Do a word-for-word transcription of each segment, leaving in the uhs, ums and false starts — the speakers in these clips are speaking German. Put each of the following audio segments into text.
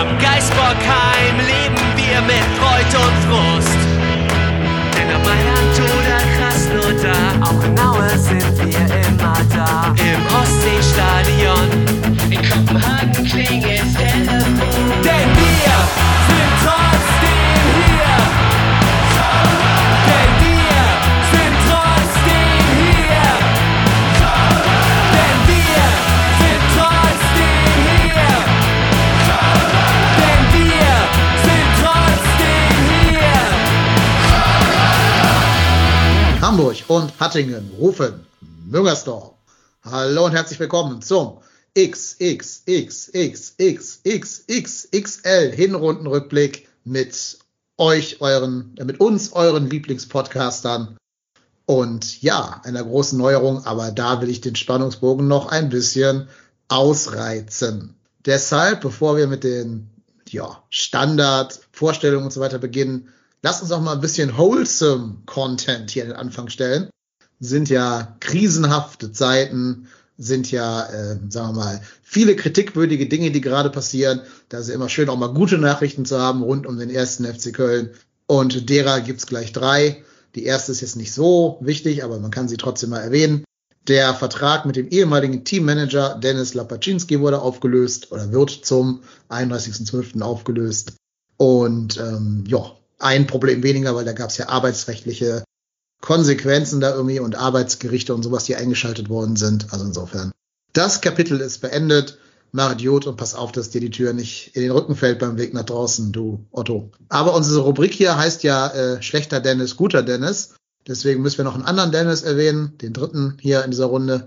Am Geisbockheim leben wir mit Freud und Frust. Denn am Mailand oder Krasnodar, auch in Aue sind wir immer da. Im Ostseestadion, in Kopenhagen klingelt's Telefon. Denn wir sind trotzdem hier. Denn wir sind trotzdem hier. Denn wir sind trotzdem hier. Denn wir sind trotzdem hier. Hamburg und Hattingen rufen Müngersdorf. Hallo und herzlich willkommen zum XXXXXXXXL Hinrundenrückblick mit euch, euren, äh, mit uns, euren Lieblingspodcastern. Und ja, einer großen Neuerung, aber da will ich den Spannungsbogen noch ein bisschen ausreizen. Deshalb, bevor wir mit den ja, Standard-Vorstellungen und so weiter beginnen, lasst uns auch mal ein bisschen wholesome Content hier an den Anfang stellen. Sind ja krisenhafte Zeiten, sind ja, äh, sagen wir mal, viele kritikwürdige Dinge, die gerade passieren. Da ist ja immer schön, auch mal gute Nachrichten zu haben rund um den ersten F C Köln. Und derer gibt's gleich drei. Die erste ist jetzt nicht so wichtig, aber man kann sie trotzdem mal erwähnen. Der Vertrag mit dem ehemaligen Teammanager Dennis Lapaczinski wurde aufgelöst oder wird zum einunddreißigsten zwölften aufgelöst. Und ähm, ja, ein Problem weniger, weil da gab's ja arbeitsrechtliche Konsequenzen da irgendwie und Arbeitsgerichte und sowas, die eingeschaltet worden sind. Also insofern, das Kapitel ist beendet. Mach Idiot und pass auf, dass dir die Tür nicht in den Rücken fällt beim Weg nach draußen, du Otto. Aber unsere Rubrik hier heißt ja äh, schlechter Dennis, guter Dennis. Deswegen müssen wir noch einen anderen Dennis erwähnen, den dritten hier in dieser Runde.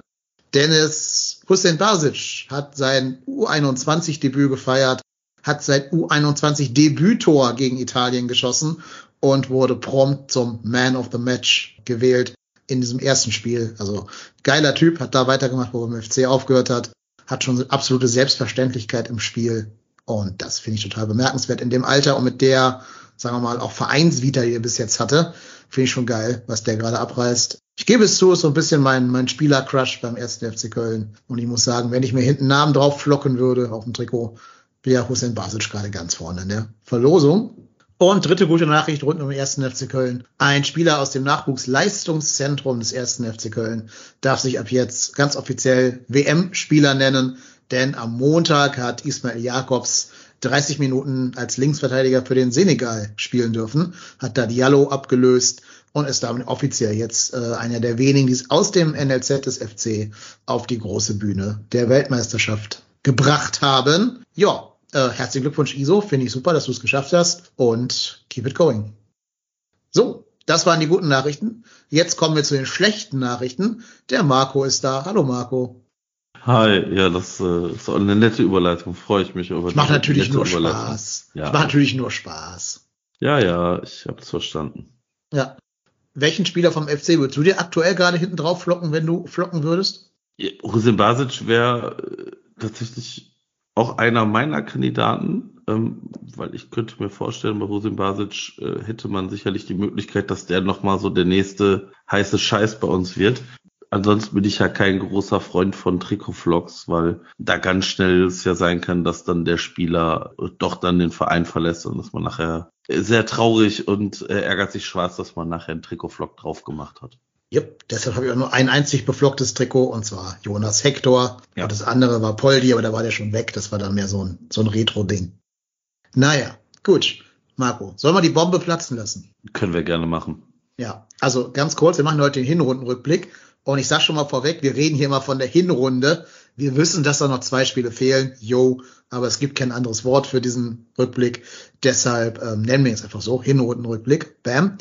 Dennis Huseinbašić hat sein U einundzwanzig-Debüt gefeiert, hat sein U einundzwanzig-Debüttor gegen Italien geschossen und wurde prompt zum Man of the Match gewählt in diesem ersten Spiel. Also geiler Typ, hat da weitergemacht, wo er beim F C aufgehört hat, hat schon eine absolute Selbstverständlichkeit im Spiel. Und das finde ich total bemerkenswert in dem Alter und mit der, sagen wir mal, auch Vereinsvita, die er bis jetzt hatte. Finde ich schon geil, was der gerade abreißt. Ich gebe es zu, ist so ein bisschen mein, mein Spieler-Crush beim ersten F C Köln. Und ich muss sagen, wenn ich mir hinten Namen drauf flocken würde auf dem Trikot, wäre Huseinbašić gerade ganz vorne in der Verlosung. Und dritte gute Nachricht rund um den ersten F C Köln. Ein Spieler aus dem Nachwuchsleistungszentrum des ersten F C Köln darf sich ab jetzt ganz offiziell W M-Spieler nennen, denn am Montag hat Ismail Jakobs dreißig Minuten als Linksverteidiger für den Senegal spielen dürfen, hat da Diallo abgelöst und ist damit offiziell jetzt äh, einer der wenigen, die es aus dem N L Z des F C auf die große Bühne der Weltmeisterschaft gebracht haben. Ja. Uh, herzlichen Glückwunsch, Iso. Finde ich super, dass du es geschafft hast. Und keep it going. So, das waren die guten Nachrichten. Jetzt kommen wir zu den schlechten Nachrichten. Der Marco ist da. Hallo, Marco. Hi. Ja, das äh, ist auch eine nette Überleitung. Freue ich mich über die mache natürlich nur Spaß. Ja. Ich mache natürlich nur Spaß. Ja, ja, ich habe es verstanden. Ja. Welchen Spieler vom F C würdest du dir aktuell gerade hinten drauf flocken, wenn du flocken würdest? Ja, Huseinbašić wäre äh, tatsächlich auch einer meiner Kandidaten, ähm, weil ich könnte mir vorstellen, bei Huseinbašić äh, hätte man sicherlich die Möglichkeit, dass der nochmal so der nächste heiße Scheiß bei uns wird. Ansonsten bin ich ja kein großer Freund von Trikot-Vlogs, weil da ganz schnell es ja sein kann, dass dann der Spieler doch dann den Verein verlässt und dass man nachher sehr traurig und äh, ärgert sich schwarz, dass man nachher einen Trikot-Vlog drauf gemacht hat. Yep, deshalb habe ich auch nur ein einzig beflocktes Trikot, und zwar Jonas Hector. Ja. Und das andere war Poldi, aber da war der schon weg. Das war dann mehr so ein, so ein Retro-Ding. Naja, gut. Marco, sollen wir die Bombe platzen lassen? Können wir gerne machen. Ja, also ganz kurz, wir machen heute den Hinrundenrückblick. Und ich sage schon mal vorweg, wir reden hier mal von der Hinrunde. Wir wissen, dass da noch zwei Spiele fehlen. Yo, aber es gibt kein anderes Wort für diesen Rückblick. Deshalb ähm, nennen wir jetzt einfach so Hinrundenrückblick. Bam.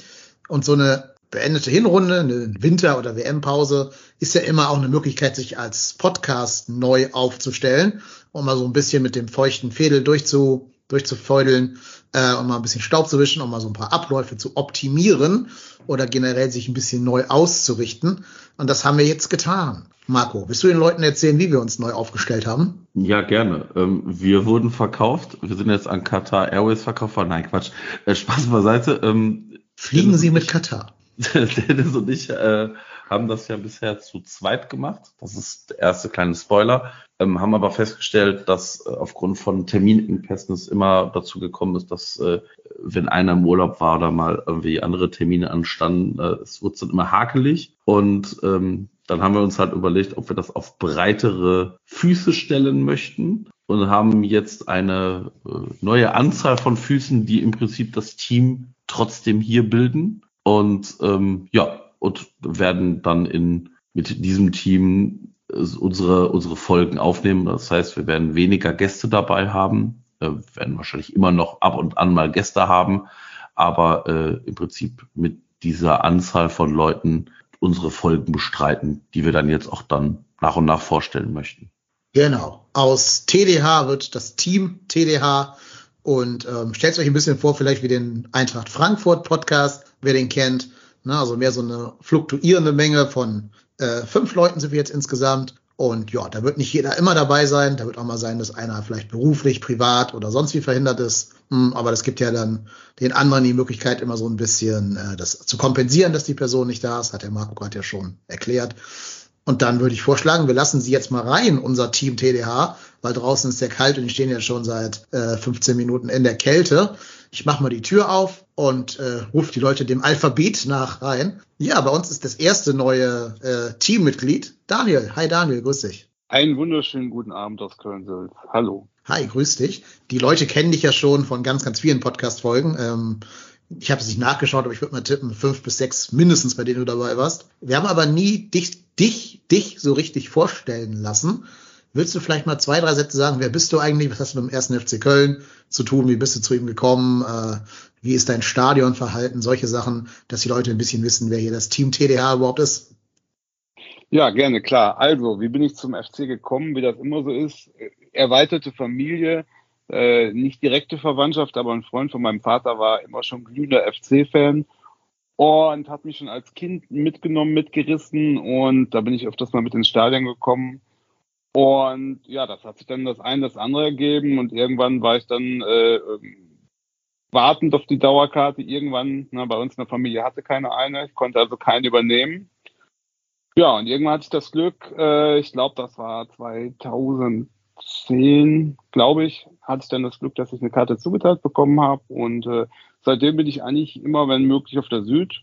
Und so eine beendete Hinrunde, eine Winter- oder W M-Pause, ist ja immer auch eine Möglichkeit, sich als Podcast neu aufzustellen und mal so ein bisschen mit dem feuchten Fädel durchzu, durchzufeudeln äh, und mal ein bisschen Staub zu wischen und mal so ein paar Abläufe zu optimieren oder generell sich ein bisschen neu auszurichten. Und das haben wir jetzt getan. Marco, willst du den Leuten erzählen, wie wir uns neu aufgestellt haben? Ja, gerne. Ähm, wir wurden verkauft. Wir sind jetzt an Qatar Airways verkauft worden. Nein, Quatsch. Äh, Spaß beiseite. Ähm, Fliegen Sie mit Katar? Dennis und ich äh, haben das ja bisher zu zweit gemacht. Das ist der erste kleine Spoiler. Ähm, haben aber festgestellt, dass äh, aufgrund von Terminengpässen es immer dazu gekommen ist, dass äh, wenn einer im Urlaub war oder mal irgendwie andere Termine anstanden, äh, es wurde dann immer hakelig. Und ähm, dann haben wir uns halt überlegt, ob wir das auf breitere Füße stellen möchten. Und haben jetzt eine neue Anzahl von Füßen, die im Prinzip das Team trotzdem hier bilden. Und ähm, ja, und werden dann in mit diesem Team unsere unsere Folgen aufnehmen. Das heißt, wir werden weniger Gäste dabei haben. Wir werden wahrscheinlich immer noch ab und an mal Gäste haben. Aber äh, im Prinzip mit dieser Anzahl von Leuten unsere Folgen bestreiten, die wir dann jetzt auch dann nach und nach vorstellen möchten. Genau, aus T D H wird das Team T D H und ähm, stellt euch ein bisschen vor, vielleicht wie den Eintracht Frankfurt Podcast, wer den kennt, ne? Also mehr so eine fluktuierende Menge von äh, fünf Leuten sind wir jetzt insgesamt und ja, da wird nicht jeder immer dabei sein, da wird auch mal sein, dass einer vielleicht beruflich, privat oder sonst wie verhindert ist, mhm, aber das gibt ja dann den anderen die Möglichkeit immer so ein bisschen äh, das zu kompensieren, dass die Person nicht da ist, hat der Marco gerade ja schon erklärt. Und dann würde ich vorschlagen, wir lassen sie jetzt mal rein, unser Team T D H, weil draußen ist sehr kalt und die stehen ja schon seit äh, fünfzehn Minuten in der Kälte. Ich mache mal die Tür auf und äh, rufe die Leute dem Alphabet nach rein. Ja, bei uns ist das erste neue äh, Teammitglied Daniel. Hi Daniel, grüß dich. Einen wunderschönen guten Abend aus Köln-Sülz. Hallo. Hi, grüß dich. Die Leute kennen dich ja schon von ganz, ganz vielen Podcast-Folgen. Ähm, ich habe es nicht nachgeschaut, aber ich würde mal tippen, fünf bis sechs mindestens, bei denen du dabei warst. Wir haben aber nie dich dich, dich so richtig vorstellen lassen. Willst du vielleicht mal zwei, drei Sätze sagen, wer bist du eigentlich, was hast du mit dem ersten F C Köln zu tun, wie bist du zu ihm gekommen, äh, wie ist dein Stadionverhalten, solche Sachen, dass die Leute ein bisschen wissen, wer hier das Team T D H überhaupt ist? Ja, gerne, klar. Also, wie bin ich zum F C gekommen, wie das immer so ist? Erweiterte Familie, äh, nicht direkte Verwandtschaft, aber ein Freund von meinem Vater war immer schon glühender F C-Fan. Und hat mich schon als Kind mitgenommen, mitgerissen und da bin ich öfters mal mit ins Stadion gekommen. Und ja, das hat sich dann das eine, das andere ergeben und irgendwann war ich dann äh, wartend auf die Dauerkarte. Irgendwann, na, bei uns in der Familie hatte keine eine, ich konnte also keine übernehmen. Ja, und irgendwann hatte ich das Glück, äh, ich glaube, das war zweitausendzehn, glaube ich, hatte ich dann das Glück, dass ich eine Karte zugeteilt bekommen habe und äh, seitdem bin ich eigentlich immer, wenn möglich, auf der Süd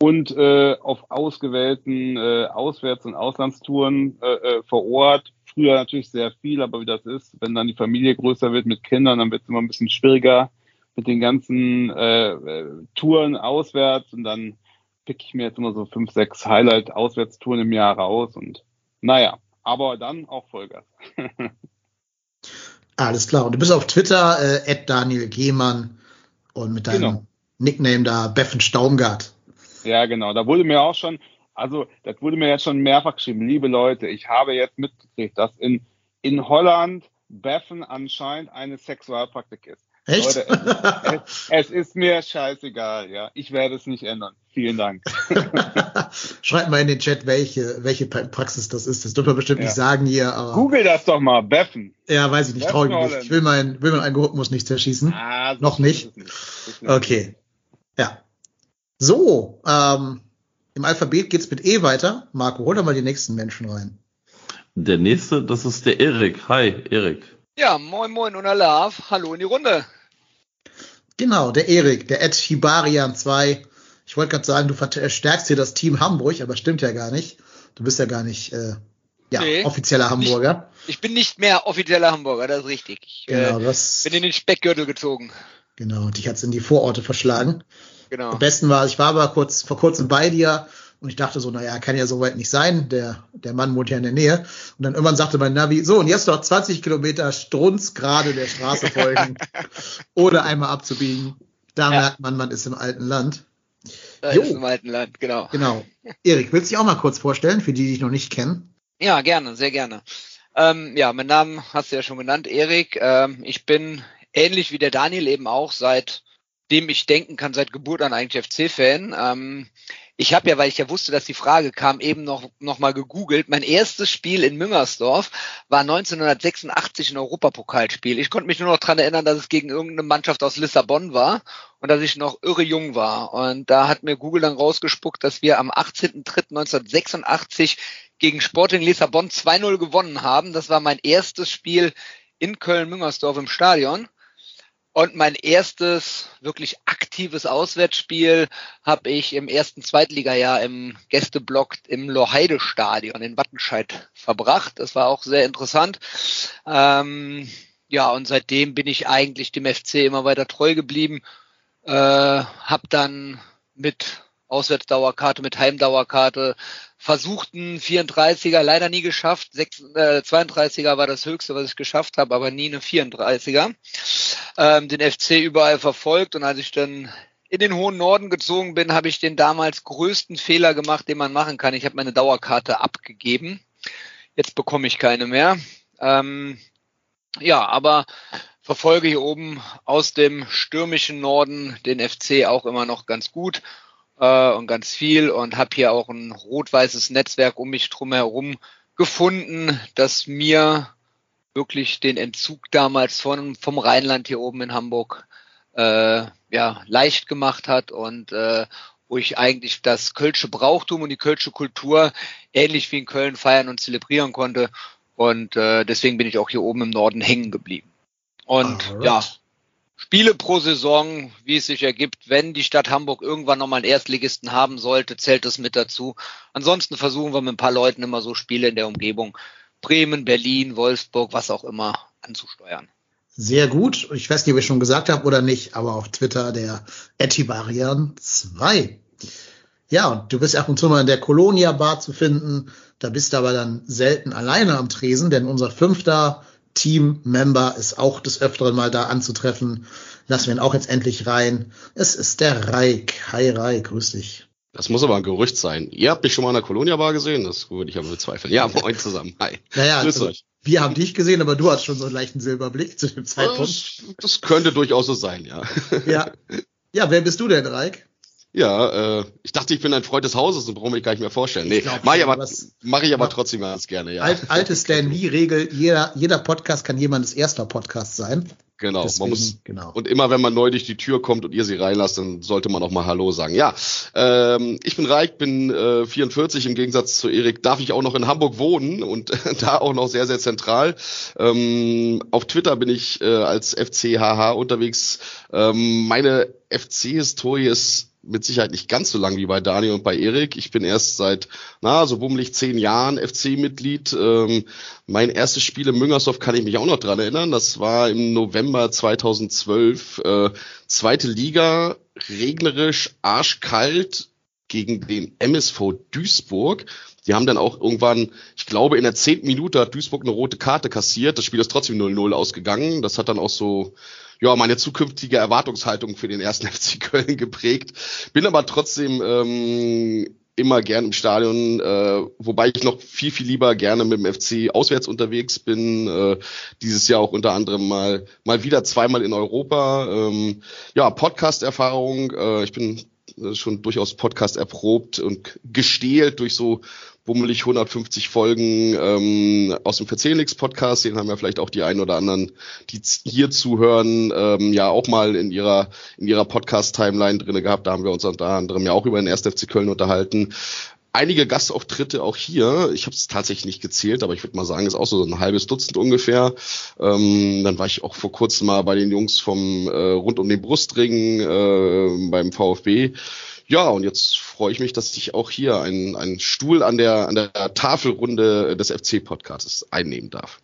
und äh, auf ausgewählten äh, Auswärts- und Auslandstouren äh, äh, vor Ort. Früher natürlich sehr viel, aber wie das ist, wenn dann die Familie größer wird mit Kindern, dann wird es immer ein bisschen schwieriger mit den ganzen äh, äh, Touren auswärts. Und dann pick ich mir jetzt immer so fünf, sechs Highlight-Auswärtstouren im Jahr raus. Und naja, aber dann auch Vollgas. Alles klar. Und du bist auf Twitter, at äh, Daniel Gehmann. Und mit deinem genau. Nickname da, Steffen Baumgart. Ja, genau. Da wurde mir auch schon, also das wurde mir jetzt schon mehrfach geschrieben. Liebe Leute, ich habe jetzt mitgekriegt, dass in, in Holland Steffen anscheinend eine Sexualpraktik ist. Echt? Leute, es, es, es ist mir scheißegal, ja. Ich werde es nicht ändern. Vielen Dank. Schreibt mal in den Chat, welche, welche Praxis das ist. Das dürfen wir bestimmt ja. nicht sagen hier. Aber Google das doch mal, Steffen. Ja, weiß ich nicht, traue ich nicht. Ich will meinen will mein Algorithmus nicht zerschießen. Ah, so noch nicht. nicht. Okay, ja. So, ähm, im Alphabet geht's mit E weiter. Marco, hol doch mal die nächsten Menschen rein. Der nächste, das ist der Erik. Hi, Erik. Ja, moin moin und Alav. Hallo in die Runde. Genau, der Erik, der at Hibarian zwei. Ich wollte gerade sagen, du verstärkst hier das Team Hamburg, aber stimmt ja gar nicht. Du bist ja gar nicht äh, ja, nee, offizieller Hamburger. Ich, ich bin nicht mehr offizieller Hamburger, das ist richtig. Ich genau, äh, das, bin in den Speckgürtel gezogen. Genau, dich hat's in die Vororte verschlagen. Genau. Am besten war, ich war aber kurz vor kurzem bei dir und ich dachte so, naja, kann ja soweit nicht sein, der der Mann wohnt ja in der Nähe. Und dann irgendwann sagte mein Navi, so und jetzt noch zwanzig Kilometer strunzgerade der Straße folgen oder einmal abzubiegen. Da ja. merkt man, man ist im alten Land. Da jo. ist im alten Land, genau. Genau. Erik, willst du dich auch mal kurz vorstellen, für die, die dich noch nicht kennen? Ja, gerne, sehr gerne. Ähm, ja, mein Name hast du ja schon genannt, Erik. Ähm, ich bin ähnlich wie der Daniel eben auch seit dem ich denken kann, seit Geburt an eigentlich F C-Fan. Ähm, ich habe ja, weil ich ja wusste, dass die Frage kam, eben noch, noch mal gegoogelt. Mein erstes Spiel in Müngersdorf war neunzehnhundertsechsundachtzig ein Europapokalspiel. Ich konnte mich nur noch dran erinnern, dass es gegen irgendeine Mannschaft aus Lissabon war und dass ich noch irre jung war. Und da hat mir Google dann rausgespuckt, dass wir am achtzehnten dritten neunzehnhundertsechsundachtzig gegen Sporting Lissabon zwei null gewonnen haben. Das war mein erstes Spiel in Köln-Müngersdorf im Stadion. Und mein erstes wirklich aktives Auswärtsspiel habe ich im ersten Zweitligajahr im Gästeblock im Lohrheide-Stadion in Wattenscheid verbracht. Das war auch sehr interessant. Ähm, ja, und seitdem bin ich eigentlich dem F C immer weiter treu geblieben. Äh, habe dann mit Auswärtsdauerkarte, mit Heimdauerkarte versucht, einen vierunddreißiger, leider nie geschafft. zweiunddreißiger war das Höchste, was ich geschafft habe, aber nie eine vierunddreißiger. Ähm, den F C überall verfolgt, und als ich dann in den hohen Norden gezogen bin, habe ich den damals größten Fehler gemacht, den man machen kann. Ich habe meine Dauerkarte abgegeben. Jetzt bekomme ich keine mehr. Ähm, ja, aber verfolge hier oben aus dem stürmischen Norden den F C auch immer noch ganz gut. Und ganz viel, und habe hier auch ein rot-weißes Netzwerk um mich drumherum gefunden, das mir wirklich den Entzug damals von, vom Rheinland hier oben in Hamburg äh, ja leicht gemacht hat, und äh, wo ich eigentlich das kölsche Brauchtum und die kölsche Kultur ähnlich wie in Köln feiern und zelebrieren konnte, und äh, deswegen bin ich auch hier oben im Norden hängen geblieben. Und alright. Ja, Spiele pro Saison, wie es sich ergibt. Wenn die Stadt Hamburg irgendwann nochmal einen Erstligisten haben sollte, zählt das mit dazu. Ansonsten versuchen wir mit ein paar Leuten immer so Spiele in der Umgebung, Bremen, Berlin, Wolfsburg, was auch immer, anzusteuern. Sehr gut. Ich weiß nicht, ob ich schon gesagt habe oder nicht, aber auf Twitter der Etibarian zwei. Ja, und du bist ab und zu mal in der Colonia-Bar zu finden. Da bist du aber dann selten alleine am Tresen, denn unser fünfter Team-Member ist auch des Öfteren mal da anzutreffen. Lassen wir ihn auch jetzt endlich rein. Es ist der Raik. Hi Raik, grüß dich. Das muss aber ein Gerücht sein. Ihr habt mich schon mal in der Colonia-Bar gesehen? Das ist gut, ich habe nur Zweifel. Ja, moin zusammen. Hi. Naja, grüß also, euch. Wir haben dich gesehen, aber du hast schon so einen leichten Silberblick zu dem Zeitpunkt. Das, das könnte durchaus so sein, ja. Ja, ja, wer bist du denn, Raik? Ja, äh, ich dachte, ich bin ein Freund des Hauses und brauche mich gar nicht mehr vorstellen. Nee, mache ich aber, mach ich aber trotzdem ganz gerne, ja. Alt, alte Stan-Lee-Regel, jeder, jeder Podcast kann jemandes erster Podcast sein. Genau, deswegen, man muss, genau. Und immer, wenn man neu durch die Tür kommt und ihr sie reinlasst, dann sollte man auch mal Hallo sagen. Ja, ähm, ich bin Raik, bin äh, vierundvierzig, im Gegensatz zu Erik darf ich auch noch in Hamburg wohnen und da auch noch sehr, sehr zentral. Ähm, auf Twitter bin ich äh, als F C H H unterwegs. Ähm, meine F C-Historie ist mit Sicherheit nicht ganz so lang wie bei Daniel und bei Erik. Ich bin erst seit, na, so bummelig zehn Jahren F C-Mitglied. Ähm, mein erstes Spiel in Müngersdorf kann ich mich auch noch dran erinnern. Das war im November zweitausendzwölf. Äh, zweite Liga, regnerisch, arschkalt gegen den M S V Duisburg. Die haben dann auch irgendwann, ich glaube, in der zehnten Minute hat Duisburg eine rote Karte kassiert. Das Spiel ist trotzdem null null ausgegangen. Das hat dann auch so, ja, meine zukünftige Erwartungshaltung für den ersten F C Köln geprägt. Bin aber trotzdem ähm, immer gern im Stadion, äh, wobei ich noch viel, viel lieber gerne mit dem F C auswärts unterwegs bin. Äh, dieses Jahr auch unter anderem mal mal wieder zweimal in Europa. Ähm, ja, Podcast-Erfahrung. Äh, ich bin schon durchaus Podcast erprobt und gestählt durch so bummelig hundertfünfzig Folgen ähm, aus dem Verzehnix-Podcast. Den haben ja vielleicht auch die einen oder anderen, die hier zuhören, ähm, ja auch mal in ihrer in ihrer Podcast-Timeline drinne gehabt. Da haben wir uns unter anderem ja auch über den ersten F C Köln unterhalten. Einige Gastauftritte auch hier. Ich habe es tatsächlich nicht gezählt, aber ich würde mal sagen, ist auch so ein halbes Dutzend ungefähr. Ähm, dann war ich auch vor kurzem mal bei den Jungs vom äh, rund um den Brustring äh, beim VfB. Ja, und jetzt freue ich mich, dass ich auch hier einen, einen Stuhl an der, an der Tafelrunde des F C-Podcasts einnehmen darf.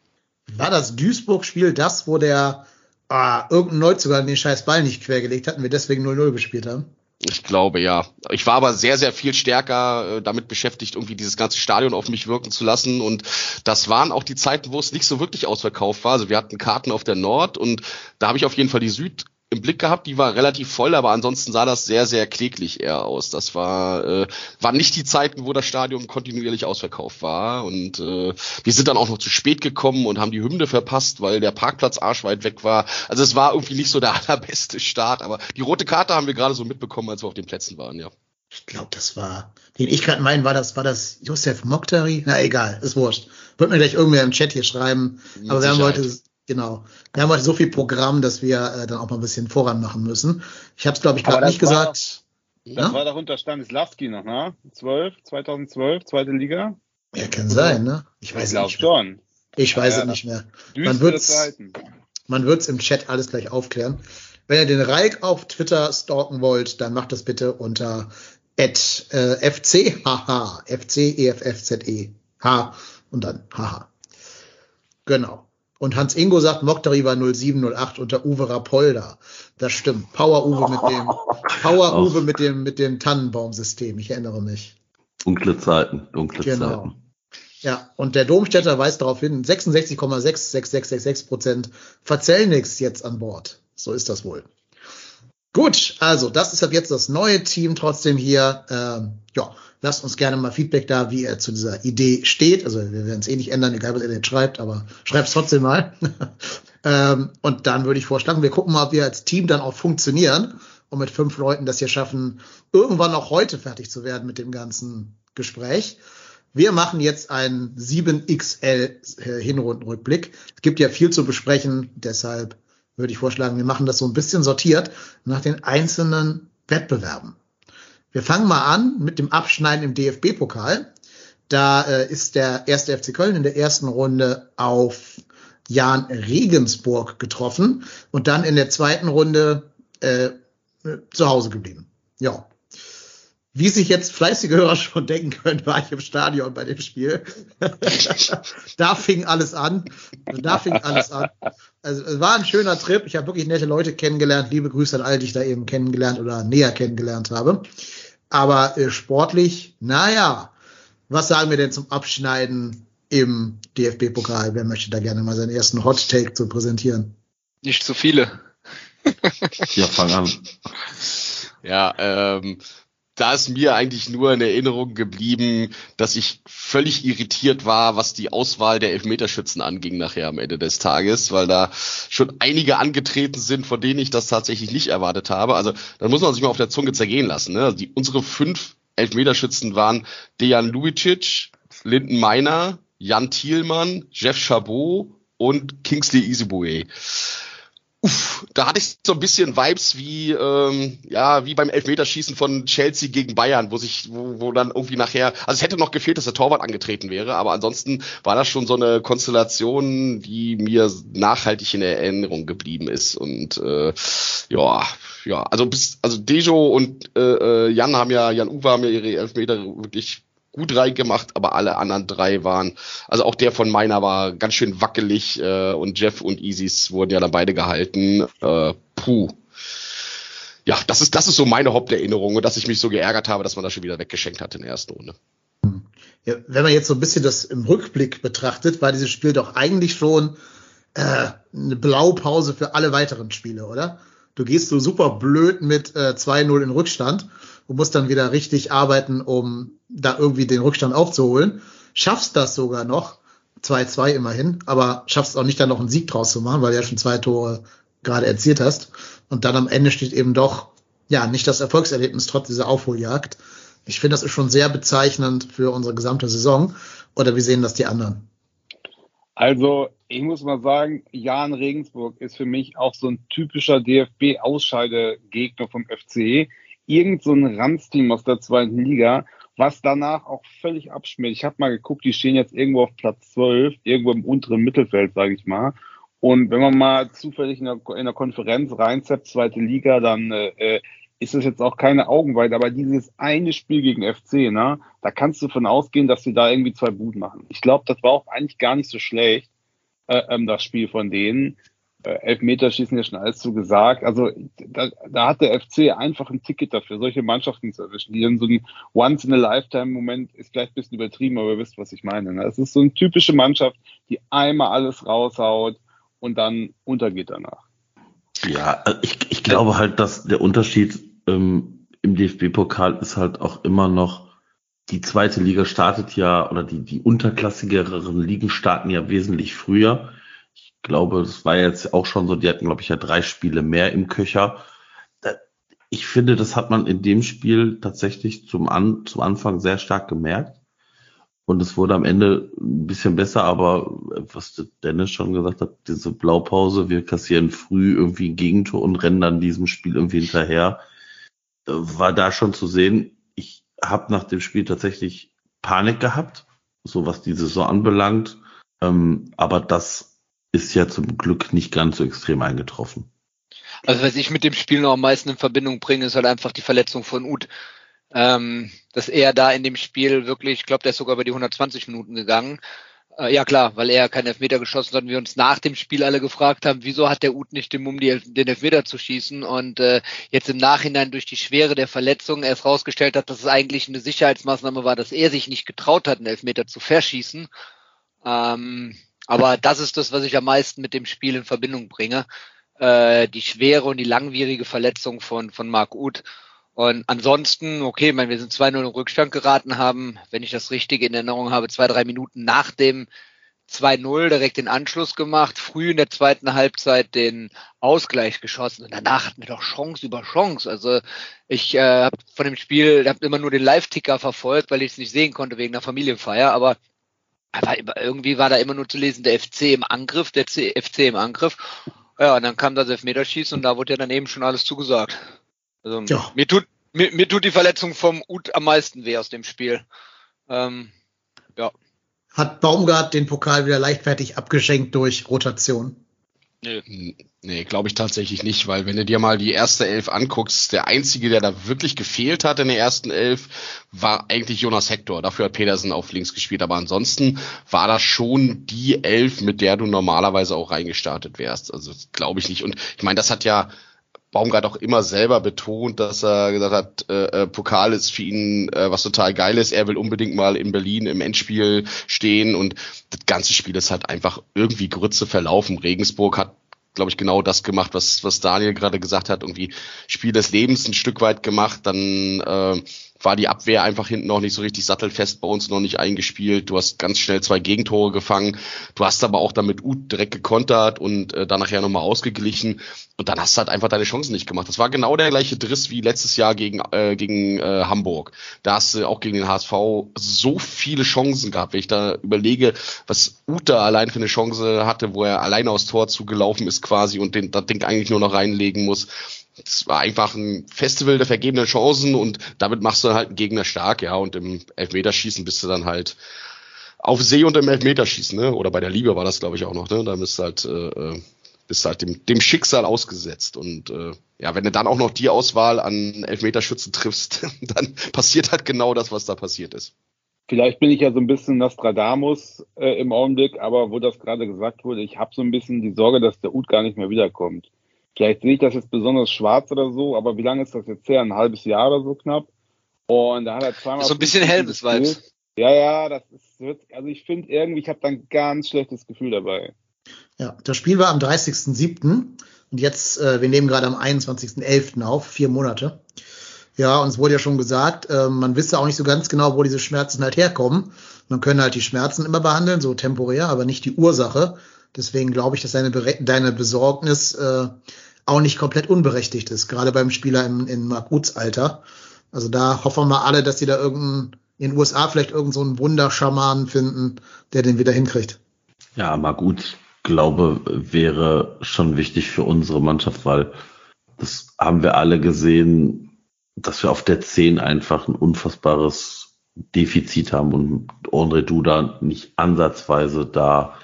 War das Duisburg-Spiel das, wo der ah, irgendein Neuzugang den scheiß Ball nicht quergelegt hat und wir deswegen null null gespielt haben? Ich glaube, ja. Ich war aber sehr, sehr viel stärker äh, damit beschäftigt, irgendwie dieses ganze Stadion auf mich wirken zu lassen. Und das waren auch die Zeiten, wo es nicht so wirklich ausverkauft war. Also wir hatten Karten auf der Nord, und da habe ich auf jeden Fall die Süd im Blick gehabt, die war relativ voll, aber ansonsten sah das sehr, sehr kläglich eher aus. Das war äh, waren nicht die Zeiten, wo das Stadion kontinuierlich ausverkauft war, und äh, wir sind dann auch noch zu spät gekommen und haben die Hymne verpasst, weil der Parkplatz arschweit weg war. Also es war irgendwie nicht so der allerbeste Start, aber die rote Karte haben wir gerade so mitbekommen, als wir auf den Plätzen waren, ja. Ich glaube, das war, den ich gerade meinen, war das, war das Josef Mokhtari? Na egal, ist wurscht. Wird mir gleich irgendwer im Chat hier schreiben, mit aber wir Sicherheit. haben heute... Genau. Wir haben heute so viel Programm, dass wir äh, dann auch mal ein bisschen voran machen müssen. Ich habe es, glaube ich, gerade nicht gesagt. Doch, das ja? war doch unter Stanislavski noch, ne? zwölf, zweitausendzwölf, zweite Liga. Ja, kann sein, ne? Ich weiß es nicht mehr. Ich weiß es nicht mehr. Man wird es im Chat alles gleich aufklären. Wenn ihr den Raik auf Twitter stalken wollt, dann macht das bitte unter at F C haha, F C E F F Z E H und dann haha. Genau. Und Hans-Ingo sagt, Mokhtari war null sieben null acht unter Uwe Rapolda. Das stimmt. Power-Uwe mit dem, Power-Uwe mit dem, mit dem Tannenbaum-System. Ich erinnere mich. Dunkle Zeiten, dunkle genau. Zeiten. Ja, und der Domstädter weist darauf hin, sechsundsechzig Komma sechs sechs sechs sechs sechs Prozent Verzellnix jetzt an Bord. So ist das wohl. Gut, also das ist ab jetzt das neue Team trotzdem hier. Ähm, ja, lasst uns gerne mal Feedback da, wie ihr zu dieser Idee steht. Also wir werden es eh nicht ändern, egal was ihr jetzt schreibt, aber schreibt es trotzdem mal. ähm, und dann würde ich vorschlagen, wir gucken mal, ob wir als Team dann auch funktionieren und mit fünf Leuten das hier schaffen, irgendwann auch heute fertig zu werden mit dem ganzen Gespräch. Wir machen jetzt einen sieben X L Hinrundenrückblick. Es gibt ja viel zu besprechen, deshalb würde ich vorschlagen, wir machen das so ein bisschen sortiert nach den einzelnen Wettbewerben. Wir fangen mal an mit dem Abschneiden im D F B-Pokal. Da äh, ist der erste F C Köln in der ersten Runde auf Jahn Regensburg getroffen und dann in der zweiten Runde äh, zu Hause geblieben. Ja. Wie sich jetzt fleißige Hörer schon denken können, war ich im Stadion bei dem Spiel. Da fing alles an. Da fing alles an. Also es war ein schöner Trip. Ich habe wirklich nette Leute kennengelernt. Liebe Grüße an all die ich da eben kennengelernt oder näher kennengelernt habe. Aber äh, sportlich, naja, was sagen wir denn zum Abschneiden im D F B-Pokal? Wer möchte da gerne mal seinen ersten Hot Take zu präsentieren? Nicht zu viele. Ja, fang an. Ja, ähm... da ist mir eigentlich nur in Erinnerung geblieben, dass ich völlig irritiert war, was die Auswahl der Elfmeterschützen anging nachher am Ende des Tages, weil da schon einige angetreten sind, von denen ich das tatsächlich nicht erwartet habe. Also da muss man sich mal auf der Zunge zergehen lassen. Ne? Also die, unsere fünf Elfmeterschützen waren Dejan Ljubičić, Linton Maina, Jan Thielmann, Jeff Chabot und Kingsley Ehizibue. Uff, da hatte ich so ein bisschen Vibes wie ähm, ja wie beim Elfmeterschießen von Chelsea gegen Bayern, wo sich wo, wo dann irgendwie nachher, also es hätte noch gefehlt, dass der Torwart angetreten wäre, aber ansonsten war das schon so eine Konstellation, die mir nachhaltig in Erinnerung geblieben ist. Und äh, ja ja also bis, also Dejo und äh, Jan haben ja Jan Uwe haben ja ihre Elfmeter wirklich gut reingemacht, aber alle anderen drei waren, also auch der von meiner war ganz schön wackelig äh, und Jeff und Isis wurden ja dann beide gehalten. Äh, puh. Ja, das ist das ist so meine Haupterinnerung und dass ich mich so geärgert habe, dass man das schon wieder weggeschenkt hat in der ersten Runde. Ja, wenn man jetzt so ein bisschen das im Rückblick betrachtet, war dieses Spiel doch eigentlich schon äh, eine Blaupause für alle weiteren Spiele, oder? Du gehst so super blöd mit äh, zwei null in Rückstand und musst dann wieder richtig arbeiten, um da irgendwie den Rückstand aufzuholen. Schaffst das sogar noch, zwei zwei immerhin, aber schaffst auch nicht, dann noch einen Sieg draus zu machen, weil du ja schon zwei Tore gerade erzielt hast. Und dann am Ende steht eben doch, ja, nicht das Erfolgserlebnis trotz dieser Aufholjagd. Ich finde, das ist schon sehr bezeichnend für unsere gesamte Saison. Oder wie sehen das die anderen? Also, ich muss mal sagen, Jahn Regensburg ist für mich auch so ein typischer D F B-Ausscheidegegner vom F C E. Irgend so ein Ranzteam aus der zweiten Liga, was danach auch völlig abschmiert. Ich habe mal geguckt, die stehen jetzt irgendwo auf Platz zwölf, irgendwo im unteren Mittelfeld, sage ich mal. Und wenn man mal zufällig in der, in der Konferenz reinzappt, zweite Liga, dann äh, ist das jetzt auch keine Augenweide. Aber dieses eine Spiel gegen F C, ne, da kannst du davon ausgehen, dass sie da irgendwie zwei Buden machen. Ich glaube, das war auch eigentlich gar nicht so schlecht, äh, ähm, das Spiel von denen. Elfmeterschießen ja schon alles zu gesagt. Also da, da hat der F C einfach ein Ticket dafür, solche Mannschaften zu erwischen, die dann so ein Once-in-a-Lifetime-Moment ist vielleicht ein bisschen übertrieben, aber ihr wisst, was ich meine. Es ist so eine typische Mannschaft, die einmal alles raushaut und dann untergeht danach. Ja, ich, ich glaube halt, dass der Unterschied ähm, im D F B-Pokal ist halt auch immer noch, die zweite Liga startet ja, oder die, die unterklassigeren Ligen starten ja wesentlich früher. Ich glaube, das war jetzt auch schon so, die hatten, glaube ich, ja drei Spiele mehr im Köcher. Ich finde, das hat man in dem Spiel tatsächlich zum, An- zum Anfang sehr stark gemerkt. Und es wurde am Ende ein bisschen besser, aber was Dennis schon gesagt hat, diese Blaupause, wir kassieren früh irgendwie ein Gegentor und rennen dann diesem Spiel irgendwie hinterher, war da schon zu sehen. Ich habe nach dem Spiel tatsächlich Panik gehabt, so was die Saison anbelangt. Aber das ist ja zum Glück nicht ganz so extrem eingetroffen. Also was ich mit dem Spiel noch am meisten in Verbindung bringe, ist halt einfach die Verletzung von Uth. Ähm, dass er da in dem Spiel wirklich, ich glaube, der ist sogar über die hundertzwanzig Minuten gegangen. Äh, ja klar, weil er keinen Elfmeter geschossen hat und wir uns nach dem Spiel alle gefragt haben, wieso hat der Uth nicht den Mumm, die Elf- den Elfmeter zu schießen, und äh, jetzt im Nachhinein durch die Schwere der Verletzung erst rausgestellt hat, dass es eigentlich eine Sicherheitsmaßnahme war, dass er sich nicht getraut hat, einen Elfmeter zu verschießen. Ähm, aber das ist das, was ich am meisten mit dem Spiel in Verbindung bringe. Äh, die schwere und die langwierige Verletzung von, von Marc Uth. Und ansonsten, okay, ich meine, wir sind zwei null in Rückstand geraten, haben, wenn ich das richtig in Erinnerung habe, zwei, drei Minuten nach dem zwei null direkt den Anschluss gemacht, früh in der zweiten Halbzeit den Ausgleich geschossen und danach hatten wir doch Chance über Chance. Also ich äh, habe von dem Spiel, habe immer nur den Live-Ticker verfolgt, weil ich es nicht sehen konnte wegen einer Familienfeier, aber war, irgendwie war da immer nur zu lesen, der F C im Angriff, der C- F C im Angriff. Ja, und dann kam das Elfmeterschießen und da wurde ja dann eben schon alles zugesagt. Also, ja. mir tut, mir, mir tut die Verletzung vom Uth am meisten weh aus dem Spiel. Ähm, ja. Hat Baumgart den Pokal wieder leichtfertig abgeschenkt durch Rotation? Nö. Nee, glaube ich tatsächlich nicht, weil wenn du dir mal die erste Elf anguckst, der einzige, der da wirklich gefehlt hat in der ersten Elf, war eigentlich Jonas Hector. Dafür hat Pedersen auf links gespielt, aber ansonsten war das schon die Elf, mit der du normalerweise auch reingestartet wärst. Also glaube ich nicht. Und ich meine, das hat ja Baumgart auch immer selber betont, dass er gesagt hat, äh, Pokal ist für ihn äh, was total Geiles. Er will unbedingt mal in Berlin im Endspiel stehen und das ganze Spiel ist halt einfach irgendwie Grütze verlaufen. Regensburg hat, glaube ich, genau das gemacht, was was Daniel gerade gesagt hat, irgendwie Spiel des Lebens ein Stück weit gemacht. Dann äh, war die Abwehr einfach hinten noch nicht so richtig sattelfest, bei uns noch nicht eingespielt. Du hast ganz schnell zwei Gegentore gefangen. Du hast aber auch damit Uth direkt gekontert und äh, danach ja nochmal ausgeglichen. Und dann hast du halt einfach deine Chancen nicht gemacht. Das war genau der gleiche Driss wie letztes Jahr gegen äh, gegen äh, Hamburg. Da hast du auch gegen den H S V so viele Chancen gehabt. Wenn ich da überlege, was Uth da allein für eine Chance hatte, wo er alleine aufs Tor zugelaufen ist quasi und den, das Ding eigentlich nur noch reinlegen muss. Es war einfach ein Festival der vergebenen Chancen und damit machst du dann halt einen Gegner stark, ja, und im Elfmeterschießen bist du dann halt auf See und im Elfmeterschießen, ne? Oder bei der Liebe war das, glaube ich, auch noch, ne? Da bist du halt, äh, bist du halt dem, dem Schicksal ausgesetzt und äh, ja, wenn du dann auch noch die Auswahl an Elfmeterschützen triffst, dann passiert halt genau das, was da passiert ist. Vielleicht bin ich ja so ein bisschen Nostradamus äh, im Augenblick, aber wo das gerade gesagt wurde, ich habe so ein bisschen die Sorge, dass der Uth gar nicht mehr wiederkommt. Vielleicht sehe ich das jetzt besonders schwarz oder so, aber wie lange ist das jetzt her? Ein halbes Jahr oder so knapp. Und da hat er zweimal... So ein bisschen Helmes Vibes. Ja, ja, das ist... Also ich finde irgendwie, ich habe da ein ganz schlechtes Gefühl dabei. Ja, das Spiel war am dreißigsten siebten und jetzt, äh, wir nehmen gerade am einundzwanzigsten elften auf, vier Monate. Ja, und es wurde ja schon gesagt, äh, man wisse auch nicht so ganz genau, wo diese Schmerzen halt herkommen. Man kann halt die Schmerzen immer behandeln, so temporär, aber nicht die Ursache. Deswegen glaube ich, dass deine, Bere- deine Besorgnis äh, auch nicht komplett unberechtigt ist, gerade beim Spieler in, in Marc Uths Alter. Also da hoffen wir alle, dass sie da irgendein, in den U S A vielleicht irgend so einen Wunderschaman finden, der den wieder hinkriegt. Ja, Marc Uth, glaube, wäre schon wichtig für unsere Mannschaft, weil das haben wir alle gesehen, dass wir auf der zehn einfach ein unfassbares Defizit haben und André Duda nicht ansatzweise da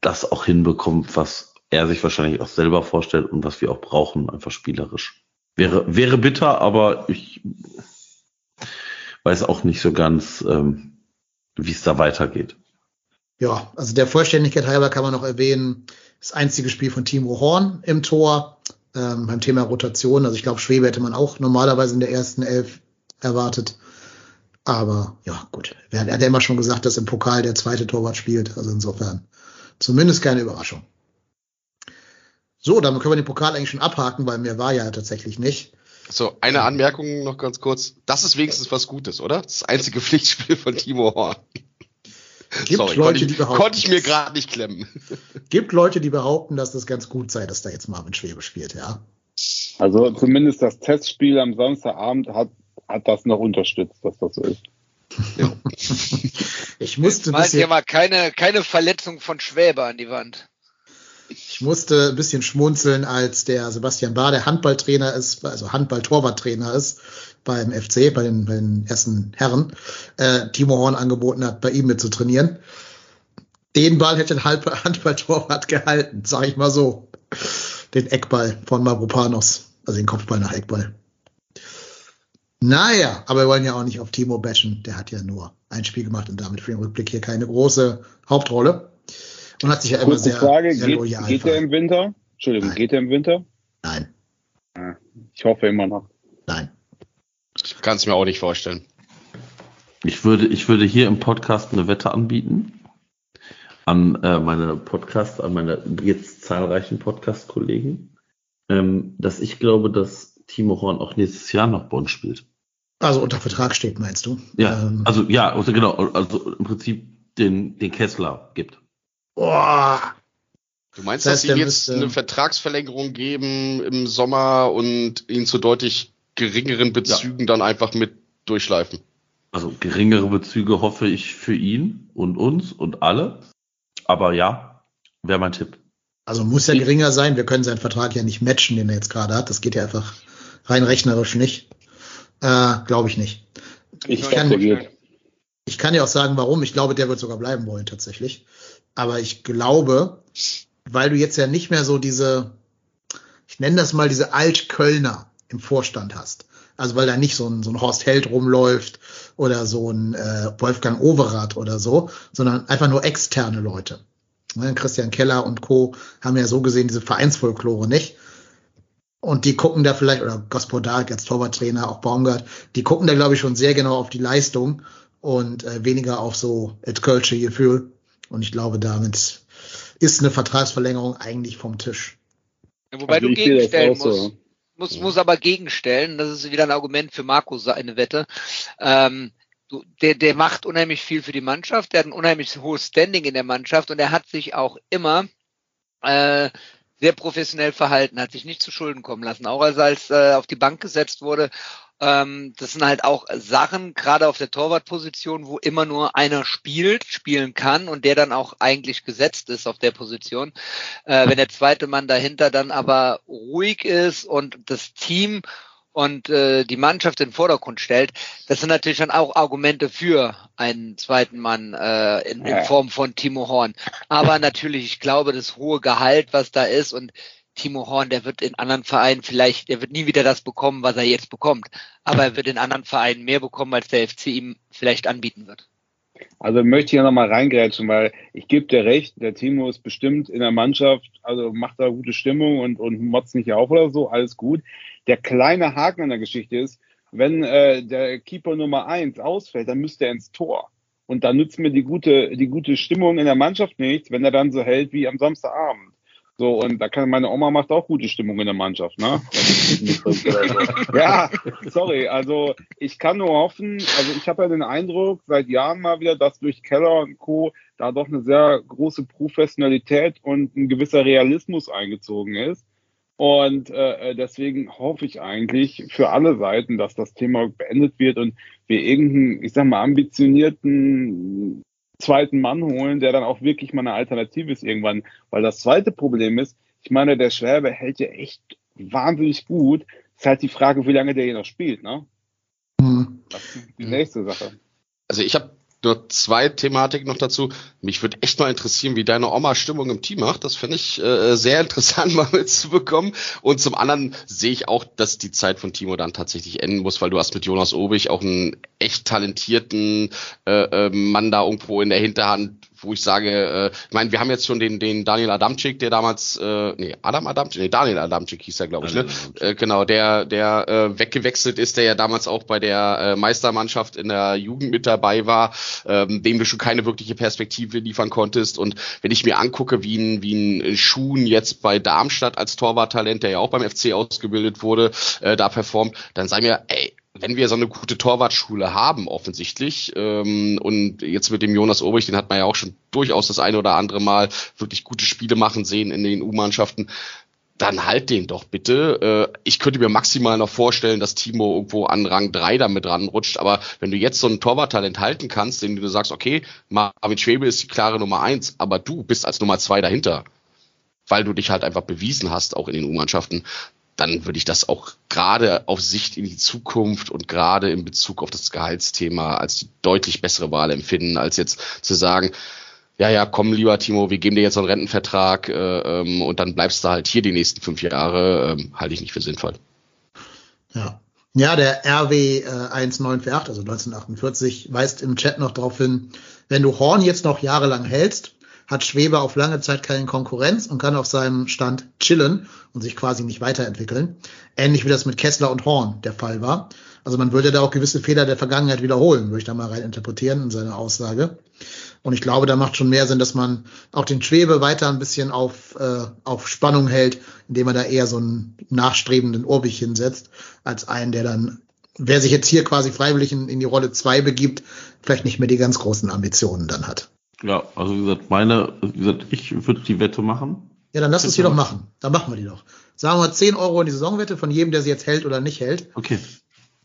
das auch hinbekommt, was er sich wahrscheinlich auch selber vorstellt und was wir auch brauchen, einfach spielerisch. Wäre, wäre bitter, aber ich weiß auch nicht so ganz, ähm, wie es da weitergeht. Ja, also der Vollständigkeit halber kann man noch erwähnen, das einzige Spiel von Timo Horn im Tor, ähm, beim Thema Rotation. Also ich glaube, Schwäbe hätte man auch normalerweise in der ersten Elf erwartet. Aber ja, gut. Er hat ja immer schon gesagt, dass im Pokal der zweite Torwart spielt. Also insofern zumindest keine Überraschung. So, damit können wir den Pokal eigentlich schon abhaken, weil mehr war ja tatsächlich nicht. So, eine Anmerkung noch ganz kurz. Das ist wenigstens was Gutes, oder? Das einzige Pflichtspiel von Timo Horn. Gibt Sorry, Leute, konnte ich, die behaupten, konnte ich mir gerade nicht klemmen. Gibt Leute, die behaupten, dass das ganz gut sei, dass da jetzt Marvin Schwäbe spielt, ja. Also zumindest das Testspiel am Samstagabend hat, hat das noch unterstützt, dass das so ist. Ja. Ich musste ein bisschen, mal keine, keine Verletzung von Schwäbe an die Wand. Ich musste ein bisschen schmunzeln, als der Sebastian Bahr, der Handballtrainer ist, also Handball-Torwarttrainer ist, beim F C, bei den, bei den ersten Herren, äh, Timo Horn angeboten hat, bei ihm mit zu trainieren. Den Ball hätte ein Handball-Torwart gehalten, sag ich mal so. Den Eckball von Mavropanos, also den Kopfball nach Eckball. Naja, aber wir wollen ja auch nicht auf Timo bashen. Der hat ja nur ein Spiel gemacht und damit für den Rückblick hier keine große Hauptrolle. Und hat sich ja immer sehr, Frage, sehr geht, loyal. Geht er im Winter? Entschuldigung, Nein. Geht er im Winter? Nein. Ich hoffe immer noch. Nein. Ich kann es mir auch nicht vorstellen. Ich würde, ich würde hier im Podcast eine Wette anbieten. An äh, meine Podcast, an meine jetzt zahlreichen Podcast-Kollegen. Ähm, dass ich glaube, dass Timo Horn auch nächstes Jahr nach Bonn spielt. Also unter Vertrag steht, meinst du? Ja, ähm, also ja, also genau, also im Prinzip den, den Kessler gibt. Boah. Du meinst, das heißt, dass sie jetzt müsste eine Vertragsverlängerung geben im Sommer und ihn zu deutlich geringeren Bezügen ja. dann einfach mit durchschleifen? Also geringere Bezüge hoffe ich für ihn und uns und alle. Aber ja, wäre mein Tipp. Also muss ja geringer sein. Wir können seinen Vertrag ja nicht matchen, den er jetzt gerade hat. Das geht ja einfach rein rechnerisch nicht. Äh, glaube ich nicht. Ich, ich, kann, ich kann ja auch sagen, warum. Ich glaube, der wird sogar bleiben wollen tatsächlich. Aber ich glaube, weil du jetzt ja nicht mehr so diese, ich nenne das mal diese Altkölner im Vorstand hast. Also weil da nicht so ein, so ein Horst Held rumläuft oder so ein äh, Wolfgang Overath oder so, sondern einfach nur externe Leute. Ne, Christian Keller und Co. haben ja so gesehen diese Vereinsfolklore nicht. Und die gucken da vielleicht, oder Gospodark als Torwarttrainer, auch Baumgart, die gucken da, glaube ich, schon sehr genau auf die Leistung und äh, weniger auf so et kölsche Gefühl. Und ich glaube, damit ist eine Vertragsverlängerung eigentlich vom Tisch. Ja, wobei also du gegenstellen musst. So. Muss, muss aber gegenstellen. Das ist wieder ein Argument für Marco, seine Wette. Ähm, du, der, der macht unheimlich viel für die Mannschaft. Der hat ein unheimlich hohes Standing in der Mannschaft. Und er hat sich auch immer äh, sehr professionell verhalten. Hat sich nicht zu Schulden kommen lassen. Auch als er als, äh, auf die Bank gesetzt wurde. Ähm, das sind halt auch Sachen, gerade auf der Torwartposition, wo immer nur einer spielt, spielen kann und der dann auch eigentlich gesetzt ist auf der Position. Äh, wenn der zweite Mann dahinter dann aber ruhig ist und das Team und äh, die Mannschaft in den Vordergrund stellt, das sind natürlich dann auch Argumente für einen zweiten Mann äh, in, in Form von Timo Horn. Aber natürlich, ich glaube, das hohe Gehalt, was da ist und Timo Horn, der wird in anderen Vereinen vielleicht, der wird nie wieder das bekommen, was er jetzt bekommt. Aber er wird in anderen Vereinen mehr bekommen, als der F C ihm vielleicht anbieten wird. Also möchte ich ja nochmal reingrätschen, weil ich gebe dir recht, der Timo ist bestimmt in der Mannschaft, also macht da gute Stimmung und, und motzt nicht auf oder so, alles gut. Der kleine Haken an der Geschichte ist, wenn äh, der Keeper Nummer eins ausfällt, dann müsste er ins Tor. Und dann nützt mir die gute, die gute Stimmung in der Mannschaft nichts, wenn er dann so hält wie am Samstagabend. So, und da kann, meine Oma macht auch gute Stimmung in der Mannschaft, ne? Ja, sorry, also ich kann nur hoffen, also ich habe ja den Eindruck, seit Jahren mal wieder, dass durch Keller und Co. da doch eine sehr große Professionalität und ein gewisser Realismus eingezogen ist. Und äh, deswegen hoffe ich eigentlich für alle Seiten, dass das Thema beendet wird und wir irgendeinen, ich sag mal, ambitionierten zweiten Mann holen, der dann auch wirklich mal eine Alternative ist irgendwann. Weil das zweite Problem ist, ich meine, der Schwäbe hält ja echt wahnsinnig gut. Ist halt die Frage, wie lange der hier noch spielt, ne? Mhm. Das ist die nächste Sache. Also ich habe nur zwei Thematiken noch dazu. Mich würde echt mal interessieren, wie deine Oma Stimmung im Team macht. Das finde ich äh, sehr interessant, mal mitzubekommen. Und zum anderen sehe ich auch, dass die Zeit von Timo dann tatsächlich enden muss, weil du hast mit Jonas Obig auch einen echt talentierten äh, Mann da irgendwo in der Hinterhand, wo ich sage, äh, ich meine, wir haben jetzt schon den, den Daniel Adamczyk, der damals, äh, nee, Adam Adamczyk, nee, Daniel Adamczyk hieß er, glaube ich, ne? Äh, genau, der, der äh, weggewechselt ist, der ja damals auch bei der äh, Meistermannschaft in der Jugend mit dabei war, ähm, dem du schon keine wirkliche Perspektive liefern konntest. Und wenn ich mir angucke, wie ein, wie ein Schuhn jetzt bei Darmstadt als Torwarttalent, der ja auch beim F C ausgebildet wurde, äh, da performt, dann sagen wir, ey, wenn wir so eine gute Torwartschule haben, offensichtlich, ähm, und jetzt mit dem Jonas Obrich, den hat man ja auch schon durchaus das eine oder andere Mal wirklich gute Spiele machen sehen in den U-Mannschaften, dann halt den doch bitte. Äh, ich könnte mir maximal noch vorstellen, dass Timo irgendwo an Rang drei damit ranrutscht, aber wenn du jetzt so ein Torwarttalent halten kannst, indem du sagst, okay, Marvin Schwäbe ist die klare Nummer eins, aber du bist als Nummer zwei dahinter, weil du dich halt einfach bewiesen hast, auch in den U-Mannschaften, dann würde ich das auch gerade auf Sicht in die Zukunft und gerade in Bezug auf das Gehaltsthema als die deutlich bessere Wahl empfinden, als jetzt zu sagen, ja, ja, komm, lieber Timo, wir geben dir jetzt einen Rentenvertrag äh, und dann bleibst du halt hier die nächsten fünf Jahre, äh, halte ich nicht für sinnvoll. Ja, ja, der R W neunzehnhundertachtundvierzig, also neunzehnhundertachtundvierzig, weist im Chat noch darauf hin, wenn du Horn jetzt noch jahrelang hältst, hat Schwäbe auf lange Zeit keine Konkurrenz und kann auf seinem Stand chillen und sich quasi nicht weiterentwickeln. Ähnlich wie das mit Kessler und Horn der Fall war. Also man würde da auch gewisse Fehler der Vergangenheit wiederholen, würde ich da mal rein interpretieren in seine Aussage. Und ich glaube, da macht schon mehr Sinn, dass man auch den Schwäbe weiter ein bisschen auf äh, auf Spannung hält, indem man da eher so einen nachstrebenden Urbich hinsetzt, als einen, der dann, wer sich jetzt hier quasi freiwillig in, in die Rolle zwei begibt, vielleicht nicht mehr die ganz großen Ambitionen dann hat. Ja, also wie gesagt, meine, wie gesagt, ich würde die Wette machen. Ja, dann lass uns die doch machen. Dann machen wir die doch. Sagen wir zehn Euro in die Saisonwette von jedem, der sie jetzt hält oder nicht hält. Okay.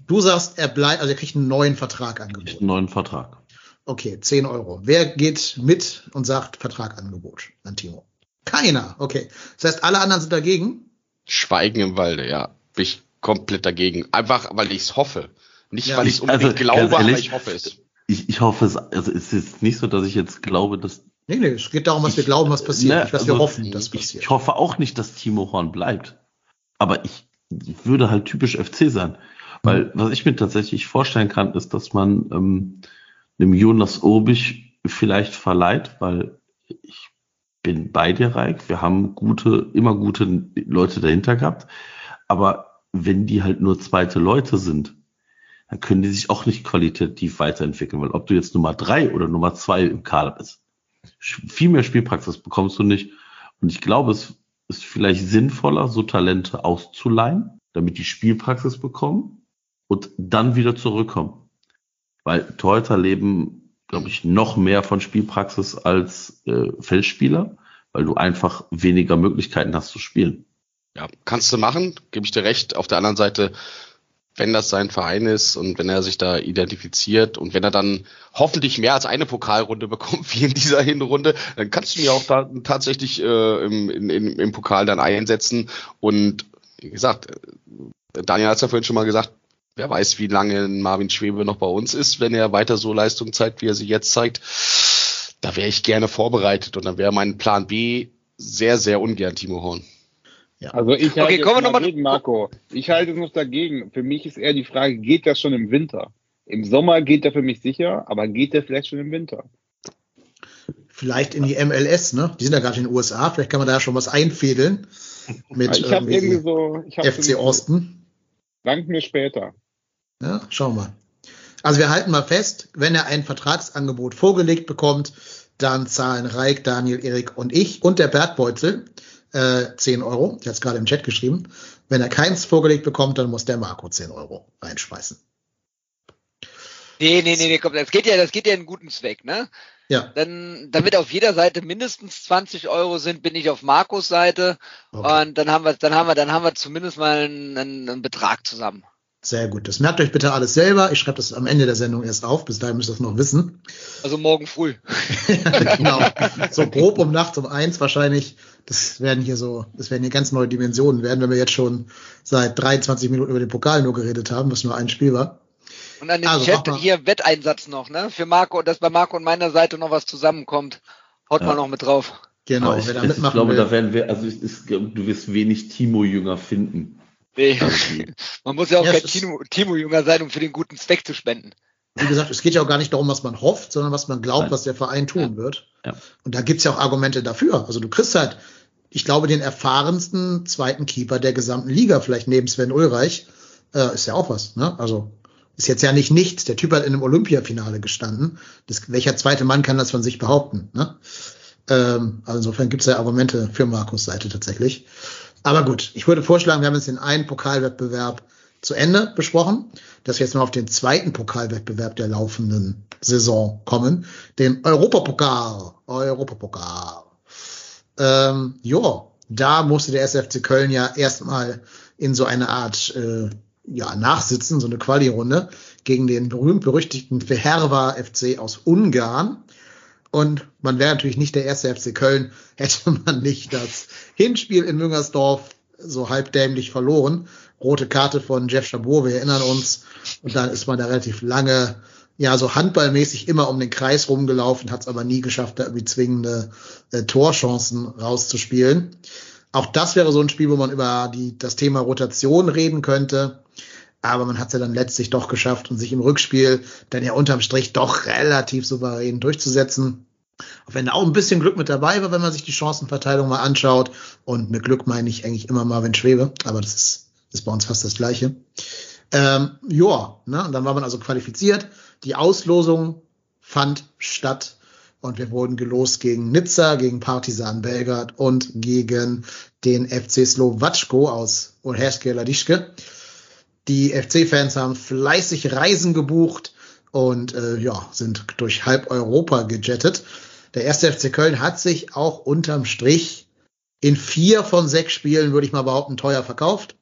Du sagst, er bleibt, also er kriegt einen neuen Vertrag angeboten. Einen neuen Vertrag. Okay, zehn Euro. Wer geht mit und sagt Vertragangebot an Timo? Keiner. Okay. Das heißt, alle anderen sind dagegen? Schweigen im Walde, ja. Bin ich komplett dagegen. Einfach, weil ich es hoffe. Nicht, ja, weil ich es unbedingt also, glaube, ehrlich, aber ich hoffe es. Ich, ich hoffe, es, also es ist nicht so, dass ich jetzt glaube, dass... Nee, nee, es geht darum, was ich, wir glauben, was passiert, ne, nicht, was also wir hoffen, dass passiert. Ich, ich hoffe auch nicht, dass Timo Horn bleibt. Aber ich, ich würde halt typisch F C sein. Weil mhm. was ich mir tatsächlich vorstellen kann, ist, dass man ähm, einem Jonas Urbich vielleicht verleiht, weil ich bin bei dir, Raik. Wir haben gute, immer gute Leute dahinter gehabt. Aber wenn die halt nur zweite Leute sind, dann können die sich auch nicht qualitativ weiterentwickeln, weil ob du jetzt Nummer drei oder Nummer zwei im Kader bist, viel mehr Spielpraxis bekommst du nicht. Und ich glaube, es ist vielleicht sinnvoller, so Talente auszuleihen, damit die Spielpraxis bekommen und dann wieder zurückkommen. Weil Torhüter leben, glaube ich, noch mehr von Spielpraxis als äh, Feldspieler, weil du einfach weniger Möglichkeiten hast zu spielen. Ja, kannst du machen, gebe ich dir recht. Auf der anderen Seite, wenn das sein Verein ist und wenn er sich da identifiziert und wenn er dann hoffentlich mehr als eine Pokalrunde bekommt wie in dieser Hinrunde, dann kannst du ihn ja auch da tatsächlich äh, im, im, im Pokal dann einsetzen. Und wie gesagt, Daniel hat es ja vorhin schon mal gesagt, wer weiß, wie lange Marvin Schwäbe noch bei uns ist, wenn er weiter so Leistung zeigt, wie er sie jetzt zeigt. Da wäre ich gerne vorbereitet und dann wäre mein Plan B sehr, sehr ungern Timo Horn. Ja. Also ich halte okay, es dagegen, Marco. Ich halte es noch dagegen. Für mich ist eher die Frage, geht das schon im Winter? Im Sommer geht der für mich sicher, aber geht der vielleicht schon im Winter? Vielleicht in die M L S, ne? Die sind ja gerade in den U S A. Vielleicht kann man da schon was einfädeln mit ich ähm, irgendwie so, ich F C Osten. Dank mir später. Ja, schauen wir mal. Also wir halten mal fest, wenn er ein Vertragsangebot vorgelegt bekommt, dann zahlen Raik, Daniel, Erik und ich und der Bertbeutel Äh, zehn Euro, ich hatte es gerade im Chat geschrieben. Wenn er keins vorgelegt bekommt, dann muss der Marco zehn Euro reinschmeißen. Nee, nee, nee, nee, komm, das geht ja, das geht ja in einen guten Zweck, ne? Ja. Dann, damit auf jeder Seite mindestens zwanzig Euro sind, bin ich auf Marcos Seite. Okay. Und dann haben wir, dann haben wir, dann haben wir zumindest mal einen, einen Betrag zusammen. Sehr gut, das merkt euch bitte alles selber. Ich schreibe das am Ende der Sendung erst auf, bis dahin müsst ihr das noch wissen. Also morgen früh. Genau, so grob um nachts um eins wahrscheinlich. Das werden hier so, das werden hier ganz neue Dimensionen werden, wenn wir jetzt schon seit dreiundzwanzig Minuten über den Pokal nur geredet haben, was nur ein Spiel war. Und an den also, Chat hier Wetteinsatz noch, ne? Für Marco, dass bei Marco und meiner Seite noch was zusammenkommt. Haut ja. mal noch mit drauf. Genau, ich, wer da mitmachen ich glaube, will. Da werden wir, also es ist, du wirst wenig Timo-Jünger finden. Nee. Man muss ja auch ja, kein Timo-Jünger sein, um für den guten Zweck zu spenden. wie gesagt, es geht ja auch gar nicht darum, was man hofft, sondern was man glaubt, was der Verein tun wird. Ja. Und da gibt's ja auch Argumente dafür. Also du kriegst halt, ich glaube, den erfahrensten zweiten Keeper der gesamten Liga, vielleicht neben Sven Ulreich, äh, ist ja auch was, ne? Also ist jetzt ja nicht nichts. Der Typ hat in einem Olympiafinale gestanden. Das, welcher zweite Mann kann das von sich behaupten, ne? Ähm, also insofern gibt's ja Argumente für Markus Seite tatsächlich. Aber gut, ich würde vorschlagen, wir haben jetzt den einen Pokalwettbewerb zu Ende besprochen, dass wir jetzt mal auf den zweiten Pokalwettbewerb der laufenden Saison kommen, den Europapokal. Europapokal. Ähm, ja, da musste der S F C Köln ja erstmal in so eine Art äh, ja nachsitzen, so eine Quali-Runde gegen den berühmt-berüchtigten Fehervar F C aus Ungarn. Und man wäre natürlich nicht der erste F C Köln, hätte man nicht das Hinspiel in Müngersdorf so halbdämlich verloren. Rote Karte von Jeff Chabot, wir erinnern uns. Und dann ist man da relativ lange, ja, so handballmäßig immer um den Kreis rumgelaufen, hat es aber nie geschafft, da irgendwie zwingende äh, Torchancen rauszuspielen. Auch das wäre so ein Spiel, wo man über die, das Thema Rotation reden könnte. Aber man hat es ja dann letztlich doch geschafft und sich im Rückspiel dann ja unterm Strich doch relativ souverän durchzusetzen. Auch wenn da auch ein bisschen Glück mit dabei war, wenn man sich die Chancenverteilung mal anschaut. Und mit Glück meine ich eigentlich immer Marvin Schwäbe, aber das ist ist bei uns fast das Gleiche. Ähm, ja, ne? Und dann war man also qualifiziert. Die Auslosung fand statt und wir wurden gelost gegen Nizza, gegen Partizan Belgrad und gegen den F C Slovatsko aus Uherské Hladiště. Die F C-Fans haben fleißig Reisen gebucht und äh, ja, sind durch halb Europa gejettet. Der erste F C Köln hat sich auch unterm Strich in vier von sechs Spielen, würde ich mal behaupten, teuer verkauft.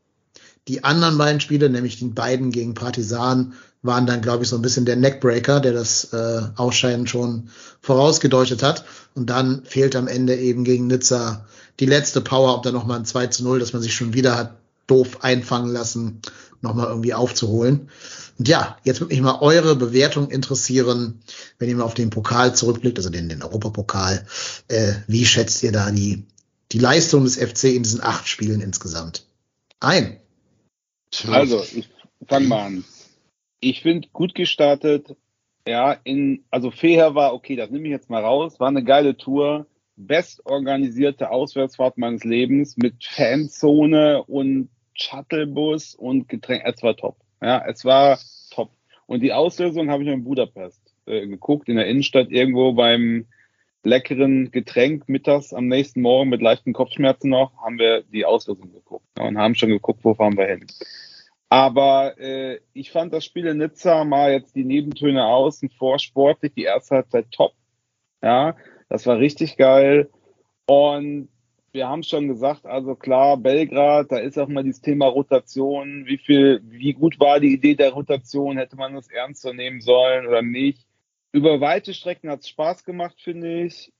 Die anderen beiden Spiele, nämlich die beiden gegen Partizan, waren dann, glaube ich, so ein bisschen der Neckbreaker, der das äh, Ausscheiden schon vorausgedeutet hat. Und dann fehlt am Ende eben gegen Nizza die letzte Power, ob da nochmal ein zwei zu null, dass man sich schon wieder hat doof einfangen lassen, nochmal irgendwie aufzuholen. Und ja, jetzt würde mich mal eure Bewertung interessieren, wenn ihr mal auf den Pokal zurückblickt, also den, den Europapokal. Äh, wie schätzt ihr da die, die Leistung des F C in diesen acht Spielen insgesamt ein? Also, ich fang mal an. Ich finde, gut gestartet, ja, in, also Feher war, okay, das nehme ich jetzt mal raus, war eine geile Tour, bestorganisierte Auswärtsfahrt meines Lebens mit Fanzone und Shuttlebus und Getränk, es war top, ja, es war top. Und die Auslösung habe ich noch in Budapest äh, geguckt, in der Innenstadt, irgendwo beim leckeren Getränk mittags am nächsten Morgen mit leichten Kopfschmerzen noch, haben wir die Auslösung geguckt, ja, und haben schon geguckt, wo fahren wir hin. Aber äh, ich fand das Spiel in Nizza, mal jetzt die Nebentöne außen vor, sportlich, die erste Halbzeit top. Ja, das war richtig geil. Und wir haben schon gesagt, also klar, Belgrad, da ist auch mal dieses Thema Rotation. Wie viel, wie gut war die Idee der Rotation? Hätte man das ernster nehmen sollen oder nicht? Über weite Strecken hat es Spaß gemacht, finde ich.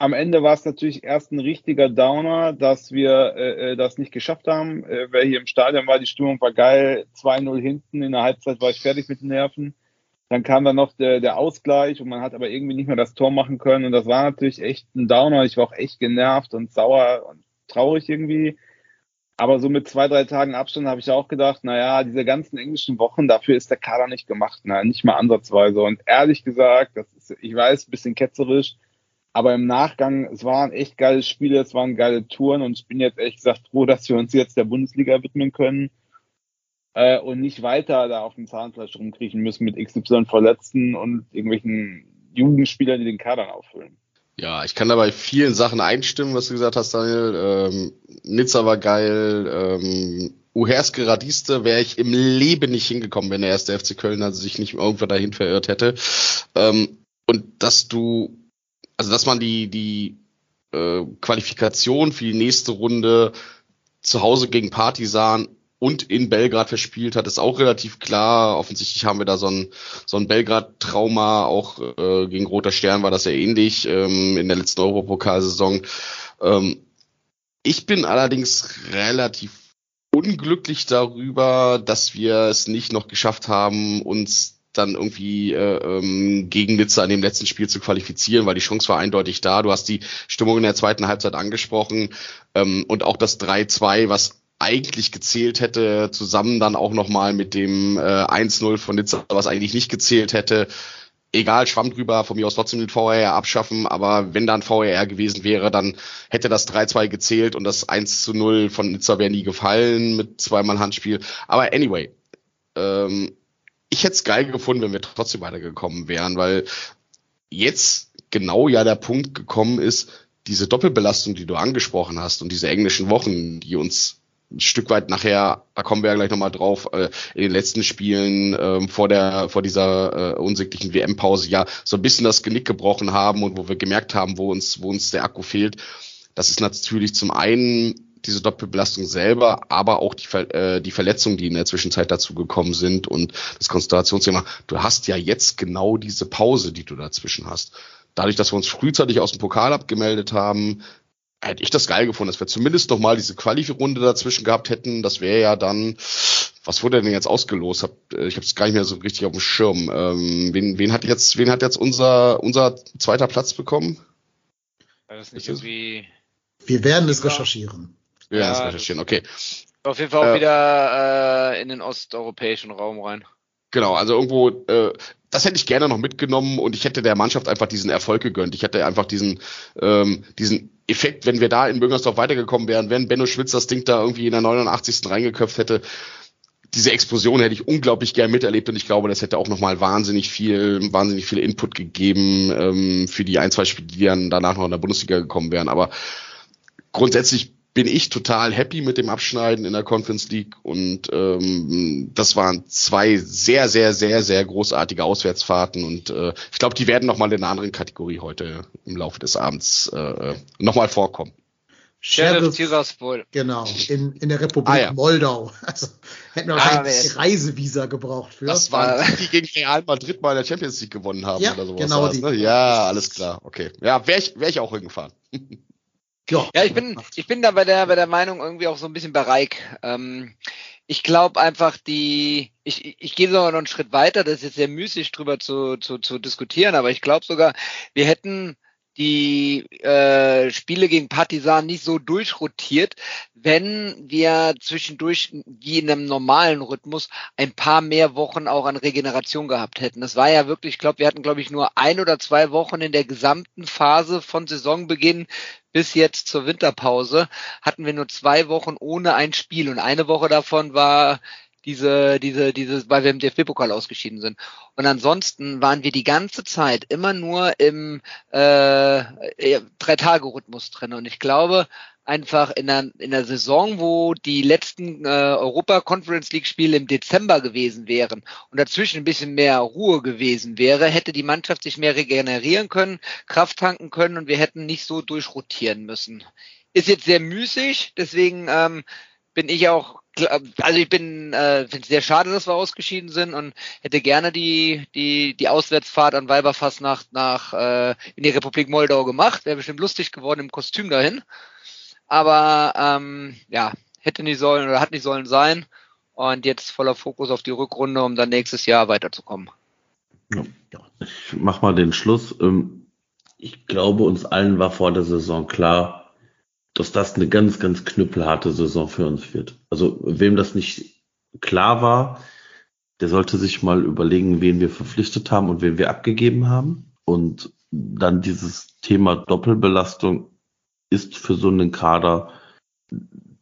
Am Ende war es natürlich erst ein richtiger Downer, dass wir äh, das nicht geschafft haben. Äh, wer hier im Stadion war, die Stimmung war geil. zwei null hinten, in der Halbzeit war ich fertig mit den Nerven. Dann kam dann noch der, der Ausgleich und man hat aber irgendwie nicht mehr das Tor machen können. Und das war natürlich echt ein Downer. Ich war auch echt genervt und sauer und traurig irgendwie. Aber so mit zwei, drei Tagen Abstand habe ich auch gedacht, naja, diese ganzen englischen Wochen, dafür ist der Kader nicht gemacht. Na, nicht mal ansatzweise. Und ehrlich gesagt, das ist, ich weiß, ein bisschen ketzerisch, aber im Nachgang, es waren echt geile Spiele, es waren geile Touren und ich bin jetzt ehrlich gesagt froh, dass wir uns jetzt der Bundesliga widmen können äh, und nicht weiter da auf dem Zahnfleisch rumkriechen müssen mit X Y Verletzten und irgendwelchen Jugendspielern, die den Kader auffüllen. Ja, ich kann da bei vielen Sachen einstimmen, was du gesagt hast, Daniel. Ähm, Nizza war geil. Ähm, Uherské Hladiště wäre ich im Leben nicht hingekommen, wenn der erste F C Köln also sich nicht irgendwann dahin verirrt hätte. Ähm, und dass du, also dass man die die äh, Qualifikation für die nächste Runde zu Hause gegen Partizan und in Belgrad verspielt hat, ist auch relativ klar. Offensichtlich haben wir da so ein, so ein Belgrad-Trauma, auch äh, gegen Roter Stern war das ja ähnlich ähm, in der letzten Europapokalsaison. Ähm, ich bin allerdings relativ unglücklich darüber, dass wir es nicht noch geschafft haben, uns dann irgendwie äh, ähm, gegen Nizza an dem letzten Spiel zu qualifizieren, weil die Chance war eindeutig da. Du hast die Stimmung in der zweiten Halbzeit angesprochen ähm, und auch das drei zwei, was eigentlich gezählt hätte, zusammen dann auch nochmal mit dem äh, eins null von Nizza, was eigentlich nicht gezählt hätte. Egal, Schwamm drüber, von mir aus trotzdem den V A R abschaffen, aber wenn da ein V A R gewesen wäre, dann hätte das drei zwei gezählt und das eins zu null von Nizza wäre nie gefallen mit zweimal Handspiel. Aber anyway, ähm, ich hätte es geil gefunden, wenn wir trotzdem weitergekommen wären, weil jetzt genau ja der Punkt gekommen ist, diese Doppelbelastung, die du angesprochen hast und diese englischen Wochen, die uns ein Stück weit nachher, da kommen wir ja gleich nochmal drauf, äh, in den letzten Spielen äh, vor der vor dieser äh, unsäglichen W M-Pause ja so ein bisschen das Genick gebrochen haben und wo wir gemerkt haben, wo uns wo uns der Akku fehlt. Das ist natürlich zum einen diese Doppelbelastung selber, aber auch die, Ver- äh, die Verletzungen, die in der Zwischenzeit dazu gekommen sind und das Konzentrationsthema. Du hast ja jetzt genau diese Pause, die du dazwischen hast. Dadurch, dass wir uns frühzeitig aus dem Pokal abgemeldet haben, hätte ich das geil gefunden, dass wir zumindest noch mal diese Quali-Runde dazwischen gehabt hätten. Das wäre ja dann, was wurde denn jetzt ausgelost? Hab, ich habe es gar nicht mehr so richtig auf dem Schirm. Ähm, wen, wen hat jetzt, wen hat jetzt unser unser zweiter Platz bekommen? War das nicht irgendwie? Wir werden es recherchieren. Wir werden es recherchieren. Okay. Auf jeden Fall auch äh, wieder äh, in den osteuropäischen Raum rein. Genau, also irgendwo, äh, das hätte ich gerne noch mitgenommen und ich hätte der Mannschaft einfach diesen Erfolg gegönnt. Ich hätte einfach diesen ähm, diesen Effekt, wenn wir da in Bürgersdorf weitergekommen wären, wenn Benno Schmitz das Ding da irgendwie in der neunundachtzigsten reingeköpft hätte, diese Explosion hätte ich unglaublich gern miterlebt und ich glaube, das hätte auch nochmal wahnsinnig viel, wahnsinnig viel Input gegeben ähm, für die ein, zwei Spiele, die dann danach noch in der Bundesliga gekommen wären. Aber grundsätzlich bin ich total happy mit dem Abschneiden in der Conference League und ähm, das waren zwei sehr, sehr, sehr, sehr großartige Auswärtsfahrten und äh, ich glaube, die werden nochmal in einer anderen Kategorie heute im Laufe des Abends äh, nochmal vorkommen. Sheriff Tiraspol. Genau, in, in der Republik ah, ja. Moldau. Also hätten wir wahrscheinlich ah, Reisevisa gebraucht für. Das waren die, die gegen Real Madrid mal in der Champions League gewonnen haben ja, oder sowas. Genau die. Ne? Ja, alles klar, okay. Ja, wäre ich, wär ich auch hingefahren. Ja, ich bin, ich bin da bei der, bei der Meinung irgendwie auch so ein bisschen bei Reik. Ähm, ich glaube einfach die, ich, ich gehe sogar noch einen Schritt weiter, das ist jetzt sehr müßig drüber zu, zu, zu diskutieren, aber ich glaube sogar, wir hätten die äh, Spiele gegen Partizan nicht so durchrotiert, wenn wir zwischendurch wie in einem normalen Rhythmus ein paar mehr Wochen auch an Regeneration gehabt hätten. Das war ja wirklich, ich glaube, wir hatten, glaube ich, nur ein oder zwei Wochen in der gesamten Phase von Saisonbeginn bis jetzt zur Winterpause, hatten wir nur zwei Wochen ohne ein Spiel und eine Woche davon war diese, diese, dieses, weil wir im D F B-Pokal ausgeschieden sind. Und ansonsten waren wir die ganze Zeit immer nur im äh, Drei-Tage-Rhythmus drin. Und ich glaube einfach in der, in der Saison, wo die letzten äh, Europa-Conference-League-Spiele im Dezember gewesen wären und dazwischen ein bisschen mehr Ruhe gewesen wäre, hätte die Mannschaft sich mehr regenerieren können, Kraft tanken können und wir hätten nicht so durchrotieren müssen. Ist jetzt sehr müßig, deswegen ähm, bin ich auch, also ich bin, äh, finde es sehr schade, dass wir ausgeschieden sind und hätte gerne die die die Auswärtsfahrt an Weiberfassnacht nach äh, in die Republik Moldau gemacht. Wäre bestimmt lustig geworden im Kostüm dahin. Aber ähm, ja, hätte nicht sollen oder hat nicht sollen sein. Und jetzt voller Fokus auf die Rückrunde, um dann nächstes Jahr weiterzukommen. Ja, ich mach mal den Schluss. Ich glaube, uns allen war vor der Saison klar, dass das eine ganz, ganz knüppelharte Saison für uns wird. Also wem das nicht klar war, der sollte sich mal überlegen, wen wir verpflichtet haben und wen wir abgegeben haben. Und dann dieses Thema Doppelbelastung ist für so einen Kader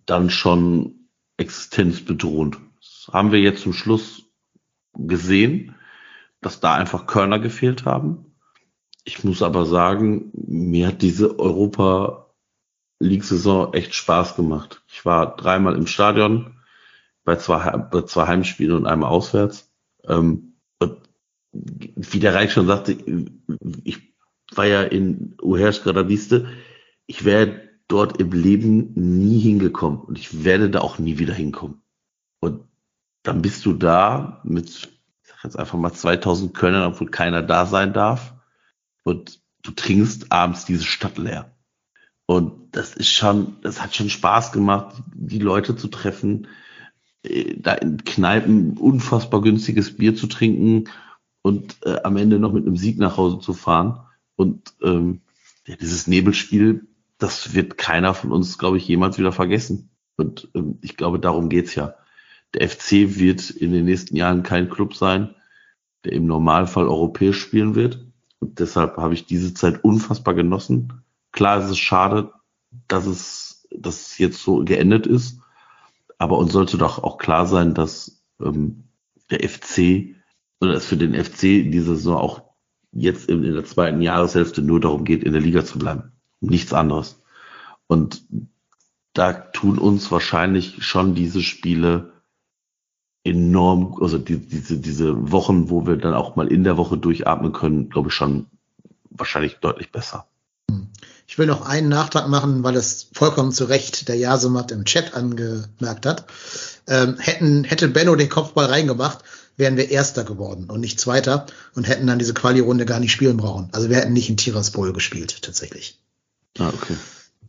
dann schon existenzbedrohend. Das haben wir jetzt zum Schluss gesehen, dass da einfach Körner gefehlt haben. Ich muss aber sagen, mir hat diese Europa League-Saison echt Spaß gemacht. Ich war dreimal im Stadion, bei zwei, bei zwei Heimspielen und einmal auswärts. Ähm, und wie der Reich schon sagte, ich war ja in Uhersk Gradaviste, ich wäre dort im Leben nie hingekommen und ich werde da auch nie wieder hinkommen. Und dann bist du da mit, ich sag jetzt einfach mal zweitausend Kölnern, obwohl keiner da sein darf und du trinkst abends diese Stadt leer. Und das ist schon, das hat schon Spaß gemacht, die Leute zu treffen, da in Kneipen unfassbar günstiges Bier zu trinken und äh, am Ende noch mit einem Sieg nach Hause zu fahren. Und ähm, ja, dieses Nebelspiel, das wird keiner von uns, glaube ich, jemals wieder vergessen. Und ähm, ich glaube, darum geht's ja. Der F C wird in den nächsten Jahren kein Club sein, der im Normalfall europäisch spielen wird. Und deshalb habe ich diese Zeit unfassbar genossen. Klar, es ist schade, dass es, dass es jetzt so geendet ist. Aber uns sollte doch auch klar sein, dass ähm, der F C oder es für den F C in dieser Saison auch jetzt in, in der zweiten Jahreshälfte nur darum geht, in der Liga zu bleiben. Um nichts anderes. Und da tun uns wahrscheinlich schon diese Spiele enorm, also die, diese, diese Wochen, wo wir dann auch mal in der Woche durchatmen können, glaube ich schon wahrscheinlich deutlich besser. Ich will noch einen Nachtrag machen, weil das vollkommen zu Recht der Jasomat im Chat angemerkt hat. Ähm, hätten, hätte Benno den Kopfball reingemacht, wären wir Erster geworden und nicht Zweiter und hätten dann diese Quali-Runde gar nicht spielen brauchen. Also wir hätten nicht in Tiraspol gespielt, tatsächlich. Ah, okay.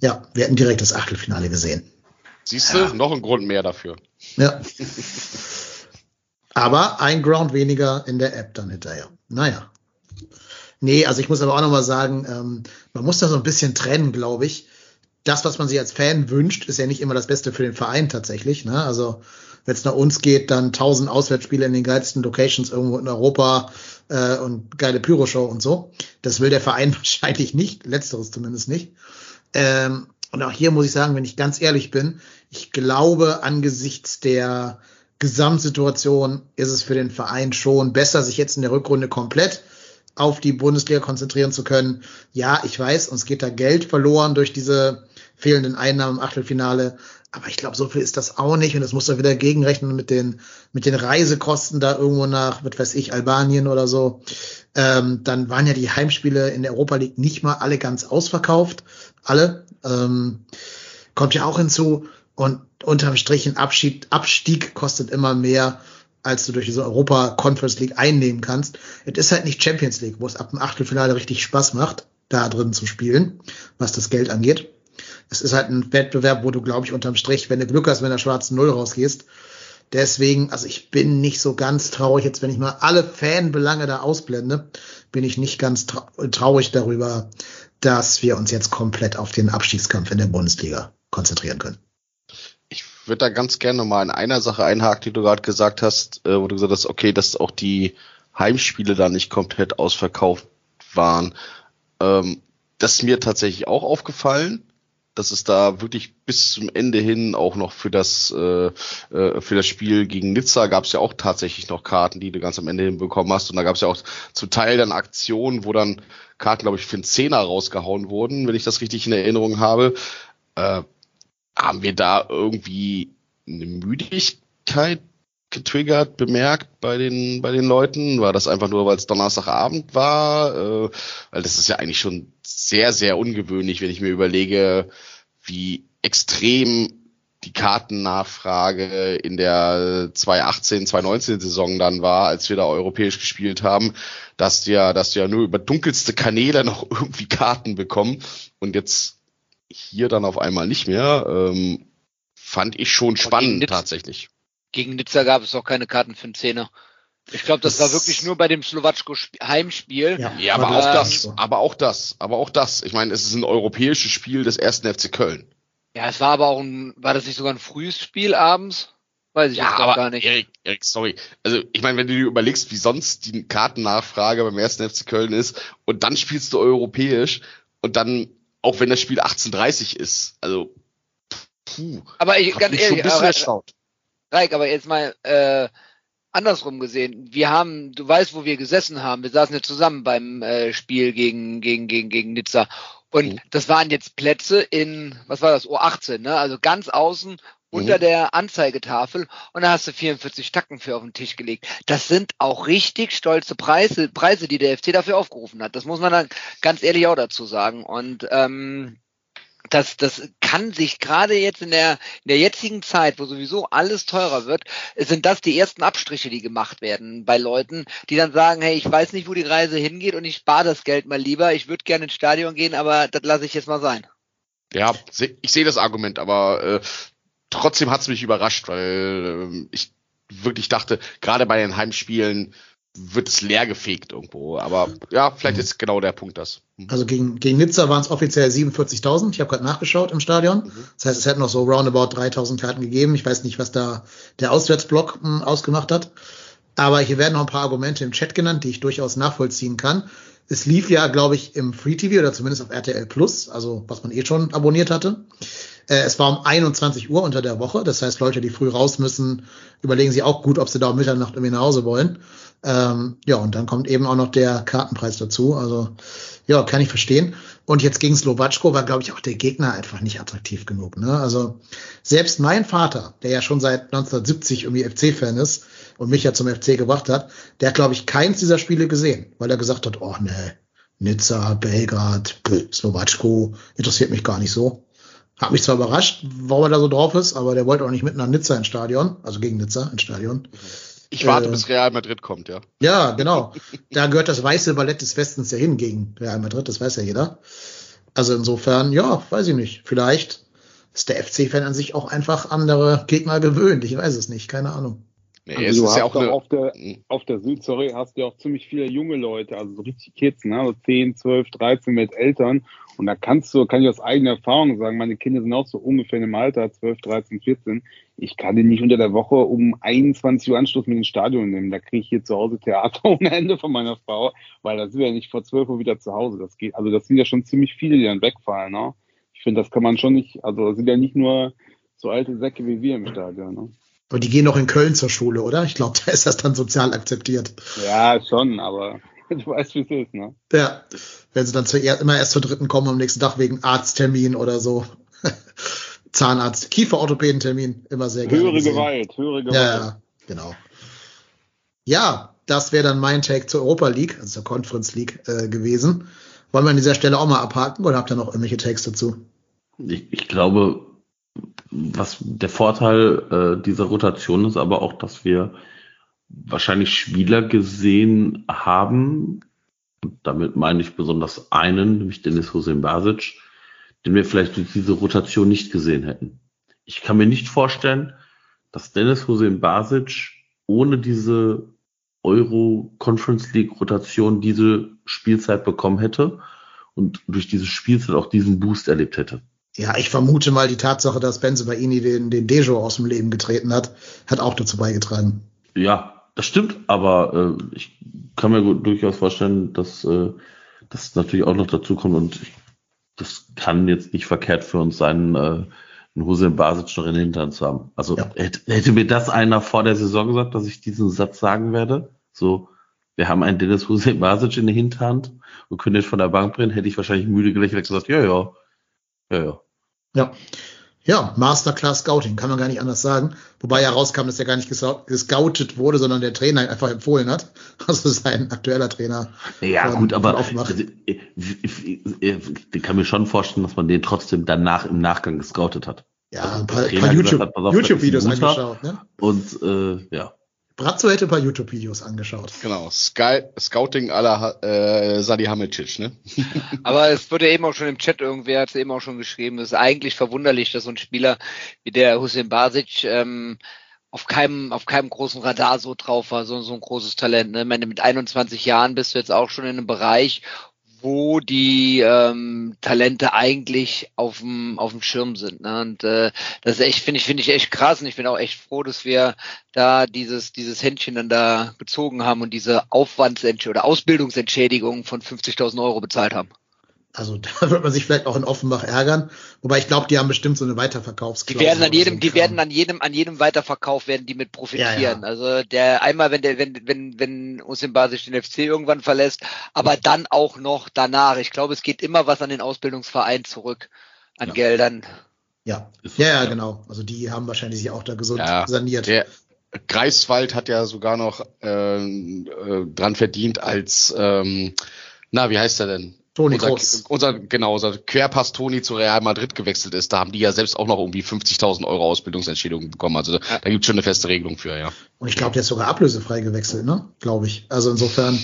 Ja, wir hätten direkt das Achtelfinale gesehen. Siehst du, ja. Noch ein Grund mehr dafür. Ja. Aber ein Ground weniger in der App dann hinterher. Naja. Nee, also ich muss aber auch nochmal sagen, ähm, man muss da so ein bisschen trennen, glaube ich. Das, was man sich als Fan wünscht, ist ja nicht immer das Beste für den Verein tatsächlich. Ne? Also wenn es nach uns geht, dann tausend Auswärtsspiele in den geilsten Locations irgendwo in Europa äh, und geile Pyroshow und so. Das will der Verein wahrscheinlich nicht, letzteres zumindest nicht. Ähm, und auch hier muss ich sagen, wenn ich ganz ehrlich bin, ich glaube, angesichts der Gesamtsituation ist es für den Verein schon besser, sich jetzt in der Rückrunde komplett auf die Bundesliga konzentrieren zu können. Ja, ich weiß, uns geht da Geld verloren durch diese fehlenden Einnahmen im Achtelfinale. Aber ich glaube, so viel ist das auch nicht. Und das muss man wieder gegenrechnen mit den mit den Reisekosten da irgendwo nach, was weiß ich, Albanien oder so. Ähm, dann waren ja die Heimspiele in der Europa League nicht mal alle ganz ausverkauft. Alle. Ähm, kommt ja auch hinzu. Und unterm Strich ein Abschied, Abstieg kostet immer mehr, als du durch diese Europa-Conference League einnehmen kannst. Es ist halt nicht Champions League, wo es ab dem Achtelfinale richtig Spaß macht, da drin zu spielen, was das Geld angeht. Es ist halt ein Wettbewerb, wo du, glaube ich, unterm Strich, wenn du Glück hast, mit einer schwarzen Null rausgehst. Deswegen, also ich bin nicht so ganz traurig, jetzt wenn ich mal alle Fanbelange da ausblende, bin ich nicht ganz traurig darüber, dass wir uns jetzt komplett auf den Abstiegskampf in der Bundesliga konzentrieren können. Ich würde da ganz gerne mal in einer Sache einhaken, die du gerade gesagt hast, wo du gesagt hast, okay, dass auch die Heimspiele da nicht komplett ausverkauft waren. Ähm, das ist mir tatsächlich auch aufgefallen, dass es da wirklich bis zum Ende hin auch noch für das äh, für das Spiel gegen Nizza gab es ja auch tatsächlich noch Karten, die du ganz am Ende hin bekommen hast. Und da gab es ja auch zum Teil dann Aktionen, wo dann Karten, glaube ich, für einen Zehner rausgehauen wurden, wenn ich das richtig in Erinnerung habe. Äh, Haben wir da irgendwie eine Müdigkeit getriggert, bemerkt bei den bei den Leuten? War das einfach nur, weil es Donnerstagabend war? Äh, weil das ist ja eigentlich schon sehr, sehr ungewöhnlich, wenn ich mir überlege, wie extrem die Kartennachfrage in der zwanzig achtzehn, zwanzig neunzehn Saison dann war, als wir da europäisch gespielt haben, dass wir, dass wir nur über dunkelste Kanäle noch irgendwie Karten bekommen und jetzt hier dann auf einmal nicht mehr, ähm, fand ich schon spannend gegen tatsächlich. Gegen Nizza gab es auch keine Karten für einen Zehner. Ich glaube, das, das war wirklich nur bei dem Slowatschko-Heimspiel. Ja, ja aber, aber auch das, aber auch das, aber auch das. Ich meine, es ist ein europäisches Spiel des ersten F C Köln. Ja, es war aber auch ein, war das nicht sogar ein frühes Spiel abends? Weiß ich ja, jetzt aber gar nicht. Erik, Erik, sorry. Also ich meine, wenn du dir überlegst, wie sonst die Kartennachfrage beim ersten F C Köln ist und dann spielst du europäisch und dann auch wenn das Spiel achtzehn Uhr dreißig ist, also puh. Aber ich ganz ehrlich, aber, Reik, aber jetzt mal äh, andersrum gesehen. Wir haben, du weißt, wo wir gesessen haben. Wir saßen ja zusammen beim äh, Spiel gegen gegen gegen gegen Nizza und mhm. das waren jetzt Plätze in, was war das, U achtzehn, ne? Also ganz außen unter mhm. der Anzeigetafel und da hast du vierundvierzig Tacken für auf den Tisch gelegt. Das sind auch richtig stolze Preise, Preise, die der F C dafür aufgerufen hat. Das muss man dann ganz ehrlich auch dazu sagen. Und ähm, das, das kann sich gerade jetzt in der, in der jetzigen Zeit, wo sowieso alles teurer wird, sind das die ersten Abstriche, die gemacht werden bei Leuten, die dann sagen, hey, ich weiß nicht, wo die Reise hingeht und ich spare das Geld mal lieber. Ich würde gerne ins Stadion gehen, aber das lasse ich jetzt mal sein. Ja, ich sehe das Argument, aber äh trotzdem hat's mich überrascht, weil äh, ich wirklich dachte, gerade bei den Heimspielen wird es leer gefegt irgendwo. Aber ja, vielleicht ist genau der Punkt das. Mhm. Also gegen, gegen Nizza waren es offiziell siebenundvierzigtausend. Ich habe gerade nachgeschaut im Stadion. Mhm. Das heißt, es hätten noch so roundabout dreitausend Karten gegeben. Ich weiß nicht, was da der Auswärtsblock mh, ausgemacht hat. Aber hier werden noch ein paar Argumente im Chat genannt, die ich durchaus nachvollziehen kann. Es lief ja, glaube ich, im Free-T V oder zumindest auf R T L Plus, also was man eh schon abonniert hatte. Äh, es war um einundzwanzig Uhr unter der Woche. Das heißt, Leute, die früh raus müssen, überlegen sich auch gut, ob sie da um Mitternacht irgendwie nach Hause wollen. Ähm, ja, und dann kommt eben auch noch der Kartenpreis dazu. Also, ja, kann ich verstehen. Und jetzt gegen Slowatschko war, glaube ich, auch der Gegner einfach nicht attraktiv genug. Ne? Also, selbst mein Vater, der ja schon seit neunzehnhundertsiebzig irgendwie F C-Fan ist und mich ja zum F C gebracht hat, der hat, glaube ich, keins dieser Spiele gesehen, weil er gesagt hat, oh, nee, Nizza, Belgrad, Slowatschko, interessiert mich gar nicht so. Hat mich zwar überrascht, warum er da so drauf ist, aber der wollte auch nicht mit nach Nizza ins Stadion, also gegen Nizza ins Stadion. Ich warte, äh, bis Real Madrid kommt, ja. Ja, genau. Da gehört das weiße Ballett des Westens ja hin gegen Real Madrid, das weiß ja jeder. Also insofern, ja, weiß ich nicht. Vielleicht ist der F C-Fan an sich auch einfach andere Gegner gewöhnt. Ich weiß es nicht, keine Ahnung. Nee, also es du ist hast ja auch eine... auf, der, auf der Süd, sorry, hast du ja auch ziemlich viele junge Leute, also so richtig Kids, ne? Also zehn, zwölf, dreizehn mit Eltern. Und da kannst du, kann ich aus eigener Erfahrung sagen, meine Kinder sind auch so ungefähr im Alter, zwölf, dreizehn, vierzehn. Ich kann den nicht unter der Woche um einundzwanzig Uhr Anschluss mit ins Stadion nehmen. Da kriege ich hier zu Hause Theater ohne Ende von meiner Frau, weil da sind wir ja nicht vor zwölf Uhr wieder zu Hause. Das geht, also das sind ja schon ziemlich viele, die dann wegfallen, ne? Ich finde, das kann man schon nicht, also das sind ja nicht nur so alte Säcke wie wir im Stadion, ne? Aber die gehen noch in Köln zur Schule, oder? Ich glaube, da ist das dann sozial akzeptiert. Ja, schon, aber du weißt, wie es ist, ne? Ja, wenn sie dann zu, immer erst zur dritten kommen am nächsten Tag wegen Arzttermin oder so. Zahnarzt, Kieferorthopädentermin, immer sehr gerne. Höhere Gewalt, höhere Gewalt. Ja, genau. Ja, das wäre dann mein Take zur Europa League, also zur Conference League äh, gewesen. Wollen wir an dieser Stelle auch mal abhaken oder habt ihr noch irgendwelche Takes dazu? Ich, ich glaube... Was der Vorteil äh, dieser Rotation ist, aber auch, dass wir wahrscheinlich Spieler gesehen haben, und damit meine ich besonders einen, nämlich Dennis Huseinbašić, den wir vielleicht durch diese Rotation nicht gesehen hätten. Ich kann mir nicht vorstellen, dass Dennis Huseinbašić ohne diese Euro-Conference-League-Rotation diese Spielzeit bekommen hätte und durch diese Spielzeit auch diesen Boost erlebt hätte. Ja, ich vermute mal, die Tatsache, dass Bensebaini den, den Dejo aus dem Leben getreten hat, hat auch dazu beigetragen. Ja, das stimmt, aber äh, ich kann mir gut, durchaus vorstellen, dass äh, das natürlich auch noch dazu kommt und ich, das kann jetzt nicht verkehrt für uns sein, äh, einen Huseinbašić noch in den Hintern zu haben. Also ja. hätte, hätte mir das einer vor der Saison gesagt, dass ich diesen Satz sagen werde, so, wir haben einen Dennis Huseinbašić in der Hinterhand und können jetzt von der Bank bringen, hätte ich wahrscheinlich müde gelächelt gesagt, ja, ja, ja, ja. Ja, ja, Masterclass Scouting, kann man gar nicht anders sagen. Wobei herauskam, dass er gar nicht gescoutet wurde, sondern der Trainer einfach empfohlen hat. Also sein aktueller Trainer. Ja, von, gut, aber ich, ich, ich kann mir schon vorstellen, dass man den trotzdem danach im Nachgang gescoutet hat. Ja, also ein paar, paar YouTube-Videos YouTube angeschaut. Ne? Und äh, ja. Bratzo hätte ein paar YouTube-Videos angeschaut. Genau, Sky, Scouting à la äh, Salihamidzic, ne? Aber es wurde eben auch schon im Chat, irgendwer hat es eben auch schon geschrieben, es ist eigentlich verwunderlich, dass so ein Spieler wie der Huseinbašić ähm, auf keinem auf keinem großen Radar so drauf war, so, so ein großes Talent. Ne? Ich meine, mit einundzwanzig Jahren bist du jetzt auch schon in einem Bereich, wo die ähm, Talente eigentlich auf dem auf dem Schirm sind, ne? Und äh, das ist echt, finde ich finde ich echt krass, und ich bin auch echt froh, dass wir da dieses dieses Händchen dann da gezogen haben und diese Aufwandsentschädigung oder Ausbildungsentschädigung von fünfzigtausend Euro bezahlt haben. Also da wird man sich vielleicht auch in Offenbach ärgern, wobei ich glaube, die haben bestimmt so eine Weiterverkaufsklausel. Die werden an jedem, so die Kram. werden an jedem, an jedem Weiterverkauf werden die mit profitieren. Ja, ja. Also der einmal, wenn der, wenn, wenn, wenn Huseinbašić den F C irgendwann verlässt, aber dann auch noch danach. Ich glaube, es geht immer was an den Ausbildungsverein zurück, an ja. Geldern. Ja. ja, ja, genau. Also die haben wahrscheinlich sich auch da gesund ja. saniert. Ja. Greifswald hat ja sogar noch ähm, äh, dran verdient als, ähm, na, wie heißt er denn? Toni unser, Groß. Unser, genau, unser Querpass Toni zu Real Madrid gewechselt ist, da haben die ja selbst auch noch irgendwie fünfzigtausend Euro Ausbildungsentschädigung bekommen. Also da, da gibt es schon eine feste Regelung für, ja. Und ich glaube, der ist sogar ablösefrei gewechselt, ne? Glaube ich. Also insofern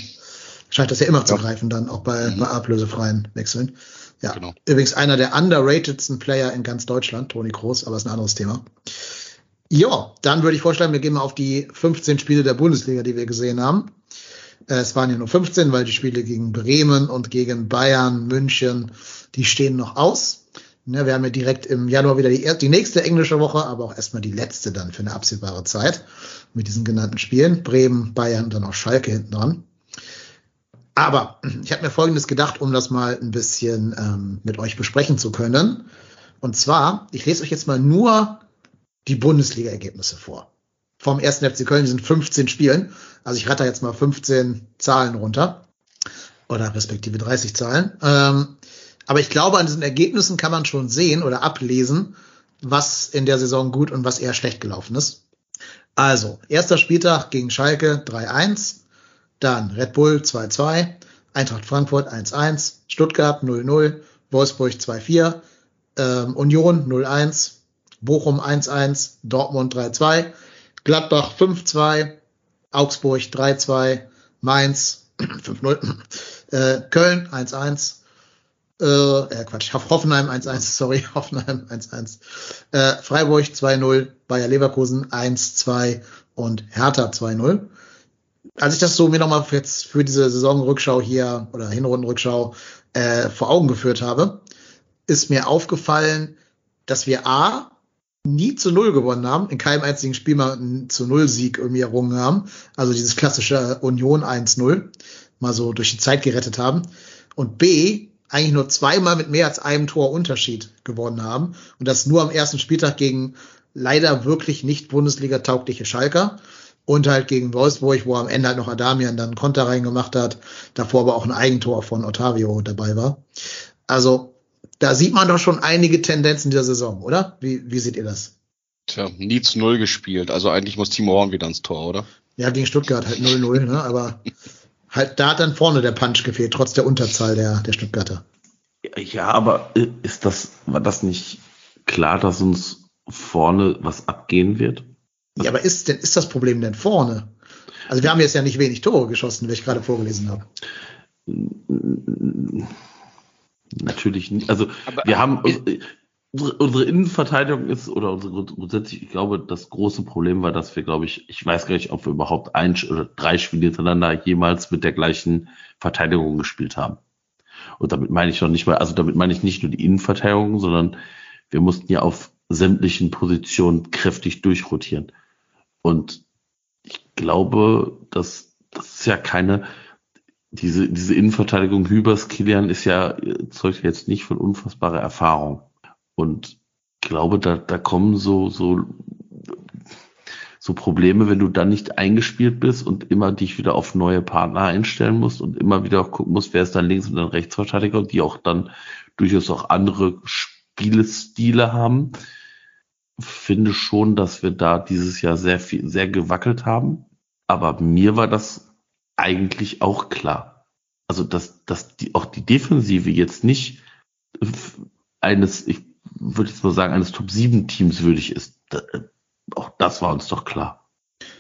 scheint das ja immer ja. zu greifen dann, auch bei, mhm. bei ablösefreien Wechseln. Ja, genau. Übrigens einer der underratedsten Player in ganz Deutschland, Toni Groß, aber ist ein anderes Thema. Ja, dann würde ich vorschlagen, wir gehen mal auf die fünfzehn Spiele der Bundesliga, die wir gesehen haben. Es waren ja nur fünfzehn, weil die Spiele gegen Bremen und gegen Bayern, München, die stehen noch aus. Wir haben ja direkt im Januar wieder die, erste, die nächste englische Woche, aber auch erstmal die letzte dann für eine absehbare Zeit mit diesen genannten Spielen. Bremen, Bayern und dann auch Schalke hinten dran. Aber ich habe mir Folgendes gedacht, um das mal ein bisschen ähm, mit euch besprechen zu können. Und zwar, ich lese euch jetzt mal nur die Bundesliga-Ergebnisse vor. Vom ersten F C Köln, die sind fünfzehn Spielen. Also ich ratter jetzt mal fünfzehn Zahlen runter. Oder respektive dreißig Zahlen. Ähm, aber ich glaube, an diesen Ergebnissen kann man schon sehen oder ablesen, was in der Saison gut und was eher schlecht gelaufen ist. Also, erster Spieltag gegen Schalke drei eins. Dann Red Bull zwei zwei. Eintracht Frankfurt eins eins. Stuttgart null null. Wolfsburg zwei vier. Ähm, Union null eins. Bochum eins eins. Dortmund drei zwei. Gladbach fünf zwei, Augsburg drei zwei, Mainz fünf null, äh, Köln eins eins, äh, äh, Quatsch, Hoffenheim eins eins, sorry, Hoffenheim eins eins, äh, Freiburg zwei null, Bayer Leverkusen eins zwei und Hertha zwei null. Als ich das so mir nochmal jetzt für diese Saisonrückschau hier oder Hinrundenrückschau äh, vor Augen geführt habe, ist mir aufgefallen, dass wir A, nie zu Null gewonnen haben, in keinem einzigen Spiel mal einen zu Null-Sieg irgendwie errungen haben, also dieses klassische Union eins null mal so durch die Zeit gerettet haben und B, eigentlich nur zweimal mit mehr als einem Tor Unterschied gewonnen haben und das nur am ersten Spieltag gegen leider wirklich nicht Bundesliga-taugliche Schalker und halt gegen Wolfsburg, wo am Ende halt noch Adamian dann einen Konter reingemacht hat, davor aber auch ein Eigentor von Ottavio dabei war. Also da sieht man doch schon einige Tendenzen dieser Saison, oder? Wie, wie seht ihr das? Tja, nie zu Null gespielt. Also eigentlich muss Timo Horn wieder ins Tor, oder? Ja, gegen Stuttgart halt null null, ne? Aber halt da hat dann vorne der Punch gefehlt, trotz der Unterzahl der, der Stuttgarter. Ja, aber ist das, war das nicht klar, dass uns vorne was abgehen wird? Was ja, aber ist denn, ist das Problem denn vorne? Also wir haben jetzt ja nicht wenig Tore geschossen, wie ich gerade vorgelesen habe. Natürlich nicht. Also aber, wir haben unsere, unsere Innenverteidigung ist oder unsere grundsätzlich, ich glaube, das große Problem war, dass wir, glaube ich, ich weiß gar nicht, ob wir überhaupt ein oder drei Spiele hintereinander jemals mit der gleichen Verteidigung gespielt haben. Und damit meine ich noch nicht mal, also damit meine ich nicht nur die Innenverteidigung, sondern wir mussten ja auf sämtlichen Positionen kräftig durchrotieren. Und ich glaube, dass das ist ja keine Diese, diese Innenverteidigung Hübers, Kilian ist ja, zeugt jetzt nicht von unfassbarer Erfahrung. Und ich glaube, da, da kommen so, so, so Probleme, wenn du dann nicht eingespielt bist und immer dich wieder auf neue Partner einstellen musst und immer wieder auch gucken musst, wer ist dann links und dann Rechtsverteidiger und die auch dann durchaus auch andere Spielestile haben. Finde schon, dass wir da dieses Jahr sehr viel, sehr gewackelt haben. Aber mir war das eigentlich auch klar. Also, dass, dass die, auch die Defensive jetzt nicht eines, ich würde jetzt mal sagen, eines Top sieben Teams würdig ist. Auch das war uns doch klar.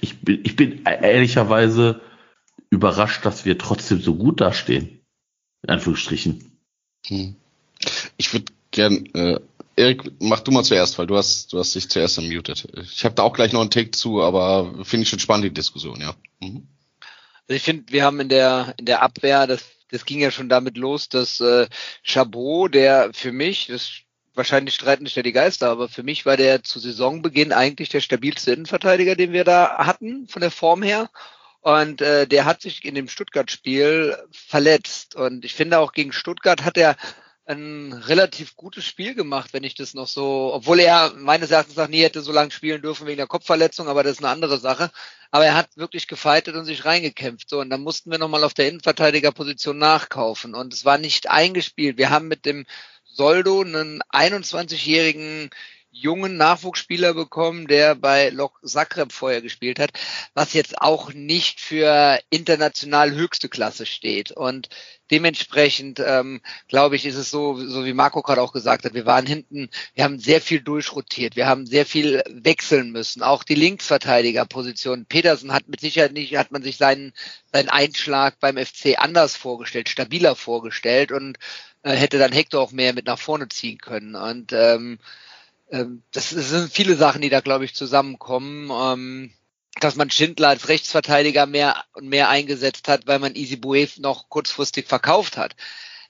Ich bin, ich bin ehrlicherweise überrascht, dass wir trotzdem so gut dastehen. In Anführungsstrichen. Hm. Ich würde gern, äh, Erik, mach du mal zuerst, weil du hast, du hast dich zuerst unmuted. Ich habe da auch gleich noch einen Take zu, aber finde ich schon spannend, die Diskussion, ja. Mhm. Also ich finde, wir haben in der in der Abwehr, das das ging ja schon damit los, dass äh, Chabot, der für mich, das wahrscheinlich streiten sich ja die Geister, aber für mich war der zu Saisonbeginn eigentlich der stabilste Innenverteidiger, den wir da hatten, von der Form her. Und äh, der hat sich in dem Stuttgart-Spiel verletzt. Und ich finde auch gegen Stuttgart hat er ein relativ gutes Spiel gemacht, wenn ich das noch so, obwohl er meines Erachtens noch nie hätte so lange spielen dürfen wegen der Kopfverletzung, aber das ist eine andere Sache. Aber er hat wirklich gefeitet und sich reingekämpft. So, und dann mussten wir nochmal auf der Innenverteidigerposition nachkaufen. Und es war nicht eingespielt. Wir haben mit dem Soldo einen einundzwanzigjährigen jungen Nachwuchsspieler bekommen, der bei Lok Zagreb vorher gespielt hat, was jetzt auch nicht für international höchste Klasse steht. Und dementsprechend, ähm, glaube ich, ist es so, so wie Marco gerade auch gesagt hat, wir waren hinten, wir haben sehr viel durchrotiert, wir haben sehr viel wechseln müssen, auch die Linksverteidigerposition. Pedersen hat mit Sicherheit nicht, hat man sich seinen, seinen Einschlag beim F C anders vorgestellt, stabiler vorgestellt und äh, hätte dann Hector auch mehr mit nach vorne ziehen können. Und ähm, das sind viele Sachen, die da, glaube ich, zusammenkommen. dass man Schindler als Rechtsverteidiger mehr und mehr eingesetzt hat, weil man Ehizibue noch kurzfristig verkauft hat.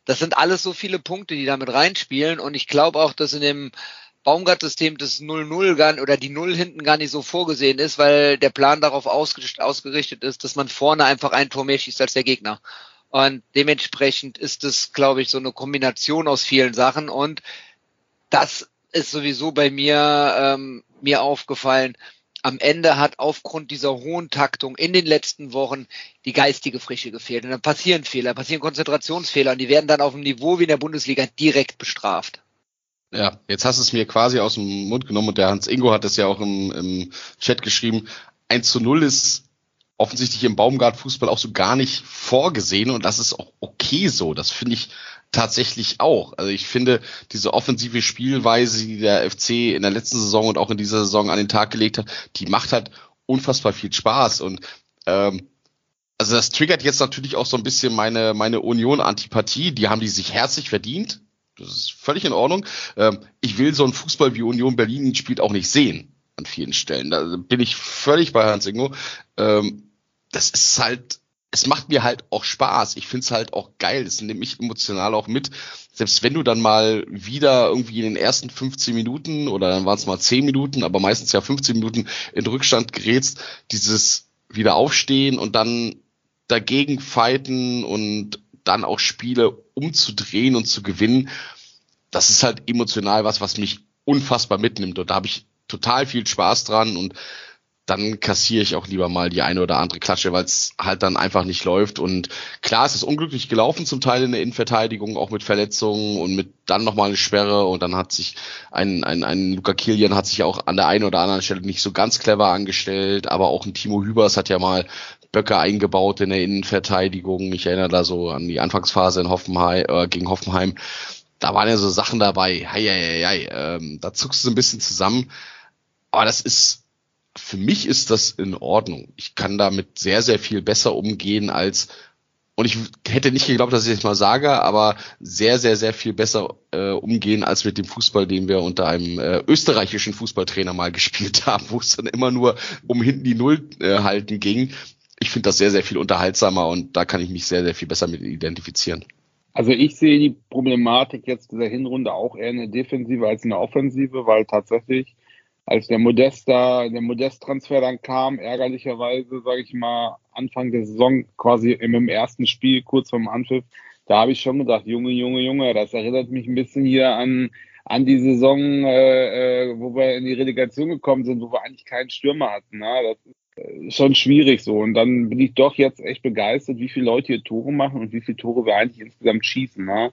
Das sind alles so viele Punkte, die damit reinspielen. Und ich glaube auch, dass in dem Baumgart-System das null null gar nicht, oder die Null hinten gar nicht so vorgesehen ist, weil der Plan darauf ausgerichtet ist, dass man vorne einfach ein Tor mehr schießt als der Gegner. Und dementsprechend ist es, glaube ich, so eine Kombination aus vielen Sachen. Und das ist sowieso bei mir ähm, mir aufgefallen. Am Ende hat aufgrund dieser hohen Taktung in den letzten Wochen die geistige Frische gefehlt. Und dann passieren Fehler, passieren Konzentrationsfehler, und die werden dann auf dem Niveau wie in der Bundesliga direkt bestraft. Ja, jetzt hast du es mir quasi aus dem Mund genommen, und der Hans-Ingo hat es ja auch im, im Chat geschrieben. eins zu null ist offensichtlich im Baumgart-Fußball auch so gar nicht vorgesehen, und das ist auch okay so. Das finde ich tatsächlich auch. Also ich finde, diese offensive Spielweise, die der F C in der letzten Saison und auch in dieser Saison an den Tag gelegt hat, die macht halt unfassbar viel Spaß. Und ähm, also das triggert jetzt natürlich auch so ein bisschen meine meine Union-Antipathie. Die haben die sich herzlich verdient. Das ist völlig in Ordnung. Ähm, ich will so einen Fußball, wie Union Berlin ihn spielt, auch nicht sehen an vielen Stellen. Da bin ich völlig bei Hans Ingo. Ähm, Das ist halt, es macht mir halt auch Spaß. Ich find's halt auch geil. Das nimmt mich emotional auch mit. Selbst wenn du dann mal wieder irgendwie in den ersten fünfzehn Minuten oder dann waren es mal zehn Minuten, aber meistens ja fünfzehn Minuten in Rückstand gerätst, dieses wieder aufstehen und dann dagegen fighten und dann auch Spiele umzudrehen und zu gewinnen, das ist halt emotional was, was mich unfassbar mitnimmt. Und da habe ich total viel Spaß dran, und dann kassiere ich auch lieber mal die eine oder andere Klatsche, weil es halt dann einfach nicht läuft. Und klar, es ist unglücklich gelaufen, zum Teil in der Innenverteidigung, auch mit Verletzungen und mit dann nochmal eine Sperre. Und dann hat sich ein, ein, ein Luca Kilian hat sich auch an der einen oder anderen Stelle nicht so ganz clever angestellt. Aber auch ein Timo Hübers hat ja mal Böcke eingebaut in der Innenverteidigung. Ich erinnere da so an die Anfangsphase in Hoffenheim, äh, gegen Hoffenheim. Da waren ja so Sachen dabei. Hei, hei, hei, ähm, da zuckst du ein bisschen zusammen. Aber das ist, für mich ist das in Ordnung. Ich kann damit sehr, sehr viel besser umgehen als, und ich hätte nicht geglaubt, dass ich das mal sage, aber sehr, sehr, sehr viel besser äh, umgehen als mit dem Fußball, den wir unter einem äh, österreichischen Fußballtrainer mal gespielt haben, wo es dann immer nur um hinten die Null äh, halten ging. Ich finde das sehr, sehr viel unterhaltsamer, und da kann ich mich sehr, sehr viel besser mit identifizieren. Also ich sehe die Problematik jetzt dieser Hinrunde auch eher in der Defensive als in der Offensive, weil tatsächlich, als der Modeste, der Modest-Transfer dann kam, ärgerlicherweise, sage ich mal, Anfang der Saison, quasi im ersten Spiel, kurz vorm Anpfiff, da habe ich schon gedacht, Junge, Junge, Junge, das erinnert mich ein bisschen hier an, an die Saison, äh, wo wir in die Relegation gekommen sind, wo wir eigentlich keinen Stürmer hatten. Na? Das ist schon schwierig so. Und dann bin ich doch jetzt echt begeistert, wie viele Leute hier Tore machen und wie viele Tore wir eigentlich insgesamt schießen. Na?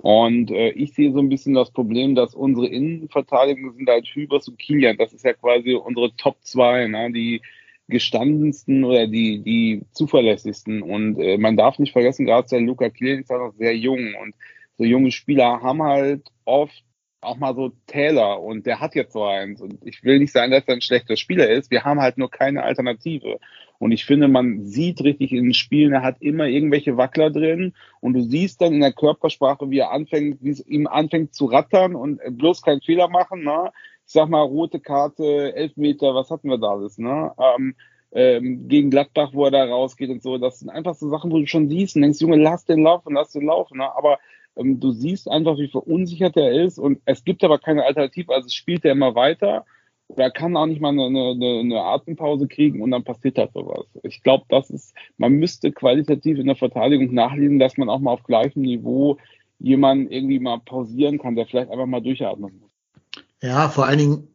Und äh, ich sehe so ein bisschen das Problem, dass unsere Innenverteidigung sind halt Hübers und Kilian. Das ist ja quasi unsere Top zwei, ne? Die gestandensten oder die die zuverlässigsten. Und äh, man darf nicht vergessen, gerade der Luca Kilian ist halt noch sehr jung. Und so junge Spieler haben halt oft auch mal so Täler. Und der hat jetzt so eins. Und ich will nicht sagen, dass er ein schlechter Spieler ist. Wir haben halt nur keine Alternative. Und ich finde, man sieht richtig in den Spielen, er hat immer irgendwelche Wackler drin, und du siehst dann in der Körpersprache, wie er anfängt, wie es ihm anfängt zu rattern und bloß keinen Fehler machen, ne? Ich sag mal, rote Karte, Elfmeter, was hatten wir da alles, ne? Ähm, ähm, gegen Gladbach, wo er da rausgeht und so, das sind einfach so Sachen, wo du schon siehst und denkst, Junge, lass den laufen, lass den laufen, ne? Aber ähm, du siehst einfach, wie verunsichert er ist, und es gibt aber keine Alternative, also spielt er immer weiter. Oder kann auch nicht mal eine, eine, eine Atempause kriegen, und dann passiert halt sowas. Ich glaube, das ist, man müsste qualitativ in der Verteidigung nachlesen, dass man auch mal auf gleichem Niveau jemanden irgendwie mal pausieren kann, der vielleicht einfach mal durchatmen muss. Ja, vor allen Dingen,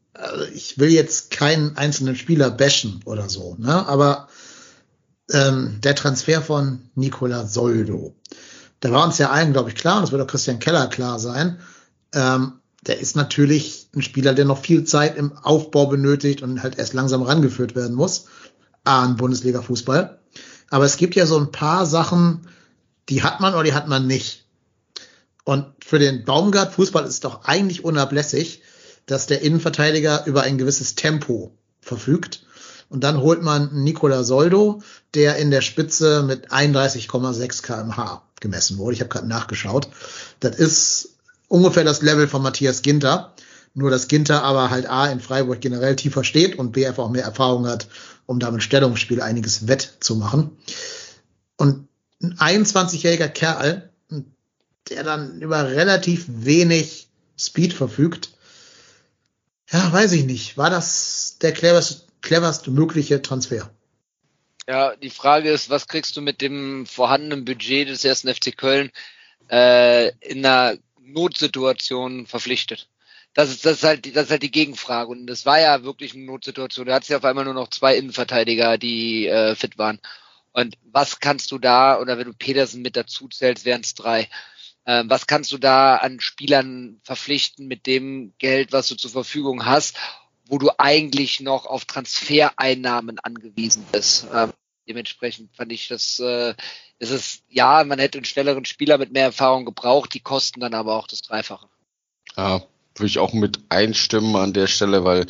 ich will jetzt keinen einzelnen Spieler bashen oder so, ne? Aber ähm, der Transfer von Nikola Soldo, da war uns ja allen, glaube ich, klar, und das wird auch Christian Keller klar sein, ähm, der ist natürlich ein Spieler, der noch viel Zeit im Aufbau benötigt und halt erst langsam rangeführt werden muss an Bundesliga-Fußball. Aber es gibt ja so ein paar Sachen, die hat man oder die hat man nicht. Und für den Baumgart-Fußball ist es doch eigentlich unablässig, dass der Innenverteidiger über ein gewisses Tempo verfügt. Und dann holt man Nikola Soldo, der in der Spitze mit einunddreißig Komma sechs Kilometer pro Stunde gemessen wurde. Ich habe gerade nachgeschaut. Das ist ungefähr das Level von Matthias Ginter, nur dass Ginter aber halt A in Freiburg generell tiefer steht und B einfach auch mehr Erfahrung hat um da im Stellungsspiel einiges wettzumachen. Und ein einundzwanzigjähriger Kerl, der dann über relativ wenig Speed verfügt, ja, weiß ich nicht. War das der cleverste, cleverste mögliche Transfer? Ja, die Frage ist, was kriegst du mit dem vorhandenen Budget des ersten F C Köln äh, in einer Notsituation verpflichtet? Das ist, das ist halt, das ist halt die Gegenfrage. Und das war ja wirklich eine Notsituation. Da hat es ja auf einmal nur noch zwei Innenverteidiger, die äh, fit waren. Und was kannst du da, oder wenn du Pedersen mit dazu zählst, wären es drei. Ähm, was kannst du da an Spielern verpflichten mit dem Geld, was du zur Verfügung hast, wo du eigentlich noch auf Transfereinnahmen angewiesen bist? Ähm, dementsprechend fand ich, das äh, ist es, ja, man hätte einen schnelleren Spieler mit mehr Erfahrung gebraucht, die kosten dann aber auch das Dreifache. Ja, würde ich auch mit einstimmen an der Stelle, weil,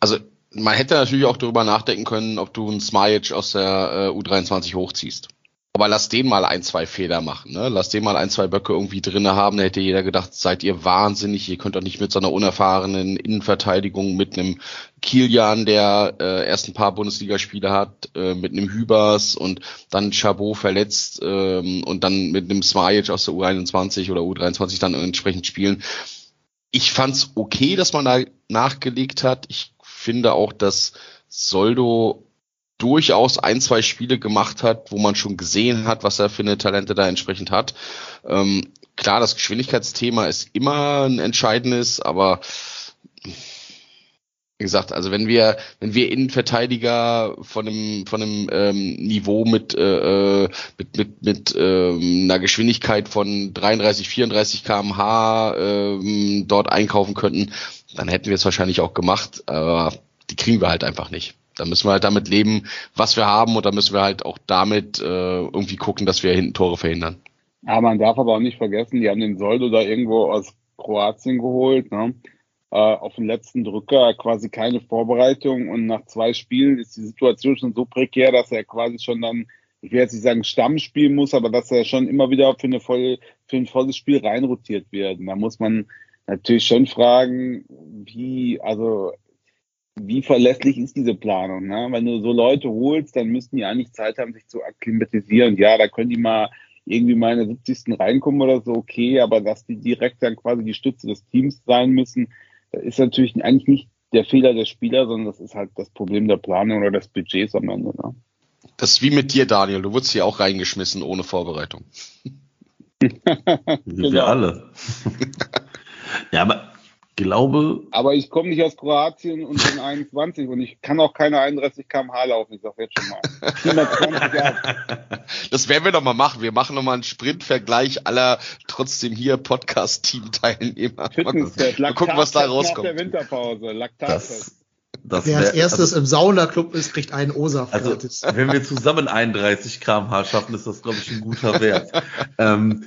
also man hätte natürlich auch darüber nachdenken können, ob du einen Smajic aus der äh, U dreiundzwanzig hochziehst. Aber lass den mal ein, zwei Fehler machen, ne? Lass den mal ein, zwei Böcke irgendwie drinne haben. Da hätte jeder gedacht, seid ihr wahnsinnig, ihr könnt doch nicht mit so einer unerfahrenen Innenverteidigung, mit einem Kilian, der äh, erst ein paar Bundesligaspiele hat, äh, mit einem Hübers und dann Chabot verletzt ähm, und dann mit einem Smajic aus der U einundzwanzig oder U dreiundzwanzig dann entsprechend spielen. Ich fand's okay, dass man da nachgelegt hat. Ich finde auch, dass Soldo durchaus ein, zwei Spiele gemacht hat, wo man schon gesehen hat, was er für eine Talente da entsprechend hat. Ähm, klar, das Geschwindigkeitsthema ist immer ein entscheidendes, aber wie gesagt, also wenn wir wenn wir Innenverteidiger von einem von einem ähm, Niveau mit äh, mit mit mit ähm, einer Geschwindigkeit von dreiunddreißig, vierunddreißig Kilometer pro Stunde ähm, dort einkaufen könnten, dann hätten wir es wahrscheinlich auch gemacht, aber die kriegen wir halt einfach nicht. Da müssen wir halt damit leben, was wir haben, und da müssen wir halt auch damit äh, irgendwie gucken, dass wir hinten Tore verhindern. Ja, man darf aber auch nicht vergessen, die haben den Soldo da irgendwo aus Kroatien geholt, ne? Auf den letzten Drücker quasi keine Vorbereitung, und nach zwei Spielen ist die Situation schon so prekär, dass er quasi schon dann, ich will jetzt nicht sagen Stamm spielen muss, aber dass er schon immer wieder für, eine voll, für ein volles Spiel reinrotiert wird. Und da muss man natürlich schon fragen, wie, also, wie verlässlich ist diese Planung, ne? Wenn du so Leute holst, dann müssten die eigentlich Zeit haben, sich zu akklimatisieren. Ja, da können die mal irgendwie mal in der siebzigsten reinkommen oder so, okay, aber dass die direkt dann quasi die Stütze des Teams sein müssen, das ist natürlich eigentlich nicht der Fehler der Spieler, sondern das ist halt das Problem der Planung oder des Budgets am Ende. Ne? Das ist wie mit dir, Daniel. Du wurdest hier auch reingeschmissen ohne Vorbereitung. Genau. Wir alle. Ja, aber ich glaube... Aber ich komme nicht aus Kroatien und bin einundzwanzig und ich kann auch keine einunddreißig Kilometer pro Stunde laufen. Ich sage jetzt schon mal. hundertzwanzig Jahre. Das werden wir doch mal machen. Wir machen nochmal einen Sprintvergleich aller trotzdem hier Podcast-Team-Teilnehmer. Fitness-Test. Mal gucken, was da rauskommt. Nach der Winterpause. Laktat-Test. Das Wer wär, als erstes also, im Sauna-Club ist, kriegt einen O S A F. Also, wenn wir zusammen einunddreißig Kilometer pro Stunde schaffen, ist das, glaube ich, ein guter Wert. ähm,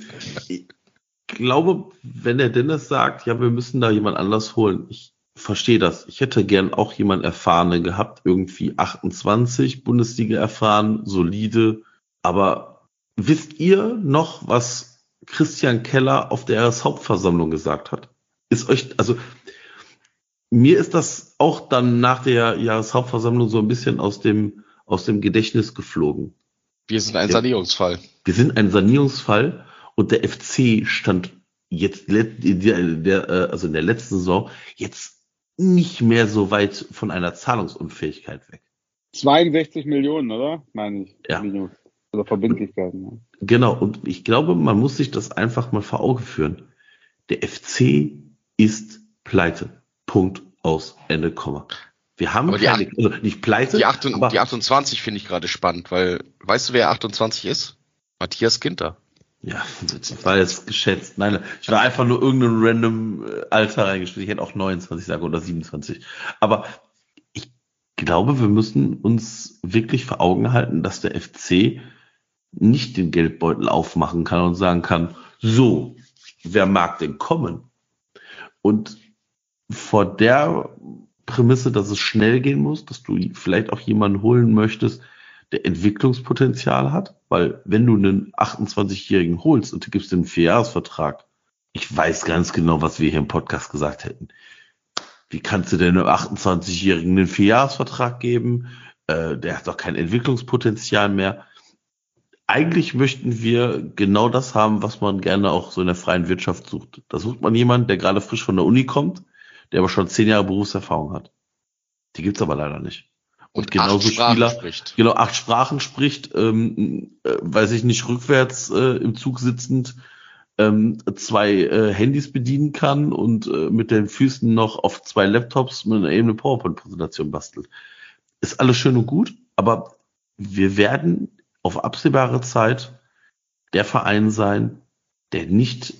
ich glaube, wenn der Dennis sagt, ja, wir müssen da jemand anders holen, ich verstehe das. Ich hätte gern auch jemand Erfahrene gehabt, irgendwie achtundzwanzig, Bundesliga erfahren, solide. Aber wisst ihr noch, was Christian Keller auf der Jahreshauptversammlung gesagt hat? Ist euch, also... Mir ist das auch dann nach der Jahreshauptversammlung so ein bisschen aus dem, aus dem Gedächtnis geflogen. Wir sind ein Sanierungsfall. Wir sind ein Sanierungsfall, und der F C stand jetzt, also in der letzten Saison, jetzt nicht mehr so weit von einer Zahlungsunfähigkeit weg. zweiundsechzig Millionen, oder? Meine ich. Ja. Oder Verbindlichkeiten. Genau, und ich glaube, man muss sich das einfach mal vor Augen führen. Der F C ist pleite. Punkt, aus, Ende, Komma. Wir haben aber keine, die, also nicht pleite. Die, acht, aber die achtundzwanzig finde ich gerade spannend, weil, weißt du, wer achtundzwanzig ist? Matthias Ginter. Ja, das war jetzt geschätzt. Nein, ich war einfach nur irgendein random Alter reingespielt. Ich hätte auch neunundzwanzig sagen oder siebenundzwanzig. Aber ich glaube, wir müssen uns wirklich vor Augen halten, dass der F C nicht den Geldbeutel aufmachen kann und sagen kann, so, wer mag denn kommen? Und vor der Prämisse, dass es schnell gehen muss, dass du vielleicht auch jemanden holen möchtest, der Entwicklungspotenzial hat, weil wenn du einen achtundzwanzigjährigen holst und du gibst ihm einen Vierjahresvertrag, ich weiß ganz genau, was wir hier im Podcast gesagt hätten. Wie kannst du denn einem achtundzwanzigjährigen einen Vierjahresvertrag geben? äh, der hat doch kein Entwicklungspotenzial mehr. Eigentlich möchten wir genau das haben, was man gerne auch so in der freien Wirtschaft sucht. Da sucht man jemanden, der gerade frisch von der Uni kommt, der aber schon zehn Jahre Berufserfahrung hat. Die gibt's aber leider nicht. Und, und genauso Spieler, spricht. genau acht Sprachen spricht, ähm, äh, weiß ich nicht, rückwärts äh, im Zug sitzend ähm, zwei äh, Handys bedienen kann und äh, mit den Füßen noch auf zwei Laptops mit einer ebenen PowerPoint-Präsentation bastelt. Ist alles schön und gut, aber wir werden auf absehbare Zeit der Verein sein, der nicht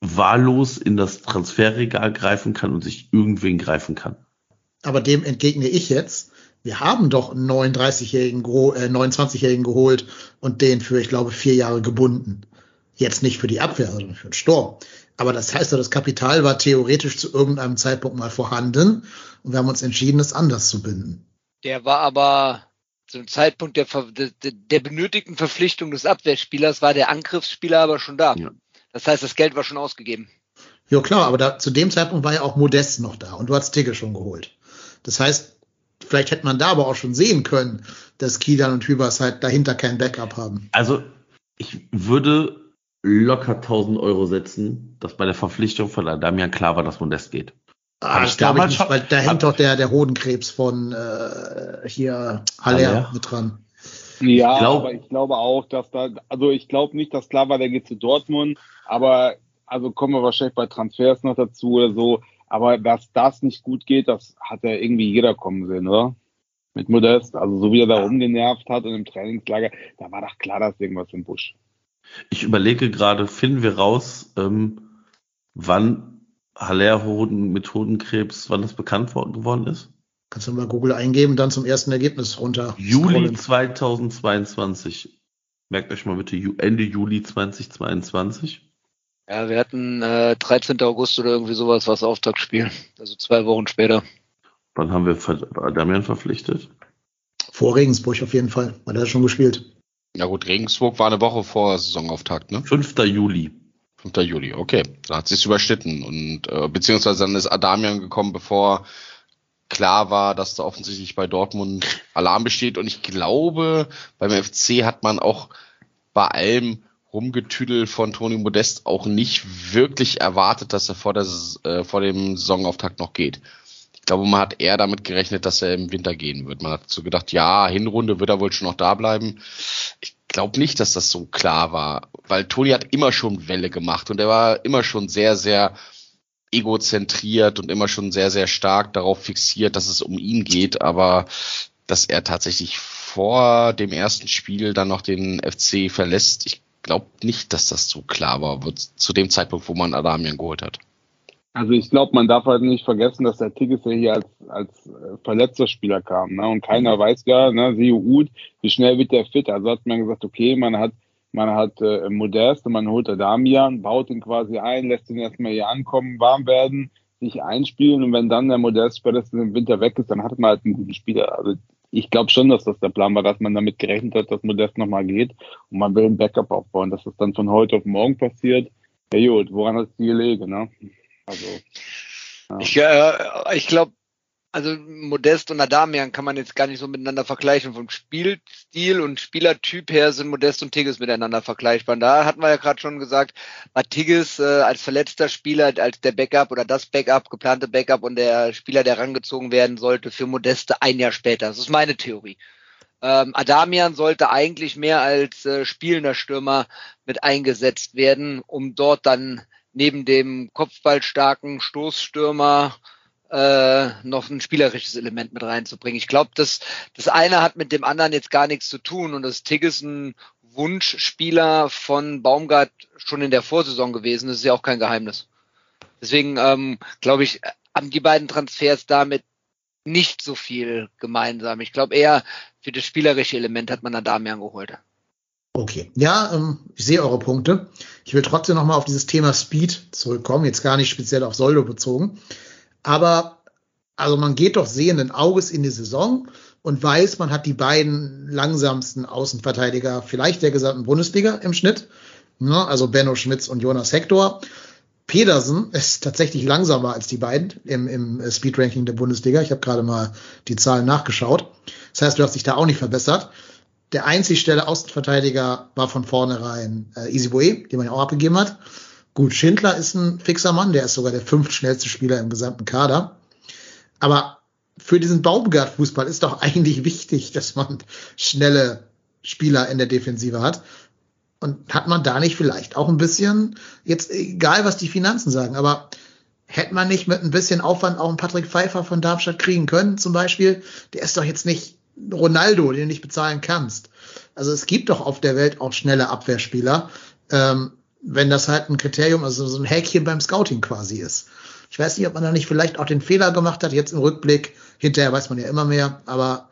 wahllos in das Transferregal greifen kann und sich irgendwen greifen kann. Aber dem entgegne ich jetzt. Wir haben doch einen neununddreißigjährigen, äh, neunundzwanzigjährigen geholt und den für, ich glaube, vier Jahre gebunden. Jetzt nicht für die Abwehr, sondern für den Sturm. Aber das heißt ja, das Kapital war theoretisch zu irgendeinem Zeitpunkt mal vorhanden und wir haben uns entschieden, es anders zu binden. Der war aber zum Zeitpunkt der, der, der benötigten Verpflichtung des Abwehrspielers war der Angriffsspieler aber schon da. Ja. Das heißt, das Geld war schon ausgegeben. Ja klar, aber da, zu dem Zeitpunkt war ja auch Modeste noch da und du hast Tigges schon geholt. Das heißt, vielleicht hätte man da aber auch schon sehen können, dass Kilian und Hübers halt dahinter kein Backup haben. Also ich würde locker tausend Euro setzen, dass bei der Verpflichtung von Adamian klar war, dass Modeste geht. Ah, hab das glaube ich nicht, schon, weil da hängt doch der, der Hodenkrebs von äh, hier Haller mit dran. Ja, ich glaub, aber ich glaube auch, dass da, also ich glaube nicht, dass klar war, der geht zu Dortmund, aber also kommen wir wahrscheinlich bei Transfers noch dazu oder so. Aber dass das nicht gut geht, das hat ja irgendwie jeder kommen sehen, oder? Mit Modeste, also so wie er da rumgenervt hat und im Trainingslager, da war doch klar, dass irgendwas im Busch. Ich überlege gerade, finden wir raus, ähm, wann Haller-Hoden mit Hodenkrebs, wann das bekannt geworden ist? Kannst du mal Google eingeben, dann zum ersten Ergebnis runter. Juli zweitausendzweiundzwanzig. Merkt euch mal bitte, Ende Juli zweitausendzweiundzwanzig. Ja, wir hatten äh, dreizehnten August oder irgendwie sowas, was Auftaktspiel. Also zwei Wochen später. Wann haben wir Damian verpflichtet? Vor Regensburg auf jeden Fall, weil er hat schon gespielt. Ja gut, Regensburg war eine Woche vor Saisonauftakt, ne? fünften Juli. fünften Juli, okay. Da hat es sich überschnitten. Und äh, beziehungsweise dann ist Adamian gekommen, bevor klar war, dass da offensichtlich bei Dortmund Alarm besteht. Und ich glaube, beim F C hat man auch bei allem Rumgetüdel von Toni Modeste auch nicht wirklich erwartet, dass er vor, der, äh, vor dem Saisonauftakt noch geht. Ich glaube, man hat eher damit gerechnet, dass er im Winter gehen wird. Man hat so gedacht, ja, Hinrunde wird er wohl schon noch da bleiben. Ich glaube nicht, dass das so klar war, weil Toni hat immer schon Welle gemacht und er war immer schon sehr, sehr egozentriert und immer schon sehr, sehr stark darauf fixiert, dass es um ihn geht, aber dass er tatsächlich vor dem ersten Spiel dann noch den F C verlässt, ich glaube nicht, dass das so klar war, zu dem Zeitpunkt, wo man Adamian geholt hat. Also ich glaube, man darf halt nicht vergessen, dass der Tigges ja hier als als verletzter Spieler kam, ne? Und keiner weiß ja, ne, siehe Uth, wie schnell wird der fit? Also hat man gesagt, okay, man hat man hat äh, Modeste, man holt Adamian, baut ihn quasi ein, lässt ihn erstmal hier ankommen, warm werden, sich einspielen und wenn dann der Modeste spätestens im Winter weg ist, dann hat man halt einen guten Spieler. Also ich glaube schon, dass das der Plan war, dass man damit gerechnet hat, dass Modeste nochmal geht und man will ein Backup aufbauen, dass das dann von heute auf morgen passiert. Ja gut, woran hat es die gelegen, ne? Also, ja. Ich, äh, ich glaube, also Modeste und Adamian kann man jetzt gar nicht so miteinander vergleichen. Vom Spielstil und Spielertyp her sind Modeste und Tigges miteinander vergleichbar. Und da hatten wir ja gerade schon gesagt, war Tigges äh, als verletzter Spieler, als der Backup oder das Backup, geplante Backup und der Spieler, der rangezogen werden sollte, für Modeste ein Jahr später. Das ist meine Theorie. Ähm, Adamian sollte eigentlich mehr als äh, spielender Stürmer mit eingesetzt werden, um dort dann neben dem kopfballstarken Stoßstürmer äh, noch ein spielerisches Element mit reinzubringen. Ich glaube, das, das eine hat mit dem anderen jetzt gar nichts zu tun und dass Tigges ein Wunschspieler von Baumgart schon in der Vorsaison gewesen ist, ist ja auch kein Geheimnis. Deswegen ähm, glaube ich, haben die beiden Transfers damit nicht so viel gemeinsam. Ich glaube eher, für das spielerische Element hat man Adamian geholt. Okay, ja, ähm, ich sehe eure Punkte. Ich will trotzdem nochmal auf dieses Thema Speed zurückkommen, jetzt gar nicht speziell auf Soldo bezogen. Aber also man geht doch sehenden Auges in die Saison und weiß, man hat die beiden langsamsten Außenverteidiger vielleicht der gesamten Bundesliga im Schnitt, ne? Also Benno Schmitz und Jonas Hector. Pedersen ist tatsächlich langsamer als die beiden im, im Speed-Ranking der Bundesliga. Ich habe gerade mal die Zahlen nachgeschaut. Das heißt, du hast dich da auch nicht verbessert. Der einzig schnelle Außenverteidiger war von vornherein äh, Ehizibue, den man ja auch abgegeben hat. Gut, Schindler ist ein fixer Mann, der ist sogar der fünftschnellste Spieler im gesamten Kader. Aber für diesen Baumgart-Fußball ist doch eigentlich wichtig, dass man schnelle Spieler in der Defensive hat. Und hat man da nicht vielleicht auch ein bisschen, jetzt egal was die Finanzen sagen, aber hätte man nicht mit ein bisschen Aufwand auch einen Patrick Pfeiffer von Darmstadt kriegen können zum Beispiel? Der ist doch jetzt nicht Ronaldo, den du nicht bezahlen kannst. Also es gibt doch auf der Welt auch schnelle Abwehrspieler, ähm, wenn das halt ein Kriterium, also so ein Häkchen beim Scouting quasi ist. Ich weiß nicht, ob man da nicht vielleicht auch den Fehler gemacht hat, jetzt im Rückblick, hinterher weiß man ja immer mehr, aber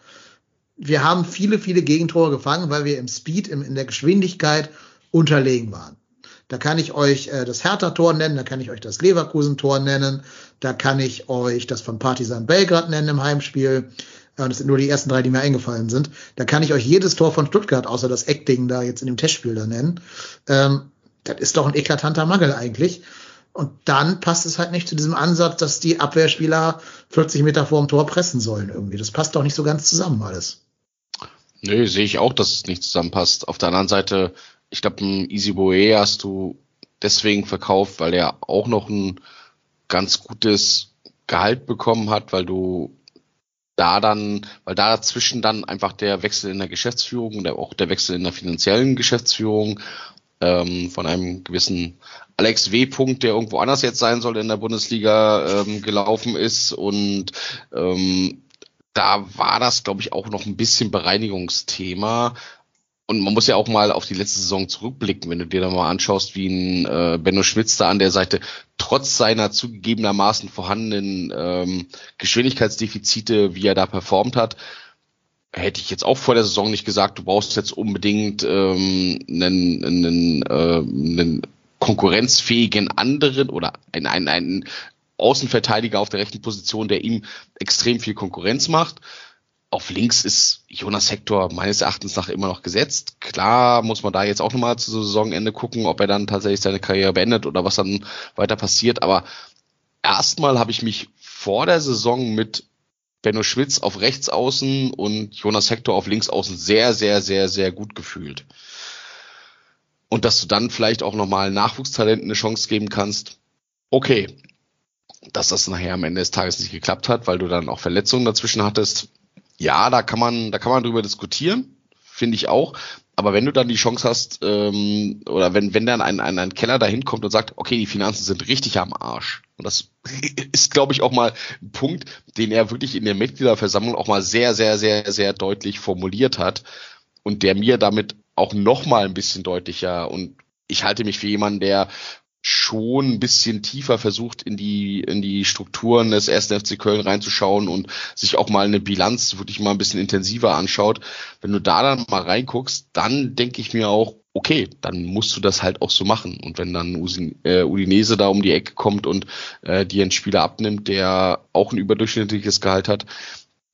wir haben viele, viele Gegentore gefangen, weil wir im Speed, im, in der Geschwindigkeit unterlegen waren. Da kann ich euch äh, das Hertha-Tor nennen, da kann ich euch das Leverkusen-Tor nennen, da kann ich euch das von Partizan Belgrad nennen im Heimspiel. Äh, das sind nur die ersten drei, die mir eingefallen sind. Da kann ich euch jedes Tor von Stuttgart, außer das Eckding da jetzt in dem Testspiel da nennen. Ähm, das ist doch ein eklatanter Mangel eigentlich. Und dann passt es halt nicht zu diesem Ansatz, dass die Abwehrspieler vierzig Meter vorm Tor pressen sollen irgendwie. Das passt doch nicht so ganz zusammen alles. Nö, sehe ich auch, dass es nicht zusammenpasst. Auf der anderen Seite, ich glaube, einen Ehizibue hast du deswegen verkauft, weil er auch noch ein ganz gutes Gehalt bekommen hat, weil du da dann, weil da dazwischen dann einfach der Wechsel in der Geschäftsführung und auch der Wechsel in der finanziellen Geschäftsführung ähm, von einem gewissen Alex W. Punkt, der irgendwo anders jetzt sein soll in der Bundesliga, ähm, gelaufen ist und ähm, da war das, glaube ich, auch noch ein bisschen Bereinigungsthema. Und man muss ja auch mal auf die letzte Saison zurückblicken, wenn du dir da mal anschaust, wie ein äh, Benno Schmitz da an der Seite trotz seiner zugegebenermaßen vorhandenen ähm, Geschwindigkeitsdefizite, wie er da performt hat, hätte ich jetzt auch vor der Saison nicht gesagt, du brauchst jetzt unbedingt ähm, einen, einen, äh, einen konkurrenzfähigen anderen oder einen, einen, einen Außenverteidiger auf der rechten Position, der ihm extrem viel Konkurrenz macht. Auf links ist Jonas Hector meines Erachtens nach immer noch gesetzt. Klar muss man da jetzt auch nochmal zu Saisonende gucken, ob er dann tatsächlich seine Karriere beendet oder was dann weiter passiert. Aber erstmal habe ich mich vor der Saison mit Benno Schmitz auf rechts außen und Jonas Hector auf links außen sehr, sehr, sehr, sehr gut gefühlt. Und dass du dann vielleicht auch nochmal Nachwuchstalenten eine Chance geben kannst. Okay. Dass das nachher am Ende des Tages nicht geklappt hat, weil du dann auch Verletzungen dazwischen hattest. Ja, da kann man, da kann man drüber diskutieren, finde ich auch. Aber wenn du dann die Chance hast, ähm, oder wenn, wenn dann ein, ein, ein Keller dahin kommt und sagt, okay, die Finanzen sind richtig am Arsch. Und das ist, glaube ich, auch mal ein Punkt, den er wirklich in der Mitgliederversammlung auch mal sehr, sehr, sehr, sehr deutlich formuliert hat. Und der mir damit auch nochmal ein bisschen deutlicher, und ich halte mich für jemanden, der schon ein bisschen tiefer versucht, in die in die Strukturen des ersten F C Köln reinzuschauen und sich auch mal eine Bilanz wirklich mal ein bisschen intensiver anschaut. Wenn du da dann mal reinguckst, dann denke ich mir auch, okay, dann musst du das halt auch so machen. Und wenn dann Usin, äh, Udinese da um die Ecke kommt und äh, dir einen Spieler abnimmt, der auch ein überdurchschnittliches Gehalt hat,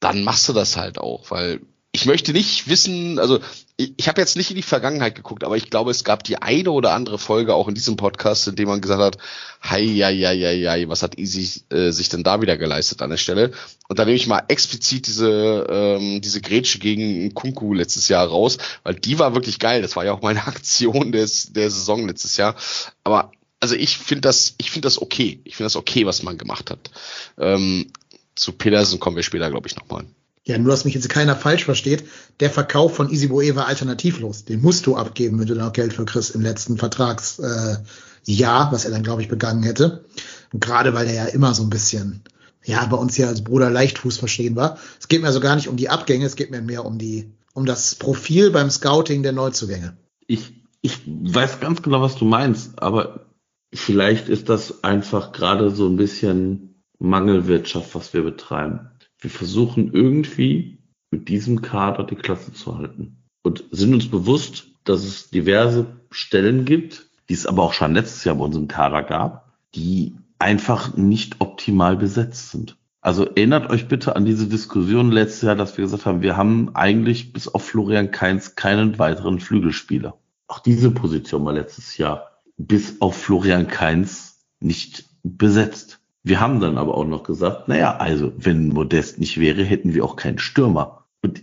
dann machst du das halt auch, weil ich möchte nicht wissen, also ich, ich habe jetzt nicht in die Vergangenheit geguckt, aber ich glaube, es gab die eine oder andere Folge auch in diesem Podcast, in dem man gesagt hat, hei, hei, hei, hei, was hat Easy äh, sich denn da wieder geleistet an der Stelle? Und da nehme ich mal explizit diese ähm, diese Grätsche gegen Kunku letztes Jahr raus, weil die war wirklich geil. Das war ja auch meine Aktion des der Saison letztes Jahr. Aber also ich finde das, ich finde das okay. Ich finde das okay, was man gemacht hat. Ähm, zu Pedersen kommen wir später, glaube ich, nochmal. Ja, nur dass mich jetzt keiner falsch versteht, der Verkauf von Ehizibue war alternativlos. Den musst du abgeben, wenn du dann auch Geld für Chris im letzten Vertragsjahr, äh, was er dann, glaube ich, begangen hätte. Und gerade weil er ja immer so ein bisschen, ja, bei uns ja als Bruder Leichtfuß verstehen war. Es geht mir also gar nicht um die Abgänge, es geht mir mehr um die, um das Profil beim Scouting der Neuzugänge. Ich, ich weiß ganz genau, was du meinst, aber vielleicht ist das einfach gerade so ein bisschen Mangelwirtschaft, was wir betreiben. Wir versuchen irgendwie mit diesem Kader die Klasse zu halten und sind uns bewusst, dass es diverse Stellen gibt, die es aber auch schon letztes Jahr bei uns im Kader gab, die einfach nicht optimal besetzt sind. Also erinnert euch bitte an diese Diskussion letztes Jahr, dass wir gesagt haben, wir haben eigentlich bis auf Florian Kainz keinen weiteren Flügelspieler. Auch diese Position war letztes Jahr bis auf Florian Kainz nicht besetzt. Wir haben dann aber auch noch gesagt, naja, also wenn Modest nicht wäre, hätten wir auch keinen Stürmer. Und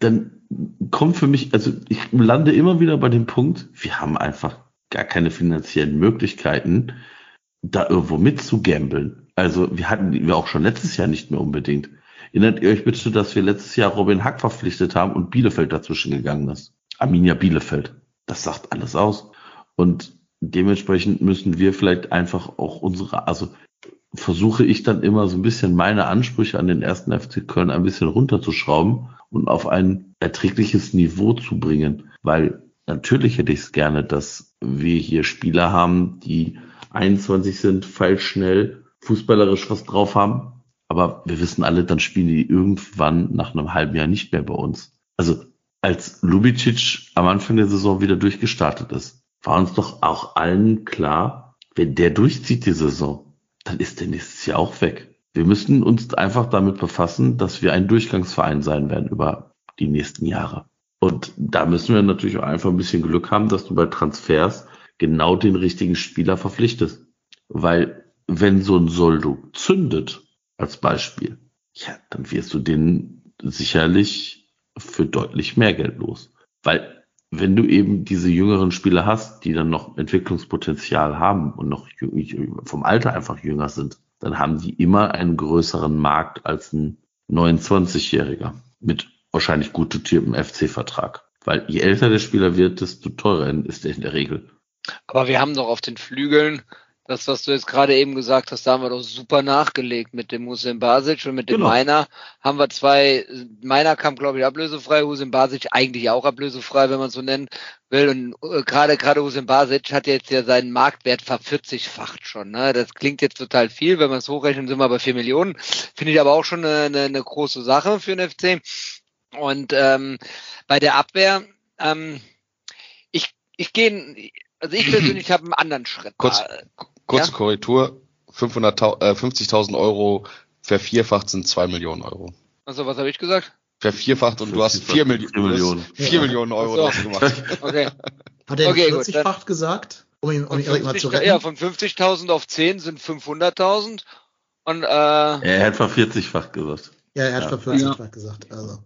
dann kommt für mich, also ich lande immer wieder bei dem Punkt, wir haben einfach gar keine finanziellen Möglichkeiten, da irgendwo mitzugambeln. Also wir hatten wir auch schon letztes Jahr nicht mehr unbedingt. Erinnert ihr euch bitte, dass wir letztes Jahr Robin Hack verpflichtet haben und Bielefeld dazwischen gegangen ist. Arminia Bielefeld. Das sagt alles aus. Und dementsprechend müssen wir vielleicht einfach auch unsere, also versuche ich dann immer so ein bisschen meine Ansprüche an den ersten F C Köln ein bisschen runterzuschrauben und auf ein erträgliches Niveau zu bringen. Weil natürlich hätte ich es gerne, dass wir hier Spieler haben, die einundzwanzig sind, pfeilschnell, fußballerisch was drauf haben. Aber wir wissen alle, dann spielen die irgendwann nach einem halben Jahr nicht mehr bei uns. Also als Ljubičić am Anfang der Saison wieder durchgestartet ist, war uns doch auch allen klar, wenn der durchzieht die Saison, dann ist der nächstes Jahr auch weg. Wir müssen uns einfach damit befassen, dass wir ein Durchgangsverein sein werden über die nächsten Jahre. Und da müssen wir natürlich auch einfach ein bisschen Glück haben, dass du bei Transfers genau den richtigen Spieler verpflichtest. Weil wenn so ein Soldo zündet, als Beispiel, ja, dann wirst du den sicherlich für deutlich mehr Geld los. Weil wenn du eben diese jüngeren Spieler hast, die dann noch Entwicklungspotenzial haben und noch vom Alter einfach jünger sind, dann haben die immer einen größeren Markt als ein neunundzwanzigjähriger mit wahrscheinlich gut dotiertem F C-Vertrag. Weil je älter der Spieler wird, desto teurer ist er in der Regel. Aber wir haben doch auf den Flügeln das, was du jetzt gerade eben gesagt hast, da haben wir doch super nachgelegt mit dem Huseinbašić und mit dem genau. Maina. Haben wir zwei, Maina kam, glaube ich, ablösefrei, Huseinbašić eigentlich auch ablösefrei, wenn man es so nennen will. Und gerade gerade Huseinbašić hat jetzt ja seinen Marktwert vervierzigfacht schon. Ne? Das klingt jetzt total viel, wenn man es hochrechnet, sind wir bei vier Millionen. Finde ich aber auch schon eine, eine, eine große Sache für den F C. Und ähm, bei der Abwehr, ähm, ich, ich gehe, also ich persönlich habe einen anderen Schritt. Kurz. Kurze ja? Korrektur, fünfhunderttausend, fünfzigtausend Euro vervierfacht sind zwei Millionen Euro. Also was habe ich gesagt? Vervierfacht und du hast vier Millionen. vier Millionen Euro draus gemacht. Okay. Hat er okay, vierzigfacht gut, gesagt? Um ihn, um ihn fünfzig, mal zu retten? Ja, von fünfzigtausend auf zehn sind fünfhunderttausend. Und, äh, er hat vervierzigfacht gesagt. Ja, er hat ja. vervierzigfacht ja. gesagt. Also.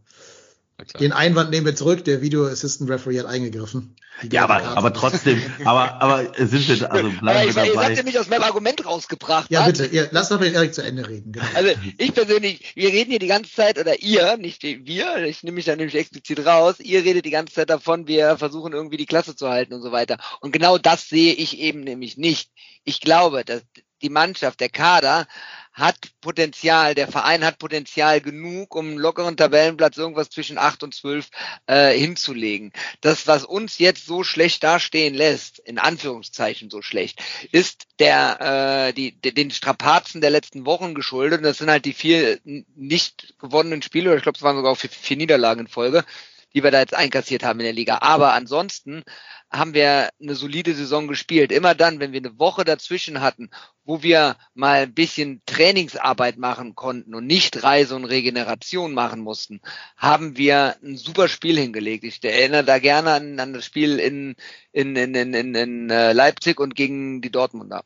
Den Einwand nehmen wir zurück, der Video Assistant Referee hat eingegriffen. Ja, aber, aber trotzdem, aber, aber sind wir da, also bleiben ja, ich, wir dabei. Ihr habt ja mich aus meinem Argument rausgebracht. Ja, hat. bitte, ihr, lass doch den Erik zu Ende reden. Genau. Also, ich persönlich, wir reden hier die ganze Zeit, oder ihr, nicht wir, ich nehme mich da nämlich explizit raus, ihr redet die ganze Zeit davon, wir versuchen irgendwie die Klasse zu halten und so weiter. Und genau das sehe ich eben nämlich nicht. Ich glaube, dass die Mannschaft, der Kader, hat Potenzial, der Verein hat Potenzial genug, um einen lockeren Tabellenplatz irgendwas zwischen acht und zwölf äh, hinzulegen. Das, was uns jetzt so schlecht dastehen lässt, in Anführungszeichen so schlecht, ist der äh, die, die den Strapazen der letzten Wochen geschuldet. Und das sind halt die vier nicht gewonnenen Spiele, oder ich glaube, es waren sogar auch vier, vier Niederlagen in Folge, die wir da jetzt einkassiert haben in der Liga. Aber ansonsten haben wir eine solide Saison gespielt. Immer dann, wenn wir eine Woche dazwischen hatten, wo wir mal ein bisschen Trainingsarbeit machen konnten und nicht Reise und Regeneration machen mussten, haben wir ein super Spiel hingelegt. Ich erinnere da gerne an, an das Spiel in, in, in, in, in, in Leipzig und gegen die Dortmunder.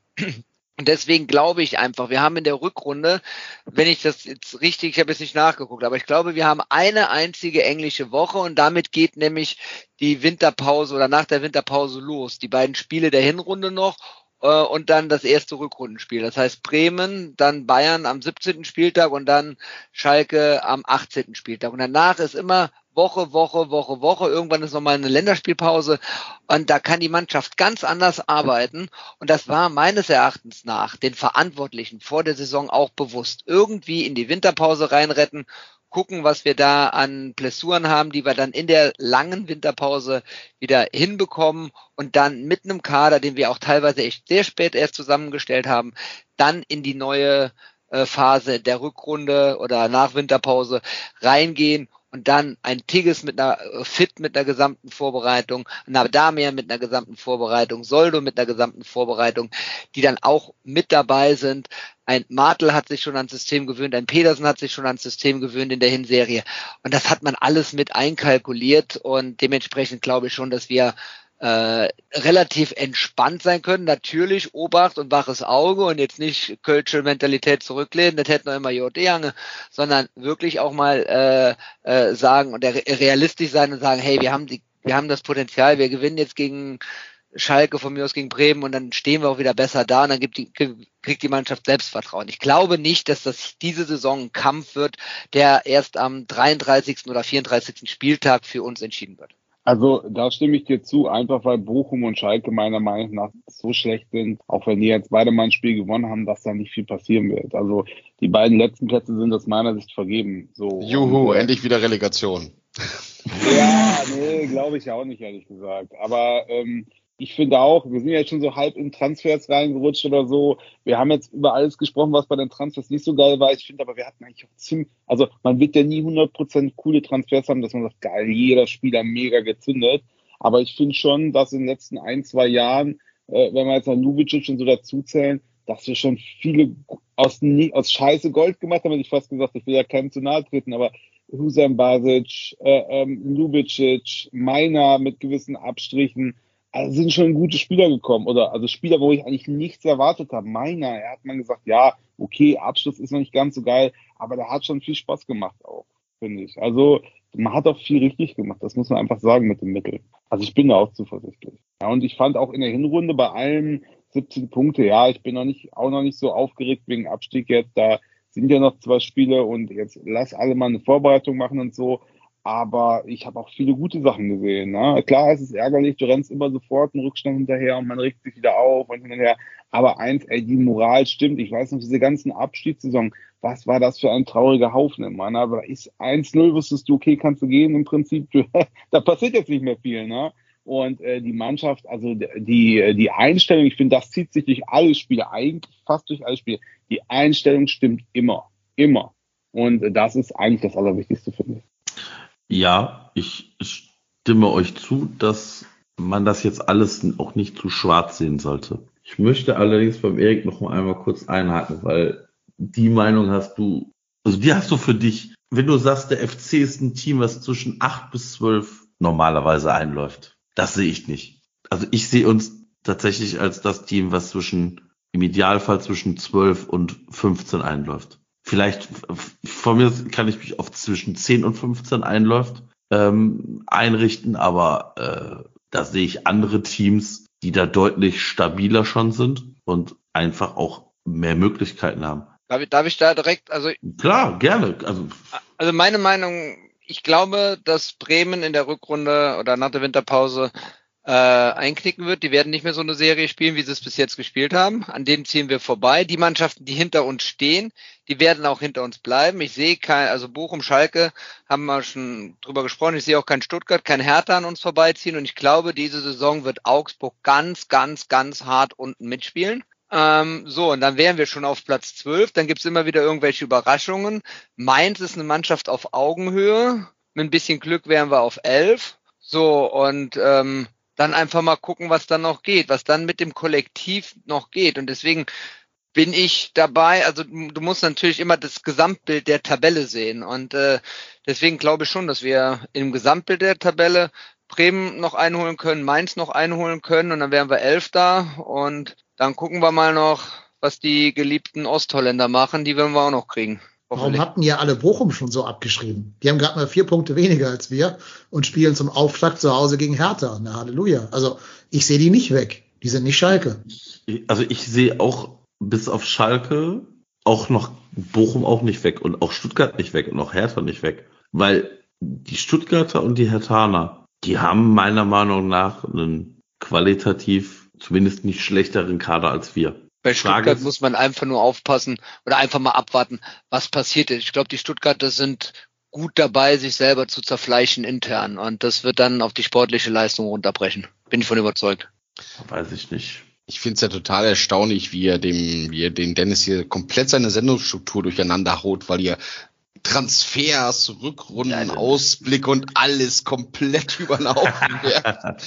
Und deswegen glaube ich einfach, wir haben in der Rückrunde, wenn ich das jetzt richtig, ich habe jetzt nicht nachgeguckt, aber ich glaube, wir haben eine einzige englische Woche und damit geht nämlich die Winterpause oder nach der Winterpause los. Die beiden Spiele der Hinrunde noch äh, und dann das erste Rückrundenspiel. Das heißt Bremen, dann Bayern am siebzehnten Spieltag und dann Schalke am achtzehnten Spieltag. Und danach ist immer Woche, Woche, Woche, Woche. Irgendwann ist nochmal eine Länderspielpause und da kann die Mannschaft ganz anders arbeiten und das war meines Erachtens nach den Verantwortlichen vor der Saison auch bewusst. Irgendwie in die Winterpause reinretten, gucken, was wir da an Blessuren haben, die wir dann in der langen Winterpause wieder hinbekommen und dann mit einem Kader, den wir auch teilweise echt sehr spät erst zusammengestellt haben, dann in die neue äh, Phase der Rückrunde oder nach Winterpause reingehen. Und dann ein Tigges mit einer Fit mit einer gesamten Vorbereitung, ein Adamian mit einer gesamten Vorbereitung, Soldo mit einer gesamten Vorbereitung, die dann auch mit dabei sind. Ein Martel hat sich schon ans System gewöhnt, ein Pedersen hat sich schon ans System gewöhnt in der Hinserie. Und das hat man alles mit einkalkuliert und dementsprechend glaube ich schon, dass wir äh, relativ entspannt sein können. Natürlich Obacht und waches Auge und jetzt nicht kölsche Mentalität zurücklehnen, das hätten wir immer J D Ange, sondern wirklich auch mal äh, äh, sagen und realistisch sein und sagen, hey, wir haben die, wir haben das Potenzial, wir gewinnen jetzt gegen Schalke, von mir aus gegen Bremen, und dann stehen wir auch wieder besser da und dann gibt die, kriegt die Mannschaft Selbstvertrauen. Ich glaube nicht, dass das diese Saison ein Kampf wird, der erst am dreiunddreißigsten oder vierunddreißigsten Spieltag für uns entschieden wird. Also da stimme ich dir zu, einfach weil Bochum und Schalke meiner Meinung nach so schlecht sind, auch wenn die jetzt beide mal ein Spiel gewonnen haben, dass da nicht viel passieren wird. Also die beiden letzten Plätze sind aus meiner Sicht vergeben. So. Juhu, endlich wieder Relegation. Ja, nee, glaube ich auch nicht, ehrlich gesagt. Aber ähm, ich finde auch, wir sind ja jetzt schon so halb in Transfers reingerutscht oder so. Wir haben jetzt über alles gesprochen, was bei den Transfers nicht so geil war. Ich finde aber, wir hatten eigentlich auch ziemlich, also man wird ja nie hundert Prozent coole Transfers haben, dass man sagt, geil, jeder Spieler mega gezündet. Aber ich finde schon, dass in den letzten ein, zwei Jahren, äh, wenn wir jetzt noch Ljubičić und so dazuzählen, dass wir schon viele aus, aus Scheiße Gold gemacht haben. Ich fast gesagt, ich will ja keinem zu nahe treten, aber Huseinbašić, äh, ähm, Ljubičić, Maina mit gewissen Abstrichen, also sind schon gute Spieler gekommen, oder also Spieler, wo ich eigentlich nichts erwartet habe. Meiner, er hat man gesagt, ja, okay, Abschluss ist noch nicht ganz so geil, aber der hat schon viel Spaß gemacht auch, finde ich. Also man hat auch viel richtig gemacht, das muss man einfach sagen mit dem Mittel. Also ich bin da auch zuversichtlich. Ja, und ich fand auch in der Hinrunde bei allen siebzehn Punkte, ja, ich bin noch nicht, auch noch nicht so aufgeregt wegen Abstieg jetzt, da sind ja noch zwei Spiele und jetzt lass alle mal eine Vorbereitung machen und so. Aber ich habe auch viele gute Sachen gesehen. Ne? Klar, es ist ärgerlich, du rennst immer sofort einen Rückstand hinterher und man regt sich wieder auf und hin und her. Aber eins, ey, die Moral stimmt. Ich weiß noch, diese ganzen Abstiegssaison, was war das für ein trauriger Haufen im Mann? Aber ist eins null, wusstest du, okay, kannst du gehen im Prinzip. Da passiert jetzt nicht mehr viel. Ne? Und äh, die Mannschaft, also die die Einstellung, ich finde, das zieht sich durch alle Spiele, eigentlich fast durch alle Spiele. Die Einstellung stimmt immer, immer. Und äh, das ist eigentlich das Allerwichtigste, finde ich. Ja, ich stimme euch zu, dass man das jetzt alles auch nicht zu schwarz sehen sollte. Ich möchte allerdings beim Erik noch einmal kurz einhaken, weil die Meinung hast du, also die hast du für dich, wenn du sagst, der F C ist ein Team, was zwischen acht bis zwölf normalerweise einläuft. Das sehe ich nicht. Also ich sehe uns tatsächlich als das Team, was zwischen, im Idealfall zwischen zwölf und fünfzehn einläuft. Vielleicht, von mir kann ich mich auf zwischen zehn und fünfzehn einläuft, ähm, einrichten, aber äh, da sehe ich andere Teams, die da deutlich stabiler schon sind und einfach auch mehr Möglichkeiten haben. Darf ich, darf ich da direkt, also... Klar, gerne. Also, also meine Meinung, ich glaube, dass Bremen in der Rückrunde oder nach der Winterpause äh, einknicken wird. Die werden nicht mehr so eine Serie spielen, wie sie es bis jetzt gespielt haben. An denen ziehen wir vorbei. Die Mannschaften, die hinter uns stehen, die werden auch hinter uns bleiben. Ich sehe kein, also Bochum, Schalke haben wir schon drüber gesprochen. Ich sehe auch kein Stuttgart, kein Hertha an uns vorbeiziehen. Und ich glaube, diese Saison wird Augsburg ganz, ganz, ganz hart unten mitspielen. Ähm, so, und dann wären wir schon auf Platz zwölf. Dann gibt's immer wieder irgendwelche Überraschungen. Mainz ist eine Mannschaft auf Augenhöhe. Mit ein bisschen Glück wären wir auf elf. So, und ähm, dann einfach mal gucken, was dann noch geht, was dann mit dem Kollektiv noch geht. Und deswegen bin ich dabei, also du musst natürlich immer das Gesamtbild der Tabelle sehen und äh, deswegen glaube ich schon, dass wir im Gesamtbild der Tabelle Bremen noch einholen können, Mainz noch einholen können und dann wären wir Elfter und dann gucken wir mal noch, was die geliebten Ostholländer machen, die werden wir auch noch kriegen. Warum hatten ja alle Bochum schon so abgeschrieben? Die haben gerade mal vier Punkte weniger als wir und spielen zum Auftakt zu Hause gegen Hertha. Na Halleluja, also ich sehe die nicht weg, die sind nicht Schalke. Also ich sehe auch bis auf Schalke auch noch Bochum auch nicht weg und auch Stuttgart nicht weg und auch Hertha nicht weg. Weil die Stuttgarter und die Herthaner, die haben meiner Meinung nach einen qualitativ zumindest nicht schlechteren Kader als wir. Bei Stuttgart Frage muss man einfach nur aufpassen oder einfach mal abwarten, was passiert ist. Ich glaube, die Stuttgarter sind gut dabei, sich selber zu zerfleischen intern und das wird dann auf die sportliche Leistung runterbrechen. Bin ich von überzeugt. Weiß ich nicht. Ich finde es ja total erstaunlich, wie er dem, wie er den Dennis hier komplett seine Sendungsstruktur durcheinander haut, weil ihr Transfers, Rückrunden, ja, also Ausblick und alles komplett überlaufen werft.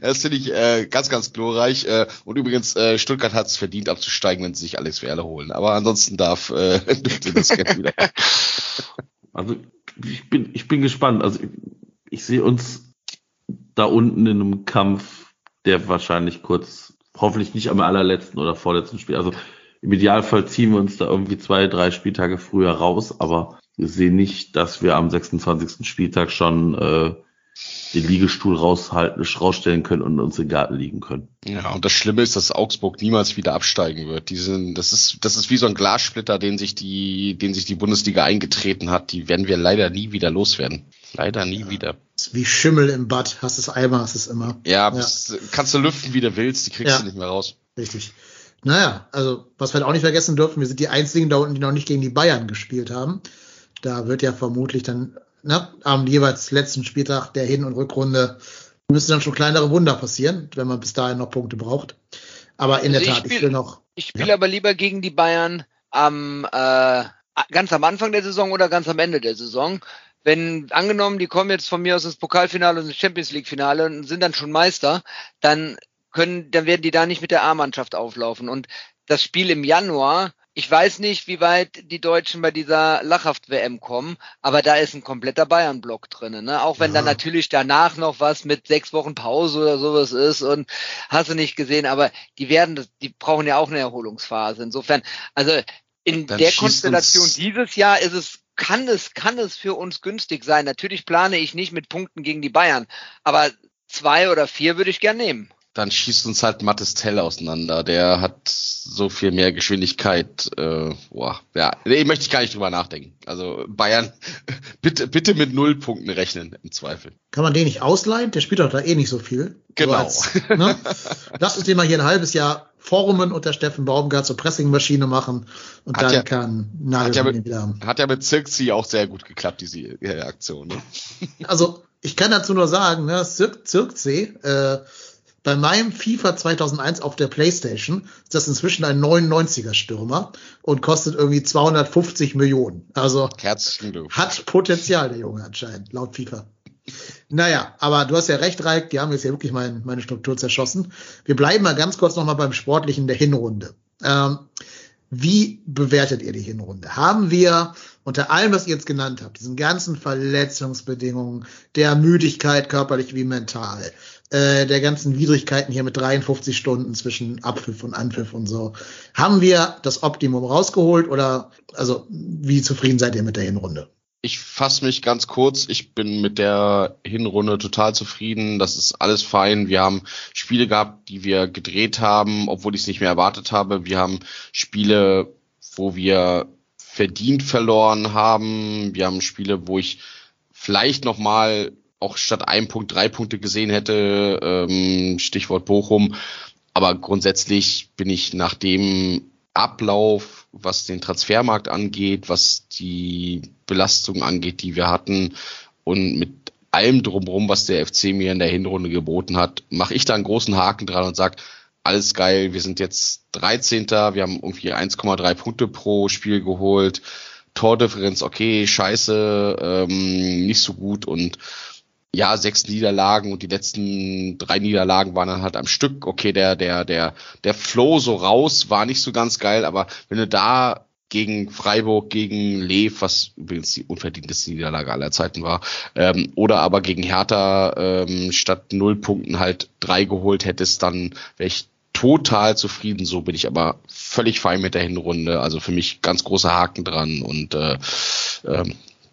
Das finde ich äh, ganz, ganz glorreich. Äh, und übrigens, äh, Stuttgart hat es verdient abzusteigen, wenn sie sich Alex Werle holen. Aber ansonsten darf äh, das gerne wieder. Also ich bin, ich bin gespannt. Also ich, ich sehe uns da unten in einem Kampf der wahrscheinlich kurz, hoffentlich nicht am allerletzten oder vorletzten Spiel. Also im Idealfall ziehen wir uns da irgendwie zwei, drei Spieltage früher raus, aber ich sehe nicht, dass wir am sechsundzwanzigsten Spieltag schon äh, den Liegestuhl raushalten, rausstellen können und uns in den Garten liegen können. Ja, und das Schlimme ist, dass Augsburg niemals wieder absteigen wird. Die sind, das ist, das ist wie so ein Glassplitter, den sich die, den sich die Bundesliga eingetreten hat. Die werden wir leider nie wieder loswerden. Leider nie ja. wieder. Ist wie Schimmel im Bad. Hast es einmal, hast es immer. Ja, ja. Bist, kannst du lüften, wie du willst. Die kriegst ja. du nicht mehr raus. Richtig. Naja, also, was wir auch nicht vergessen dürfen, wir sind die einzigen da unten, die noch nicht gegen die Bayern gespielt haben. Da wird ja vermutlich dann, na, am jeweils letzten Spieltag der Hin- und Rückrunde müssen dann schon kleinere Wunder passieren, wenn man bis dahin noch Punkte braucht. Aber in also der Tat, ich, spiel, ich will noch... Ich spiele ja. aber lieber gegen die Bayern am äh, ganz am Anfang der Saison oder ganz am Ende der Saison. Wenn, angenommen, die kommen jetzt von mir aus ins Pokalfinale und ins Champions-League-Finale und sind dann schon Meister, dann können, dann werden die da nicht mit der A-Mannschaft auflaufen. Und das Spiel im Januar... Ich weiß nicht, wie weit die Deutschen bei dieser Lachhaft-W M kommen, aber da ist ein kompletter Bayern-Block drin, ne? Auch wenn ja. da natürlich danach noch was mit sechs Wochen Pause oder sowas ist und hast du nicht gesehen, aber die werden, die brauchen ja auch eine Erholungsphase. Insofern, also in Dann der Konstellation dieses Jahr ist es, kann es, kann es für uns günstig sein. Natürlich plane ich nicht mit Punkten gegen die Bayern, aber zwei oder vier würde ich gern nehmen. Dann schießt uns halt Mathis Tell auseinander. Der hat so viel mehr Geschwindigkeit. Äh, boah, ja, nee, möchte ich gar nicht drüber nachdenken. Also Bayern, bitte bitte mit Nullpunkten rechnen, im Zweifel. Kann man den nicht ausleihen? Der spielt doch da eh nicht so viel. Genau. Als, ne? Lass uns den mal hier ein halbes Jahr formen unter Steffen Baumgart zur Pressingmaschine machen. Und hat dann ja, kann Nagelsmann ihn wieder haben. Hat ja mit Zirkzee auch sehr gut geklappt, diese äh, Aktion. Ne? Also ich kann dazu nur sagen, ne, Zirk, Zirkzee, äh, bei meinem FIFA zweitausendeins auf der PlayStation ist das inzwischen ein neunundneunziger-Stürmer und kostet irgendwie zweihundertfünfzig Millionen. Also hat Potenzial, der Junge anscheinend, laut FIFA. Naja, aber du hast ja recht, Raik, die haben jetzt ja wirklich mein, meine Struktur zerschossen. Wir bleiben mal ganz kurz nochmal beim Sportlichen der Hinrunde. Ähm, wie bewertet ihr die Hinrunde? Haben wir unter allem, was ihr jetzt genannt habt, diesen ganzen Verletzungsbedingungen, der Müdigkeit, körperlich wie mental, der ganzen Widrigkeiten hier mit dreiundfünfzig Stunden zwischen Abpfiff und Anpfiff und so. Haben wir das Optimum rausgeholt oder, also, wie zufrieden seid ihr mit der Hinrunde? Ich fasse mich ganz kurz. Ich bin mit der Hinrunde total zufrieden. Das ist alles fein. Wir haben Spiele gehabt, die wir gedreht haben, obwohl ich es nicht mehr erwartet habe. Wir haben Spiele, wo wir verdient verloren haben. Wir haben Spiele, wo ich vielleicht nochmal auch statt einem Punkt drei Punkte gesehen hätte, ähm, Stichwort Bochum. Aber grundsätzlich bin ich nach dem Ablauf, was den Transfermarkt angeht, was die Belastung angeht, die wir hatten und mit allem drumherum, was der F C mir in der Hinrunde geboten hat, mache ich da einen großen Haken dran und sage, alles geil, wir sind jetzt dreizehnter, wir haben irgendwie eins Komma drei Punkte pro Spiel geholt, Tordifferenz okay, scheiße, ähm, nicht so gut und ja, sechs Niederlagen und die letzten drei Niederlagen waren dann halt am Stück. Okay, der, der, der, der Flow so raus war nicht so ganz geil, aber wenn du da gegen Freiburg, gegen Lev, was übrigens die unverdienteste Niederlage aller Zeiten war, ähm, oder aber gegen Hertha ähm, statt null Punkten halt drei geholt hättest, dann wäre ich total zufrieden. So bin ich aber völlig fein mit der Hinrunde. Also für mich ganz großer Haken dran und äh, äh,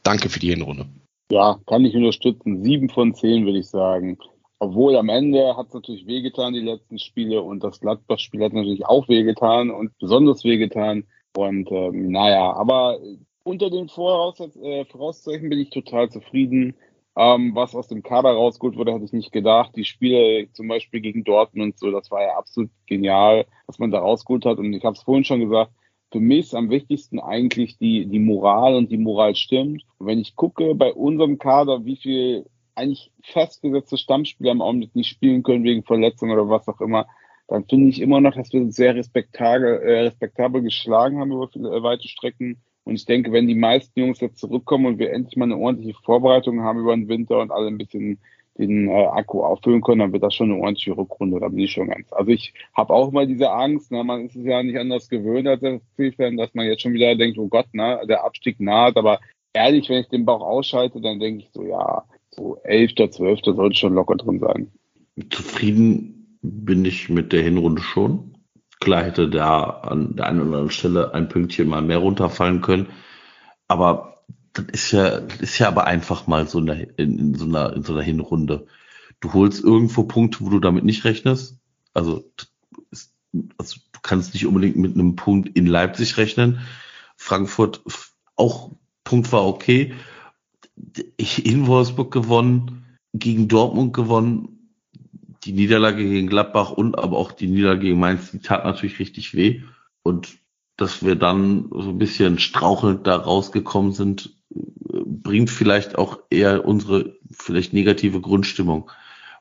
danke für die Hinrunde. Ja, kann ich unterstützen. Sieben von zehn würde ich sagen. Obwohl am Ende hat es natürlich wehgetan, die letzten Spiele. Und das Gladbach-Spiel hat natürlich auch wehgetan und besonders wehgetan. Und ähm, naja, aber unter den Voraus- äh, Vorauszeichen bin ich total zufrieden. Ähm, was aus dem Kader rausgeholt wurde, hätte ich nicht gedacht. Die Spiele zum Beispiel gegen Dortmund und so, das war ja absolut genial, was man da rausgeholt hat. Und ich habe es vorhin schon gesagt, für mich ist am wichtigsten eigentlich die die Moral und die Moral stimmt. Und wenn ich gucke bei unserem Kader, wie viel eigentlich festgesetzte Stammspieler im Augenblick nicht spielen können wegen Verletzung oder was auch immer, dann finde ich immer noch, dass wir sehr respektabel, äh, respektabel geschlagen haben über viele, äh, weite Strecken. Und ich denke, wenn die meisten Jungs jetzt zurückkommen und wir endlich mal eine ordentliche Vorbereitung haben über den Winter und alle ein bisschen den äh, Akku auffüllen können, dann wird das schon eine ordentliche Rückrunde, da bin ich schon ganz. Also ich habe auch mal diese Angst, ne? Man ist es ja nicht anders gewöhnt als F C-Fan, dass man jetzt schon wieder denkt, oh Gott, ne? Der Abstieg naht, aber ehrlich, wenn ich den Bauch ausschalte, dann denke ich so, ja, so elfter, zwölfter sollte schon locker drin sein. Zufrieden bin ich mit der Hinrunde schon. Klar hätte da an der einen oder anderen Stelle ein Pünktchen mal mehr runterfallen können. Aber das ist ja, das ist ja aber einfach mal so eine, in, in so einer, in so einer Hinrunde. Du holst irgendwo Punkte, wo du damit nicht rechnest. Also, ist, also du kannst nicht unbedingt mit einem Punkt in Leipzig rechnen. Frankfurt auch, Punkt war okay. In Wolfsburg gewonnen, gegen Dortmund gewonnen, die Niederlage gegen Gladbach und aber auch die Niederlage gegen Mainz, die tat natürlich richtig weh. Und dass wir dann so ein bisschen strauchelnd da rausgekommen sind, bringt vielleicht auch eher unsere vielleicht negative Grundstimmung.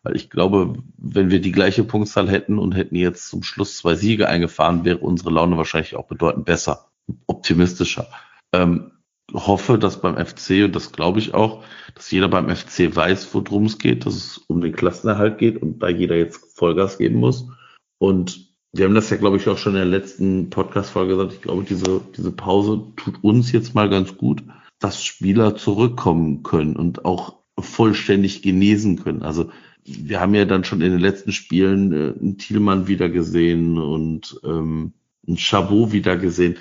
Weil ich glaube, wenn wir die gleiche Punktzahl hätten und hätten jetzt zum Schluss zwei Siege eingefahren, wäre unsere Laune wahrscheinlich auch bedeutend besser, optimistischer. Ähm, hoffe, dass beim F C, und das glaube ich auch, dass jeder beim F C weiß, worum es geht, dass es um den Klassenerhalt geht und da jeder jetzt Vollgas geben muss. Und wir haben das ja, glaube ich, auch schon in der letzten Podcast-Folge gesagt. Ich glaube, diese, diese Pause tut uns jetzt mal ganz gut, dass Spieler zurückkommen können und auch vollständig genesen können. Also wir haben ja dann schon in den letzten Spielen äh, einen Thielmann wieder gesehen und ähm, einen Chabot wieder gesehen.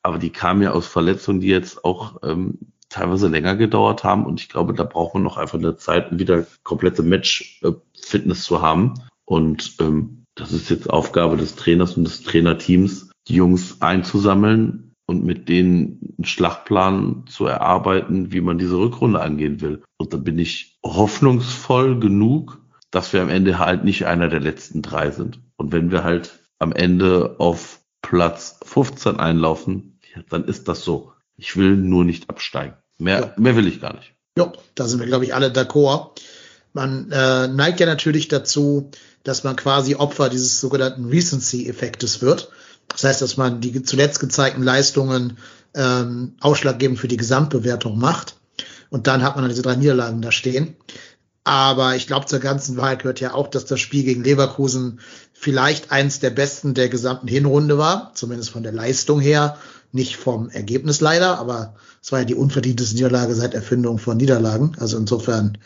Aber die kamen ja aus Verletzungen, die jetzt auch ähm, teilweise länger gedauert haben. Und ich glaube, da braucht man noch einfach eine Zeit, um wieder komplette Match-Fitness zu haben. Und ähm, das ist jetzt Aufgabe des Trainers und des Trainerteams, die Jungs einzusammeln und mit denen einen Schlachtplan zu erarbeiten, wie man diese Rückrunde angehen will. Und da bin ich hoffnungsvoll genug, dass wir am Ende halt nicht einer der letzten drei sind. Und wenn wir halt am Ende auf Platz fünfzehn einlaufen, dann ist das so. Ich will nur nicht absteigen. Mehr, ja. mehr will ich gar nicht. Ja, da sind wir, glaube ich, alle d'accord. Man äh, neigt ja natürlich dazu, dass man quasi Opfer dieses sogenannten Recency-Effektes wird. Das heißt, dass man die zuletzt gezeigten Leistungen ähm, ausschlaggebend für die Gesamtbewertung macht. Und dann hat man dann diese drei Niederlagen da stehen. Aber ich glaube, zur ganzen Wahrheit gehört ja auch, dass das Spiel gegen Leverkusen vielleicht eins der besten der gesamten Hinrunde war, zumindest von der Leistung her, nicht vom Ergebnis leider, aber es war ja die unverdienteste Niederlage seit Erfindung von Niederlagen. Also insofern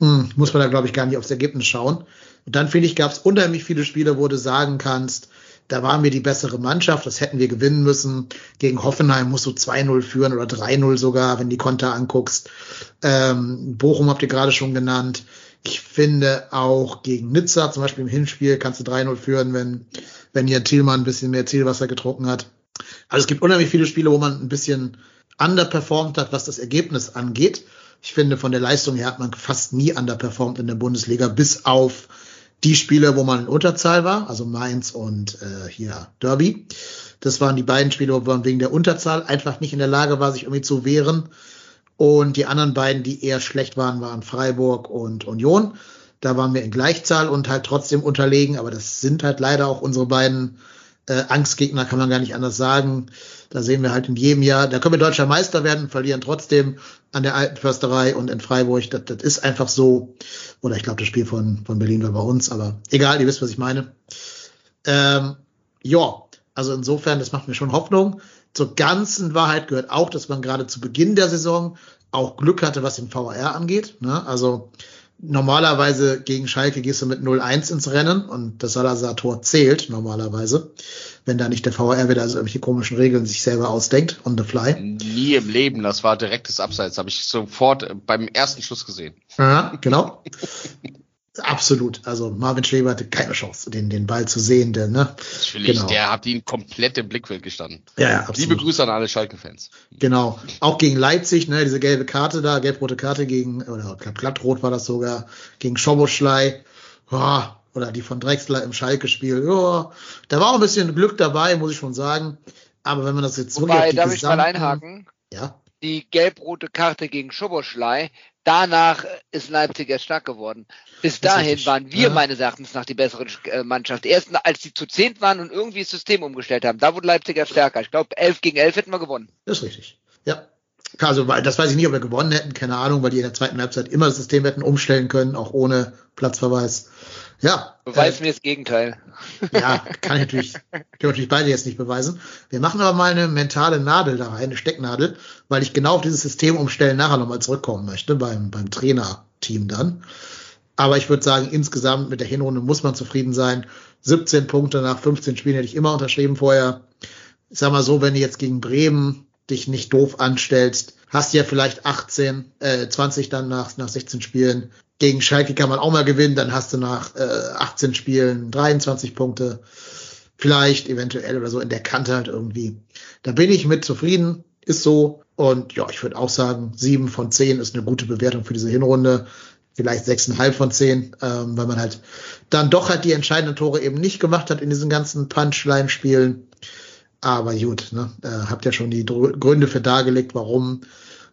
mh, muss man da, glaube ich, gar nicht aufs Ergebnis schauen. Und dann, finde ich, gab es unheimlich viele Spiele, wo du sagen kannst, da waren wir die bessere Mannschaft, das hätten wir gewinnen müssen. Gegen Hoffenheim musst du zwei null führen oder drei null sogar, wenn du die Konter anguckst. Ähm, Bochum habt ihr gerade schon genannt. Ich finde auch gegen Nizza, zum Beispiel im Hinspiel, kannst du drei null führen, wenn wenn Jan Thielmann ein bisschen mehr Zielwasser getrunken hat. Also es gibt unheimlich viele Spiele, wo man ein bisschen underperformed hat, was das Ergebnis angeht. Ich finde, von der Leistung her hat man fast nie underperformed in der Bundesliga, bis auf die Spiele, wo man in Unterzahl war, also Mainz und äh, hier Derby. Das waren die beiden Spiele, wo man wegen der Unterzahl einfach nicht in der Lage war, sich irgendwie zu wehren. Und die anderen beiden, die eher schlecht waren, waren Freiburg und Union. Da waren wir in Gleichzahl und halt trotzdem unterlegen. Aber das sind halt leider auch unsere beiden äh, Angstgegner, kann man gar nicht anders sagen. Da sehen wir halt in jedem Jahr, da können wir deutscher Meister werden, verlieren trotzdem an der Alten Försterei und in Freiburg. Das, das ist einfach so. Oder ich glaube, das Spiel von, von Berlin war bei uns. Aber egal, ihr wisst, was ich meine. Ähm, ja, also insofern, das macht mir schon Hoffnung. Zur ganzen Wahrheit gehört auch, dass man gerade zu Beginn der Saison auch Glück hatte, was den V A R angeht. Ne? Also normalerweise gegen Schalke gehst du mit null eins ins Rennen und das Salazar-Tor zählt normalerweise, wenn da nicht der V A R wieder also irgendwelche komischen Regeln sich selber ausdenkt on the fly. Nie im Leben, das war direktes Abseits, habe ich sofort beim ersten Schuss gesehen. Ja, genau. Absolut. Also Marvin Schwäbe hatte keine Chance, den, den Ball zu sehen. Der, ne? Natürlich, genau. Der hat ihn komplett im Blickfeld gestanden. Ja, ja, absolut. Liebe Grüße an alle Schalke-Fans. Genau. Auch gegen Leipzig, ne, diese gelbe Karte da, gelb-rote Karte gegen, oder glattrot war das sogar, gegen Schoboschlei. Oh, oder die von Drexler im Schalke-Spiel. Oh, da war auch ein bisschen Glück dabei, muss ich schon sagen. Aber wenn man das jetzt so Wobei, darf gesamten, ich mal einhaken? Ja. Die gelb-rote Karte gegen Schoboschlei. Danach ist Leipzig erst stark geworden. Bis dahin waren wir, ja. meines Erachtens, nach die bessere Mannschaft. Erst als die zu zehnt waren und irgendwie das System umgestellt haben. Da wurde Leipzig erst stärker. Ich glaube, elf gegen elf hätten wir gewonnen. Das ist richtig. Ja. Also, das weiß ich nicht, ob wir gewonnen hätten. Keine Ahnung, weil die in der zweiten Halbzeit immer das System hätten umstellen können, auch ohne Platzverweis. Ja. Beweis äh, mir das Gegenteil. Ja, kann ich natürlich, können wir natürlich beide jetzt nicht beweisen. Wir machen aber mal eine mentale Nadel da rein, eine Stecknadel, weil ich genau auf dieses System umstellen nachher nochmal zurückkommen möchte beim, beim Trainerteam dann. Aber ich würde sagen, insgesamt mit der Hinrunde muss man zufrieden sein. siebzehn Punkte nach fünfzehn Spielen hätte ich immer unterschrieben vorher. Ich sag mal so, wenn du jetzt gegen Bremen dich nicht doof anstellst, hast du ja vielleicht achtzehn, äh, zwanzig dann nach, nach sechzehn Spielen. Gegen Schalke kann man auch mal gewinnen, dann hast du nach äh, achtzehn Spielen dreiundzwanzig Punkte. Vielleicht, eventuell oder so, in der Kante halt irgendwie. Da bin ich mit zufrieden, ist so. Und ja, ich würde auch sagen, sieben von zehn ist eine gute Bewertung für diese Hinrunde. Vielleicht sechs Komma fünf von zehn, ähm, weil man halt dann doch halt die entscheidenden Tore eben nicht gemacht hat in diesen ganzen Punchline-Spielen. Aber gut, ne, äh, habt ja schon die Dr- Gründe für dargelegt, warum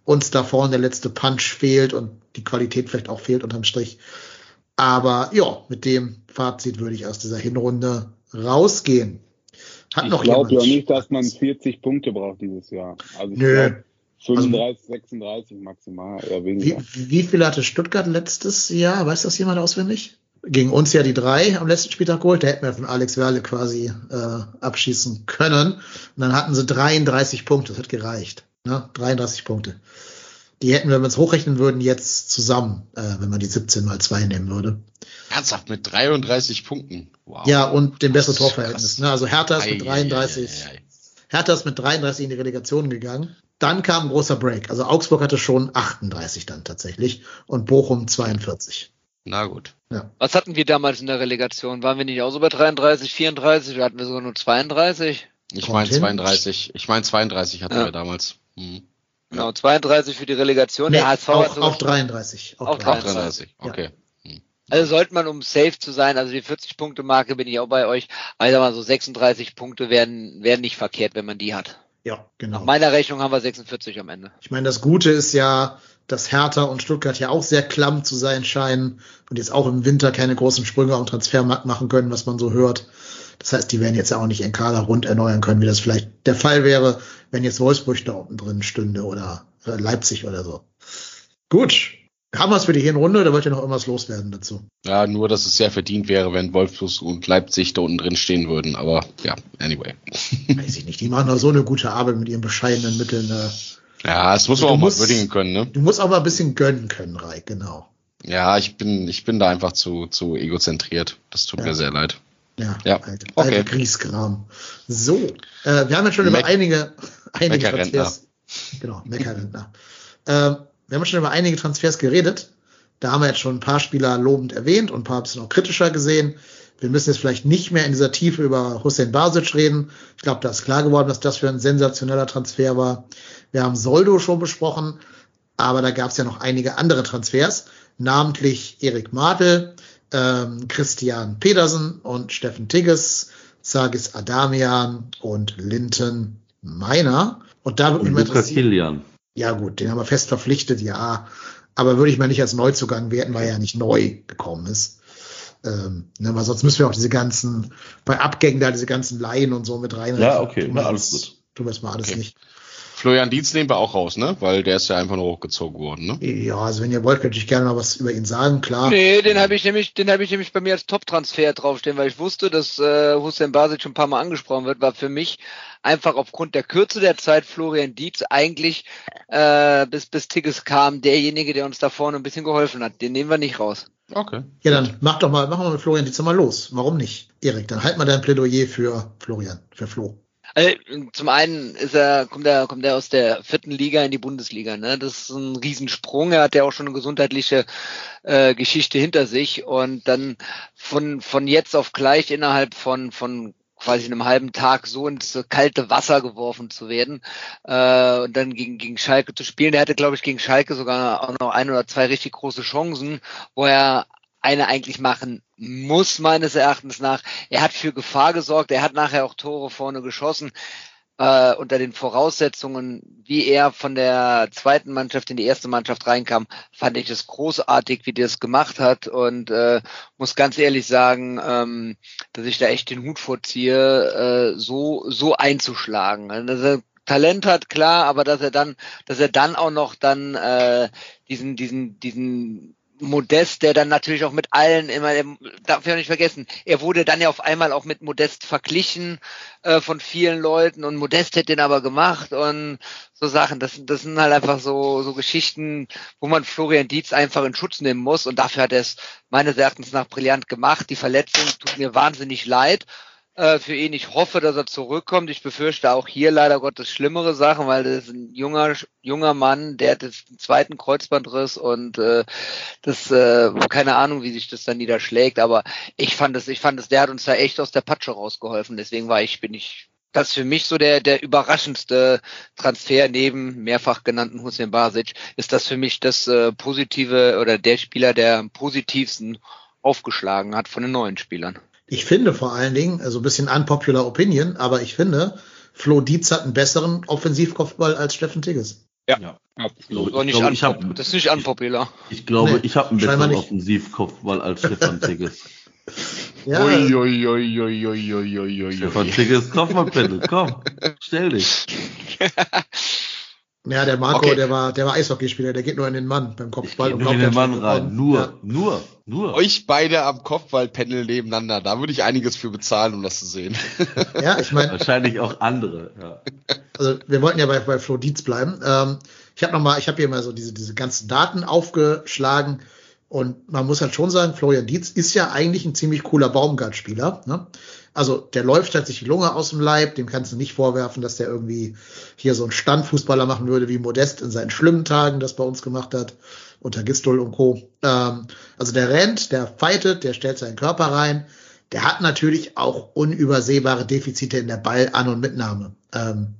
uns da vorne der letzte Punch fehlt und die Qualität vielleicht auch fehlt unterm Strich. Aber ja, mit dem Fazit würde ich aus dieser Hinrunde rausgehen. Hat noch jemand? Ich glaube ja nicht, dass man vierzig Punkte braucht dieses Jahr. Also ich Nö. Glaub, fünfunddreißig, sechsunddreißig maximal, eher weniger. Wie, wie viel hatte Stuttgart letztes Jahr? Weiß das jemand auswendig? Gegen uns ja die drei am letzten Spieltag geholt. Da hätten wir von Alex Werle quasi äh, abschießen können. Und dann hatten sie dreiunddreißig Punkte. Das hat gereicht. Ne? dreiunddreißig Punkte. Die hätten, wenn wir es hochrechnen würden, jetzt zusammen, äh, wenn man die siebzehn mal zwei nehmen würde. Ernsthaft, mit dreiunddreißig Punkten? Wow. Ja, und dem besseren Torverhältnis. Ne? Also Hertha ist mit dreiunddreißig. Ei, ei, ei, ei. Hertha ist mit dreiunddreißig in die Relegation gegangen. Dann kam ein großer Break. Also Augsburg hatte schon achtunddreißig dann tatsächlich und Bochum zweiundvierzig. Na gut. Ja. Was hatten wir damals in der Relegation? Waren wir nicht auch so bei dreiunddreißig, vierunddreißig? Oder hatten wir sogar nur zweiunddreißig? Ich meine zweiunddreißig. Ich meine zweiunddreißig hatten ja. wir damals. Hm. Genau, ja. zweiunddreißig für die Relegation. Nee, der H S V auch, hat auch dreiunddreißig. Auch, auch dreiunddreißig, okay. Ja. Hm. Also sollte man, um safe zu sein, also die vierzig-Punkte-Marke bin ich auch bei euch, also mal so sechsunddreißig Punkte werden, werden nicht verkehrt, wenn man die hat. Ja, genau. Nach meiner Rechnung haben wir sechsundvierzig am Ende. Ich meine, das Gute ist ja, dass Hertha und Stuttgart ja auch sehr klamm zu sein scheinen und jetzt auch im Winter keine großen Sprünge am Transfermarkt machen können, was man so hört. Das heißt, die werden jetzt ja auch nicht ihren Kader rund erneuern können, wie das vielleicht der Fall wäre, wenn jetzt Wolfsburg da unten drin stünde oder Leipzig oder so. Gut. Haben wir es für die Hinrunde oder wollt ihr noch irgendwas loswerden dazu? Ja, nur, dass es sehr verdient wäre, wenn Wolfsburg und Leipzig da unten drin stehen würden. Aber ja, anyway. Weiß ich nicht. Die machen doch so eine gute Arbeit mit ihren bescheidenen Mitteln. Ja, das muss man auch mal würdigen können, ne? Du musst auch mal ein bisschen gönnen können, Raik, genau. Ja, ich bin, ich bin da einfach zu, zu egozentriert. Das tut ja. mir sehr leid. Ja, ja. Alter, okay. alter Grießkram. So, äh, wir haben jetzt schon Me- über einige, einige Transfers. Genau, Meckerrentner. ähm, wir haben schon über einige Transfers geredet. Da haben wir jetzt schon ein paar Spieler lobend erwähnt und ein paar ein bisschen auch kritischer gesehen. Wir müssen jetzt vielleicht nicht mehr in dieser Tiefe über Huseinbašić reden. Ich glaube, da ist klar geworden, dass das für ein sensationeller Transfer war. Wir haben Soldo schon besprochen, aber da gab es ja noch einige andere Transfers, namentlich Erik Martel, Ähm, Christian Pedersen und Steffen Tigges, Sargis Adamian und Linton Maina. Und da würde mich mal interessieren. Kilian. Ja gut, den haben wir fest verpflichtet, ja. Aber würde ich mal nicht als Neuzugang werten, weil er ja nicht neu gekommen ist. Ähm, ne, weil sonst müssen wir auch diese ganzen, bei Abgängen da diese ganzen Laien und so mit reinrechnen. Ja, okay, tun wir alles gut. Tun wir es mal alles okay. nicht. Florian Dietz nehmen wir auch raus, ne? Weil der ist ja einfach nur hochgezogen worden, ne? Ja, also wenn ihr wollt, könnte ich gerne mal was über ihn sagen, klar. Nee, den habe ich nämlich, den habe ich nämlich bei mir als Top-Transfer draufstehen, weil ich wusste, dass äh, Huseinbašić schon ein paar Mal angesprochen wird, war für mich einfach aufgrund der Kürze der Zeit Florian Dietz eigentlich äh, bis bis Tigges kam, derjenige, der uns da vorne ein bisschen geholfen hat. Den nehmen wir nicht raus. Okay. Ja, dann mach doch mal, machen wir mit Florian Dietz mal los. Warum nicht, Erik? Dann halt mal dein Plädoyer für Florian, für Flo. Also, zum einen ist er, kommt er, kommt er aus der vierten Liga in die Bundesliga, ne? Das ist ein Riesensprung. Er hat ja auch schon eine gesundheitliche äh, Geschichte hinter sich und dann von, von jetzt auf gleich innerhalb von, von quasi einem halben Tag so ins kalte Wasser geworfen zu werden äh, und dann gegen gegen Schalke zu spielen. Der hatte, glaube ich, gegen Schalke sogar auch noch ein oder zwei richtig große Chancen, wo er eine eigentlich machen muss, meines Erachtens nach. Er hat für Gefahr gesorgt, er hat nachher auch Tore vorne geschossen, äh, unter den Voraussetzungen, wie er von der zweiten Mannschaft in die erste Mannschaft reinkam, fand ich das großartig, wie der es gemacht hat und äh, muss ganz ehrlich sagen, ähm, dass ich da echt den Hut vorziehe, äh, so so einzuschlagen. Also, Talent hat, klar, aber dass er dann, dass er dann auch noch dann äh, diesen diesen diesen Modeste, der dann natürlich auch mit allen immer, darf ich auch nicht vergessen, er wurde dann ja auf einmal auch mit Modeste verglichen äh, von vielen Leuten und Modeste hätte den aber gemacht und so Sachen, das, das sind halt einfach so, so Geschichten, wo man Florian Dietz einfach in Schutz nehmen muss und dafür hat er es meines Erachtens nach brillant gemacht. Die Verletzung tut mir wahnsinnig leid äh, für ihn. Ich hoffe, dass er zurückkommt. Ich befürchte auch hier leider Gottes schlimmere Sachen, weil das ist ein junger, junger Mann, der hat jetzt einen zweiten Kreuzbandriss und äh, das, äh, keine Ahnung, wie sich das dann niederschlägt, aber ich fand es, ich fand es, der hat uns da echt aus der Patsche rausgeholfen, deswegen war ich, bin ich das ist für mich so der, der überraschendste Transfer neben mehrfach genannten Huseinbašić, ist das für mich das äh, positive oder der Spieler, der am positivsten aufgeschlagen hat von den neuen Spielern. Ich finde vor allen Dingen, also ein bisschen unpopular opinion, aber ich finde, Flo Dietz hat einen besseren Offensivkopfball als Steffen Tigges. Ja, ja. Ich glaube, das, ich glaub, ich hab, das ist nicht unpopular. Ich, ich glaube, nee, ich habe einen besseren Offensivkopfball als Steffen Tigges. Ja. Ui, ui, ui, ui, ui, ui, ui, ui. Steffen Tigges, Kopfballpendel, komm, stell dich. Ja, der Marco, okay. der war, der war Eishockeyspieler, der geht nur in den Mann beim Kopfball. Und nur in den Mann rein, nur, ja. nur, nur. Euch beide am Kopfballpendel nebeneinander, da würde ich einiges für bezahlen, um das zu sehen. Ja, ich meine. Wahrscheinlich auch andere, ja. Also, wir wollten ja bei, bei Flo Dietz bleiben. Ähm, ich habe nochmal, ich habe hier mal so diese, diese ganzen Daten aufgeschlagen. Und man muss halt schon sagen, Florian Dietz ist ja eigentlich ein ziemlich cooler Baumgart-Spieler. Ne? Also der läuft halt sich die Lunge aus dem Leib, dem kannst du nicht vorwerfen, dass der irgendwie hier so einen Standfußballer machen würde, wie Modeste in seinen schlimmen Tagen das bei uns gemacht hat, unter Gisdol und Co. Ähm, also der rennt, der fightet, der stellt seinen Körper rein. Der hat natürlich auch unübersehbare Defizite in der Ball-An- und Mitnahme. Ähm,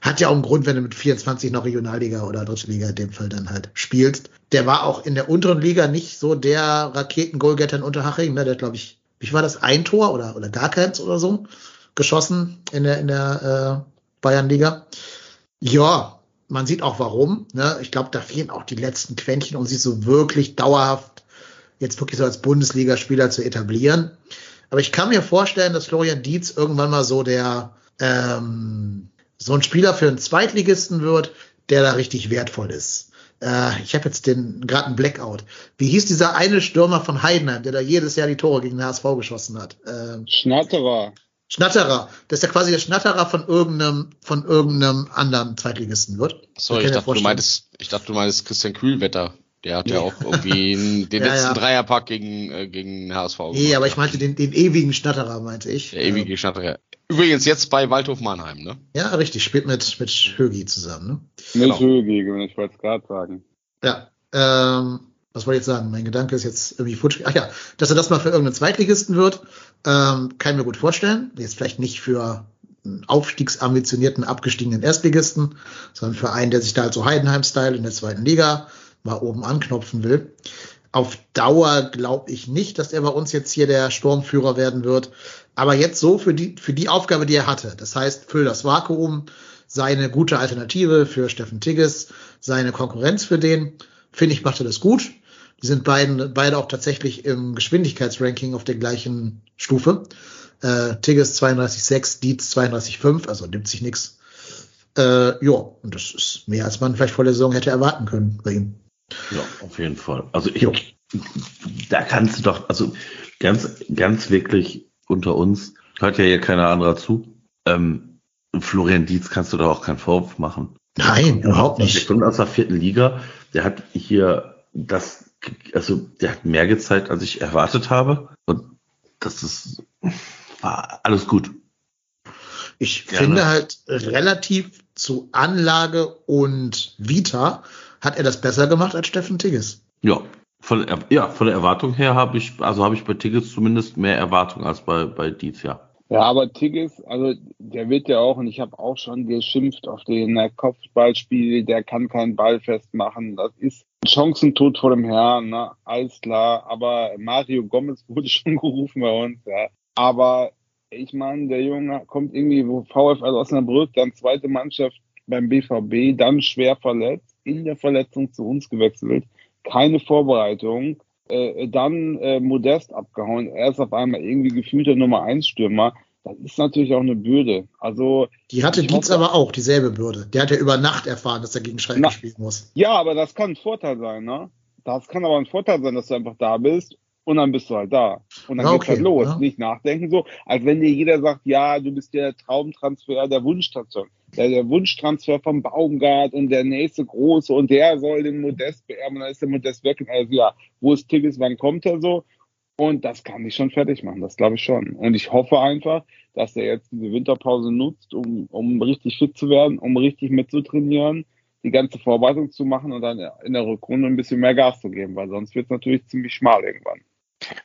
Hat ja auch einen Grund, wenn du mit vierundzwanzig noch Regionalliga oder dritte Liga in dem Fall dann halt spielst. Der war auch in der unteren Liga nicht so der Raketen-Goalgetter in Unterhaching. Ne? Der hat, glaube ich, wie war das, ein Tor oder, oder gar keins oder so geschossen in der, in der äh, Bayernliga. Ja, man sieht auch warum. Ne? Ich glaube, da fehlen auch die letzten Quäntchen, um sich so wirklich dauerhaft jetzt wirklich so als Bundesligaspieler zu etablieren. Aber ich kann mir vorstellen, dass Florian Dietz irgendwann mal so der... Ähm, so ein Spieler für einen Zweitligisten wird, der da richtig wertvoll ist. Äh, ich habe jetzt den gerade einen Blackout. Wie hieß dieser eine Stürmer von Heidenheim, der da jedes Jahr die Tore gegen den H S V geschossen hat? Ähm, Schnatterer. Schnatterer. Das ist ja quasi der Schnatterer von irgendeinem von irgendeinem anderen Zweitligisten wird. Achso, ich, ich dachte, du meintest, ich dachte, du meinst Christian Kühlwetter. Der hat ja, ja auch irgendwie den ja, letzten ja. Dreierpack gegen äh, gegen den H S V gemacht. Nee, aber ich meinte den, den ewigen Schnatterer, meinte ich. Der ewige ähm, Schnatterer. Übrigens jetzt bei Waldhof Mannheim, ne? Ja, richtig. Spielt mit mit Högi zusammen, ne? Mit genau. Högi, ich wollte es gerade sagen. Ja, ähm, was wollte ich jetzt sagen? Mein Gedanke ist jetzt irgendwie futsch. Ach ja, dass er das mal für irgendeinen Zweitligisten wird, ähm, kann ich mir gut vorstellen. Jetzt vielleicht nicht für einen aufstiegsambitionierten, abgestiegenen Erstligisten, sondern für einen, der sich da halt so Heidenheim-Style in der zweiten Liga mal oben anknopfen will. Auf Dauer glaube ich nicht, dass er bei uns jetzt hier der Sturmführer werden wird. Aber jetzt so für die für die Aufgabe, die er hatte. Das heißt, füll das Vakuum, seine gute Alternative für Steffen Tigges, seine Konkurrenz für den. Finde ich, macht er das gut. Die sind beiden, beide auch tatsächlich im Geschwindigkeitsranking auf der gleichen Stufe. Äh, Tigges zweiunddreißig Komma sechs, Dietz zweiunddreißig Komma fünf, also nimmt sich nichts. Äh, ja, und das ist mehr, als man vielleicht vor der Saison hätte erwarten können bei ihm. Ja, auf jeden Fall. Also ich, da kannst du doch, also ganz, ganz wirklich unter uns, hört ja hier keiner anderer zu, ähm, Florian Dietz kannst du da auch keinen Vorwurf machen. Nein, überhaupt nicht. Der kommt aus der vierten Liga, der hat hier das, also der hat mehr gezeigt, als ich erwartet habe und das ist, war alles gut. Ich Gerne. finde halt relativ zu Anlage und Vita hat er das besser gemacht als Steffen Tigges. Ja, von, ja, von der Erwartung her habe ich, also habe ich bei Tigges zumindest mehr Erwartung als bei, bei Dietz, ja. Ja, aber Tigges, also der wird ja auch, und ich habe auch schon geschimpft auf den Kopfballspiel, der kann keinen Ball festmachen, das ist Chancentod vor dem Herrn, ne? Alles klar, aber Mario Gomez wurde schon gerufen bei uns, ja. Aber ich meine, der Junge kommt irgendwie VfL Osnabrück, dann zweite Mannschaft beim B V B, dann schwer verletzt, in der Verletzung zu uns gewechselt, keine Vorbereitung, äh, dann äh, Modeste abgehauen, er ist auf einmal irgendwie gefühlter Nummer eins Stürmer. Das ist natürlich auch eine Bürde. Also die hatte Dietz aber auch, dieselbe Bürde. Der hat ja über Nacht erfahren, dass er gegen Schalke spielen muss. Ja, aber das kann ein Vorteil sein, ne? Das kann aber ein Vorteil sein, dass du einfach da bist und dann bist du halt da. Und dann ja, geht's okay, halt los. Ja. Nicht nachdenken so, als wenn dir jeder sagt, ja, du bist der Traumtransfer, der Wunschtransfer. Der, der Wunschtransfer vom Baumgart und der nächste Große und der soll den Modest beerben und dann ist der Modest weg und alles, ja, wo ist Tigges, wann kommt er so? Und das kann ich schon fertig machen, das glaube ich schon. Und ich hoffe einfach, dass er jetzt diese Winterpause nutzt, um, um richtig fit zu werden, um richtig mitzutrainieren, die ganze Vorbereitung zu machen und dann in der Rückrunde ein bisschen mehr Gas zu geben, weil sonst wird es natürlich ziemlich schmal irgendwann.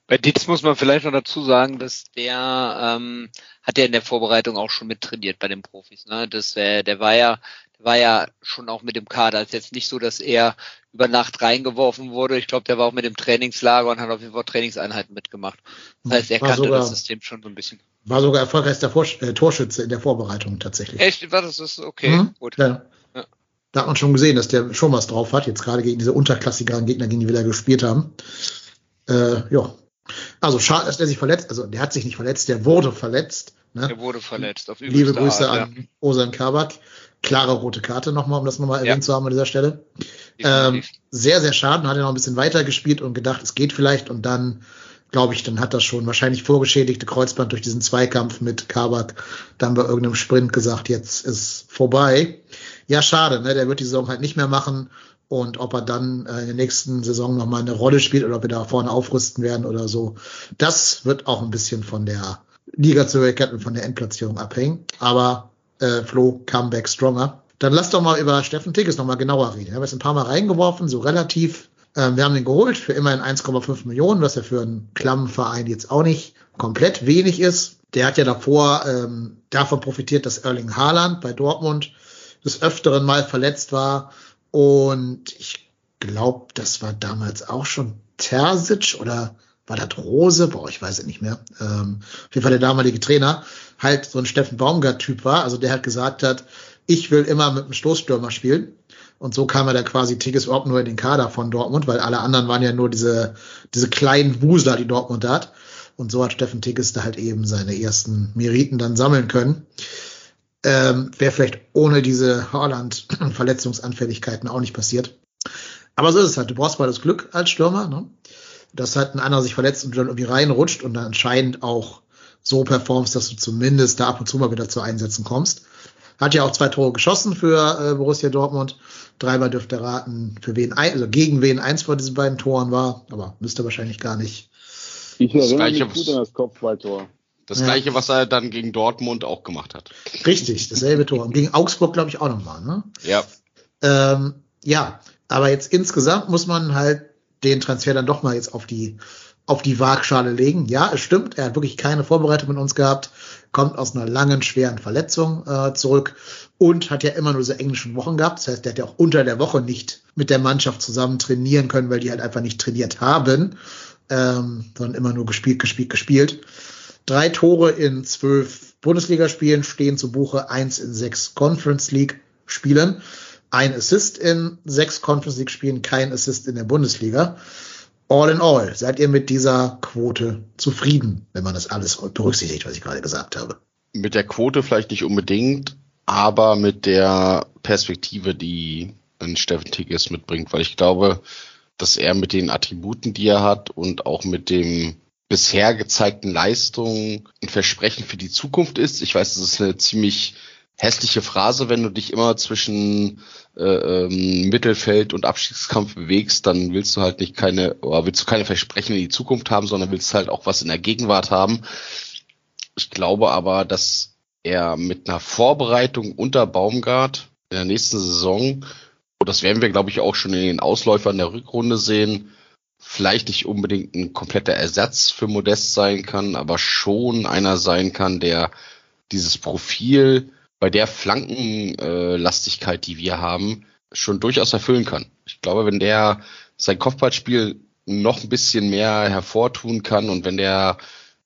Bei Dietz muss man vielleicht noch dazu sagen, dass der ähm, hat ja in der Vorbereitung auch schon mittrainiert bei den Profis. Ne? Das, äh, der war ja, der war ja schon auch mit dem Kader. Es ist jetzt nicht so, dass er über Nacht reingeworfen wurde. Ich glaube, der war auch mit dem Trainingslager und hat auf jeden Fall Trainingseinheiten mitgemacht. Das heißt, er war kannte sogar, das System schon so ein bisschen. War sogar erfolgreichster Vorsch- äh, Torschütze in der Vorbereitung tatsächlich. Echt? War das ist okay, mhm, gut. Ja. Ja. Da hat man schon gesehen, dass der schon was drauf hat. Jetzt gerade gegen diese unterklassigeren Gegner, gegen die wir da gespielt haben. Äh, ja, also schade, dass der sich verletzt, also der hat sich nicht verletzt, der wurde verletzt. Ne? Der wurde verletzt, auf übelste Liebe Grüße Art, an ja. Ozan Kabak. Klare rote Karte nochmal, um das nochmal erwähnt ja. zu haben an dieser Stelle. Ähm, sehr, sehr schade, hat er noch ein bisschen weiter gespielt und gedacht, es geht vielleicht und dann, glaube ich, dann hat das schon wahrscheinlich vorgeschädigte Kreuzband durch diesen Zweikampf mit Kabak dann bei irgendeinem Sprint gesagt, jetzt ist vorbei. Ja, schade, ne? Der wird die Saison halt nicht mehr machen. Und ob er dann in der nächsten Saison nochmal eine Rolle spielt oder ob wir da vorne aufrüsten werden oder so, das wird auch ein bisschen von der Liga Zürich und von der Endplatzierung abhängen. Aber äh, Flo, come back stronger. Dann lass doch mal über Steffen Tigges nochmal genauer reden. Wir haben jetzt ein paar Mal reingeworfen, so relativ. Äh, wir haben ihn geholt für immerhin eins Komma fünf Millionen, was ja für einen klammen Verein jetzt auch nicht komplett wenig ist. Der hat ja davor ähm, davon profitiert, dass Erling Haaland bei Dortmund des Öfteren mal verletzt war. Und ich glaube, das war damals auch schon Terzic oder war das Rose? Boah, ich weiß es nicht mehr. Ähm, auf jeden Fall der damalige Trainer, halt so ein Steffen Baumgart-Typ war. Also der halt gesagt hat, ich will immer mit einem Stoßstürmer spielen. Und so kam er dann quasi Tigges überhaupt nur in den Kader von Dortmund, weil alle anderen waren ja nur diese diese kleinen Wusler, die Dortmund hat. Und so hat Steffen Tigges da halt eben seine ersten Meriten dann sammeln können. Ähm, wäre vielleicht ohne diese Haaland-Verletzungsanfälligkeiten auch nicht passiert. Aber so ist es halt. Du brauchst mal das Glück als Stürmer, ne? Dass halt ein anderer sich verletzt und dann irgendwie reinrutscht und dann anscheinend auch so performst, dass du zumindest da ab und zu mal wieder zu Einsätzen kommst. Hat ja auch zwei Tore geschossen für äh, Borussia Dortmund. Dreimal dürft ihr raten, für wen ein, also gegen wen eins von diesen beiden Toren war. Aber müsste wahrscheinlich gar nicht. Ich erinnere mich gut an das Kopfballtor. Das gleiche, ja. was er dann gegen Dortmund auch gemacht hat. Richtig, dasselbe Tor. Und gegen Augsburg, glaube ich, auch nochmal, ne? Ja. Ähm, ja, aber jetzt insgesamt muss man halt den Transfer dann doch mal jetzt auf die, auf die Waagschale legen. Ja, es stimmt, er hat wirklich keine Vorbereitung mit uns gehabt, kommt aus einer langen, schweren Verletzung äh, zurück und hat ja immer nur so englischen Wochen gehabt. Das heißt, der hat ja auch unter der Woche nicht mit der Mannschaft zusammen trainieren können, weil die halt einfach nicht trainiert haben, ähm, sondern immer nur gespielt, gespielt, gespielt. Drei Tore in zwölf Bundesligaspielen stehen zu Buche, eins in sechs Conference League Spielen, ein Assist in sechs Conference League Spielen, kein Assist in der Bundesliga. All in all, seid ihr mit dieser Quote zufrieden, wenn man das alles berücksichtigt, was ich gerade gesagt habe? Mit der Quote vielleicht nicht unbedingt, aber mit der Perspektive, die ein Steffen Tigges mitbringt, weil ich glaube, dass er mit den Attributen, die er hat und auch mit dem bisher gezeigten Leistungen ein Versprechen für die Zukunft ist. Ich weiß, das ist eine ziemlich hässliche Phrase, wenn du dich immer zwischen äh, ähm, Mittelfeld und Abstiegskampf bewegst, dann willst du halt nicht keine, oder willst du keine Versprechen in die Zukunft haben, sondern willst halt auch was in der Gegenwart haben. Ich glaube aber, dass er mit einer Vorbereitung unter Baumgart in der nächsten Saison, und das werden wir, glaube ich, auch schon in den Ausläufern der Rückrunde sehen, vielleicht nicht unbedingt ein kompletter Ersatz für Modest sein kann, aber schon einer sein kann, der dieses Profil bei der Flankenlastigkeit, äh, die wir haben, schon durchaus erfüllen kann. Ich glaube, wenn der sein Kopfballspiel noch ein bisschen mehr hervortun kann und wenn der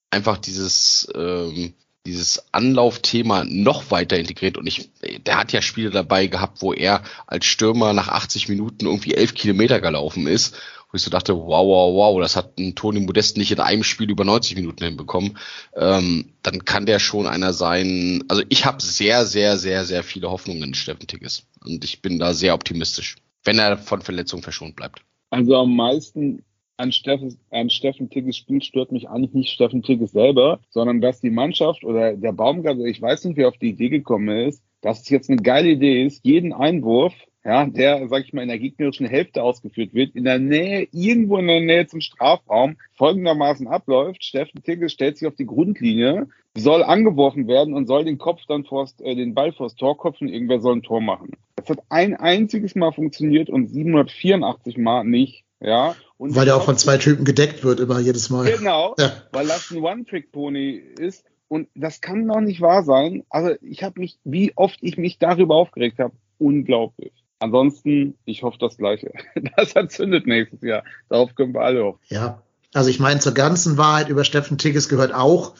einfach dieses ähm, dieses Anlaufthema noch weiter integriert und ich, der hat ja Spiele dabei gehabt, wo er als Stürmer nach achtzig Minuten irgendwie elf Kilometer gelaufen ist. Wo ich so dachte, wow, wow, wow, das hat ein Toni Modest nicht in einem Spiel über neunzig Minuten hinbekommen. Ähm, dann kann der schon einer sein. Also ich habe sehr, sehr, sehr, sehr viele Hoffnungen in Steffen Tigges. Und ich bin da sehr optimistisch, wenn er von Verletzungen verschont bleibt. Also am meisten an Steffen, an Steffen Tigges Spiel stört mich eigentlich nicht Steffen Tigges selber, sondern dass die Mannschaft oder der Baumgart, ich weiß nicht, wie auf die Idee gekommen ist, dass es jetzt eine geile Idee ist, jeden Einwurf, ja, der, sag ich mal, in der gegnerischen Hälfte ausgeführt wird, in der Nähe, irgendwo in der Nähe zum Strafraum, folgendermaßen abläuft. Steffen Tigges stellt sich auf die Grundlinie, soll angeworfen werden und soll den Kopf dann vor äh, den Ball vors Tor kopfen, irgendwer soll ein Tor machen. Das hat ein einziges Mal funktioniert und siebenhundertvierundachtzig Mal nicht, ja. Und weil der auch von zwei Typen gedeckt wird, immer jedes Mal. Genau, ja. Weil das ein One-Trick-Pony ist und das kann doch nicht wahr sein. Also ich habe mich, wie oft ich mich darüber aufgeregt habe, unglaublich. Ansonsten, ich hoffe das Gleiche. Das entzündet nächstes Jahr. Darauf können wir alle hoffen. Ja, also ich meine, zur ganzen Wahrheit über Steffen Tigges gehört auch,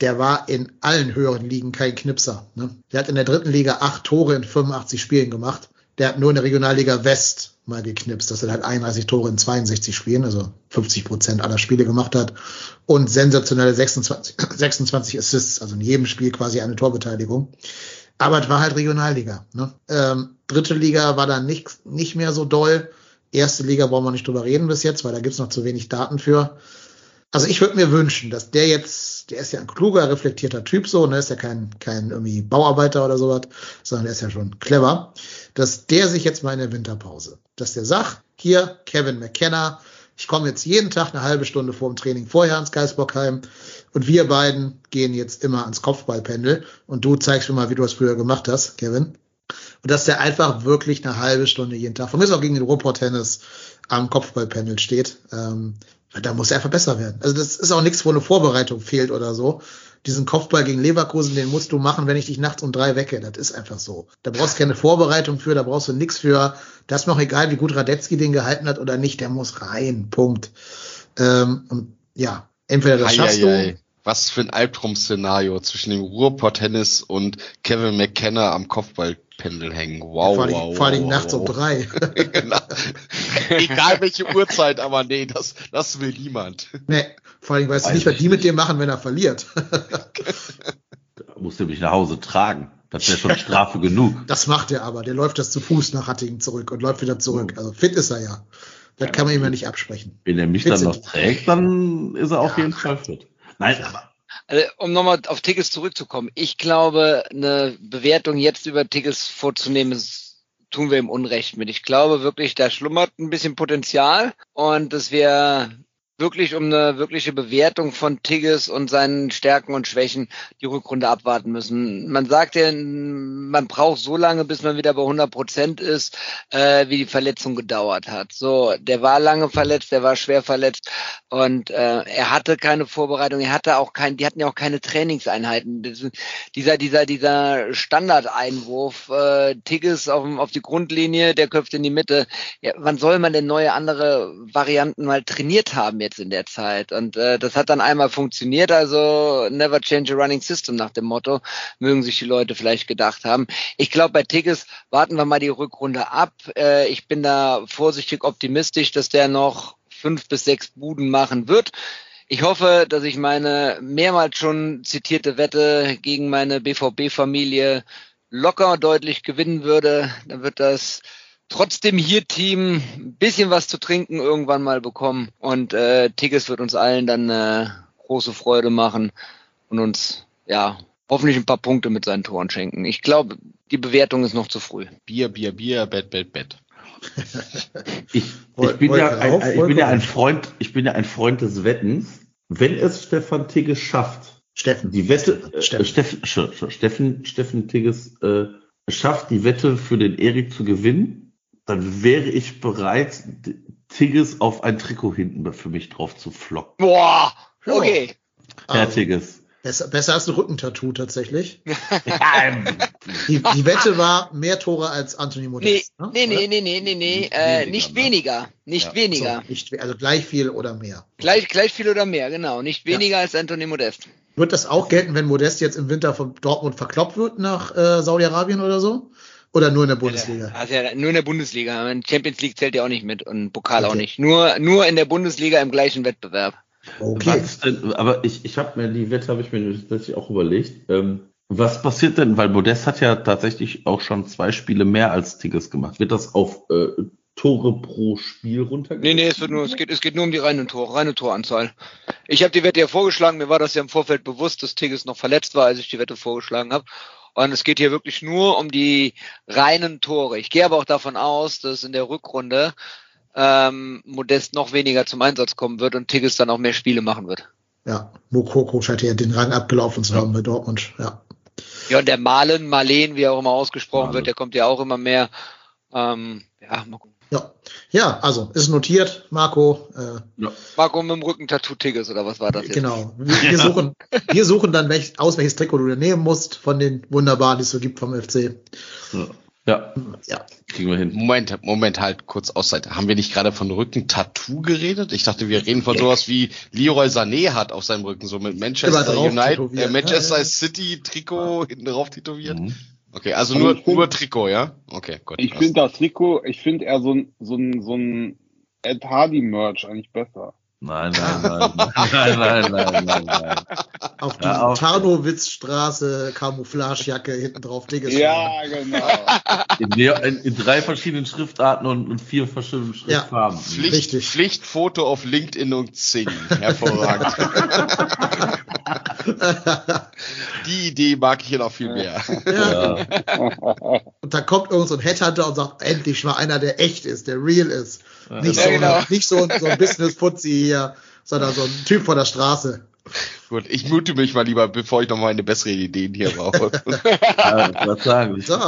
der war in allen höheren Ligen kein Knipser. Ne? Der hat in der dritten Liga acht Tore in fünfundachtzig Spielen gemacht. Der hat nur in der Regionalliga West mal geknipst. Das sind halt einunddreißig Tore in zweiundsechzig Spielen, also fünfzig Prozent aller Spiele gemacht hat. Und sensationelle sechsundzwanzig Assists, also in jedem Spiel quasi eine Torbeteiligung. Aber es war halt Regionalliga. Ne? Ähm, dritte Liga war dann nicht, nicht mehr so doll. Erste Liga brauchen wir nicht drüber reden bis jetzt, weil da gibt's noch zu wenig Daten für. Also ich würde mir wünschen, dass der jetzt, der ist ja ein kluger, reflektierter Typ so, ne, ist ja kein kein irgendwie Bauarbeiter oder sowas, sondern der ist ja schon clever, dass der sich jetzt mal in der Winterpause, dass der sagt, hier, Kevin McKenna, ich komme jetzt jeden Tag eine halbe Stunde vor dem Training vorher ans Geisbockheim und wir beiden gehen jetzt immer ans Kopfballpendel und du zeigst mir mal, wie du das früher gemacht hast, Kevin. Und dass der einfach wirklich eine halbe Stunde jeden Tag, von mir ist auch gegen den Ruhrpott-Tennis, am Kopfballpendel steht, ähm, da muss er einfach besser werden. Also das ist auch nichts, wo eine Vorbereitung fehlt oder so. Diesen Kopfball gegen Leverkusen, den musst du machen, wenn ich dich nachts um drei wecke. Das ist einfach so. Da brauchst du keine Vorbereitung für, da brauchst du nichts für. Das ist noch egal, wie gut Radetzky den gehalten hat oder nicht. Der muss rein, Punkt. Ähm, und ja, entweder das ei, schaffst ei, du. Ei. Was für ein Albtraum-Szenario zwischen dem Ruhrpott-Tennis und Kevin McKenna am Kopfballpendel hängen. Wow, vor allem, wow, vor allem wow, nachts wow. um drei. Genau. Egal welche Uhrzeit, aber nee, das, das will niemand. Nee, vor allem weißt Weiß du nicht, was die mit dem machen, wenn er verliert. Da musst du mich nach Hause tragen. Das wäre schon Strafe genug. Das macht er aber. Der läuft das zu Fuß nach Hattingen zurück und läuft wieder zurück. Also fit ist er ja. Das ja, kann man ihm ja nicht absprechen. Wenn er mich fit dann noch trägt, dann ist er ja. auf jeden Fall fit. Nein, aber. Also, um nochmal auf Tigges zurückzukommen. Ich glaube, eine Bewertung jetzt über Tigges vorzunehmen, ist, tun wir ihm Unrecht mit. Ich glaube wirklich, da schlummert ein bisschen Potenzial und dass wir wirklich um eine wirkliche Bewertung von Tigges und seinen Stärken und Schwächen die Rückrunde abwarten müssen. Man sagt ja, man braucht so lange, bis man wieder bei hundert Prozent ist, äh, wie die Verletzung gedauert hat. So, der war lange verletzt, der war schwer verletzt und äh, er hatte keine Vorbereitung, er hatte auch kein, die hatten ja auch keine Trainingseinheiten. Das, dieser dieser dieser Standardeinwurf, äh, Tigges auf, auf die Grundlinie, der köpft in die Mitte. Ja, wann soll man denn neue andere Varianten mal trainiert haben? Jetzt? Jetzt in der Zeit. Und äh, das hat dann einmal funktioniert, also never change a running system nach dem Motto, mögen sich die Leute vielleicht gedacht haben. Ich glaube, bei Tigges warten wir mal die Rückrunde ab. Äh, ich bin da vorsichtig optimistisch, dass der noch fünf bis sechs Buden machen wird. Ich hoffe, dass ich meine mehrmals schon zitierte Wette gegen meine B V B-Familie locker deutlich gewinnen würde. Dann wird das trotzdem hier Team ein bisschen was zu trinken irgendwann mal bekommen und äh, Tigges wird uns allen dann äh, große Freude machen und uns ja hoffentlich ein paar Punkte mit seinen Toren schenken. Ich glaube, die Bewertung ist noch zu früh. Bier, Bier, Bier, Bett, Bett, Bett. ich, ich, bin ja ein, ich bin ja ein Freund, ich bin ja ein Freund des Wettens. Wenn es Steffen Tigges schafft, Steffen, die Wette, Steffen, äh, Steffen, Steffen, Steffen Tigges äh, schafft die Wette für den Erik zu gewinnen, dann wäre ich bereit, Tigges auf ein Trikot hinten für mich drauf zu flocken. Boah, okay. Herr also, Tigges. Besser, besser als ein Rückentattoo tatsächlich. die, die Wette war mehr Tore als Anthony Modeste. Nee, ne? nee, nee, nee, nee, nee, nee, äh, nicht weniger. Nicht ja. weniger. So, nicht, also gleich viel oder mehr. Gleich, gleich viel oder mehr, genau. Nicht weniger ja. als Anthony Modeste. Wird das auch gelten, wenn Modeste jetzt im Winter von Dortmund verkloppt wird nach äh, Saudi-Arabien oder so? Oder nur in der Bundesliga? Also ja, nur in der Bundesliga. Champions League zählt ja auch nicht mit und Pokal okay. auch nicht. Nur nur in der Bundesliga im gleichen Wettbewerb. Okay. Was denn, aber ich ich habe mir die Wette habe ich mir tatsächlich auch überlegt. Ähm, was passiert denn? Weil Modeste hat ja tatsächlich auch schon zwei Spiele mehr als Tigges gemacht. Wird das auf äh, Tore pro Spiel runtergegangen? Nee, nee, es, wird nur, es, geht, es geht nur um die reine, Tor, reine Toranzahl. Ich habe die Wette ja vorgeschlagen, mir war das ja im Vorfeld bewusst, dass Tigges noch verletzt war, als ich die Wette vorgeschlagen habe. Und es geht hier wirklich nur um die reinen Tore. Ich gehe aber auch davon aus, dass in der Rückrunde ähm, Modeste noch weniger zum Einsatz kommen wird und Tigges dann auch mehr Spiele machen wird. Ja, Mokoko hat ja den Rang abgelaufen zu haben bei Dortmund, ja. Ja, und der Malen, Marleen, wie er auch immer ausgesprochen Marlen. wird, der kommt ja auch immer mehr. Ähm, ja, mal gucken. Ja. ja, also ist notiert, Marco. Äh, ja. Marco mit dem Rücken-Tattoo Tigges oder was war das jetzt? Genau. Wir, wir, suchen, wir suchen dann welch, aus, welches Trikot du nehmen musst von den wunderbaren, die es so gibt vom F C. Ja. ja, kriegen wir hin. Moment, Moment, halt kurz Auszeit. Haben wir nicht gerade von Rücken-Tattoo geredet? Ich dachte, wir reden von yeah. sowas wie Leroy Sané hat auf seinem Rücken, so mit Manchester United, äh, Manchester ja, ja. City Trikot hinten drauf tätowiert. Mhm. Okay, also, also nur, find, nur Trikot, ja? Okay, gut. Ich finde das Trikot, ich finde eher so ein, so ein, so ein Ed Hardy-Merch eigentlich besser. Nein, nein, nein, nein, nein, nein, nein, nein. Auf die ja, Tarnowitzstraße Camouflagejacke hinten drauf, Digga. Ja, genau. In, in drei verschiedenen Schriftarten und, und vier verschiedenen Schriftfarben. Ja, Pflicht, richtig. Pflichtfoto auf LinkedIn und Xing. Hervorragend. Die Idee mag ich hier noch viel mehr. Ja. Ja. Und dann kommt irgend so ein Headhunter und sagt, endlich mal einer, der echt ist, der real ist. Ja, nicht, so, genau. nicht so ein, so ein Business-Putzi hier, sondern so ein Typ von der Straße. Gut, ich mute mich mal lieber, bevor ich noch mal eine bessere Idee hier brauche. Ja, was sagen. So,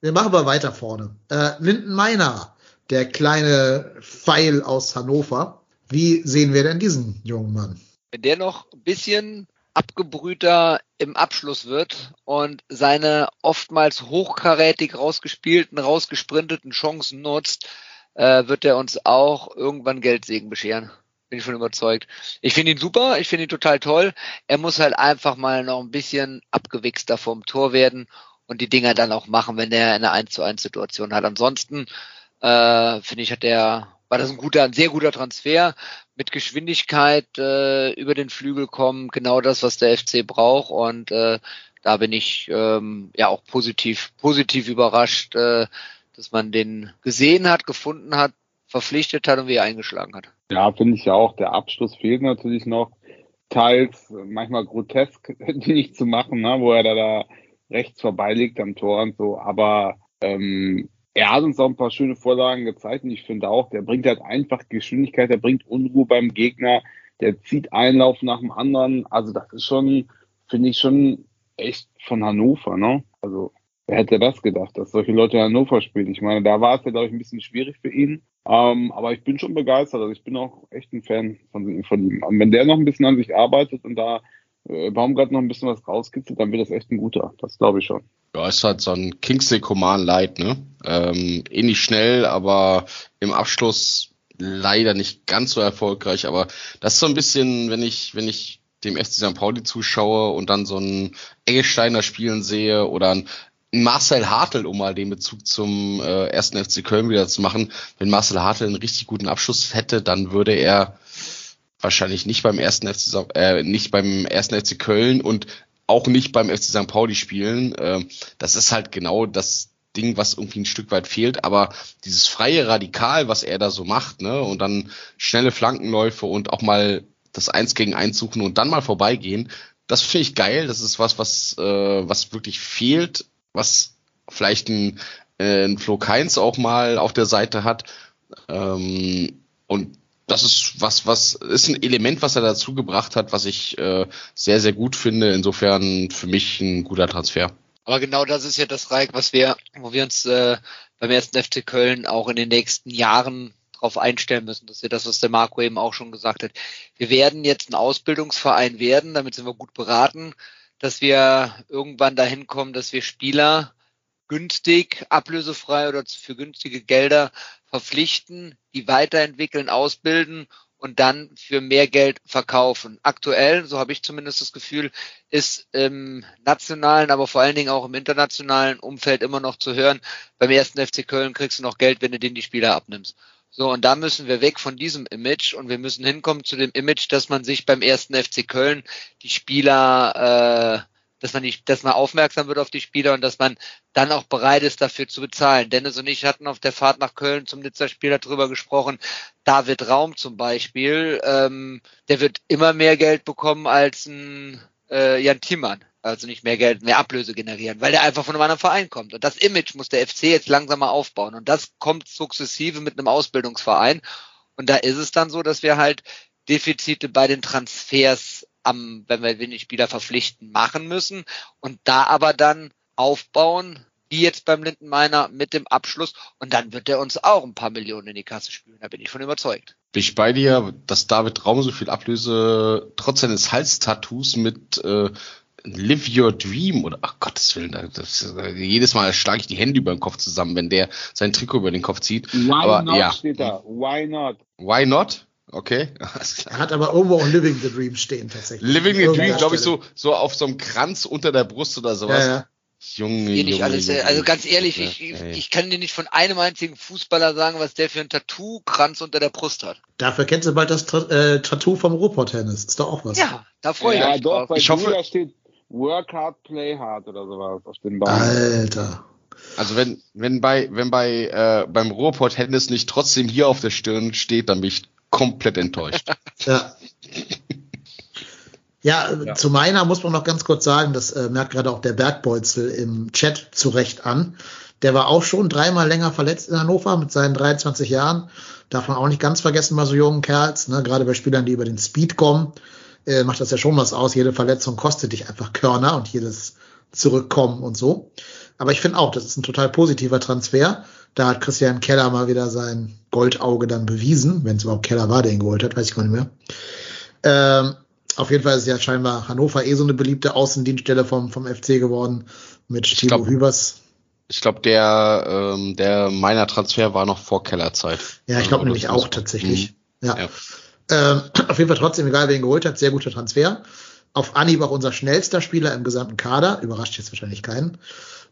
wir machen mal weiter vorne. Äh, Linton Maina, der kleine Pfeil aus Hannover. Wie sehen wir denn diesen jungen Mann? Wenn der noch ein bisschen abgebrühter im Abschluss wird und seine oftmals hochkarätig rausgespielten, rausgesprinteten Chancen nutzt, äh, wird er uns auch irgendwann Geldsegen bescheren. Bin ich schon überzeugt. Ich finde ihn super, ich finde ihn total toll. Er muss halt einfach mal noch ein bisschen abgewichster vom Tor werden und die Dinger dann auch machen, wenn er eine eins zu eins Situation hat. Ansonsten äh, finde ich, hat der war das ein guter, ein sehr guter Transfer. Mit Geschwindigkeit äh, über den Flügel kommen, genau das, was der F C braucht. Und äh, da bin ich ähm, ja auch positiv, positiv überrascht, äh, dass man den gesehen hat, gefunden hat, verpflichtet hat und wie er eingeschlagen hat. Ja, finde ich ja auch. Der Abschluss fehlt natürlich noch. Teils manchmal grotesk, nicht zu machen, ne? Wo er da, da rechts vorbeiliegt am Tor und so. Aber ähm, er hat uns auch ein paar schöne Vorlagen gezeigt und ich finde auch, der bringt halt einfach Geschwindigkeit, der bringt Unruhe beim Gegner, der zieht einen Lauf nach dem anderen. Also das ist schon, finde ich schon echt von Hannover, ne? Also wer hätte das gedacht, dass solche Leute in Hannover spielen? Ich meine, da war es ja, glaube ich, ein bisschen schwierig für ihn. Ähm, aber ich bin schon begeistert, also ich bin auch echt ein Fan von, von ihm. Und wenn der noch ein bisschen an sich arbeitet und da äh, Baumgart noch ein bisschen was rauskitzelt, dann wird das echt ein guter. Das glaube ich schon. Ja, ist halt so ein Kingsley Coman Light, ne? Ähm, ähnlich schnell, aber im Abschluss leider nicht ganz so erfolgreich. Aber das ist so ein bisschen, wenn ich, wenn ich dem F C Sankt Pauli zuschaue und dann so einen Eggesteiner spielen sehe oder einen Marcel Hartl, um mal den Bezug zum äh, ersten F C Köln wieder zu machen. Wenn Marcel Hartl einen richtig guten Abschluss hätte, dann würde er wahrscheinlich nicht beim ersten F C, äh, nicht beim ersten F C Köln und auch nicht beim F C Sankt Pauli spielen. Das ist halt genau das Ding, was irgendwie ein Stück weit fehlt. Aber dieses freie Radikal, was er da so macht, ne, und dann schnelle Flankenläufe und auch mal das Eins gegen Eins suchen und dann mal vorbeigehen, das finde ich geil. Das ist was, was was wirklich fehlt, was vielleicht ein, ein Flo Kainz auch mal auf der Seite hat. Und das ist was, was ist ein Element, was er dazu gebracht hat, was ich äh, sehr, sehr gut finde. Insofern für mich ein guter Transfer. Aber genau das ist ja das Reich, was wir, wo wir uns äh, beim ersten F C Köln auch in den nächsten Jahren drauf einstellen müssen. Das ist ja das, was der Marco eben auch schon gesagt hat. Wir werden jetzt ein Ausbildungsverein werden, damit sind wir gut beraten, dass wir irgendwann dahin kommen, dass wir Spieler günstig, ablösefrei oder für günstige Gelder verpflichten, die weiterentwickeln, ausbilden und dann für mehr Geld verkaufen. Aktuell, so habe ich zumindest das Gefühl, ist im nationalen, aber vor allen Dingen auch im internationalen Umfeld immer noch zu hören, beim ersten F C Köln kriegst du noch Geld, wenn du denen die Spieler abnimmst. So, und da müssen wir weg von diesem Image und wir müssen hinkommen zu dem Image, dass man sich beim ersten F C Köln die Spieler äh, dass man, die, dass man aufmerksam wird auf die Spieler und dass man dann auch bereit ist, dafür zu bezahlen. Dennis und ich hatten auf der Fahrt nach Köln zum Nizza-Spiel darüber gesprochen. David Raum zum Beispiel, ähm, der wird immer mehr Geld bekommen als ein äh, Jan Thielmann. Also nicht mehr Geld, mehr Ablöse generieren, weil der einfach von einem anderen Verein kommt. Und das Image muss der F C jetzt langsam mal aufbauen. Und das kommt sukzessive mit einem Ausbildungsverein. Und da ist es dann so, dass wir halt Defizite bei den Transfers, am, wenn wir wenig Spieler verpflichten, machen müssen. Und da aber dann aufbauen, wie jetzt beim Linton Maina, mit dem Abschluss. Und dann wird er uns auch ein paar Millionen in die Kasse spülen. Da bin ich von überzeugt. Bin ich bei dir, dass David Raum so viel Ablöse trotz seines Halstattoos mit... Äh Live Your Dream oder ach Gottes Willen, das, das, jedes Mal schlage ich die Hände über den Kopf zusammen, wenn der sein Trikot über den Kopf zieht. Why aber, not ja. steht da? Why not? Why not? Okay. Er hat aber irgendwo auch Living the Dream stehen tatsächlich. Living the Dream, glaube ich, so, so auf so einem Kranz unter der Brust oder sowas. Ja, ja. Junge, Junge, nicht alles, Junge, also ganz ehrlich, ich, ich kann dir nicht von einem einzigen Fußballer sagen, was der für einen Tattoo-Kranz unter der Brust hat. Dafür kennst du bald das Tra- äh, Tattoo vom Ruhrpott-Tennis. Ist doch auch was. Ja, da freue ich ja, mich doch, drauf. Ich hoffe, da steht Work Hard, Play Hard oder sowas auf den Baum. Alter. Also wenn wenn bei wenn bei äh, beim Ruhrpott-Tennis nicht trotzdem hier auf der Stirn steht, dann bin ich komplett enttäuscht. Ja. Ja, ja, zu Maina muss man noch ganz kurz sagen, das äh, merkt gerade auch der Bergbeutel im Chat zu Recht an. Der war auch schon dreimal länger verletzt in Hannover mit seinen dreiundzwanzig Jahren. Darf man auch nicht ganz vergessen bei so jungen Kerls, ne? Gerade bei Spielern, die über den Speed kommen, äh, macht das ja schon was aus. Jede Verletzung kostet dich einfach Körner und jedes Zurückkommen und so. Aber ich finde auch, das ist ein total positiver Transfer. Da hat Christian Keller mal wieder sein Goldauge dann bewiesen, wenn es überhaupt Keller war, der ihn geholt hat, weiß ich gar nicht mehr. Ähm, Auf jeden Fall ist ja scheinbar Hannover eh so eine beliebte Außendienststelle vom, vom F C geworden mit Timo Hübers. Ich glaube, der, ähm, der meiner Transfer war noch vor Kellerzeit. Ja, ich glaube also, nämlich auch so tatsächlich. Mhm. Ja. Ja. Ähm, auf jeden Fall trotzdem, egal wer ihn geholt hat, sehr guter Transfer. Auf Anhieb auch unser schnellster Spieler im gesamten Kader. Überrascht jetzt wahrscheinlich keinen.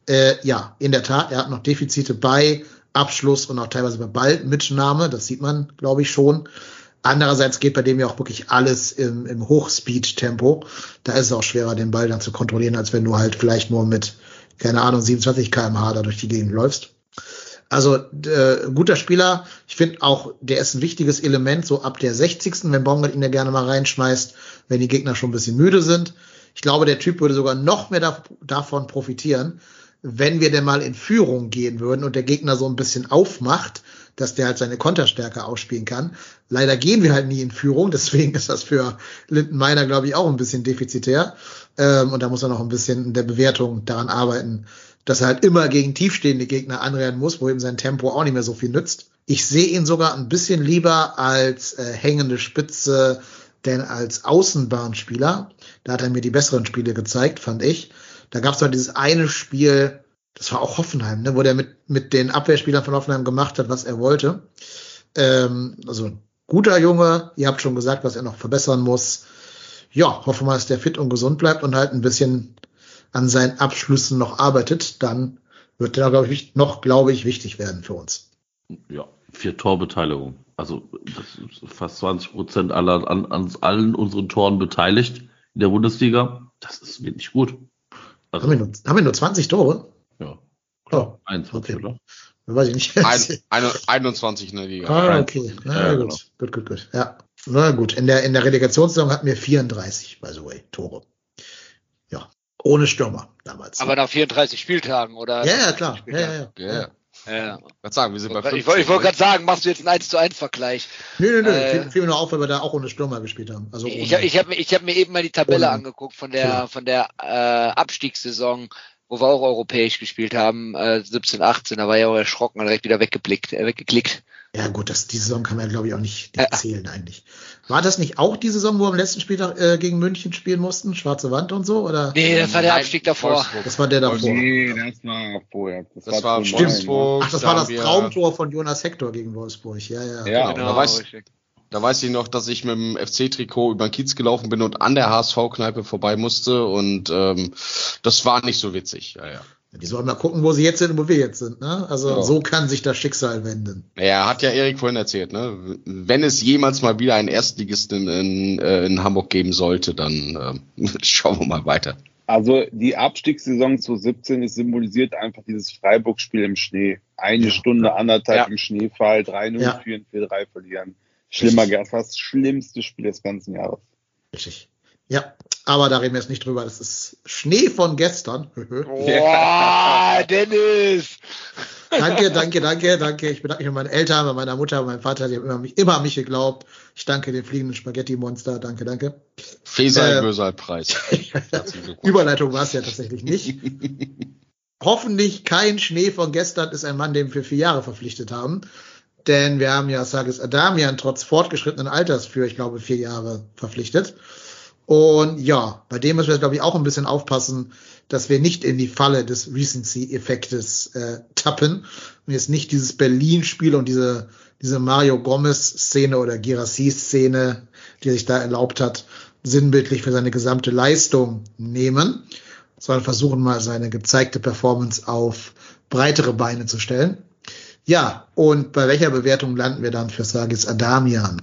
Äh, ja, in der Tat, er hat noch Defizite bei Abschluss und auch teilweise bei Ballmitnahme. Das sieht man, glaube ich, schon. Andererseits geht bei dem ja auch wirklich alles im, im Hochspeed-Tempo. Da ist es auch schwerer, den Ball dann zu kontrollieren, als wenn du halt vielleicht nur mit, keine Ahnung, siebenundzwanzig Kilometer pro Stunde da durch die Gegend läufst. Also äh, guter Spieler. Ich finde auch, der ist ein wichtiges Element, so ab der sechzigsten, wenn Baumgart ihn ja gerne mal reinschmeißt, wenn die Gegner schon ein bisschen müde sind. Ich glaube, der Typ würde sogar noch mehr da- davon profitieren, wenn wir denn mal in Führung gehen würden und der Gegner so ein bisschen aufmacht, dass der halt seine Konterstärke ausspielen kann. Leider gehen wir halt nie in Führung, deswegen ist das für Linton Maina, glaube ich, auch ein bisschen defizitär. Ähm, und da muss er noch ein bisschen in der Bewertung daran arbeiten, dass er halt immer gegen tiefstehende Gegner anrennen muss, wo ihm sein Tempo auch nicht mehr so viel nützt. Ich sehe ihn sogar ein bisschen lieber als äh, hängende Spitze, denn als Außenbahnspieler. Da hat er mir die besseren Spiele gezeigt, fand ich. Da gab es noch dieses eine Spiel, das war auch Hoffenheim, ne, wo der mit, mit den Abwehrspielern von Hoffenheim gemacht hat, was er wollte. Ähm, also guter Junge, ihr habt schon gesagt, was er noch verbessern muss. Ja, hoffen wir, dass der fit und gesund bleibt und halt ein bisschen an seinen Abschlüssen noch arbeitet. Dann wird der, glaube ich, noch, glaube ich, wichtig werden für uns. Ja, vier Torbeteiligung. Also das ist fast zwanzig Prozent aller, an, an allen unseren Toren beteiligt in der Bundesliga. Das ist wirklich gut. Also, haben, wir nur, haben wir nur zwanzig Tore? Ja. Klar. Oh, einundzwanzig, okay. Oder? Weiß ich nicht. einundzwanzig in der Liga. Ah, okay. Na, ja, gut. Genau. gut, gut, gut. Ja. Na gut, in der, in der Relegationssaison hatten wir vierunddreißig, by the way, Tore. Ja. Ohne Stürmer damals. Aber nach vierunddreißig Spieltagen, oder? Ja, ja, klar. Ja, ja, ja. ja. ja. Ja. Sagen, wir sind bei fünfzehn, ich wollte wollt gerade sagen, machst du jetzt einen eins zu eins Vergleich? Nö, nö, nö. Äh, fiel mir nur auf, weil wir da auch ohne Stürmer gespielt haben. Also ich habe ich hab, ich hab mir eben mal die Tabelle ohne. angeguckt von der, ja. von der äh, Abstiegssaison, wo wir auch europäisch gespielt haben, äh, siebzehn, achtzehn. Da war ja auch erschrocken und direkt wieder weggeblickt, äh, weggeklickt. Ja gut, das, die Saison kann man ja, glaube ich, auch nicht erzählen äh, eigentlich. War das nicht auch die Saison, wo wir am letzten Spieltag äh, gegen München spielen mussten? Schwarze Wand und so? Oder? Nee, das war der Abstieg davor. Das war der davor. Nee, das war vorher. Das, das war Wolfsburg. Ach, das war das Traumtor von Jonas Hector gegen Wolfsburg. Ja, ja. Ja, genau. Da weiß, da weiß ich noch, dass ich mit dem F C-Trikot über den Kiez gelaufen bin und an der H S V-Kneipe vorbei musste. Und ähm, das war nicht so witzig. Ja, ja. Die sollen mal gucken, wo sie jetzt sind und wo wir jetzt sind. Ne? Also ja. So kann sich das Schicksal wenden. Ja, hat ja Erik vorhin erzählt. Ne? Wenn es jemals mal wieder einen Erstligisten in, in, in Hamburg geben sollte, dann äh, schauen wir mal weiter. Also die Abstiegssaison zwanzig siebzehn ist symbolisiert einfach dieses Freiburg-Spiel im Schnee. Eine ja. Stunde, anderthalb ja. im Schneefall, drei null ja. führen, vier drei verlieren. Schlimmer, fast das schlimmste Spiel des ganzen Jahres. Richtig. Ja, aber da reden wir jetzt nicht drüber. Das ist Schnee von gestern. Boah, Dennis! Danke, danke, danke, danke. Ich bedanke mich bei meinen Eltern, bei meiner Mutter, bei meinem Vater. Die haben immer, mich, immer an mich geglaubt. Ich danke dem fliegenden Spaghetti-Monster. Danke, danke. Feser-Böser-Preis. Überleitung war es ja tatsächlich nicht. Hoffentlich kein Schnee von gestern ist ein Mann, den wir für vier Jahre verpflichtet haben. Denn wir haben ja Sargis Adamian trotz fortgeschrittenen Alters für, ich glaube, vier Jahre verpflichtet. Und ja, bei dem müssen wir, glaube ich, auch ein bisschen aufpassen, dass wir nicht in die Falle des Recency-Effektes äh, tappen und jetzt nicht dieses Berlin-Spiel und diese diese Mario Gomez-Szene oder Girassi-Szene, die sich da erlaubt hat, sinnbildlich für seine gesamte Leistung nehmen, sondern versuchen mal, seine gezeigte Performance auf breitere Beine zu stellen. Ja, und bei welcher Bewertung landen wir dann für Sargis Adamian?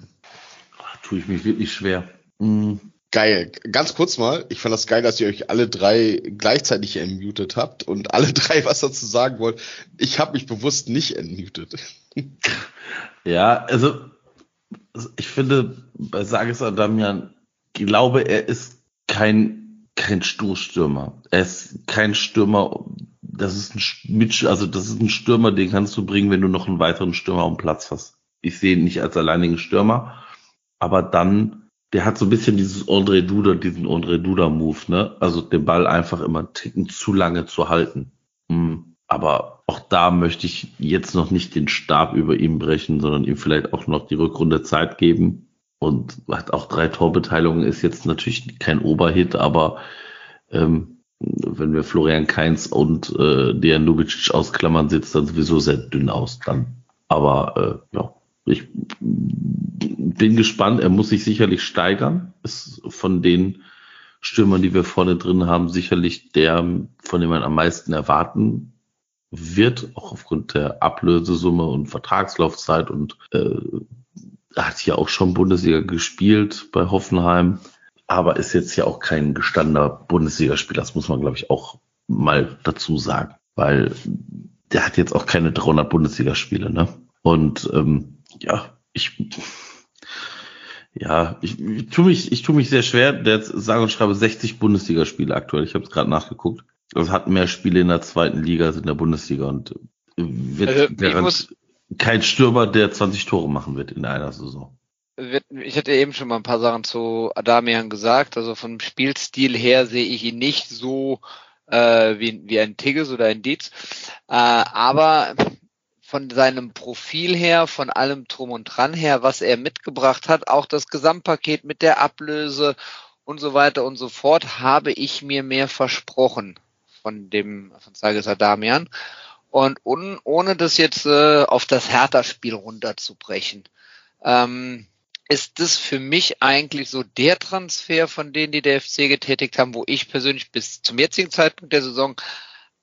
Ach, tue ich mich wirklich schwer. Mm. Geil. Ganz kurz mal, ich fand das geil, dass ihr euch alle drei gleichzeitig entmutet habt und alle drei was dazu sagen wollt. Ich habe mich bewusst nicht entmutet. Ja, also ich finde, bei Sargis Adamian, ich glaube, er ist kein kein Stoßstürmer. Er ist kein Stürmer, das ist ein also das ist ein Stürmer, den kannst du bringen, wenn du noch einen weiteren Stürmer am Platz hast. Ich sehe ihn nicht als alleinigen Stürmer, aber dann der hat so ein bisschen dieses André Duda, diesen André Duda-Move, ne? Also den Ball einfach immer einen Ticken zu lange zu halten. Aber auch da möchte ich jetzt noch nicht den Stab über ihm brechen, sondern ihm vielleicht auch noch die Rückrunde Zeit geben. Und hat auch drei Torbeteiligungen, ist jetzt natürlich kein Oberhit, aber ähm, wenn wir Florian Kainz und äh, Dejan Ljubičić ausklammern, sieht es dann sowieso sehr dünn aus dann. Aber äh, ja. Ich bin gespannt, er muss sich sicherlich steigern. Ist von den Stürmern, die wir vorne drin haben, sicherlich der, von dem man am meisten erwarten wird, auch aufgrund der Ablösesumme und Vertragslaufzeit. Und äh, hat ja auch schon Bundesliga gespielt bei Hoffenheim, aber ist jetzt ja auch kein gestandener Bundesligaspieler. Das muss man, glaube ich, auch mal dazu sagen, weil der hat jetzt auch keine dreihundert Bundesligaspiele, ne? Und ähm, ja, ich, ja, ich, ich tue mich, ich tue mich sehr schwer. Der hat sage und schreibe sechzig Bundesligaspiele aktuell. Ich habe es gerade nachgeguckt. Also hat mehr Spiele in der zweiten Liga als in der Bundesliga und wird also, muss, kein Stürmer, der zwanzig Tore machen wird in einer Saison. Ich hatte eben schon mal ein paar Sachen zu Adamian gesagt. Also vom Spielstil her sehe ich ihn nicht so äh, wie wie ein Tigges oder ein Dietz, äh, aber von seinem Profil her, von allem Drum und Dran her, was er mitgebracht hat, auch das Gesamtpaket mit der Ablöse und so weiter und so fort, habe ich mir mehr versprochen von dem, von Sargis Adamian. Und un, ohne das jetzt äh, auf das Hertha-Spiel runterzubrechen, ähm, ist das für mich eigentlich so der Transfer von denen, die der F C getätigt haben, wo ich persönlich bis zum jetzigen Zeitpunkt der Saison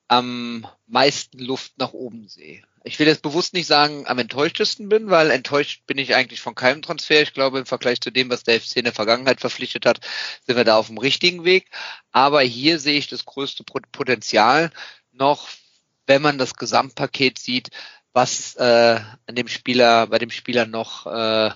am meisten Luft nach oben sehe. Ich will jetzt bewusst nicht sagen, am enttäuschtesten bin, weil enttäuscht bin ich eigentlich von keinem Transfer. Ich glaube, im Vergleich zu dem, was der F C in der Vergangenheit verpflichtet hat, sind wir da auf dem richtigen Weg. Aber hier sehe ich das größte Potenzial noch, wenn man das Gesamtpaket sieht, was äh, an dem Spieler, bei dem Spieler noch äh, an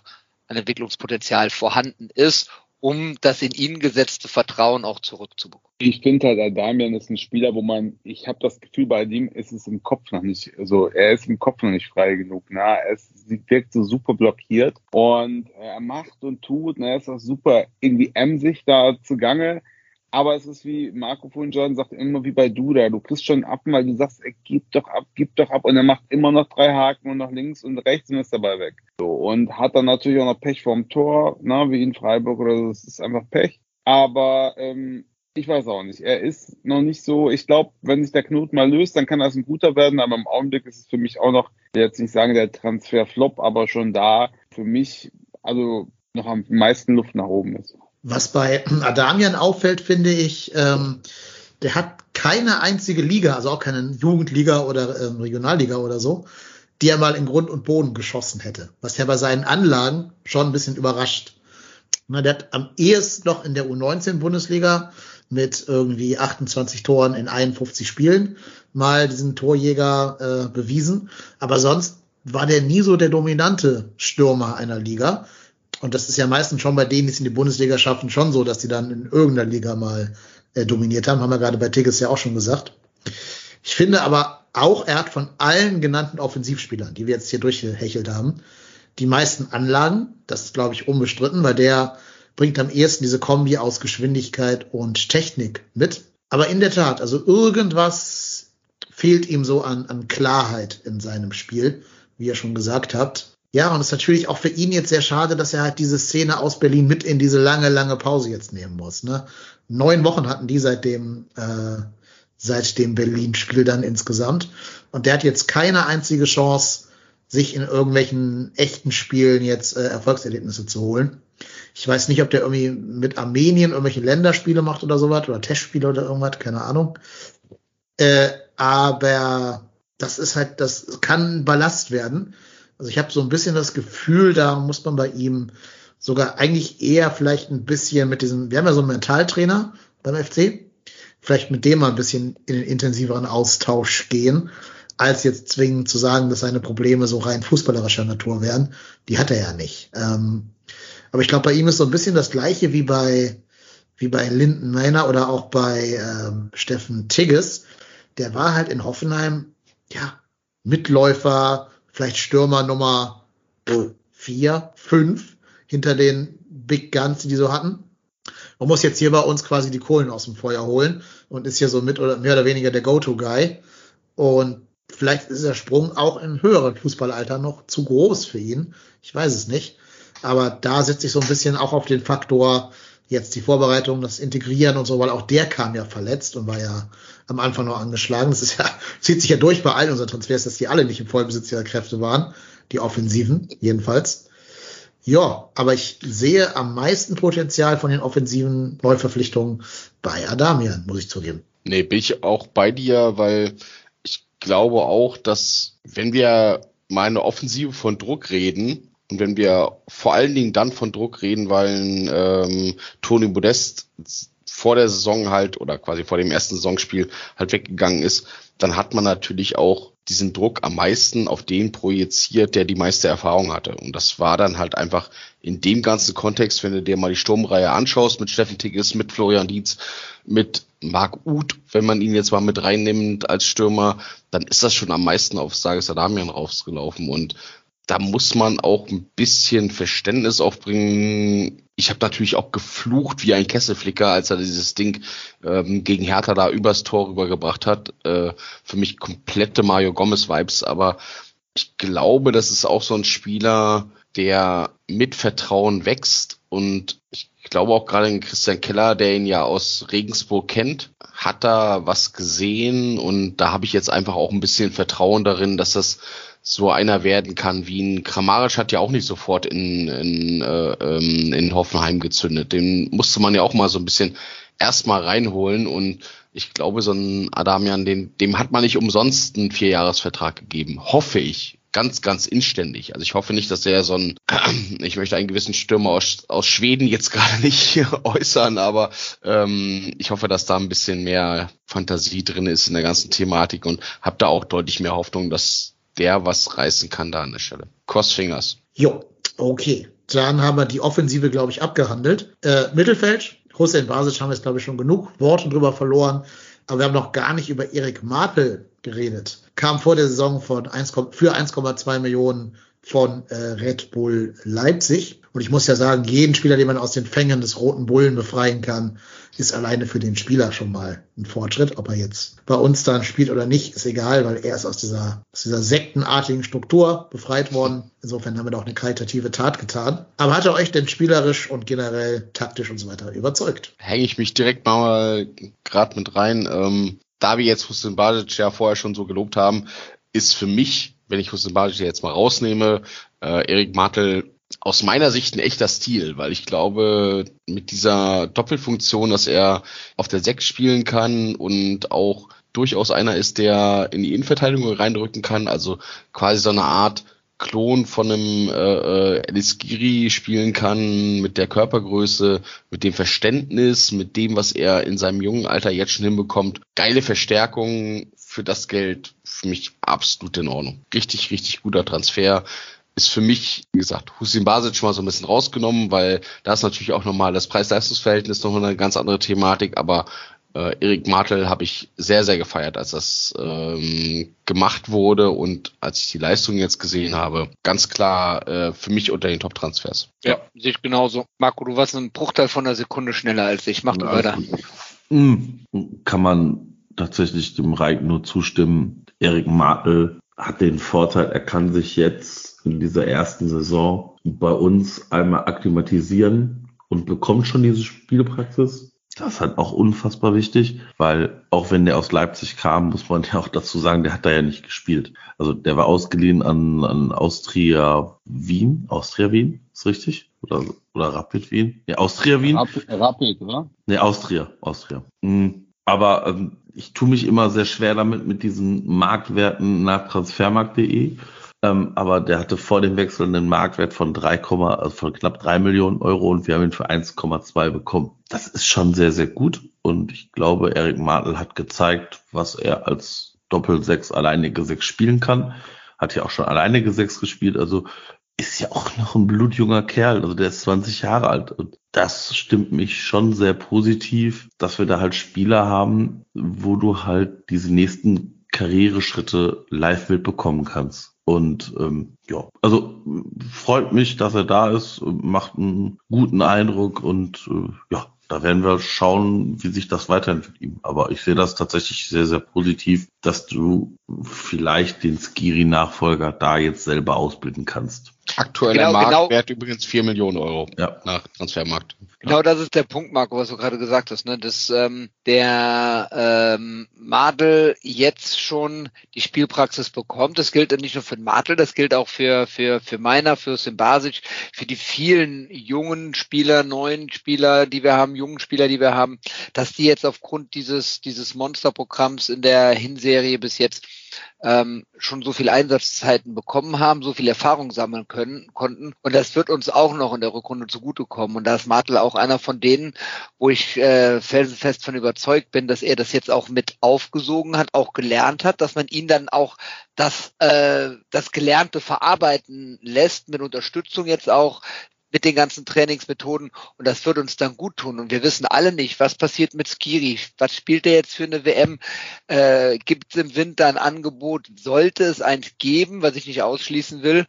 Entwicklungspotenzial vorhanden ist, um das in ihn gesetzte Vertrauen auch zurückzubekommen. Ich finde halt, Adamian ist ein Spieler, wo man, ich habe das Gefühl, bei ihm ist es im Kopf noch nicht, also er ist im Kopf noch nicht frei genug. Na, er ist, wirkt so super blockiert und er macht und tut, na, er ist auch super irgendwie emsig da zugange, aber es ist wie Marco von Jordan sagt, immer wie bei Duda, du kriegst schon ab, weil du sagst, ey, gib doch ab, gib doch ab und er macht immer noch drei Haken und nach links und rechts und ist dabei weg. So, und hat dann natürlich auch noch Pech vorm Tor, na, wie in Freiburg oder so, es ist einfach Pech. Aber ähm, ich weiß auch nicht, er ist noch nicht so, ich glaube, wenn sich der Knut mal löst, dann kann er ein guter werden, aber im Augenblick ist es für mich auch noch, ich will jetzt nicht sagen der Transferflop, aber schon da für mich also noch am meisten Luft nach oben ist. Was bei Adamian auffällt, finde ich, ähm, der hat keine einzige Liga, also auch keine Jugendliga oder ähm, Regionalliga oder so, die er mal in Grund und Boden geschossen hätte. Was ja bei seinen Anlagen schon ein bisschen überrascht. Ne, der hat am ehesten noch in der U neunzehn Bundesliga mit irgendwie achtundzwanzig Toren in einundfünfzig Spielen mal diesen Torjäger äh, bewiesen. Aber sonst war der nie so der dominante Stürmer einer Liga. Und das ist ja meistens schon bei denen, die es in die Bundesliga schaffen, schon so, dass die dann in irgendeiner Liga mal äh, dominiert haben. Haben wir gerade bei Tigges ja auch schon gesagt. Ich finde aber auch, er hat von allen genannten Offensivspielern, die wir jetzt hier durchgehechelt haben, die meisten Anlagen. Das ist, glaube ich, unbestritten, weil der bringt am ehesten diese Kombi aus Geschwindigkeit und Technik mit. Aber in der Tat, also irgendwas fehlt ihm so an, an Klarheit in seinem Spiel, wie ihr schon gesagt habt. Ja, und es ist natürlich auch für ihn jetzt sehr schade, dass er halt diese Szene aus Berlin mit in diese lange, lange Pause jetzt nehmen muss. Ne? Neun Wochen hatten die seit dem, äh, seit dem Berlin-Spiel dann insgesamt. Und der hat jetzt keine einzige Chance, sich in irgendwelchen echten Spielen jetzt äh, Erfolgserlebnisse zu holen. Ich weiß nicht, ob der irgendwie mit Armenien irgendwelche Länderspiele macht oder sowas oder Testspiele oder irgendwas, keine Ahnung. Äh, aber das ist halt, das kann ein Ballast werden. Also ich habe so ein bisschen das Gefühl, da muss man bei ihm sogar eigentlich eher vielleicht ein bisschen mit diesem, wir haben ja so einen Mentaltrainer beim F C, vielleicht mit dem mal ein bisschen in den intensiveren Austausch gehen, als jetzt zwingend zu sagen, dass seine Probleme so rein fußballerischer Natur wären. Die hat er ja nicht. Ähm, aber ich glaube, bei ihm ist so ein bisschen das Gleiche wie bei wie bei Linton Maina oder auch bei ähm, Steffen Tigges. Der war halt in Hoffenheim ja Mitläufer, vielleicht Stürmer Nummer vier, fünf hinter den Big Guns, die die so hatten. Man muss jetzt hier bei uns quasi die Kohlen aus dem Feuer holen und ist hier so mit oder mehr oder weniger der Go-To-Guy. Und vielleicht ist der Sprung auch im höheren Fußballalter noch zu groß für ihn. Ich weiß es nicht. Aber da setze ich so ein bisschen auch auf den Faktor jetzt die Vorbereitung, das Integrieren und so, weil auch der kam ja verletzt und war ja am Anfang noch angeschlagen. Das ist ja, zieht sich ja durch bei allen unseren Transfers, dass die alle nicht im Vollbesitz ihrer Kräfte waren. Die Offensiven jedenfalls. Ja, aber ich sehe am meisten Potenzial von den offensiven Neuverpflichtungen bei Adamian, muss ich zugeben. Nee, bin ich auch bei dir, weil ich glaube auch, dass wenn wir mal eine Offensive von Druck reden und wenn wir vor allen Dingen dann von Druck reden, weil ähm, Toni Modeste vor der Saison halt oder quasi vor dem ersten Saisonspiel halt weggegangen ist, dann hat man natürlich auch diesen Druck am meisten auf den projiziert, der die meiste Erfahrung hatte. Und das war dann halt einfach in dem ganzen Kontext, wenn du dir mal die Sturmreihe anschaust mit Steffen Tigges, mit Florian Dietz, mit Marc Uth, wenn man ihn jetzt mal mit reinnimmt als Stürmer, dann ist das schon am meisten auf Sargis Adamian rausgelaufen. Und da muss man auch ein bisschen Verständnis aufbringen. Ich habe natürlich auch geflucht wie ein Kesselflicker, als er dieses Ding ähm, gegen Hertha da übers Tor rübergebracht hat. Äh, für mich komplette Mario Gomez-Vibes, aber ich glaube, das ist auch so ein Spieler, der mit Vertrauen wächst. Und ich glaube auch gerade Christian Keller, der ihn ja aus Regensburg kennt, hat da was gesehen. Und da habe ich jetzt einfach auch ein bisschen Vertrauen darin, dass das so einer werden kann, wie ein Kramaric hat ja auch nicht sofort in in, äh, in Hoffenheim gezündet. Den musste man ja auch mal so ein bisschen erstmal reinholen. Und ich glaube, so ein Adamian, den, dem hat man nicht umsonst einen Vierjahresvertrag gegeben, hoffe ich. Ganz, ganz inständig. Also ich hoffe nicht, dass er so ein, ich möchte einen gewissen Stürmer aus, aus Schweden jetzt gerade nicht äußern, aber ähm, ich hoffe, dass da ein bisschen mehr Fantasie drin ist in der ganzen Thematik und habe da auch deutlich mehr Hoffnung, dass der was reißen kann da an der Stelle. Cross fingers. Jo, okay. Dann haben wir die Offensive, glaube ich, abgehandelt. Äh, Mittelfeld, Huseinbašić haben wir jetzt, glaube ich, schon genug Worte drüber verloren, aber wir haben noch gar nicht über Erik Martel geredet. Kam vor der Saison von eins, für eins Komma zwei Millionen von äh, Red Bull Leipzig. Und ich muss ja sagen, jeden Spieler, den man aus den Fängen des Roten Bullen befreien kann, ist alleine für den Spieler schon mal ein Fortschritt. Ob er jetzt bei uns dann spielt oder nicht, ist egal, weil er ist aus dieser, aus dieser sektenartigen Struktur befreit worden. Insofern haben wir da auch eine karitative Tat getan. Aber hat er euch denn spielerisch und generell taktisch und so weiter überzeugt? Hänge ich mich direkt mal gerade mit rein. Ähm Da wir jetzt Huseinbašić ja vorher schon so gelobt haben, ist für mich, wenn ich Huseinbašić jetzt mal rausnehme, äh, Erik Martel aus meiner Sicht ein echter Stil, weil ich glaube, mit dieser Doppelfunktion, dass er auf der sechs spielen kann und auch durchaus einer ist, der in die Innenverteidigung reindrücken kann, also quasi so eine Art Klon von einem äh, Elis Giri spielen kann, mit der Körpergröße, mit dem Verständnis, mit dem, was er in seinem jungen Alter jetzt schon hinbekommt. Geile Verstärkung für das Geld, für mich absolut in Ordnung. Richtig, richtig guter Transfer. Ist für mich, wie gesagt, Huseinbašić mal so ein bisschen rausgenommen, weil da ist natürlich auch nochmal das Preis-Leistungs-Verhältnis noch eine ganz andere Thematik, aber äh, Erik Martel habe ich sehr, sehr gefeiert, als das ähm, gemacht wurde und als ich die Leistung jetzt gesehen habe, ganz klar äh, für mich unter den Top-Transfers. Ja, ja, sehe ich genauso. Marco, du warst einen Bruchteil von einer Sekunde schneller als ich. Mach doch weiter. Kann man tatsächlich dem Reik nur zustimmen. Erik Martel hat den Vorteil, er kann sich jetzt in dieser ersten Saison bei uns einmal akklimatisieren und bekommt schon diese Spielpraxis. Das ist halt auch unfassbar wichtig, weil auch wenn der aus Leipzig kam, muss man ja auch dazu sagen, der hat da ja nicht gespielt. Also der war ausgeliehen an, an Austria Wien. Austria Wien, ist richtig? Oder, oder Rapid Wien? Ja, Austria Wien. Rapid, Rapid oder? Nee, Austria. Austria. Mhm. Aber ähm, ich tue mich immer sehr schwer damit, mit diesen Marktwerten nach transfermarkt punkt de. Ähm, aber der hatte vor dem Wechsel einen Marktwert von drei, also von knapp drei Millionen Euro und wir haben ihn für eins Komma zwei bekommen. Das ist schon sehr, sehr gut. Und ich glaube, Erik Martel hat gezeigt, was er als Doppel-Sechs, alleinige Sechs spielen kann. Hat ja auch schon alleinige Sechs gespielt. Also ist ja auch noch ein blutjunger Kerl. Also der ist zwanzig Jahre alt. Und das stimmt mich schon sehr positiv, dass wir da halt Spieler haben, wo du halt diese nächsten Karriereschritte live mitbekommen kannst. Und ähm, ja, also freut mich, dass er da ist, macht einen guten Eindruck und äh, ja, da werden wir schauen, wie sich das weiterentwickelt ihm. Aber ich sehe das tatsächlich sehr, sehr positiv, dass du vielleicht den Skiri-Nachfolger da jetzt selber ausbilden kannst. Aktueller genau, Marktwert genau, übrigens vier Millionen Euro ja. nach Transfermarkt. Genau, das ist der Punkt, Marco, was du gerade gesagt hast, ne? Dass ähm, der ähm, Martel jetzt schon die Spielpraxis bekommt. Das gilt nicht nur für den Martel, das gilt auch für für für Maina, für Huseinbašić, für die vielen jungen Spieler, neuen Spieler, die wir haben, jungen Spieler, die wir haben, dass die jetzt aufgrund dieses dieses Monsterprogramms in der Hinserie bis jetzt Ähm, schon so viel Einsatzzeiten bekommen haben, so viel Erfahrung sammeln können konnten. Und das wird uns auch noch in der Rückrunde zugutekommen. Und da ist Martel auch einer von denen, wo ich äh, felsenfest von überzeugt bin, dass er das jetzt auch mit aufgesogen hat, auch gelernt hat, dass man ihn dann auch das, äh, das Gelernte verarbeiten lässt, mit Unterstützung jetzt auch, mit den ganzen Trainingsmethoden, und das wird uns dann gut tun. Und wir wissen alle nicht, was passiert mit Skiri, was spielt er jetzt für eine W M, äh, gibt es im Winter ein Angebot, sollte es eins geben, was ich nicht ausschließen will,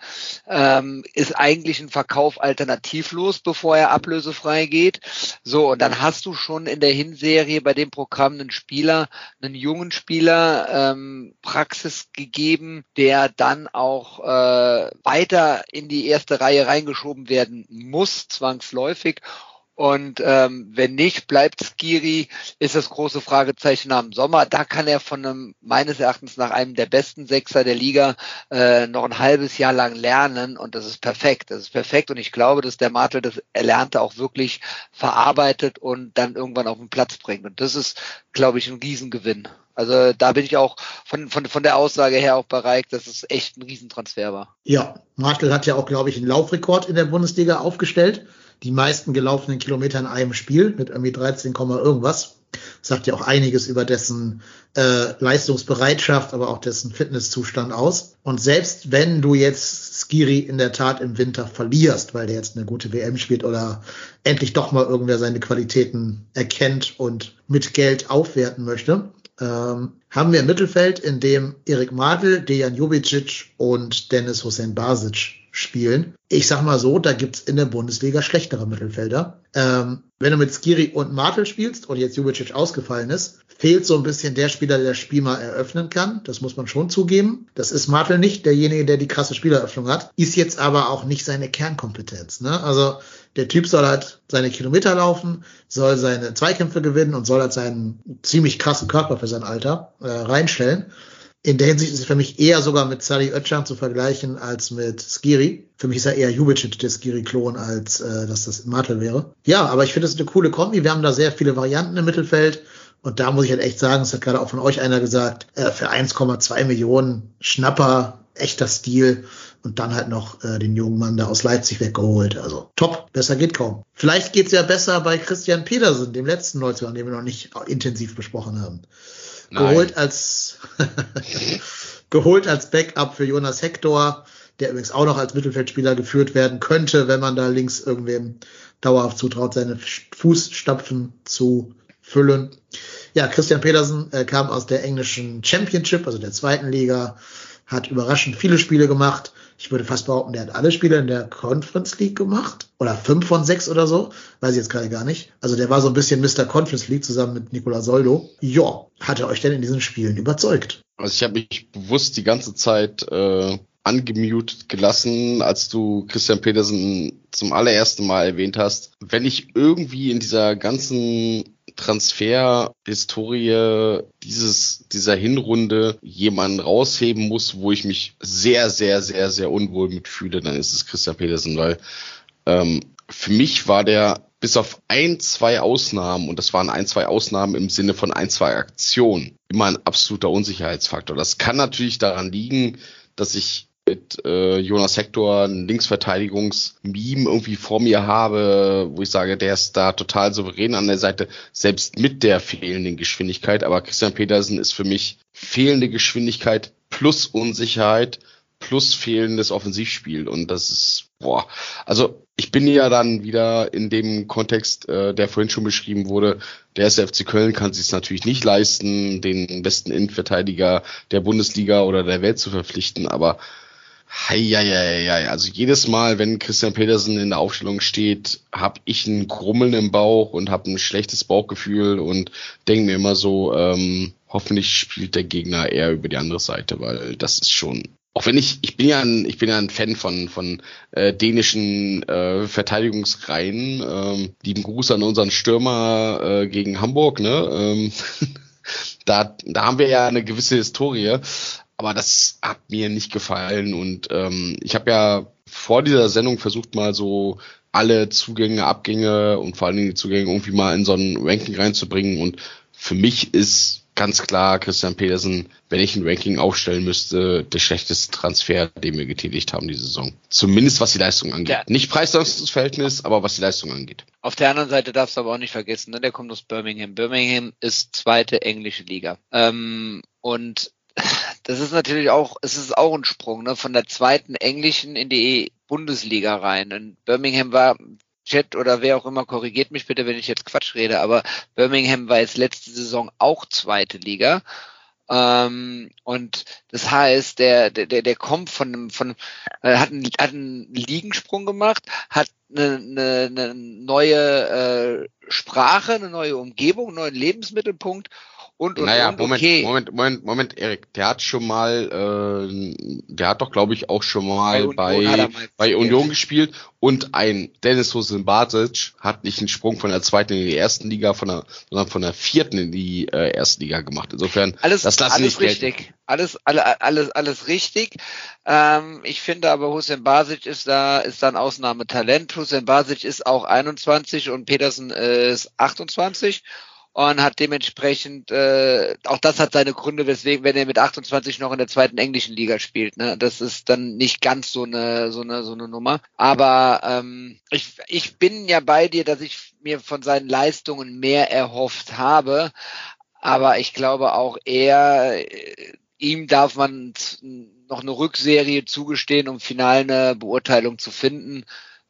ähm, ist eigentlich ein Verkauf alternativlos, bevor er ablösefrei geht. So, und dann hast du schon in der Hinserie bei dem Programm einen Spieler, einen jungen Spieler ähm, Praxis gegeben, der dann auch äh, weiter in die erste Reihe reingeschoben werden muss, zwangsläufig. Und ähm, wenn nicht, bleibt Skiri, ist das große Fragezeichen am Sommer. Da kann er von einem, meines Erachtens nach einem der besten Sechser der Liga äh, noch ein halbes Jahr lang lernen, und das ist perfekt. Das ist perfekt und ich glaube, dass der Martel das Erlernte auch wirklich verarbeitet und dann irgendwann auf den Platz bringt. Und das ist, glaube ich, ein Riesengewinn. Also da bin ich auch von von von der Aussage her auch bereit, dass es echt ein Riesentransfer war. Ja, Martel hat ja auch, glaube ich, einen Laufrekord in der Bundesliga aufgestellt. Die meisten gelaufenen Kilometer in einem Spiel mit irgendwie dreizehn, irgendwas. Das sagt ja auch einiges über dessen äh, Leistungsbereitschaft, aber auch dessen Fitnesszustand aus. Und selbst wenn du jetzt Skiri in der Tat im Winter verlierst, weil der jetzt eine gute W M spielt oder endlich doch mal irgendwer seine Qualitäten erkennt und mit Geld aufwerten möchte, ähm, haben wir ein Mittelfeld, in dem Erik Martel, Dejan Ljubičić und Dennis Huseinbašić spielen. Ich sag mal so, da gibt's in der Bundesliga schlechtere Mittelfelder. Ähm, wenn du mit Skiri und Martel spielst und jetzt Ljubičić ausgefallen ist, fehlt so ein bisschen der Spieler, der das Spiel mal eröffnen kann. Das muss man schon zugeben. Das ist Martel nicht, derjenige, der die krasse Spieleröffnung hat. Ist jetzt aber auch nicht seine Kernkompetenz, ne? Also der Typ soll halt seine Kilometer laufen, soll seine Zweikämpfe gewinnen und soll halt seinen ziemlich krassen Körper für sein Alter äh, reinstellen. In der Hinsicht ist es für mich eher sogar mit Sadi Özcan zu vergleichen als mit Skiri. Für mich ist er eher Ljubičić, der Skiri-Klon, als äh, dass das Martel wäre. Ja, aber ich finde es eine coole Kombi. Wir haben da sehr viele Varianten im Mittelfeld. Und da muss ich halt echt sagen, es hat gerade auch von euch einer gesagt, äh, für eins Komma zwei Millionen Schnapper, echter Stil. und dann halt noch äh, den jungen Mann da aus Leipzig weggeholt. Also top, besser geht kaum. Vielleicht geht's ja besser bei Christian Pedersen, dem letzten Neuzugang, den wir noch nicht intensiv besprochen haben. Nein. Geholt als geholt als Backup für Jonas Hector, der übrigens auch noch als Mittelfeldspieler geführt werden könnte, wenn man da links irgendwem dauerhaft zutraut, seine Fußstapfen zu füllen. Ja, Christian Pedersen äh, kam aus der englischen Championship, also der zweiten Liga, hat überraschend viele Spiele gemacht. Ich würde fast behaupten, der hat alle Spiele in der Conference League gemacht. Oder fünf von sechs oder so. Weiß ich jetzt gerade gar nicht. Also der war so ein bisschen Mister Conference League zusammen mit Nikola Soldo. Ja, hat er euch denn in diesen Spielen überzeugt? Also ich habe mich bewusst die ganze Zeit äh, angemutet gelassen, als du Christian Pedersen zum allerersten Mal erwähnt hast. Wenn ich irgendwie in dieser ganzen Transferhistorie dieses, dieser Hinrunde jemanden rausheben muss, wo ich mich sehr, sehr, sehr, sehr unwohl mitfühle, dann ist es Christian Pedersen, weil ähm, für mich war der bis auf ein, zwei Ausnahmen, und das waren ein, zwei Ausnahmen im Sinne von ein, zwei Aktionen, immer ein absoluter Unsicherheitsfaktor. Das kann natürlich daran liegen, dass ich mit äh, Jonas Hector ein Linksverteidigungs-Meme irgendwie vor mir habe, wo ich sage, der ist da total souverän an der Seite, selbst mit der fehlenden Geschwindigkeit. Aber Christian Pedersen ist für mich fehlende Geschwindigkeit plus Unsicherheit plus fehlendes Offensivspiel. Und das ist, boah, also ich bin ja dann wieder in dem Kontext, äh, der vorhin schon beschrieben wurde, der S F C Köln kann sich es natürlich nicht leisten, den besten Innenverteidiger der Bundesliga oder der Welt zu verpflichten, aber heieiei, also jedes Mal, wenn Christian Pedersen in der Aufstellung steht, habe ich ein Grummeln im Bauch und habe ein schlechtes Bauchgefühl und denke mir immer so, ähm, hoffentlich spielt der Gegner eher über die andere Seite, weil das ist schon, auch wenn ich, ich bin ja ein, ich bin ja ein Fan von von äh, dänischen äh, Verteidigungsreihen, ähm, lieben Gruß an unseren Stürmer äh, gegen Hamburg, ne, ähm, da, da haben wir ja eine gewisse Historie. Aber das hat mir nicht gefallen und ähm, ich habe ja vor dieser Sendung versucht, mal so alle Zugänge, Abgänge und vor allen Dingen die Zugänge irgendwie mal in so ein Ranking reinzubringen, und für mich ist ganz klar Christian Pedersen, wenn ich ein Ranking aufstellen müsste, der schlechteste Transfer, den wir getätigt haben diese Saison. Zumindest was die Leistung angeht. Ja. Nicht Preis-Leistungs-Verhältnis, aber was die Leistung angeht. Auf der anderen Seite darfst du aber auch nicht vergessen, ne? Der kommt aus Birmingham. Birmingham ist zweite englische Liga. Ähm, und das ist natürlich auch, es ist auch ein Sprung, ne, von der zweiten englischen in die Bundesliga rein. Und Birmingham war, Chat oder wer auch immer, korrigiert mich bitte, wenn ich jetzt Quatsch rede, aber Birmingham war jetzt letzte Saison auch zweite Liga. Ähm, und das heißt, der, der, der kommt von, von, äh, hat einen, hat einen Ligensprung gemacht, hat eine, eine, eine neue, äh, Sprache, eine neue Umgebung, einen neuen Lebensmittelpunkt. Und, und, naja, und, Moment, okay. Moment, Moment, Moment, Erik, der hat schon mal, äh, der hat doch, glaube ich, auch schon mal bei Union, bei, bei Union gespielt, und ein Dennis Huseinbašić hat nicht einen Sprung von der zweiten in die ersten Liga, von der, sondern von der vierten in die äh, ersten Liga gemacht. Insofern, alles, das lassen alles nicht richtig. Gelten. Alles, alle, alles, alles richtig. Ähm, ich finde aber, Huseinbašić ist da, ist da ein Ausnahmetalent. Huseinbašić ist auch einundzwanzig und Pedersen ist achtundzwanzig. Und hat dementsprechend, äh, auch das hat seine Gründe, weswegen, wenn er mit achtundzwanzig noch in der zweiten englischen Liga spielt, ne, das ist dann nicht ganz so eine, so eine, so eine Nummer. Aber ähm, ich, ich bin ja bei dir, dass ich mir von seinen Leistungen mehr erhofft habe. Aber ich glaube auch eher, äh, ihm darf man noch eine Rückserie zugestehen, um final eine Beurteilung zu finden.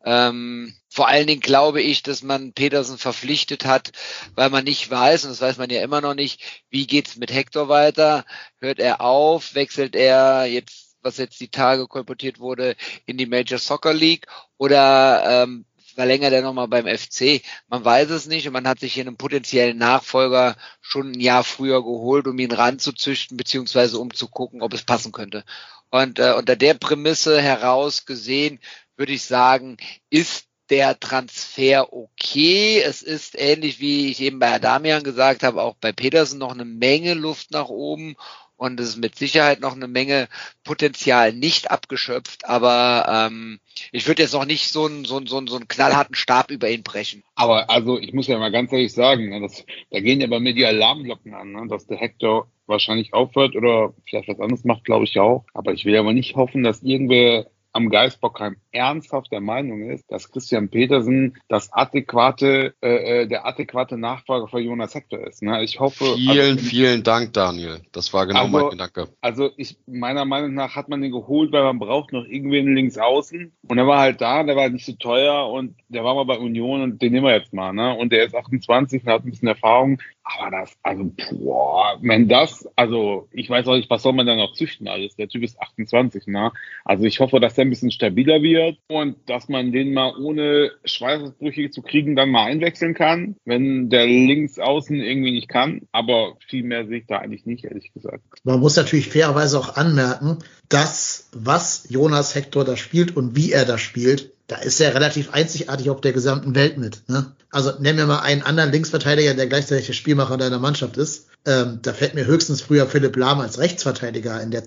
Ähm, vor allen Dingen glaube ich, dass man Pedersen verpflichtet hat, weil man nicht weiß, und das weiß man ja immer noch nicht, wie geht's mit Hector weiter? Hört er auf? Wechselt er jetzt, was jetzt die Tage kolportiert wurde, in die Major Soccer League? Oder ähm, verlängert er nochmal beim F C? Man weiß es nicht, und man hat sich hier einen potenziellen Nachfolger schon ein Jahr früher geholt, um ihn ranzuzüchten, beziehungsweise um zu gucken, ob es passen könnte. Und äh, unter der Prämisse heraus gesehen, würde ich sagen, ist der Transfer okay. Es ist ähnlich, wie ich eben bei Adamian gesagt habe, auch bei Pedersen noch eine Menge Luft nach oben, und es ist mit Sicherheit noch eine Menge Potenzial nicht abgeschöpft, aber ähm, ich würde jetzt noch nicht so einen so einen, so einen, so einen knallharten Stab über ihn brechen. Aber also ich muss ja mal ganz ehrlich sagen, das, da gehen ja bei mir die Alarmglocken an, ne, dass der Hector wahrscheinlich aufhört oder vielleicht was anderes macht, glaube ich ja auch. Aber ich will ja mal nicht hoffen, dass irgendwer am Geisbockheim ernsthaft der Meinung ist, dass Christian Pedersen das adäquate, äh, der adäquate Nachfolger für Jonas Hector ist. Ne? Ich hoffe. Vielen, also, vielen Dank, Daniel. Das war genau also, mein Gedanke. Also ich, meiner Meinung nach hat man den geholt, weil man braucht noch irgendwen links außen. Und er war halt da, der war halt nicht so teuer und der war mal bei Union und den nehmen wir jetzt mal. Ne? Und der ist achtundzwanzig und hat ein bisschen Erfahrung. Aber das, also, boah, wenn das, also, ich weiß auch nicht, was soll man da noch züchten alles? Der Typ ist achtundzwanzig, ne? Also, ich hoffe, dass der ein bisschen stabiler wird und dass man den mal ohne Schweißausbrüche zu kriegen dann mal einwechseln kann, wenn der links außen irgendwie nicht kann. Aber viel mehr sehe ich da eigentlich nicht, ehrlich gesagt. Man muss natürlich fairerweise auch anmerken, dass, was Jonas Hector da spielt und wie er da spielt, da ist er relativ einzigartig auf der gesamten Welt mit. Ne? Also nehmen wir mal einen anderen Linksverteidiger, der gleichzeitig der Spielmacher deiner Mannschaft ist. Ähm, da fällt mir höchstens früher Philipp Lahm als Rechtsverteidiger, in der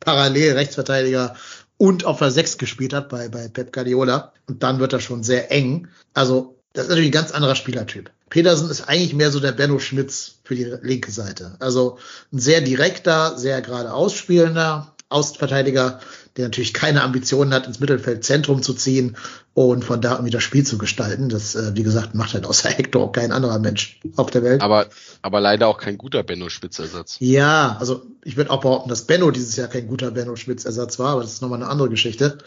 parallel Rechtsverteidiger und auf der sechs gespielt hat bei, bei Pep Guardiola. Und dann wird er schon sehr eng. Also das ist natürlich ein ganz anderer Spielertyp. Pedersen ist eigentlich mehr so der Benno Schmitz für die linke Seite. Also ein sehr direkter, sehr geradeaus spielender Außenverteidiger, der natürlich keine Ambitionen hat, ins Mittelfeldzentrum zu ziehen und von da an wieder Spiel zu gestalten. Das, wie gesagt, macht halt außer Hector auch kein anderer Mensch auf der Welt. Aber, aber leider auch kein guter Benno-Schmitz-Ersatz. Ja, also ich würde auch behaupten, dass Benno dieses Jahr kein guter Benno-Schmitz-Ersatz war, aber das ist nochmal eine andere Geschichte.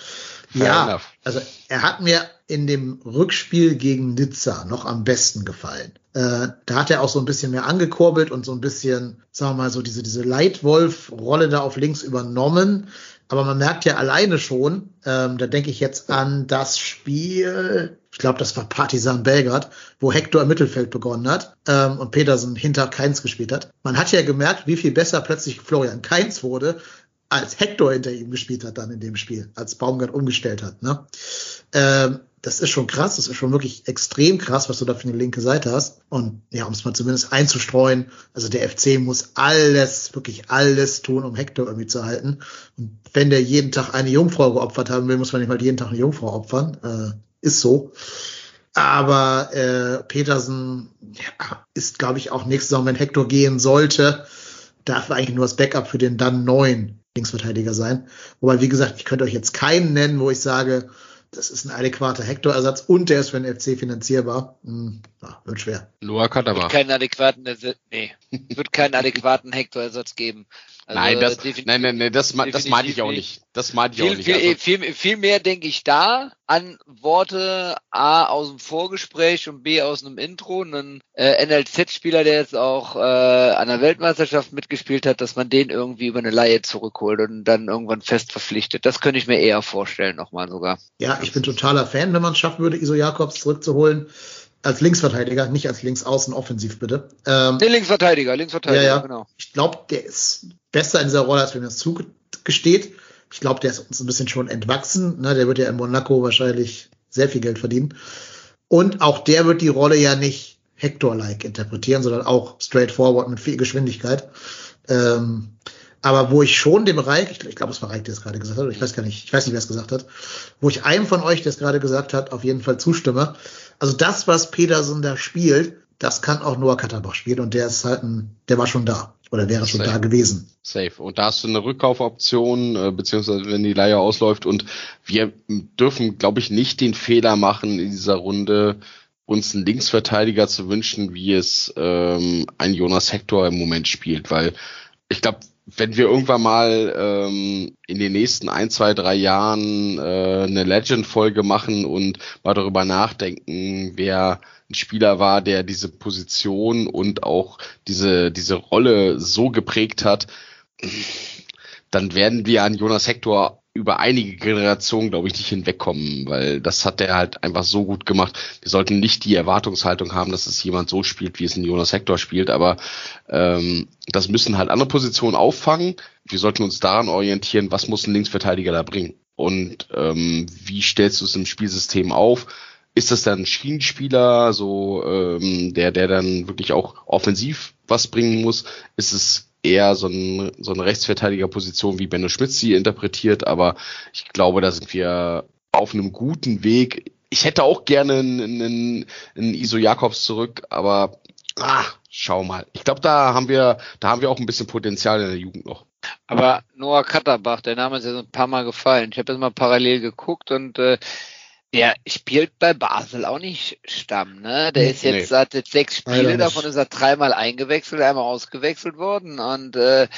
Fair ja, enough. Also er hat mir in dem Rückspiel gegen Nizza noch am besten gefallen. Äh, da hat er auch so ein bisschen mehr angekurbelt und so ein bisschen, sagen wir mal, so diese, diese Leitwolf-Rolle da auf links übernommen. Aber man merkt ja alleine schon, ähm, da denke ich jetzt an das Spiel, ich glaube, das war Partizan Belgrad, wo Hector im Mittelfeld begonnen hat ähm, und Pedersen hinter Kainz gespielt hat. Man hat ja gemerkt, wie viel besser plötzlich Florian Kainz wurde, als Hector hinter ihm gespielt hat dann in dem Spiel, als Baumgart umgestellt hat. Ne? Ähm, das ist schon krass, das ist schon wirklich extrem krass, was du da für eine linke Seite hast. Und ja, um es mal zumindest einzustreuen, also der F C muss alles, wirklich alles tun, um Hector irgendwie zu halten. Und wenn der jeden Tag eine Jungfrau geopfert haben will, muss man nicht mal jeden Tag eine Jungfrau opfern. Äh, ist so. Aber äh, Pedersen ja, ist, glaube ich, auch nächste Saison, wenn Hector gehen sollte, darf eigentlich nur das Backup für den dann neuen Linksverteidiger sein. Wobei, wie gesagt, ich könnte euch jetzt keinen nennen, wo ich sage, das ist ein adäquater Hector-Ersatz und der ist für den F C finanzierbar. Hm, na, wird schwer. Noah Katterbach. Wird keinen adäquaten, nee, wird keinen adäquaten Hector-Ersatz geben. Also nein, das, nein, nein, nein, das, das meine ich auch nicht. Das meine ich auch nicht. Viel, viel, viel mehr denke ich da an Worte A aus dem Vorgespräch und B aus einem Intro. Einen äh, N L Z-Spieler, der jetzt auch äh, an der Weltmeisterschaft mitgespielt hat, dass man den irgendwie über eine Leihe zurückholt und dann irgendwann fest verpflichtet. Das könnte ich mir eher vorstellen, nochmal sogar. Ja, ich bin totaler Fan, wenn man es schaffen würde, Iso Jakobs zurückzuholen. Als Linksverteidiger, nicht als Linksaußen, offensiv bitte. Ähm, nee, Linksverteidiger, Linksverteidiger, ja, ja. Genau. Ich glaube, der ist besser in dieser Rolle, als wenn man das zugesteht. Ich glaube, der ist uns ein bisschen schon entwachsen. Ne? Der wird ja in Monaco wahrscheinlich sehr viel Geld verdienen. Und auch der wird die Rolle ja nicht Hector-like interpretieren, sondern auch straightforward mit viel Geschwindigkeit. Ähm, aber wo ich schon dem Reik, ich, ich glaube, es war Reik, der es gerade gesagt hat, ich weiß gar nicht, ich weiß nicht, wer es gesagt hat, wo ich einem von euch, der es gerade gesagt hat, auf jeden Fall zustimme. Also das, was Pedersen da spielt, das kann auch Noah Katterbach spielen und der ist halt ein, der war schon da oder wäre schon da gewesen. Safe. Und da hast du eine Rückkaufoption, äh, beziehungsweise wenn die Leihe ausläuft und wir dürfen, glaube ich, nicht den Fehler machen in dieser Runde, uns einen Linksverteidiger zu wünschen, wie es ähm, ein Jonas Hector im Moment spielt, weil ich glaube, wenn wir irgendwann mal ähm, in den nächsten ein, zwei, drei Jahren äh, eine Legend-Folge machen und mal darüber nachdenken, wer ein Spieler war, der diese Position und auch diese diese Rolle so geprägt hat, dann werden wir an Jonas Hector über einige Generationen, glaube ich, nicht hinwegkommen, weil das hat er halt einfach so gut gemacht. Wir sollten nicht die Erwartungshaltung haben, dass es jemand so spielt, wie es ein Jonas Hector spielt, aber ähm, das müssen halt andere Positionen auffangen. Wir sollten uns daran orientieren, was muss ein Linksverteidiger da bringen und ähm, wie stellst du es im Spielsystem auf? Ist das dann ein Schienenspieler, so ähm, der der dann wirklich auch offensiv was bringen muss? Ist es eher so, ein, so eine Rechtsverteidigerposition, wie Benno Schmitz sie interpretiert, aber ich glaube, da sind wir auf einem guten Weg. Ich hätte auch gerne einen, einen, einen Iso Jakobs zurück, aber ah, schau mal. Ich glaube, da haben wir, da haben wir auch ein bisschen Potenzial in der Jugend noch. Aber Noah Katterbach, der Name ist ja so ein paar Mal gefallen. Ich habe das mal parallel geguckt und äh, der spielt bei Basel auch nicht Stamm, ne? Der ist jetzt, nee. hat jetzt sechs Spiele, davon ist er dreimal eingewechselt, einmal ausgewechselt worden. Und äh,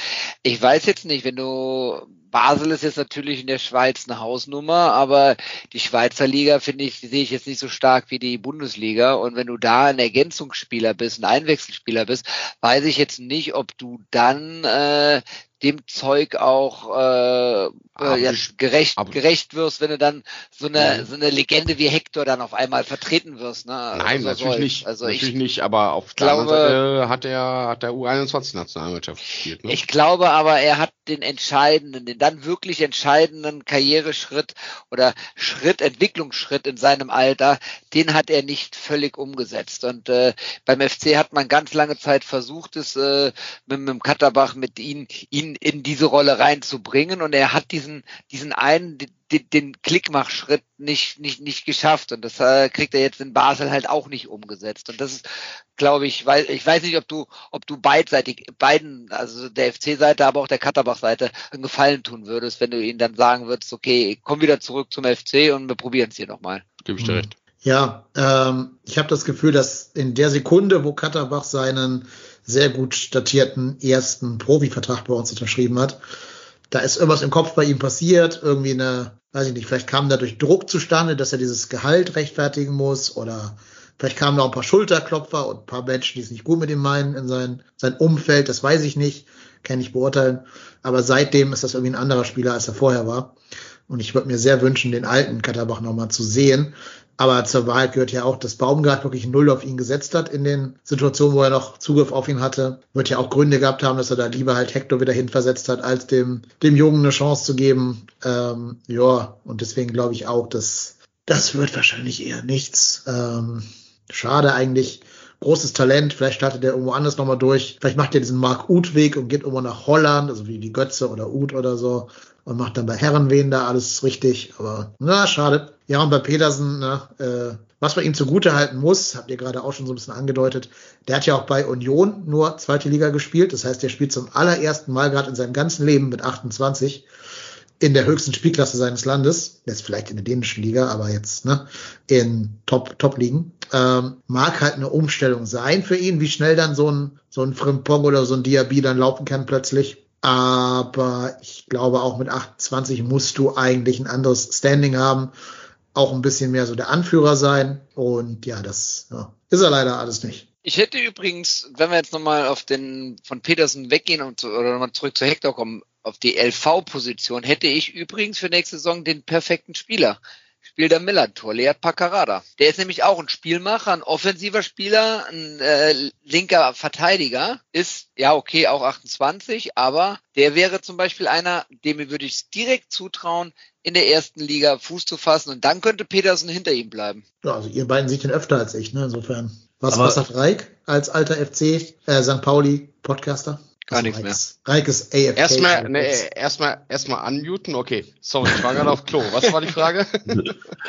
ich weiß jetzt nicht, wenn du... Basel ist jetzt natürlich in der Schweiz eine Hausnummer, aber die Schweizer Liga, finde ich, sehe ich jetzt nicht so stark wie die Bundesliga. Und wenn du da ein Ergänzungsspieler bist, ein Einwechselspieler bist, weiß ich jetzt nicht, ob du dann äh, dem Zeug auch äh, äh, ja, gerecht, gerecht wirst, wenn du dann so eine, so eine Legende wie Hector dann auf einmal vertreten wirst. Ne? Also Nein, so natürlich soll. nicht. Also natürlich ich nicht, aber auf der anderen Seite hat er hat der U einundzwanzig-Nationalmannschaft gespielt. Ne? Ich glaube aber, er hat den entscheidenden, den dann wirklich entscheidenden Karriereschritt oder Schritt, Entwicklungsschritt in seinem Alter, den hat er nicht völlig umgesetzt. Und äh, beim F C hat man ganz lange Zeit versucht, es äh, mit, mit Katterbach, mit ihm, ihn in diese Rolle reinzubringen. Und er hat diesen, diesen einen, den, den Klickmachschritt nicht, nicht, nicht geschafft. Und das äh, kriegt er jetzt in Basel halt auch nicht umgesetzt. Und das ist, glaube ich, weil ich weiß nicht, ob du, ob du beidseitig, beiden, also der F C-Seite, aber auch der Katterbach-Seite, einen Gefallen tun würdest, wenn du ihnen dann sagen würdest, okay, komm wieder zurück zum F C und wir probieren es hier nochmal. Gebe ich dir recht. Ja, ähm, ich habe das Gefühl, dass in der Sekunde, wo Katterbach seinen sehr gut statierten ersten Profivertrag bei uns unterschrieben hat, da ist irgendwas im Kopf bei ihm passiert, irgendwie eine, weiß ich nicht, vielleicht kam dadurch Druck zustande, dass er dieses Gehalt rechtfertigen muss, oder vielleicht kamen da ein paar Schulterklopfer und ein paar Menschen, die es nicht gut mit ihm meinen in sein, sein Umfeld, das weiß ich nicht, kann ich beurteilen, aber seitdem ist das irgendwie ein anderer Spieler, als er vorher war, und ich würde mir sehr wünschen, den alten Katterbach nochmal zu sehen. Aber zur Wahrheit gehört ja auch, dass Baumgart wirklich null auf ihn gesetzt hat in den Situationen, wo er noch Zugriff auf ihn hatte. Wird ja auch Gründe gehabt haben, dass er da lieber halt Hector wieder hinversetzt hat, als dem dem Jungen eine Chance zu geben. Ähm, ja, und deswegen glaube ich auch, dass das wird wahrscheinlich eher nichts. Ähm, schade eigentlich. Großes Talent. Vielleicht startet er irgendwo anders nochmal durch. Vielleicht macht er diesen Marc Uth Weg und geht irgendwo nach Holland, also wie die Götze oder Uth oder so. Und macht dann bei Herrenwehen da alles richtig. Aber na, schade. Ja, und bei Pedersen, na, äh, was man ihm zugutehalten muss, habt ihr gerade auch schon so ein bisschen angedeutet, der hat ja auch bei Union nur zweite Liga gespielt. Das heißt, der spielt zum allerersten Mal gerade in seinem ganzen Leben mit achtundzwanzig in der höchsten Spielklasse seines Landes. Jetzt vielleicht in der dänischen Liga, aber jetzt ne in Top, Top-Ligen. Ähm, mag halt eine Umstellung sein für ihn, wie schnell dann so ein, so ein Frimpong oder so ein Diaby dann laufen kann plötzlich. Aber ich glaube, auch mit achtundzwanzig musst du eigentlich ein anderes Standing haben, auch ein bisschen mehr so der Anführer sein. Und ja, das ja, ist er leider alles nicht. Ich hätte übrigens, wenn wir jetzt nochmal auf den von Pedersen weggehen und zu, oder nochmal zurück zu Hector kommen, auf die L V-Position, hätte ich übrigens für nächste Saison den perfekten Spieler. Spielt am Millern-Tor, Lea Paccarada. Der ist nämlich auch ein Spielmacher, ein offensiver Spieler, ein äh, linker Verteidiger. Ist, ja okay, auch achtundzwanzig, aber der wäre zum Beispiel einer, dem würde ich es direkt zutrauen, in der ersten Liga Fuß zu fassen. Und dann könnte Pedersen hinter ihm bleiben. Ja, also ihr beiden seht ihn öfter als ich, ne? Insofern. Was, was sagt Reik als alter F C, äh, Sankt Pauli-Podcaster? Gar nichts mehr. Reik ist A F K. Erstmal, nee, erstmal, erstmal unmuten. Okay, sorry, ich war gerade auf Klo. Was war die Frage?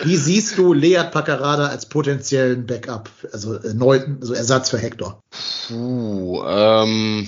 Wie siehst du Lea Paccarada als potenziellen Backup, also äh, neuen, also Ersatz für Hector? Puh, ähm,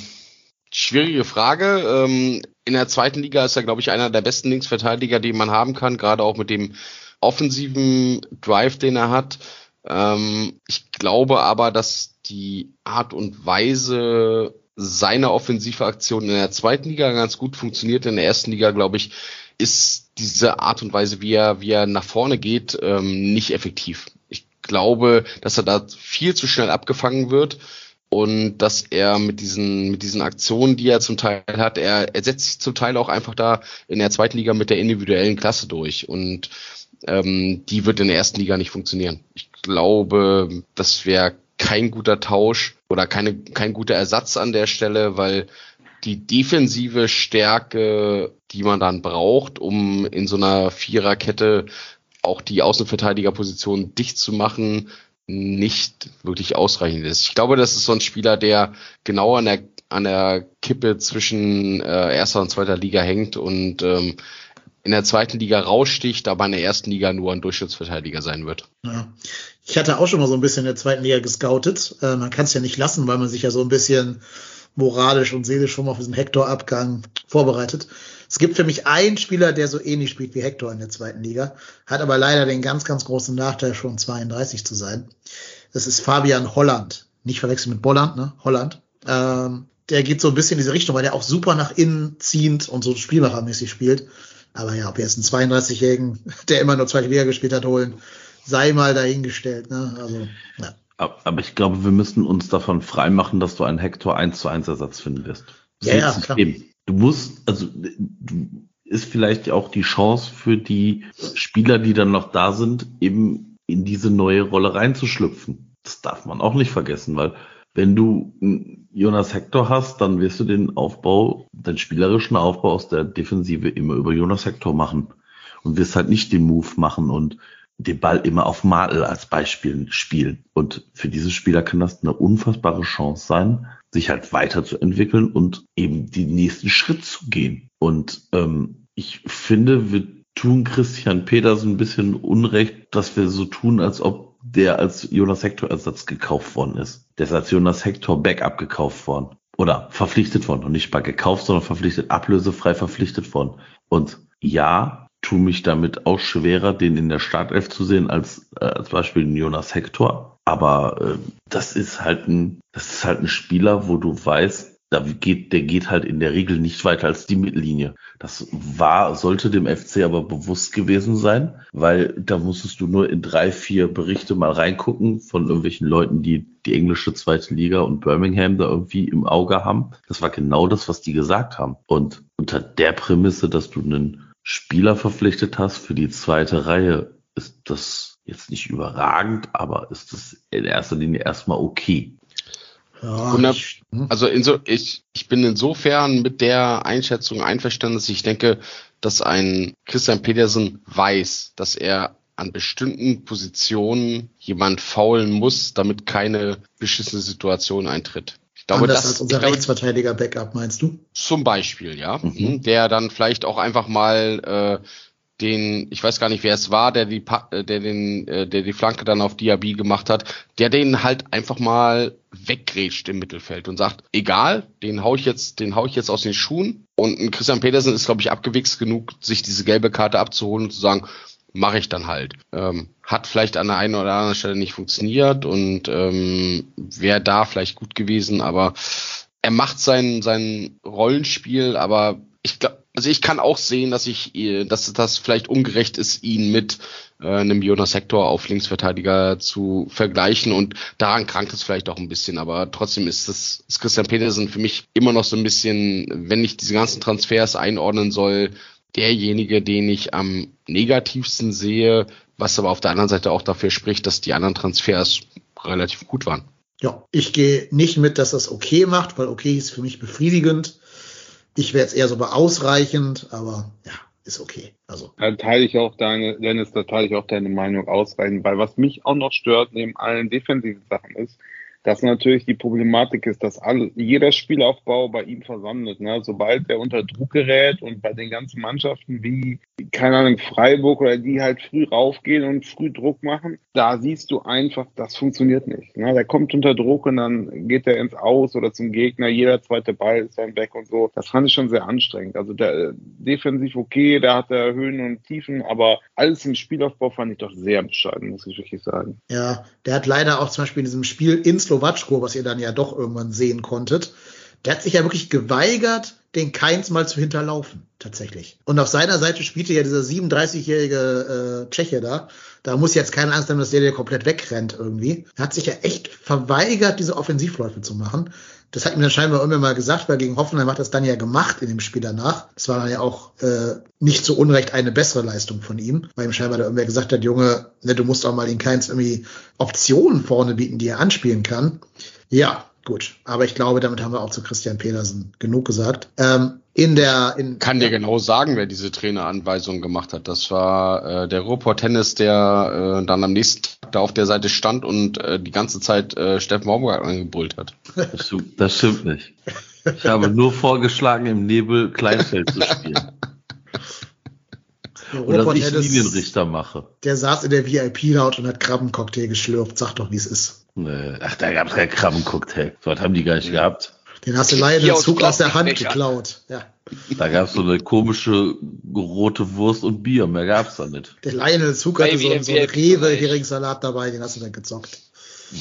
schwierige Frage. Ähm, in der zweiten Liga ist er, glaube ich, einer der besten Linksverteidiger, den man haben kann, gerade auch mit dem offensiven Drive, den er hat. Ähm, ich glaube aber, dass die Art und Weise seiner offensive Aktion in der zweiten Liga ganz gut funktioniert. In der ersten Liga, glaube ich, ist diese Art und Weise, wie er, wie er nach vorne geht, ähm, nicht effektiv. Ich glaube, dass er da viel zu schnell abgefangen wird und dass er mit diesen, mit diesen Aktionen, die er zum Teil hat, er, er setzt sich zum Teil auch einfach da in der zweiten Liga mit der individuellen Klasse durch, und ähm, die wird in der ersten Liga nicht funktionieren. Ich glaube, das wäre kein guter Tausch oder keine, kein guter Ersatz an der Stelle, weil die defensive Stärke, die man dann braucht, um in so einer Viererkette auch die Außenverteidigerposition dicht zu machen, nicht wirklich ausreichend ist. Ich glaube, das ist so ein Spieler, der genau an der, an der Kippe zwischen äh, erster und zweiter Liga hängt und ähm, in der zweiten Liga raussticht, aber in der ersten Liga nur ein Durchschnittsverteidiger sein wird. Ja. Ich hatte auch schon mal so ein bisschen in der zweiten Liga gescoutet. Äh, man kann es ja nicht lassen, weil man sich ja so ein bisschen moralisch und seelisch schon mal auf diesen Hector-Abgang vorbereitet. Es gibt für mich einen Spieler, der so ähnlich spielt wie Hector in der zweiten Liga, hat aber leider den ganz, ganz großen Nachteil, schon zweiunddreißig zu sein. Das ist Fabian Holland. Nicht verwechseln mit Bolland, ne? Holland. Ähm, der geht so ein bisschen in diese Richtung, weil der auch super nach innen ziehend und so spielmachermäßig spielt. Aber ja, ob jetzt einen zweiunddreißigjährigen, der immer nur zweite Liga gespielt hat, holen, sei mal dahingestellt, ne? Also, ja. Aber ich glaube, wir müssen uns davon freimachen, dass du einen Hector eins zu eins Ersatz finden wirst. Das ja, ja, klar. Du musst, also, du, ist vielleicht auch die Chance für die Spieler, die dann noch da sind, eben in diese neue Rolle reinzuschlüpfen. Das darf man auch nicht vergessen, weil wenn du Jonas Hector hast, dann wirst du den Aufbau, den spielerischen Aufbau aus der Defensive immer über Jonas Hector machen und wirst halt nicht den Move machen und den Ball immer auf Martel als Beispiel spielen. Und für diese Spieler kann das eine unfassbare Chance sein, sich halt weiterzuentwickeln und eben den nächsten Schritt zu gehen. Und ähm, ich finde, wir tun Christian Pedersen ein bisschen Unrecht, dass wir so tun, als ob der als Jonas Hector Ersatz gekauft worden ist. Der ist als Jonas Hector Backup gekauft worden. Oder verpflichtet worden. Und nicht mal gekauft, sondern verpflichtet, ablösefrei verpflichtet worden. Und ja, tue mich damit auch schwerer, den in der Startelf zu sehen, als, äh, als Beispiel den Jonas Hector. Aber äh, das ist halt ein, das ist halt ein Spieler, wo du weißt, da geht, der geht halt in der Regel nicht weiter als die Mittellinie. Das war, sollte dem F C aber bewusst gewesen sein, weil da musstest du nur in drei, vier Berichte mal reingucken von irgendwelchen Leuten, die die englische zweite Liga und Birmingham da irgendwie im Auge haben. Das war genau das, was die gesagt haben. Und unter der Prämisse, dass du einen Spieler verpflichtet hast für die zweite Reihe, ist das jetzt nicht überragend, aber ist das in erster Linie erstmal okay. Ja, ich, also inso, ich, ich bin insofern mit der Einschätzung einverstanden, dass ich denke, dass ein Christian Pedersen weiß, dass er an bestimmten Positionen jemand faulen muss, damit keine beschissene Situation eintritt. Ich glaube, das als unser Rechtsverteidiger-Backup, meinst du? Zum Beispiel, ja. Mhm. Der dann vielleicht auch einfach mal äh, den, ich weiß gar nicht, wer es war, der die, der den, äh, der die Flanke dann auf Diaby gemacht hat, der den halt einfach mal weggrätscht im Mittelfeld und sagt, egal, den hau ich jetzt, den hau ich jetzt aus den Schuhen. Und ein Christian Pedersen ist, glaube ich, abgewichst genug, sich diese gelbe Karte abzuholen und zu sagen, mache ich dann halt. Ähm, hat vielleicht an der einen oder anderen Stelle nicht funktioniert und ähm, wäre da vielleicht gut gewesen, aber er macht sein sein Rollenspiel, aber ich glaube, also ich kann auch sehen, dass ich, dass das vielleicht ungerecht ist, ihn mit äh, einem Jonas Hector auf Linksverteidiger zu vergleichen, und daran krankt es vielleicht auch ein bisschen, aber trotzdem ist das ist Christian Pedersen für mich immer noch so ein bisschen, wenn ich diese ganzen Transfers einordnen soll, derjenige, den ich am negativsten sehe, was aber auf der anderen Seite auch dafür spricht, dass die anderen Transfers relativ gut waren. Ja, ich gehe nicht mit, dass das okay macht, weil okay ist für mich befriedigend. Ich wäre jetzt eher so bei ausreichend, aber ja, ist okay. Also. Da teile ich auch deine, Dennis, da teile ich auch deine Meinung ausreichend, weil was mich auch noch stört, neben allen defensiven Sachen ist, dass natürlich die Problematik ist, dass alle, jeder Spielaufbau bei ihm versandet. Ne? Sobald er unter Druck gerät und bei den ganzen Mannschaften wie, keine Ahnung, Freiburg oder die halt früh raufgehen und früh Druck machen, da siehst du einfach, das funktioniert nicht. Ne? Der kommt unter Druck und dann geht er ins Aus oder zum Gegner, jeder zweite Ball ist dann weg und so. Das fand ich schon sehr anstrengend. Also der, defensiv okay, da hat er Höhen und Tiefen, aber alles im Spielaufbau fand ich doch sehr bescheiden, muss ich wirklich sagen. Ja, der hat leider auch zum Beispiel in diesem Spiel in Slowatschko, was ihr dann ja doch irgendwann sehen konntet, der hat sich ja wirklich geweigert, den Kainz mal zu hinterlaufen, tatsächlich. Und auf seiner Seite spielte ja dieser siebenunddreißigjährige äh, Tscheche da. Da muss jetzt keine Angst haben, dass der, der komplett wegrennt irgendwie. Er hat sich ja echt verweigert, diese Offensivläufe zu machen. Das hat mir dann scheinbar irgendwann mal gesagt, weil gegen Hoffenheim hat das dann ja gemacht in dem Spiel danach. Das war dann ja auch äh, nicht zu Unrecht eine bessere Leistung von ihm, weil ihm scheinbar da irgendwer gesagt hat, Junge, ne, du musst auch mal den Kainz irgendwie Optionen vorne bieten, die er anspielen kann. Ja, gut. Aber ich glaube, damit haben wir auch zu Christian Pedersen genug gesagt. Ähm, in der, in Kann dir genau sagen, wer diese Traineranweisung gemacht hat. Das war äh, der Ruhrpott Hennes, der äh, dann am nächsten Tag da auf der Seite stand und äh, die ganze Zeit äh, Steffen Baumgart angebrüllt hat. Das, das stimmt nicht. Ich habe nur vorgeschlagen, im Nebel Kleinfeld zu spielen. Oder dass ich Dennis, Linienrichter mache. Der saß in der V I P-Lounge und hat Krabbencocktail geschlürft. Sag doch, wie es ist. Nee. Ach, da gab es keinen Krabbencocktail. Was haben die gar nicht gehabt? Den hast du leider den Zug aus der Hand geklaut. Ja. Da gab es so eine komische rote Wurst und Bier, mehr gab es da nicht. Der Lionel Zug hatte so, so einen Rewe-Heringssalat dabei, den hast du dann gezockt.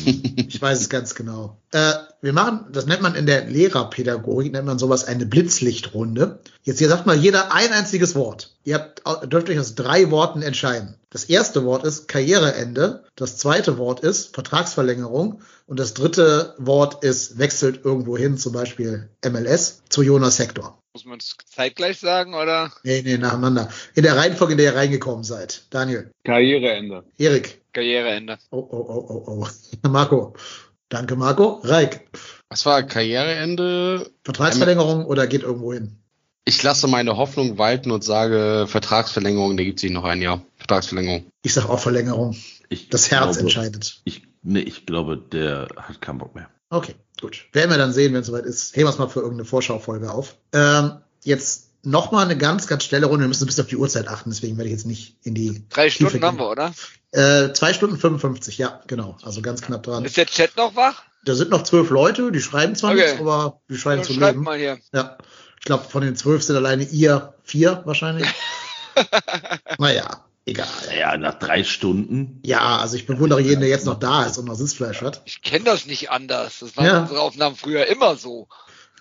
Ich weiß es ganz genau. Äh, wir machen, das nennt man in der Lehrerpädagogik, nennt man sowas eine Blitzlichtrunde. Jetzt hier sagt mal jeder ein einziges Wort. Ihr habt, dürft euch aus drei Worten entscheiden. Das erste Wort ist Karriereende, das zweite Wort ist Vertragsverlängerung und das dritte Wort ist wechselt irgendwo hin, zum Beispiel M L S, zu Jonas Hector. Muss man es zeitgleich sagen, oder? Nee, nee, nacheinander. In der Reihenfolge, in der ihr reingekommen seid. Daniel. Karriereende. Erik. Karriereende. Oh, oh, oh, oh, oh. Marco. Danke, Marco. Raik. Was war Karriereende? Vertragsverlängerung ähm, oder geht irgendwo hin? Ich lasse meine Hoffnung walten und sage Vertragsverlängerung. Da gibt es nicht noch ein Jahr. Vertragsverlängerung. Ich sage auch Verlängerung. Ich das glaube, Herz entscheidet. Ich, nee, ich glaube, der hat keinen Bock mehr. Okay, gut. Werden wir dann sehen, wenn es soweit ist. Heben wir es mal für irgendeine Vorschaufolge auf. Ähm, jetzt nochmal eine ganz, ganz schnelle Runde. Wir müssen ein bisschen auf die Uhrzeit achten, deswegen werde ich jetzt nicht in die Drei Stunden Tiefe haben gehen. Wir, oder? Äh, zwei Stunden fünfundfünfzig, ja, genau. Also ganz knapp dran. Ist der Chat noch wach? Da sind noch zwölf Leute, die schreiben zwar okay. nichts, aber die scheinen zu leben. Mal hier. Ja. Ich glaube, von den zwölf sind alleine ihr vier wahrscheinlich. Naja, egal. Naja, nach drei Stunden. Ja, also ich bewundere jeden, der jetzt noch da ist und noch Sitzfleisch hat. Ich kenne das nicht anders. Das waren ja. unsere Aufnahmen früher immer so.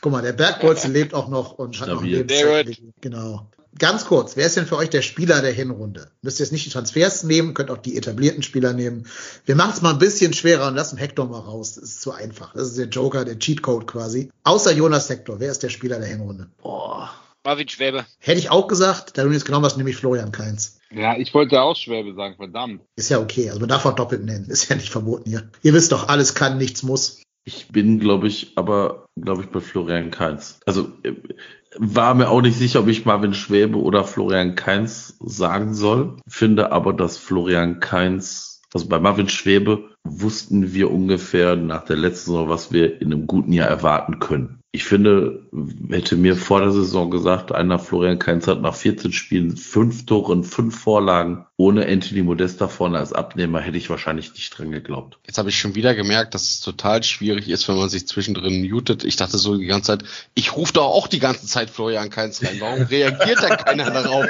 Guck mal, der Bergbolzen lebt auch noch und hat Stabil. Noch Lebenszeit. Genau. Ganz kurz, wer ist denn für euch der Spieler der Hinrunde? Müsst ihr jetzt nicht die Transfers nehmen, könnt auch die etablierten Spieler nehmen. Wir machen es mal ein bisschen schwerer und lassen Hector mal raus. Das ist zu einfach. Das ist der Joker, der Cheatcode quasi. Außer Jonas Hector, wer ist der Spieler der Hinrunde? Boah. Marvin Schwäbe. Hätte ich auch gesagt, da du jetzt genommen hast, nämlich Florian Kainz. Ja, ich wollte auch Schwäbe sagen, verdammt. Ist ja okay, also man darf auch doppelt nennen. Ist ja nicht verboten hier. Ihr wisst doch, alles kann, nichts muss. Ich bin, glaube ich, aber, glaube ich, bei Florian Kainz. Also äh, war mir auch nicht sicher, ob ich Marvin Schwäbe oder Florian Kainz sagen soll. Finde aber, dass Florian Kainz, also bei Marvin Schwäbe wussten wir ungefähr nach der letzten Saison, was wir in einem guten Jahr erwarten können. Ich finde, hätte mir vor der Saison gesagt, einer Florian Kainz hat nach vierzehn Spielen fünf Tore und fünf Vorlagen ohne Anthony Modeste vorne als Abnehmer, hätte ich wahrscheinlich nicht dran geglaubt. Jetzt habe ich schon wieder gemerkt, dass es total schwierig ist, wenn man sich zwischendrin mutet. Ich dachte so die ganze Zeit, ich rufe doch auch die ganze Zeit Florian Kainz rein. Warum reagiert da keiner darauf?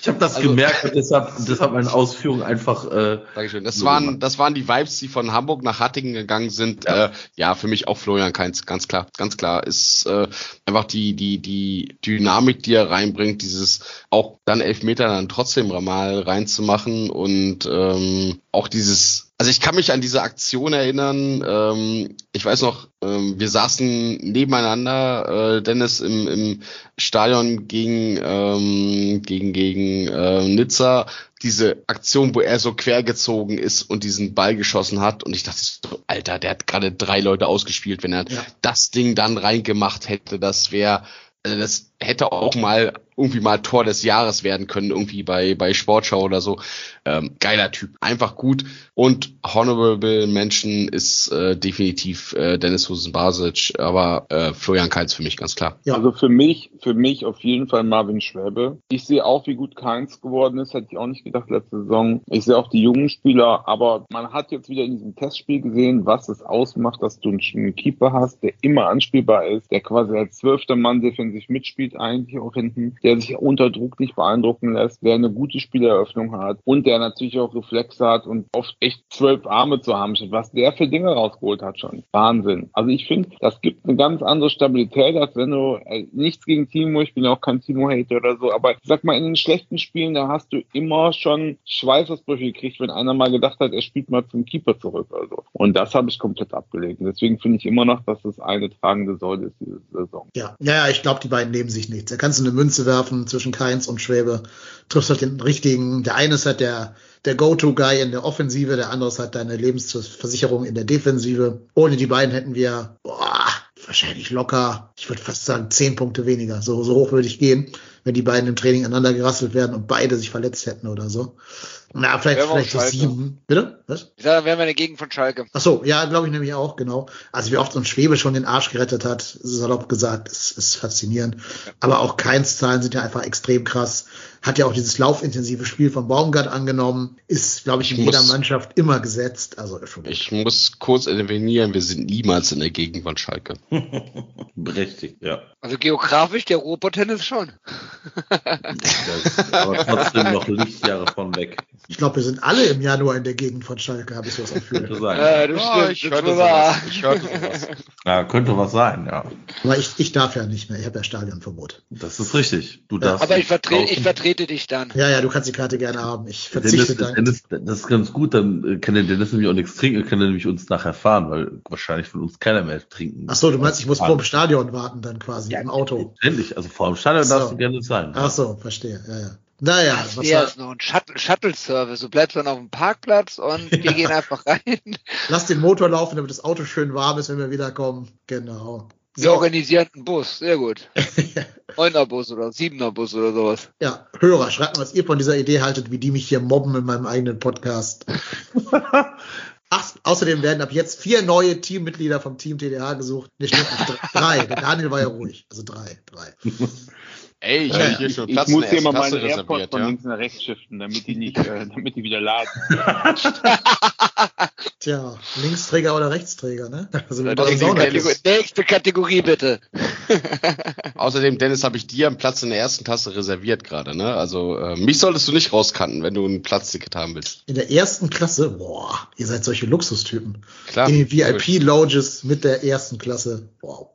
Ich habe das also, gemerkt und deshalb, deshalb meine Ausführungen einfach... Äh, Dankeschön. Das waren, das waren die Vibes, die von Hamburg nach Hattingen gegangen sind. Ja, äh, ja für mich auch Florian Kainz, ganz klar. Ganz klar ist äh, einfach die, die, die Dynamik, die er reinbringt, dieses auch dann Elfmeter dann trotzdem mal reinzumachen und ähm, auch dieses... Also ich kann mich an diese Aktion erinnern, ähm, ich weiß noch, ähm, wir saßen nebeneinander, äh, Dennis im, im Stadion gegen ähm, gegen gegen äh, Nizza, diese Aktion, wo er so quer gezogen ist und diesen Ball geschossen hat und ich dachte so, Alter, der hat gerade drei Leute ausgespielt, wenn er ja. das Ding dann reingemacht hätte, das wäre... Also das hätte auch mal irgendwie mal Tor des Jahres werden können, irgendwie bei bei Sportschau oder so. Ähm, geiler Typ, einfach gut. Und Honorable Menschen ist äh, definitiv äh, Dennis Huseinbašić, aber äh, Florian Kainz für mich ganz klar. Ja. Also für mich, für mich auf jeden Fall Marvin Schwäbe. Ich sehe auch, wie gut Kainz geworden ist, hätte ich auch nicht gedacht letzte Saison. Ich sehe auch die jungen Spieler, aber man hat jetzt wieder in diesem Testspiel gesehen, was es ausmacht, dass du einen Keeper hast, der immer anspielbar ist, der quasi als zwölfter Mann defensiv sich mitspielt eigentlich auch hinten, der sich unter Druck nicht beeindrucken lässt, der eine gute Spieleröffnung hat und der natürlich auch Reflexe hat und oft echt zwölf Arme zu haben, was der für Dinge rausgeholt hat schon. Wahnsinn. Also ich finde, das gibt eine ganz andere Stabilität, als wenn du äh, nichts gegen Timo, ich bin auch kein Timo-Hater oder so, aber ich sag mal, in den schlechten Spielen, da hast du immer schon Schweißausbrüche gekriegt, wenn einer mal gedacht hat, er spielt mal zum Keeper zurück oder so. Und das habe ich komplett abgelegt. Deswegen finde ich immer noch, dass das eine tragende Säule ist diese Saison. Ja, ja, ich glaube, die beiden nehmen sich nichts. Da kannst du eine Münze werfen zwischen Kainz und Schwäbe. Triffst halt den richtigen. Der eine ist halt der, der Go-To-Guy in der Offensive, der andere ist halt deine Lebensversicherung in der Defensive. Ohne die beiden hätten wir boah, wahrscheinlich locker, ich würde fast sagen, zehn Punkte weniger. So, so hoch würde ich gehen, wenn die beiden im Training aneinander gerasselt werden und beide sich verletzt hätten oder so. Na, vielleicht, vielleicht schon sieben. Bitte? Was? Ich sage, wären wir in der Gegend von Schalke. Ach so, ja, glaube ich nämlich auch, genau. Also wie oft so ein Schwäbe schon den Arsch gerettet hat, salopp gesagt, ist, ist faszinierend. Ja. Aber auch Kainz' Zahlen sind ja einfach extrem krass. Hat ja auch dieses laufintensive Spiel von Baumgart angenommen. Ist, glaube ich, in ich jeder muss, Mannschaft immer gesetzt. Also schon ich gut. muss kurz intervenieren, wir sind niemals in der Gegend von Schalke. Richtig, ja. Also geografisch der Ruhrpott-Tennis schon. Aber trotzdem noch Lichtjahre von weg. Ich glaube, wir sind alle im Januar in der Gegend von Schalke, habe ich so was Gefühl. äh, das oh, ich hörte sowas. Ich hörte sowas. Ja, könnte was sein, ja. Aber ich, ich darf ja nicht mehr, ich habe ja Stadionverbot. Das ist richtig. Du darfst ja, aber ich vertrete, ich vertrete dich dann. Ja, ja, du kannst die Karte gerne haben. Ich verzichte Dennis, dann. Dennis, das ist ganz gut, dann kann der Dennis nämlich auch nichts trinken, kann er nämlich uns nachher fahren, weil wahrscheinlich von uns keiner mehr trinken. Achso, du meinst, ich muss vor dem Stadion warten dann quasi, ja, im Auto. Endlich, also vor dem Stadion so. darfst du gerne sein. Achso, ja. verstehe, ja, ja. Naja, Ach, was ist noch ein Shuttle-Service. Du bleibst dann auf dem Parkplatz und wir gehen einfach rein. Lass den Motor laufen, damit das Auto schön warm ist, wenn wir wiederkommen. Genau. Wir so. organisieren einen Bus, sehr gut. Neuner-Bus oder Siebener-Bus oder sowas. Ja, Hörer, schreibt mal, was ihr von dieser Idee haltet, wie die mich hier mobben in meinem eigenen Podcast. Ach, außerdem werden ab jetzt vier neue Teammitglieder vom Team T D H gesucht. Nicht nur drei, der Daniel war ja ruhig. Also drei, drei. Ey, ich, äh, hier schon ich, ich muss hier mal meine AirPods von links nach rechts shiften, damit die nicht, äh, damit die wieder laden. Tja, Linksträger oder Rechtsträger, ne? Also ja, Kategor- nächste Kategorie bitte. Außerdem, Dennis, habe ich dir einen Platz in der ersten Klasse reserviert gerade, ne? Also äh, mich solltest du nicht rauskanten, wenn du ein Platzticket haben willst. In der ersten Klasse, boah, ihr seid solche Luxustypen. Klar. In den V I P-Lounges mit der ersten Klasse, wow.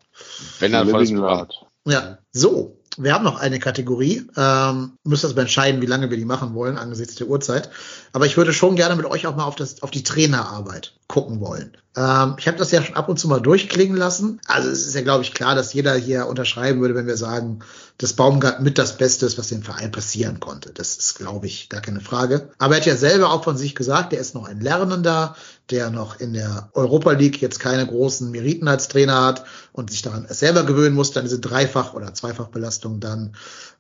Wenn er voll hat. Ja, so. Wir haben noch eine Kategorie, ähm, müssen uns entscheiden, wie lange wir die machen wollen, angesichts der Uhrzeit. Aber ich würde schon gerne mit euch auch mal auf das, auf die Trainerarbeit gucken wollen. Ähm, ich habe das ja schon ab und zu mal durchklingen lassen. Also es ist ja, glaube ich, klar, dass jeder hier unterschreiben würde, wenn wir sagen, dass Baumgart mit das Beste ist, was dem Verein passieren konnte. Das ist, glaube ich, gar keine Frage. Aber er hat ja selber auch von sich gesagt, der ist noch ein Lernender, der noch in der Europa League jetzt keine großen Meriten als Trainer hat und sich daran selber gewöhnen muss, dann diese Dreifach- oder Zweifachbelastung dann.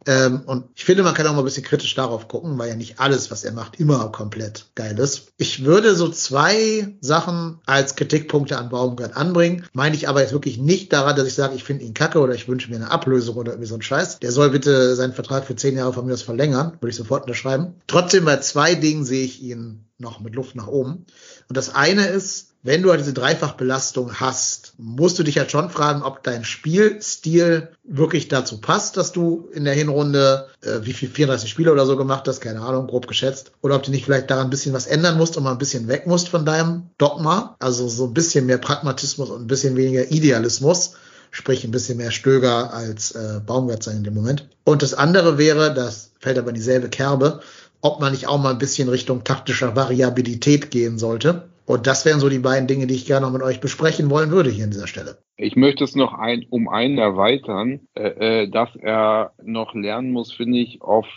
Ähm, und ich finde, man kann auch mal ein bisschen kritisch darauf gucken, weil ja nicht alles, was er macht, immer komplett geil ist. Ich würde so zwei Sachen als Kritikpunkte an Baumgart anbringen, meine ich aber jetzt wirklich nicht daran, dass ich sage, ich finde ihn kacke oder ich wünsche mir eine Ablösung oder irgendwie so ein Scheiß. Der soll bitte seinen Vertrag für zehn Jahre von mir aus verlängern, würde ich sofort unterschreiben. Trotzdem, bei zwei Dingen sehe ich ihn noch mit Luft nach oben. Und das eine ist, wenn du halt diese Dreifachbelastung hast, musst du dich halt schon fragen, ob dein Spielstil wirklich dazu passt, dass du in der Hinrunde, äh, wie viel, vierunddreißig Spiele oder so gemacht hast, keine Ahnung, grob geschätzt, oder ob du nicht vielleicht daran ein bisschen was ändern musst und mal ein bisschen weg musst von deinem Dogma, also so ein bisschen mehr Pragmatismus und ein bisschen weniger Idealismus, sprich ein bisschen mehr Stöger als äh, Baumgart sein in dem Moment. Und das andere wäre, das fällt aber in dieselbe Kerbe, ob man nicht auch mal ein bisschen Richtung taktischer Variabilität gehen sollte. Und das wären so die beiden Dinge, die ich gerne noch mit euch besprechen wollen würde hier an dieser Stelle. Ich möchte es noch ein, um einen erweitern, äh, dass er noch lernen muss, finde ich, auf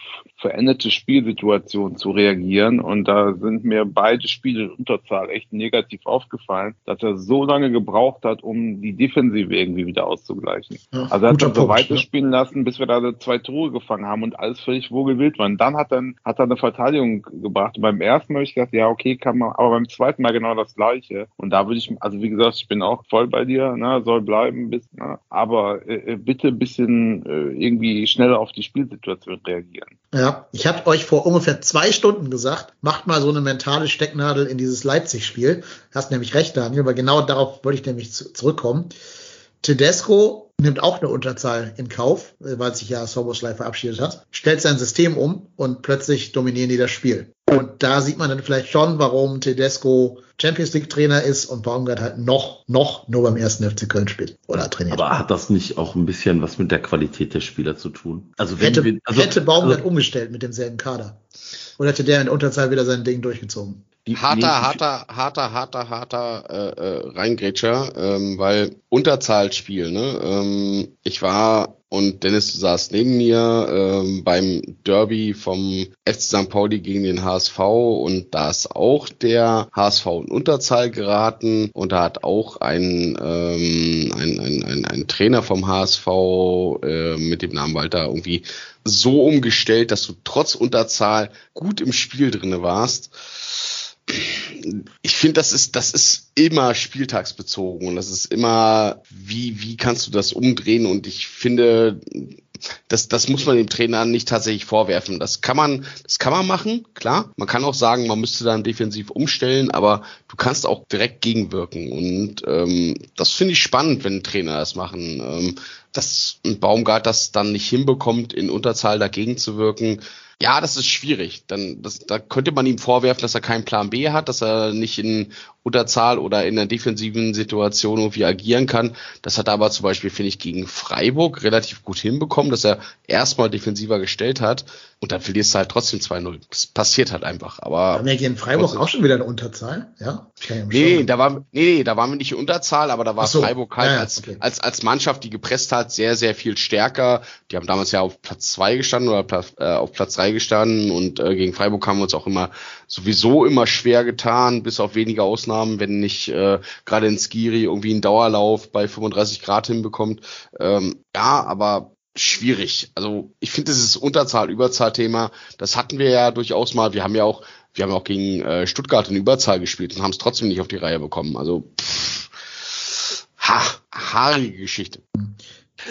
veränderte Spielsituationen zu reagieren. Und da sind mir beide Spiele in Unterzahl echt negativ aufgefallen, dass er so lange gebraucht hat, um die Defensive irgendwie wieder auszugleichen. Ja, also er hat dann so weiterspielen ja. lassen, bis wir da zwei Tore gefangen haben und alles völlig wohlgewillt waren. Dann hat, dann hat er eine Verteidigung gebracht. Und beim ersten Mal habe ich gedacht, ja okay, kann man, aber beim zweiten Mal genau das Gleiche. Und da würde ich, also wie gesagt, ich bin auch voll bei dir, ne, soll bleiben, bis, ne, aber äh, bitte ein bisschen äh, irgendwie schneller auf die Spielsituation reagieren. Ja, ich habe euch vor ungefähr zwei Stunden gesagt, macht mal so eine mentale Stecknadel in dieses Leipzig-Spiel. Hast nämlich recht, Daniel, aber genau darauf wollte ich nämlich zu- zurückkommen. Tedesco nimmt auch eine Unterzahl in Kauf, weil sich ja Szoboszlai verabschiedet hat, stellt sein System um und plötzlich dominieren die das Spiel. Und da sieht man dann vielleicht schon, warum Tedesco Champions-League-Trainer ist und Baumgart halt noch, noch nur beim ersten F C Köln spielt oder trainiert. Aber hat das nicht auch ein bisschen was mit der Qualität der Spieler zu tun? Also wenn hätte, wir, also, hätte Baumgart also, umgestellt mit demselben Kader? Oder hätte der in Unterzahl wieder sein Ding durchgezogen? Die harter, nee, harter, harter, harter, harter, harter äh, äh, Reingrätscher, ähm, weil Unterzahlspiel, ne? Ähm, ich war und Dennis saß neben mir ähm, beim Derby vom F C Sankt Pauli gegen den H S V und da ist auch der H S V in Unterzahl geraten und da hat auch ein, ähm, ein, ein, ein, ein Trainer vom H S V äh, mit dem Namen Walter irgendwie so umgestellt, dass du trotz Unterzahl gut im Spiel drinne warst. Ich finde, das ist, das ist immer spieltagsbezogen und das ist immer, wie, wie kannst du das umdrehen? Und ich finde, das, das muss man dem Trainer nicht tatsächlich vorwerfen. Das kann man, das kann man machen, klar. Man kann auch sagen, man müsste dann defensiv umstellen, aber du kannst auch direkt gegenwirken. Und ähm, das finde ich spannend, wenn Trainer das machen. Ähm, dass ein Baumgart das dann nicht hinbekommt, in Unterzahl dagegen zu wirken. Ja, das ist schwierig. Dann, das, da könnte man ihm vorwerfen, dass er keinen Plan B hat, dass er nicht in Unterzahl oder in einer defensiven Situation irgendwie agieren kann. Das hat er aber zum Beispiel, finde ich, gegen Freiburg relativ gut hinbekommen, dass er erstmal defensiver gestellt hat und dann verlierst du halt trotzdem zwei null. Das passiert halt einfach. Aber haben wir gegen Freiburg trotzdem auch schon wieder eine Unterzahl? Ja? Okay, nee, da waren, nee, da waren wir nicht in Unterzahl, aber da war so, Freiburg halt ja, als, okay. als, als Mannschaft, die gepresst hat, sehr, sehr viel stärker. Die haben damals ja auf Platz zwei gestanden oder Platz, äh, auf Platz drei gestanden und äh, gegen Freiburg haben wir uns auch immer sowieso immer schwer getan, bis auf wenige Ausnahmen, wenn nicht äh, gerade in Skiri irgendwie einen Dauerlauf bei fünfunddreißig Grad hinbekommt. Ähm, ja, aber schwierig. Also ich finde, das ist Unterzahl-Überzahl-Thema. Das hatten wir ja durchaus mal. Wir haben ja auch, wir haben auch gegen äh, Stuttgart in Überzahl gespielt und haben es trotzdem nicht auf die Reihe bekommen. Also pff, ha, haarige Geschichte.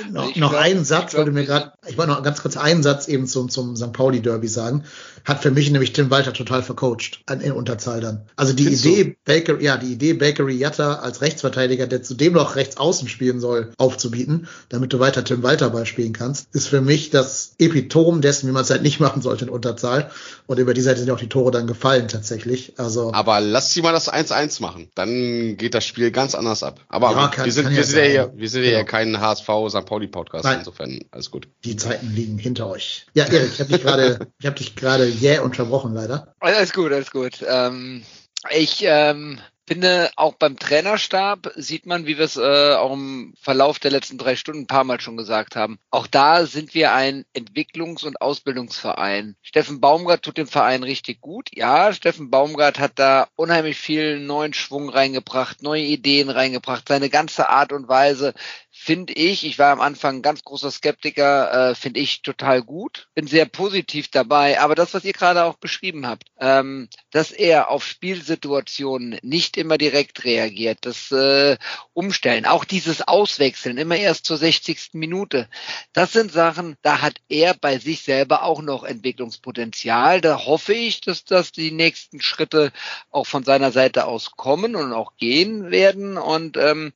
No, noch glaub, einen Satz, wollte mir gerade, ich wollte noch ganz kurz einen Satz eben zum, zum Sankt Pauli Derby sagen. Hat für mich nämlich Tim Walter total vercoacht, an, in Unterzahl dann. Also die Findest Idee, Baker, ja, die Idee, Bakery Jatta als Rechtsverteidiger, der zudem noch rechts außen spielen soll, aufzubieten, damit du weiter Tim Walter Ball spielen kannst, ist für mich das Epitom dessen, wie man es halt nicht machen sollte in Unterzahl. Und über die Seite sind auch die Tore dann gefallen, tatsächlich. Also. Aber lass sie mal das eins eins machen. Dann geht das Spiel ganz anders ab. Aber ja, kann, wir sind, wir ja sind ja hier, wir sind genau. ja kein H S V, Sankt Pauli-Podcast, insofern alles gut. Die Zeiten liegen hinter euch. Ja, Erik, ich habe dich gerade ich habe dich gerade jäh yeah unterbrochen, leider. Alles gut, alles gut. Ähm, ich ähm, finde, auch beim Trainerstab sieht man, wie wir es äh, auch im Verlauf der letzten drei Stunden ein paar Mal schon gesagt haben, auch da sind wir ein Entwicklungs- und Ausbildungsverein. Steffen Baumgart tut dem Verein richtig gut. Ja, Steffen Baumgart hat da unheimlich viel neuen Schwung reingebracht, neue Ideen reingebracht, seine ganze Art und Weise. Finde ich, ich war am Anfang ein ganz großer Skeptiker, äh, finde ich total gut, bin sehr positiv dabei, aber das, was ihr gerade auch beschrieben habt, ähm, dass er auf Spielsituationen nicht immer direkt reagiert, das äh, Umstellen, auch dieses Auswechseln, immer erst zur sechzigsten Minute, das sind Sachen, da hat er bei sich selber auch noch Entwicklungspotenzial, da hoffe ich, dass das die nächsten Schritte auch von seiner Seite aus kommen und auch gehen werden und ähm,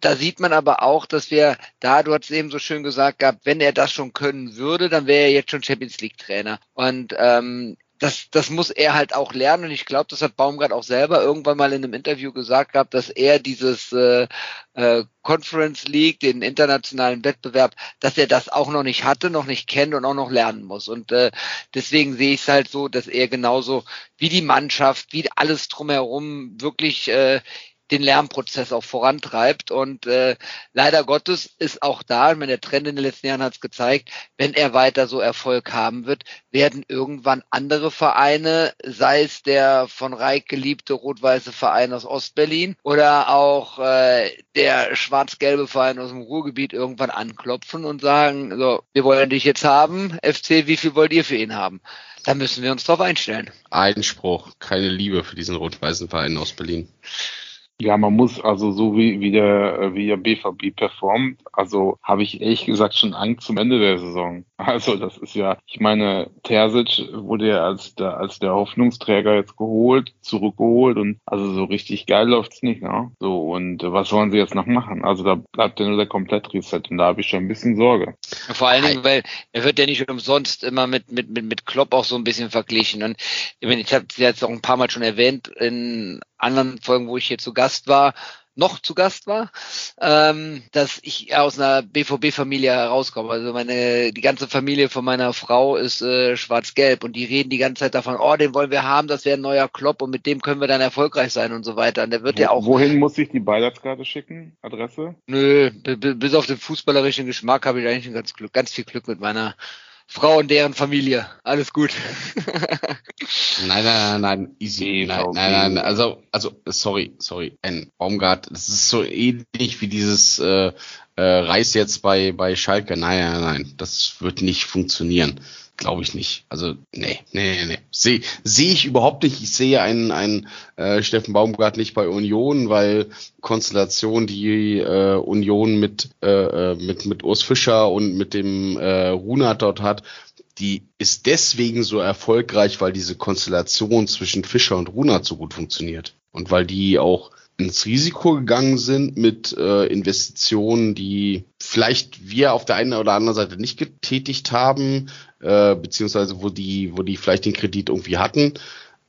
da sieht man aber auch, dass wir da, du hast es eben so schön gesagt gehabt, wenn er das schon können würde, dann wäre er jetzt schon Champions League Trainer. Und ähm, das, das muss er halt auch lernen. Und ich glaube, das hat Baumgart auch selber irgendwann mal in einem Interview gesagt gehabt, dass er dieses äh, äh, Conference League, den internationalen Wettbewerb, dass er das auch noch nicht hatte, noch nicht kennt und auch noch lernen muss. Und äh, deswegen sehe ich es halt so, dass er genauso wie die Mannschaft, wie alles drumherum wirklich äh, den Lernprozess auch vorantreibt und äh, leider Gottes ist auch da, wenn der Trend in den letzten Jahren hat es gezeigt, wenn er weiter so Erfolg haben wird, werden irgendwann andere Vereine, sei es der von Reik geliebte rot-weiße Verein aus Ostberlin oder auch äh, der schwarz-gelbe Verein aus dem Ruhrgebiet irgendwann anklopfen und sagen, so, wir wollen dich jetzt haben, F C, wie viel wollt ihr für ihn haben? Da müssen wir uns drauf einstellen. Einspruch, keine Liebe für diesen rot-weißen Verein aus Berlin. Ja, man muss also so wie, wie der wie der B V B performt, also habe ich ehrlich gesagt schon Angst zum Ende der Saison. Also das ist ja, ich meine, Terzic wurde ja als der, als der Hoffnungsträger jetzt geholt, zurückgeholt und also so richtig geil läuft's nicht, ne? So, und was sollen sie jetzt noch machen? Also da bleibt ja nur der Komplett-Reset und da habe ich schon ein bisschen Sorge. Vor allen Dingen, weil er wird ja nicht umsonst immer mit mit mit mit Klopp auch so ein bisschen verglichen und ich meine, ich habe es jetzt auch ein paar Mal schon erwähnt in anderen Folgen, wo ich hier zu Gast war, noch zu Gast war, ähm, dass ich aus einer B V B-Familie herauskomme. Also meine die ganze Familie von meiner Frau ist äh, schwarz-gelb und die reden die ganze Zeit davon, oh, den wollen wir haben, das wäre ein neuer Klopp und mit dem können wir dann erfolgreich sein und so weiter. Und der wird Wo, ja auch... Wohin muss ich die Beiratskarte schicken? Adresse? Nö, b- b- bis auf den fußballerischen Geschmack habe ich eigentlich ganz, Glück, ganz viel Glück mit meiner Frau und deren Familie. Alles gut. Nein, nein, nein, nein, easy. Nein, nein, nein, also, also, sorry, sorry. Ein Baumgart, das ist so ähnlich wie dieses äh, äh, Reis jetzt bei bei Schalke. Nein, nein, nein, das wird nicht funktionieren. Glaube ich nicht. Also, nee, nee, nee. Sehe seh ich überhaupt nicht. Ich sehe einen, einen äh, Steffen Baumgart nicht bei Union, weil Konstellation, die äh, Union mit, äh, mit, mit Urs Fischer und mit dem äh, Runert dort hat, die ist deswegen so erfolgreich, weil diese Konstellation zwischen Fischer und Runert so gut funktioniert. Und weil die auch ins Risiko gegangen sind mit äh, Investitionen, die vielleicht wir auf der einen oder anderen Seite nicht getätigt haben, äh, beziehungsweise wo die, wo die vielleicht den Kredit irgendwie hatten.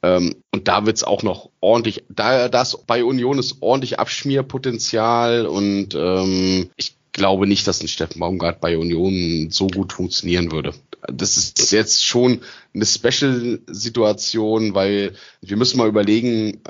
Ähm, und da wird's auch noch ordentlich, da das bei Union ist ordentlich Abschmierpotenzial und ähm, ich glaube nicht, dass ein Steffen Baumgart bei Union so gut funktionieren würde. Das ist jetzt schon eine Special-Situation, weil wir müssen mal überlegen,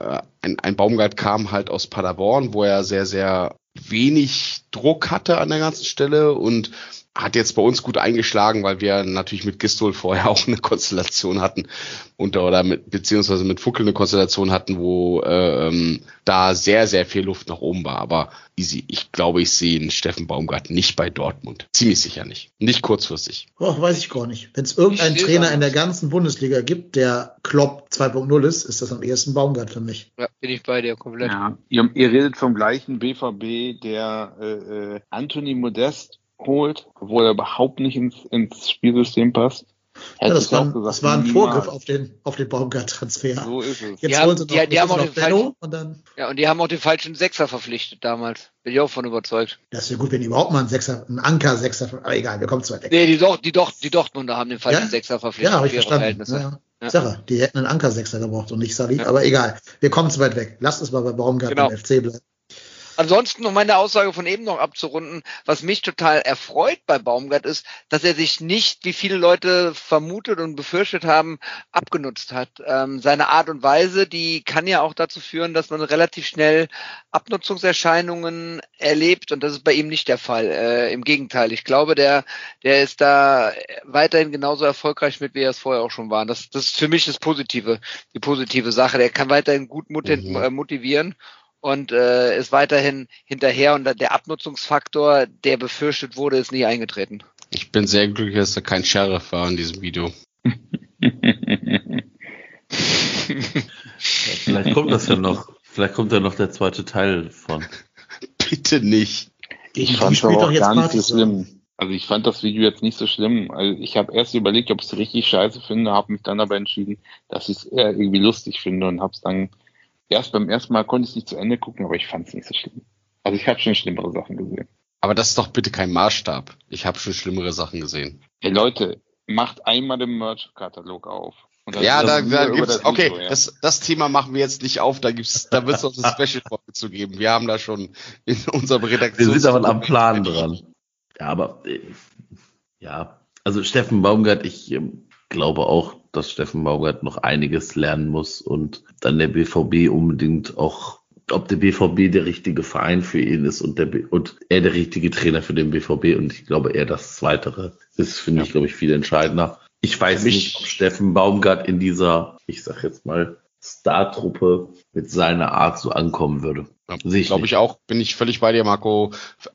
ein, ein Baumgart kam halt aus Paderborn, wo er sehr, sehr wenig Druck hatte an der ganzen Stelle und hat jetzt bei uns gut eingeschlagen, weil wir natürlich mit Gistol vorher auch eine Konstellation hatten und oder mit, beziehungsweise mit Fuckel eine Konstellation hatten, wo ähm, da sehr, sehr viel Luft nach oben war. Aber easy, ich glaube, ich sehe einen Steffen Baumgart nicht bei Dortmund. Ziemlich sicher nicht. Nicht kurzfristig. Oh, weiß ich gar nicht. Wenn es irgendeinen Trainer in der ganzen Bundesliga gibt, der Klopp zwei Punkt null ist, ist das am ehesten Baumgart für mich. Ja, bin ich bei dir komplett. Ja, ihr, ihr redet vom gleichen B V B, der äh, äh, Anthony Modeste holt, obwohl er überhaupt nicht ins, ins Spielsystem passt. Ja, das, war, gesagt, das war ein niemals. Vorgriff auf den, auf den Baumgart-Transfer. So ist es. Jetzt holen sie noch, die, die haben auch noch Benno und dann... Ja, und die haben auch den falschen Sechser verpflichtet damals. Bin ich auch von überzeugt. Das wäre gut, wenn die überhaupt mal einen Sechser, einen Anker-Sechser... Aber egal, wir kommen zu weit weg. Nee, die, Do- die, Do- die Dortmunder haben den falschen ja? Sechser verpflichtet. Ja, habe ich verstanden. Ja, ja. Ja. Sache, die hätten einen Anker-Sechser gebraucht und nicht Salih. Ja. Aber egal, wir kommen zu weit weg. Lasst uns mal bei Baumgart genau. Beim F C bleiben. Ansonsten, um meine Aussage von eben noch abzurunden, was mich total erfreut bei Baumgart ist, dass er sich nicht, wie viele Leute vermutet und befürchtet haben, abgenutzt hat. Ähm, seine Art und Weise, die kann ja auch dazu führen, dass man relativ schnell Abnutzungserscheinungen erlebt und das ist bei ihm nicht der Fall. Äh, im Gegenteil, ich glaube, der der ist da weiterhin genauso erfolgreich mit, wie er es vorher auch schon war. Das, das ist für mich das Positive, die positive Sache. Der kann weiterhin gut motivieren. Und äh, ist weiterhin hinterher und der Abnutzungsfaktor, der befürchtet wurde, ist nie eingetreten. Ich bin sehr glücklich, dass da kein Sheriff war in diesem Video. Vielleicht kommt das ja noch. Vielleicht kommt ja noch der zweite Teil von. Bitte nicht. Ich, ich fand das auch gar nicht so schlimm. Also ich fand das Video jetzt nicht so schlimm. Also ich habe erst überlegt, ob ich es richtig scheiße finde, habe mich dann aber entschieden, dass ich es eher irgendwie lustig finde und habe es dann Erst beim ersten Mal konnte ich es nicht zu Ende gucken, aber ich fand es nicht so schlimm. Also ich habe schon schlimmere Sachen gesehen. Aber das ist doch bitte kein Maßstab. Ich habe schon schlimmere Sachen gesehen. Hey Leute, macht einmal den Merch-Katalog auf. Und dann ja, da, da gibt's. Das okay, Video, ja. das, das Thema machen wir jetzt nicht auf. Da gibt's, da wird's noch eine Special-Folge zu geben. Wir haben da schon in unserem Redaktion. Wir sind aber am Plan dran. Ja, aber ja, also Steffen Baumgart, ich ähm, glaube auch, dass Steffen Baumgart noch einiges lernen muss und dann der B V B unbedingt auch, ob der B V B der richtige Verein für ihn ist und, der B- und er der richtige Trainer für den B V B und ich glaube eher das Zweitere ist, finde ja. ich, glaube ich, viel entscheidender. Ich weiß mich, nicht, ob Steffen Baumgart in dieser, ich sag jetzt mal, Star-Truppe mit seiner Art so ankommen würde. Ja, glaube ich auch, bin ich völlig bei dir, Marco.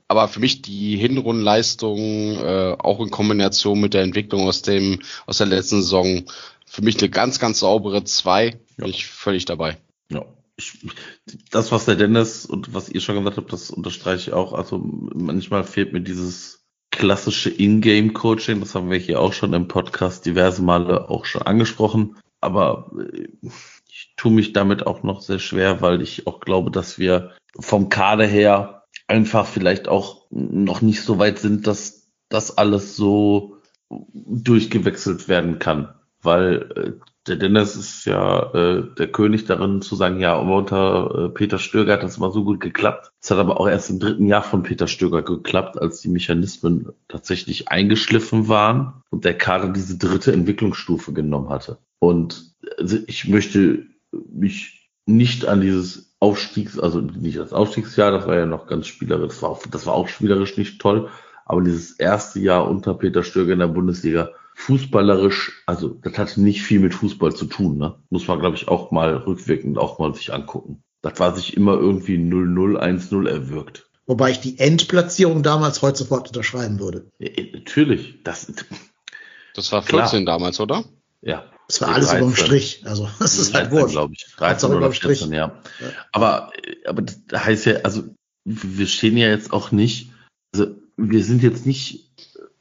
Aber für mich die Hinrundenleistung, äh, auch in Kombination mit der Entwicklung aus dem aus der letzten Saison, für mich eine ganz, ganz saubere zwei. Ja. Bin ich völlig dabei. Ja. Ich, das, was der Dennis und was ihr schon gesagt habt, das unterstreiche ich auch. Also manchmal fehlt mir dieses klassische In-Game-Coaching. Das haben wir hier auch schon im Podcast diverse Male auch schon angesprochen. Aber äh, ich tue mich damit auch noch sehr schwer, weil ich auch glaube, dass wir vom Kader her einfach vielleicht auch noch nicht so weit sind, dass das alles so durchgewechselt werden kann. Weil der Dennis ist ja äh, der König darin zu sagen, ja, unter äh, Peter Stöger hat das immer so gut geklappt. Es hat aber auch erst im dritten Jahr von Peter Stöger geklappt, als die Mechanismen tatsächlich eingeschliffen waren und der Kader diese dritte Entwicklungsstufe genommen hatte. Und also ich möchte mich nicht an dieses Aufstiegs, also nicht das Aufstiegsjahr, das war ja noch ganz spielerisch, das war auch, das war auch spielerisch nicht toll, aber dieses erste Jahr unter Peter Stöger in der Bundesliga, fußballerisch, also das hatte nicht viel mit Fußball zu tun, ne? Muss man, glaube ich, auch mal rückwirkend auch mal sich angucken. Das war sich immer irgendwie null null eins null erwürgt. Wobei ich die Endplatzierung damals heute sofort unterschreiben würde. Ja, natürlich. Das, das war vierzehn klar. Damals, oder? Ja. Das war alles über den Strich. Also das ist halt wurscht. glaube ich. dreizehn oder vierzehn, ja. ja. Aber, aber das heißt ja, also wir stehen ja jetzt auch nicht, also wir sind jetzt nicht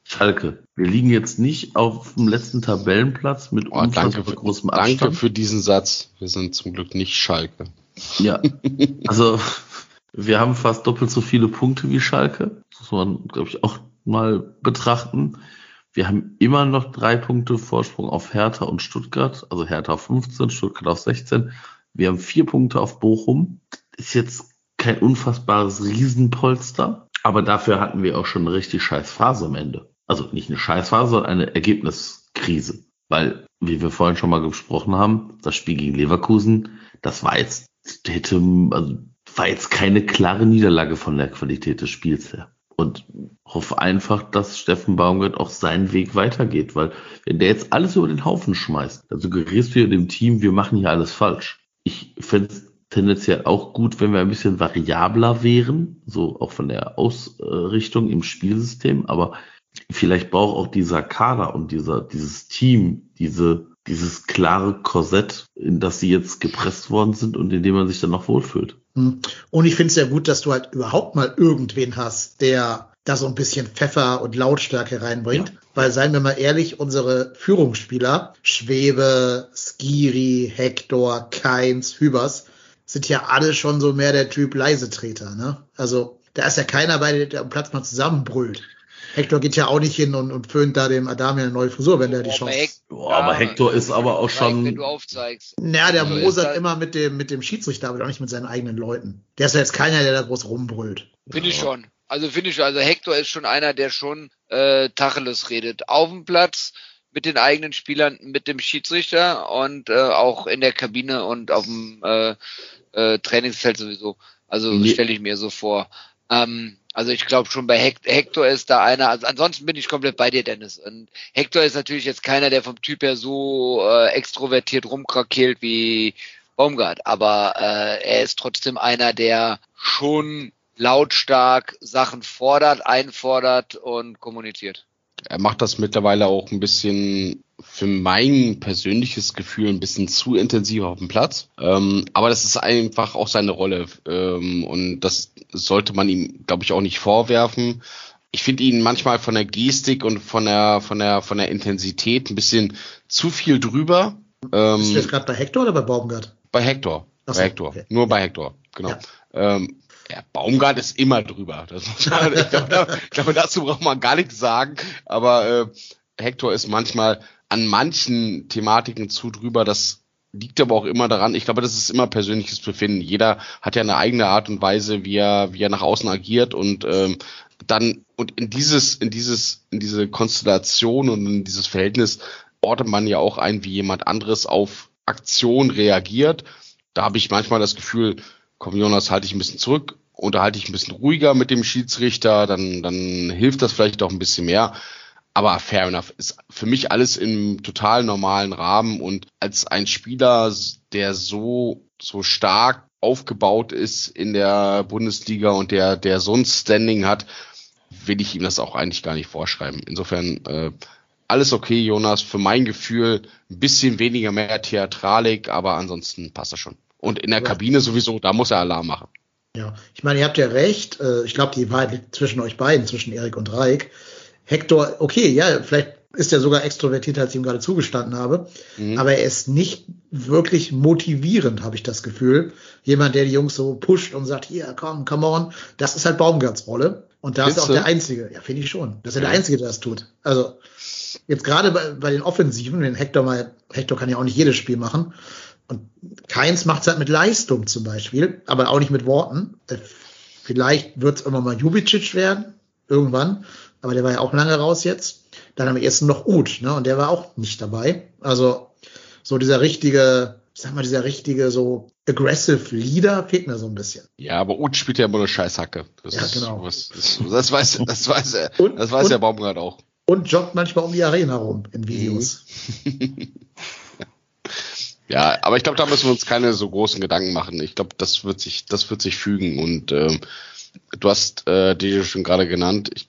Schalke. Wir liegen jetzt nicht auf dem letzten Tabellenplatz mit oh, unfassbar großem Abstand. Danke für diesen Satz. Wir sind zum Glück nicht Schalke. Ja, also wir haben fast doppelt so viele Punkte wie Schalke. Das muss man, glaube ich, auch mal betrachten. Wir haben immer noch drei Punkte Vorsprung auf Hertha und Stuttgart. Also Hertha auf fünfzehn, Stuttgart auf sechzehn. Wir haben vier Punkte auf Bochum. Ist jetzt kein unfassbares Riesenpolster. Aber dafür hatten wir auch schon eine richtig scheiß Phase am Ende. Also nicht eine Scheißphase, sondern eine Ergebniskrise. Weil, wie wir vorhin schon mal gesprochen haben, das Spiel gegen Leverkusen, das war jetzt, hätte, also war jetzt keine klare Niederlage von der Qualität des Spiels her. Und hoffe einfach, dass Steffen Baumgart auch seinen Weg weitergeht. Weil wenn der jetzt alles über den Haufen schmeißt, dann suggerierst du ja dem Team, wir machen hier alles falsch. Ich fände es tendenziell auch gut, wenn wir ein bisschen variabler wären, so auch von der Ausrichtung im Spielsystem, aber vielleicht braucht auch dieser Kader und dieser, dieses Team, diese, dieses klare Korsett, in das sie jetzt gepresst worden sind und in dem man sich dann noch wohlfühlt. Und ich finde es sehr gut, dass du halt überhaupt mal irgendwen hast, der da so ein bisschen Pfeffer und Lautstärke reinbringt. Ja. Weil, seien wir mal ehrlich, unsere Führungsspieler, Schwäbe, Skiri, Hector, Kainz, Hübers, sind ja alle schon so mehr der Typ Leisetreter, ne? Also da ist ja keiner bei, der am Platz mal zusammenbrüllt. Hector geht ja auch nicht hin und, und föhnt da dem Adamian eine neue Frisur, wenn der die Chance hat. Boah, aber Hector ist aber auch schon... Wenn du aufzeigst. Naja, der also Mosert halt immer mit dem, mit dem Schiedsrichter, aber auch nicht mit seinen eigenen Leuten. Der ist ja jetzt keiner, der da groß rumbrüllt. Finde ich schon. Also finde ich, also Hector ist schon einer, der schon äh, Tacheles redet. Auf dem Platz, mit den eigenen Spielern, mit dem Schiedsrichter und äh, auch in der Kabine und auf dem äh, äh, Trainingsfeld sowieso. Also nee. Stelle ich mir so vor. Ähm... Also ich glaube schon, bei Hector ist da einer, also ansonsten bin ich komplett bei dir, Dennis. Und Hector ist natürlich jetzt keiner, der vom Typ her so äh, extrovertiert rumkrakeelt wie Baumgart, aber äh, er ist trotzdem einer, der schon lautstark Sachen fordert, einfordert und kommuniziert. Er macht das mittlerweile auch ein bisschen, für mein persönliches Gefühl, ein bisschen zu intensiv auf dem Platz. Ähm, aber das ist einfach auch seine Rolle. Ähm, und das sollte man ihm, glaube ich, auch nicht vorwerfen. Ich finde ihn manchmal von der Gestik und von der, von der, von der Intensität ein bisschen zu viel drüber. Ähm, Bist du jetzt gerade bei Hector oder bei Baumgart? Bei Hector. Achso, bei Hector. Okay. Nur ja. bei Hector, genau. Ja. Ähm, Ja, Baumgart ist immer drüber. Das muss man, ich glaube, da, glaub, dazu braucht man gar nichts sagen. Aber äh, Hector ist manchmal an manchen Thematiken zu drüber. Das liegt aber auch immer daran. Ich glaube, das ist immer persönliches Befinden. Jeder hat ja eine eigene Art und Weise, wie er, wie er nach außen agiert und ähm, dann und in dieses, in dieses, in diese Konstellation und in dieses Verhältnis ordnet man ja auch ein, wie jemand anderes auf Aktion reagiert. Da habe ich manchmal das Gefühl, komm Jonas, halte ich ein bisschen zurück, unterhalte ich ein bisschen ruhiger mit dem Schiedsrichter, dann, dann hilft das vielleicht auch ein bisschen mehr. Aber fair enough, ist für mich alles im total normalen Rahmen und als ein Spieler, der so, so stark aufgebaut ist in der Bundesliga und der, der so ein Standing hat, will ich ihm das auch eigentlich gar nicht vorschreiben. Insofern, äh, alles okay, Jonas, für mein Gefühl ein bisschen weniger mehr Theatralik, aber ansonsten passt das schon. Und in der Kabine sowieso, da muss er Alarm machen. Ja, ich meine, ihr habt ja recht. Ich glaube, die Wahrheit liegt zwischen euch beiden, zwischen Erik und Raik. Hector, okay, ja, vielleicht ist ja sogar extrovertierter, als ich ihm gerade zugestanden habe. Mhm. Aber er ist nicht wirklich motivierend, habe ich das Gefühl. Jemand, der die Jungs so pusht und sagt, hier, komm, come on. Das ist halt Baumgarts Rolle. Und da ist er auch der Einzige. Ja, finde ich schon. Das ist ja der Einzige, der das tut. Also jetzt gerade bei, bei den Offensiven, den Hector mal, Hector kann ja auch nicht jedes Spiel machen. Und Kainz macht es halt mit Leistung zum Beispiel, aber auch nicht mit Worten. Vielleicht wird es immer mal Ljubičić werden, irgendwann. Aber der war ja auch lange raus jetzt. Dann am ersten noch Uth, ne? Und der war auch nicht dabei. Also so dieser richtige, ich sag mal, dieser richtige so aggressive Leader fehlt mir so ein bisschen. Ja, aber Uth spielt ja immer eine Scheißhacke. Das ja, ist, genau. Was, das, das weiß, das weiß er, und, das weiß und, der Baumgart auch. Und joggt manchmal um die Arena rum in Videos. Ja, aber ich glaube, da müssen wir uns keine so großen Gedanken machen. Ich glaube, das wird sich, das wird sich fügen. Und ähm, du hast äh, die schon gerade genannt. Ich,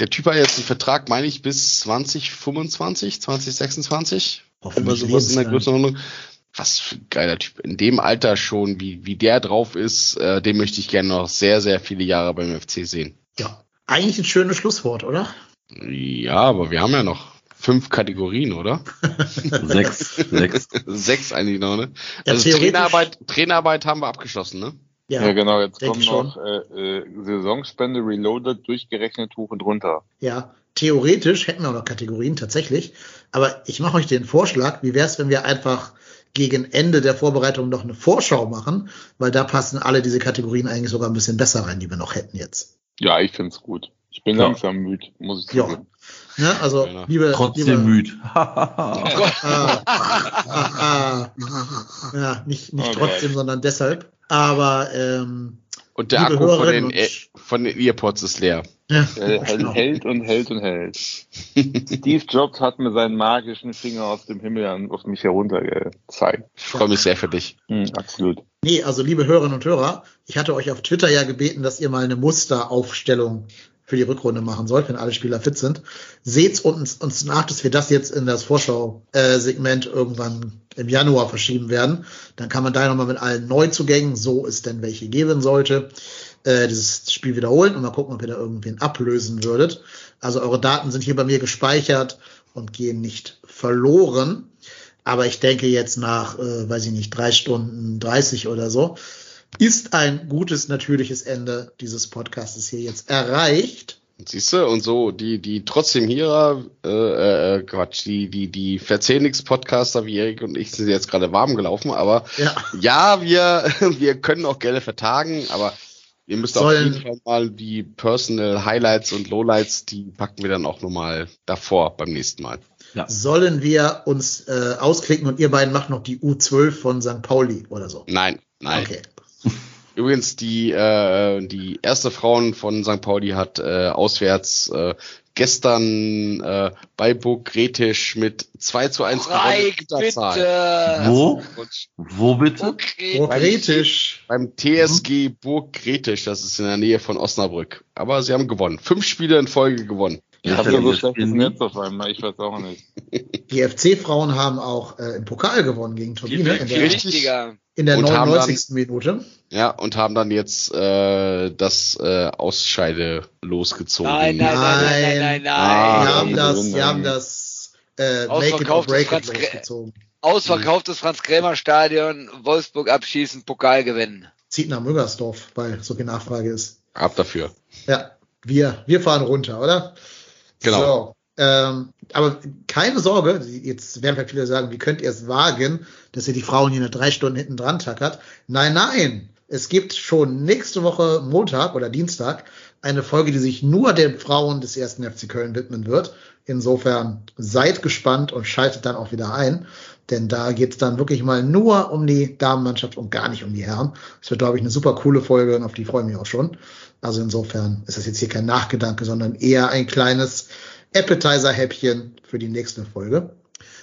der Typ hat jetzt einen Vertrag, meine ich, bis zwanzig fünfundzwanzig, zwanzig sechsundzwanzig. Hoffentlich sowas in der Größenordnung. Was für ein geiler Typ. In dem Alter schon, wie wie der drauf ist, äh, den möchte ich gerne noch sehr, sehr viele Jahre beim F C sehen. Ja, eigentlich ein schönes Schlusswort, oder? Ja, aber wir haben ja noch fünf Kategorien, oder? sechs. Sechs. Sechs eigentlich noch, ne? Ja, also Trainerarbeit, Trainerarbeit haben wir abgeschlossen, ne? Ja, ja genau. Jetzt kommen noch äh, äh, Saisonspende, Reloaded, durchgerechnet, hoch und runter. Ja, theoretisch hätten wir auch noch Kategorien, tatsächlich. Aber ich mache euch den Vorschlag, wie wäre es, wenn wir einfach gegen Ende der Vorbereitung noch eine Vorschau machen? Weil da passen alle diese Kategorien eigentlich sogar ein bisschen besser rein, die wir noch hätten jetzt. Ja, ich finde es gut. Ich bin ja. langsam müde, muss ich sagen. Ja. Ne, also, ja. liebe, Trotzdem liebe, müde. Ja, nicht nicht okay. trotzdem, sondern deshalb. Aber ähm, und der Akku von den, von den Earpods ist leer. Ja, äh, genau. Hält und hält und hält. Steve Jobs hat mir seinen magischen Finger aus dem Himmel an, auf mich heruntergezeigt. Ich freue mich sehr für dich. Mhm, absolut. Nee, also liebe Hörerinnen und Hörer, ich hatte euch auf Twitter ja gebeten, dass ihr mal eine Musteraufstellung für die Rückrunde machen sollt, wenn alle Spieler fit sind. Seht's uns, uns nach, dass wir das jetzt in das Vorschau-Segment irgendwann im Januar verschieben werden. Dann kann man da nochmal mit allen Neuzugängen, so es denn welche geben sollte, äh, dieses Spiel wiederholen und mal gucken, ob ihr da irgendwen ablösen würdet. Also eure Daten sind hier bei mir gespeichert und gehen nicht verloren. Aber ich denke jetzt nach, äh, weiß ich nicht, drei Stunden dreißig oder so, ist ein gutes, natürliches Ende dieses Podcasts hier jetzt erreicht. Siehst du, und so, die, die trotzdem hier, äh, äh, Quatsch, die, die, die Verzehnix-Podcaster wie Erik und ich sind jetzt gerade warm gelaufen, aber ja, ja wir, wir können auch gerne vertagen, aber ihr müsst auf jeden Fall mal die Personal Highlights und Lowlights, die packen wir dann auch nochmal davor beim nächsten Mal. Ja. Sollen wir uns äh, ausklicken und ihr beiden macht noch die U zwölf von Sankt Pauli oder so? Nein, nein. Okay. Übrigens, die, äh, die erste Frauen von Sankt Pauli hat äh, auswärts äh, gestern äh, bei Burg Gretisch mit zwei zu eins gewonnen. Wo? Wo bitte? Burg Gretisch. Beim T S G Burg Gretisch, das ist in der Nähe von Osnabrück. Aber sie haben gewonnen. Fünf Spiele in Folge gewonnen. Ich habe ja so schlechtes Netz auf einmal, ich weiß auch nicht. Die F C-Frauen haben auch äh, im Pokal gewonnen gegen Turbine. Die Richtiger. In der neunundneunzigsten Minute. Ja, und haben dann jetzt äh, das äh, Ausscheide losgezogen. Nein, nein, nein, nein, nein, nein. nein. Wir haben das, wir haben das äh, Make it or break it losgezogen. Ausverkauftes Franz-Krämer-Stadion, Wolfsburg abschießen, Pokal gewinnen. Zieht nach Müngersdorf, weil so viel Nachfrage ist. Ab dafür. Ja, wir, wir fahren runter, oder? Genau. So, ähm, aber keine Sorge, jetzt werden vielleicht viele sagen, wie könnt ihr es wagen, dass ihr die Frauen hier eine drei Stunden hinten dran tackert. Nein, nein, es gibt schon nächste Woche Montag oder Dienstag eine Folge, die sich nur den Frauen des ersten F C Köln widmen wird. Insofern seid gespannt und schaltet dann auch wieder ein, denn da geht es dann wirklich mal nur um die Damenmannschaft und gar nicht um die Herren. Es wird, glaube ich, eine super coole Folge und auf die freue ich mich auch schon. Also insofern ist das jetzt hier kein Nachgedanke, sondern eher ein kleines Appetizer-Häppchen für die nächste Folge.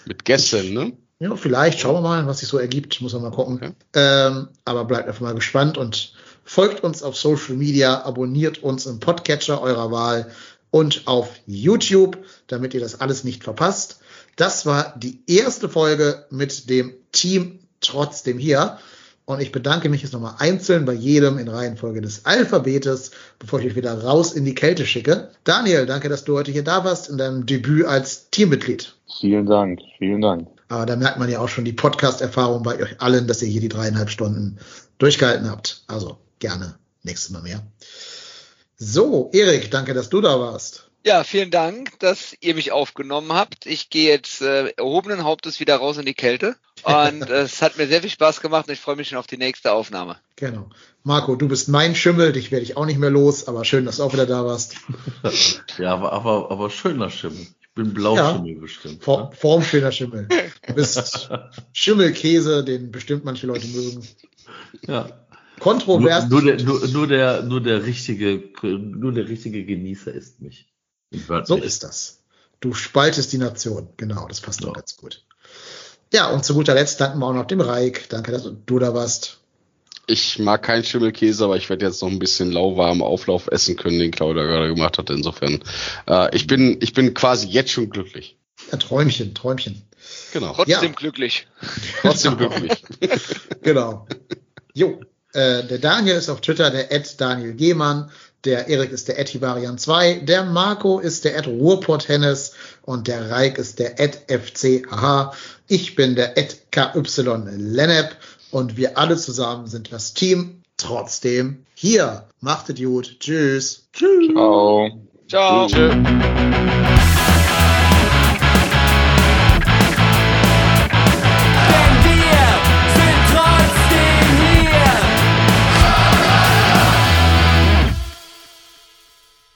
Mit Gästen, ne? Ja, vielleicht. Schauen wir mal, was sich so ergibt. Muss man mal gucken. Okay. Ähm, aber bleibt einfach mal gespannt und folgt uns auf Social Media, abonniert uns im Podcatcher eurer Wahl und auf YouTube, damit ihr das alles nicht verpasst. Das war die erste Folge mit dem Team Trotzdem hier. Und ich bedanke mich jetzt nochmal einzeln bei jedem in Reihenfolge des Alphabetes, bevor ich euch wieder raus in die Kälte schicke. Daniel, danke, dass du heute hier da warst in deinem Debüt als Teammitglied. Vielen Dank, vielen Dank. Aber da merkt man ja auch schon die Podcast-Erfahrung bei euch allen, dass ihr hier die dreieinhalb Stunden durchgehalten habt. Also gerne nächstes Mal mehr. So, Erik, danke, dass du da warst. Ja, vielen Dank, dass ihr mich aufgenommen habt. Ich gehe jetzt äh, erhobenen Hauptes wieder raus in die Kälte. Und äh, es hat mir sehr viel Spaß gemacht und ich freue mich schon auf die nächste Aufnahme. Genau. Marco, du bist mein Schimmel, dich werde ich auch nicht mehr los, aber schön, dass du auch wieder da warst. Ja, aber, aber, aber schöner Schimmel. Ich bin Blauschimmel ja, bestimmt. Form, ne? Formschöner Schimmel. Du bist Schimmelkäse, den bestimmt manche Leute mögen. Ja. Kontrovers. Nur, nur, der, nur, nur, der, nur, der richtige, nur der richtige Genießer isst mich. So ist das. Du spaltest die Nation. Genau, das passt doch ja. ganz gut. Ja, und zu guter Letzt danken wir auch noch dem Reik. Danke, dass du da warst. Ich mag keinen Schimmelkäse, aber ich werde jetzt noch ein bisschen lauwarm Auflauf essen können, den Claudia gerade gemacht hat. Insofern, äh, ich bin, ich bin quasi jetzt schon glücklich. Ja, Träumchen, Träumchen. Genau. Trotzdem ja. glücklich. Trotzdem glücklich. Genau. Jo, äh, der Daniel ist auf Twitter, der at Daniel Gehmann. Der Erik ist der at Hivarian zwei, der Marco ist der at Ruhrpott Hennes und der Reik ist der at F C H H. Ich bin der at K Y Lennep und wir alle zusammen sind das Team. Trotzdem hier. Macht es gut. Tschüss. Tschüss. Ciao. Ciao. Tschüss.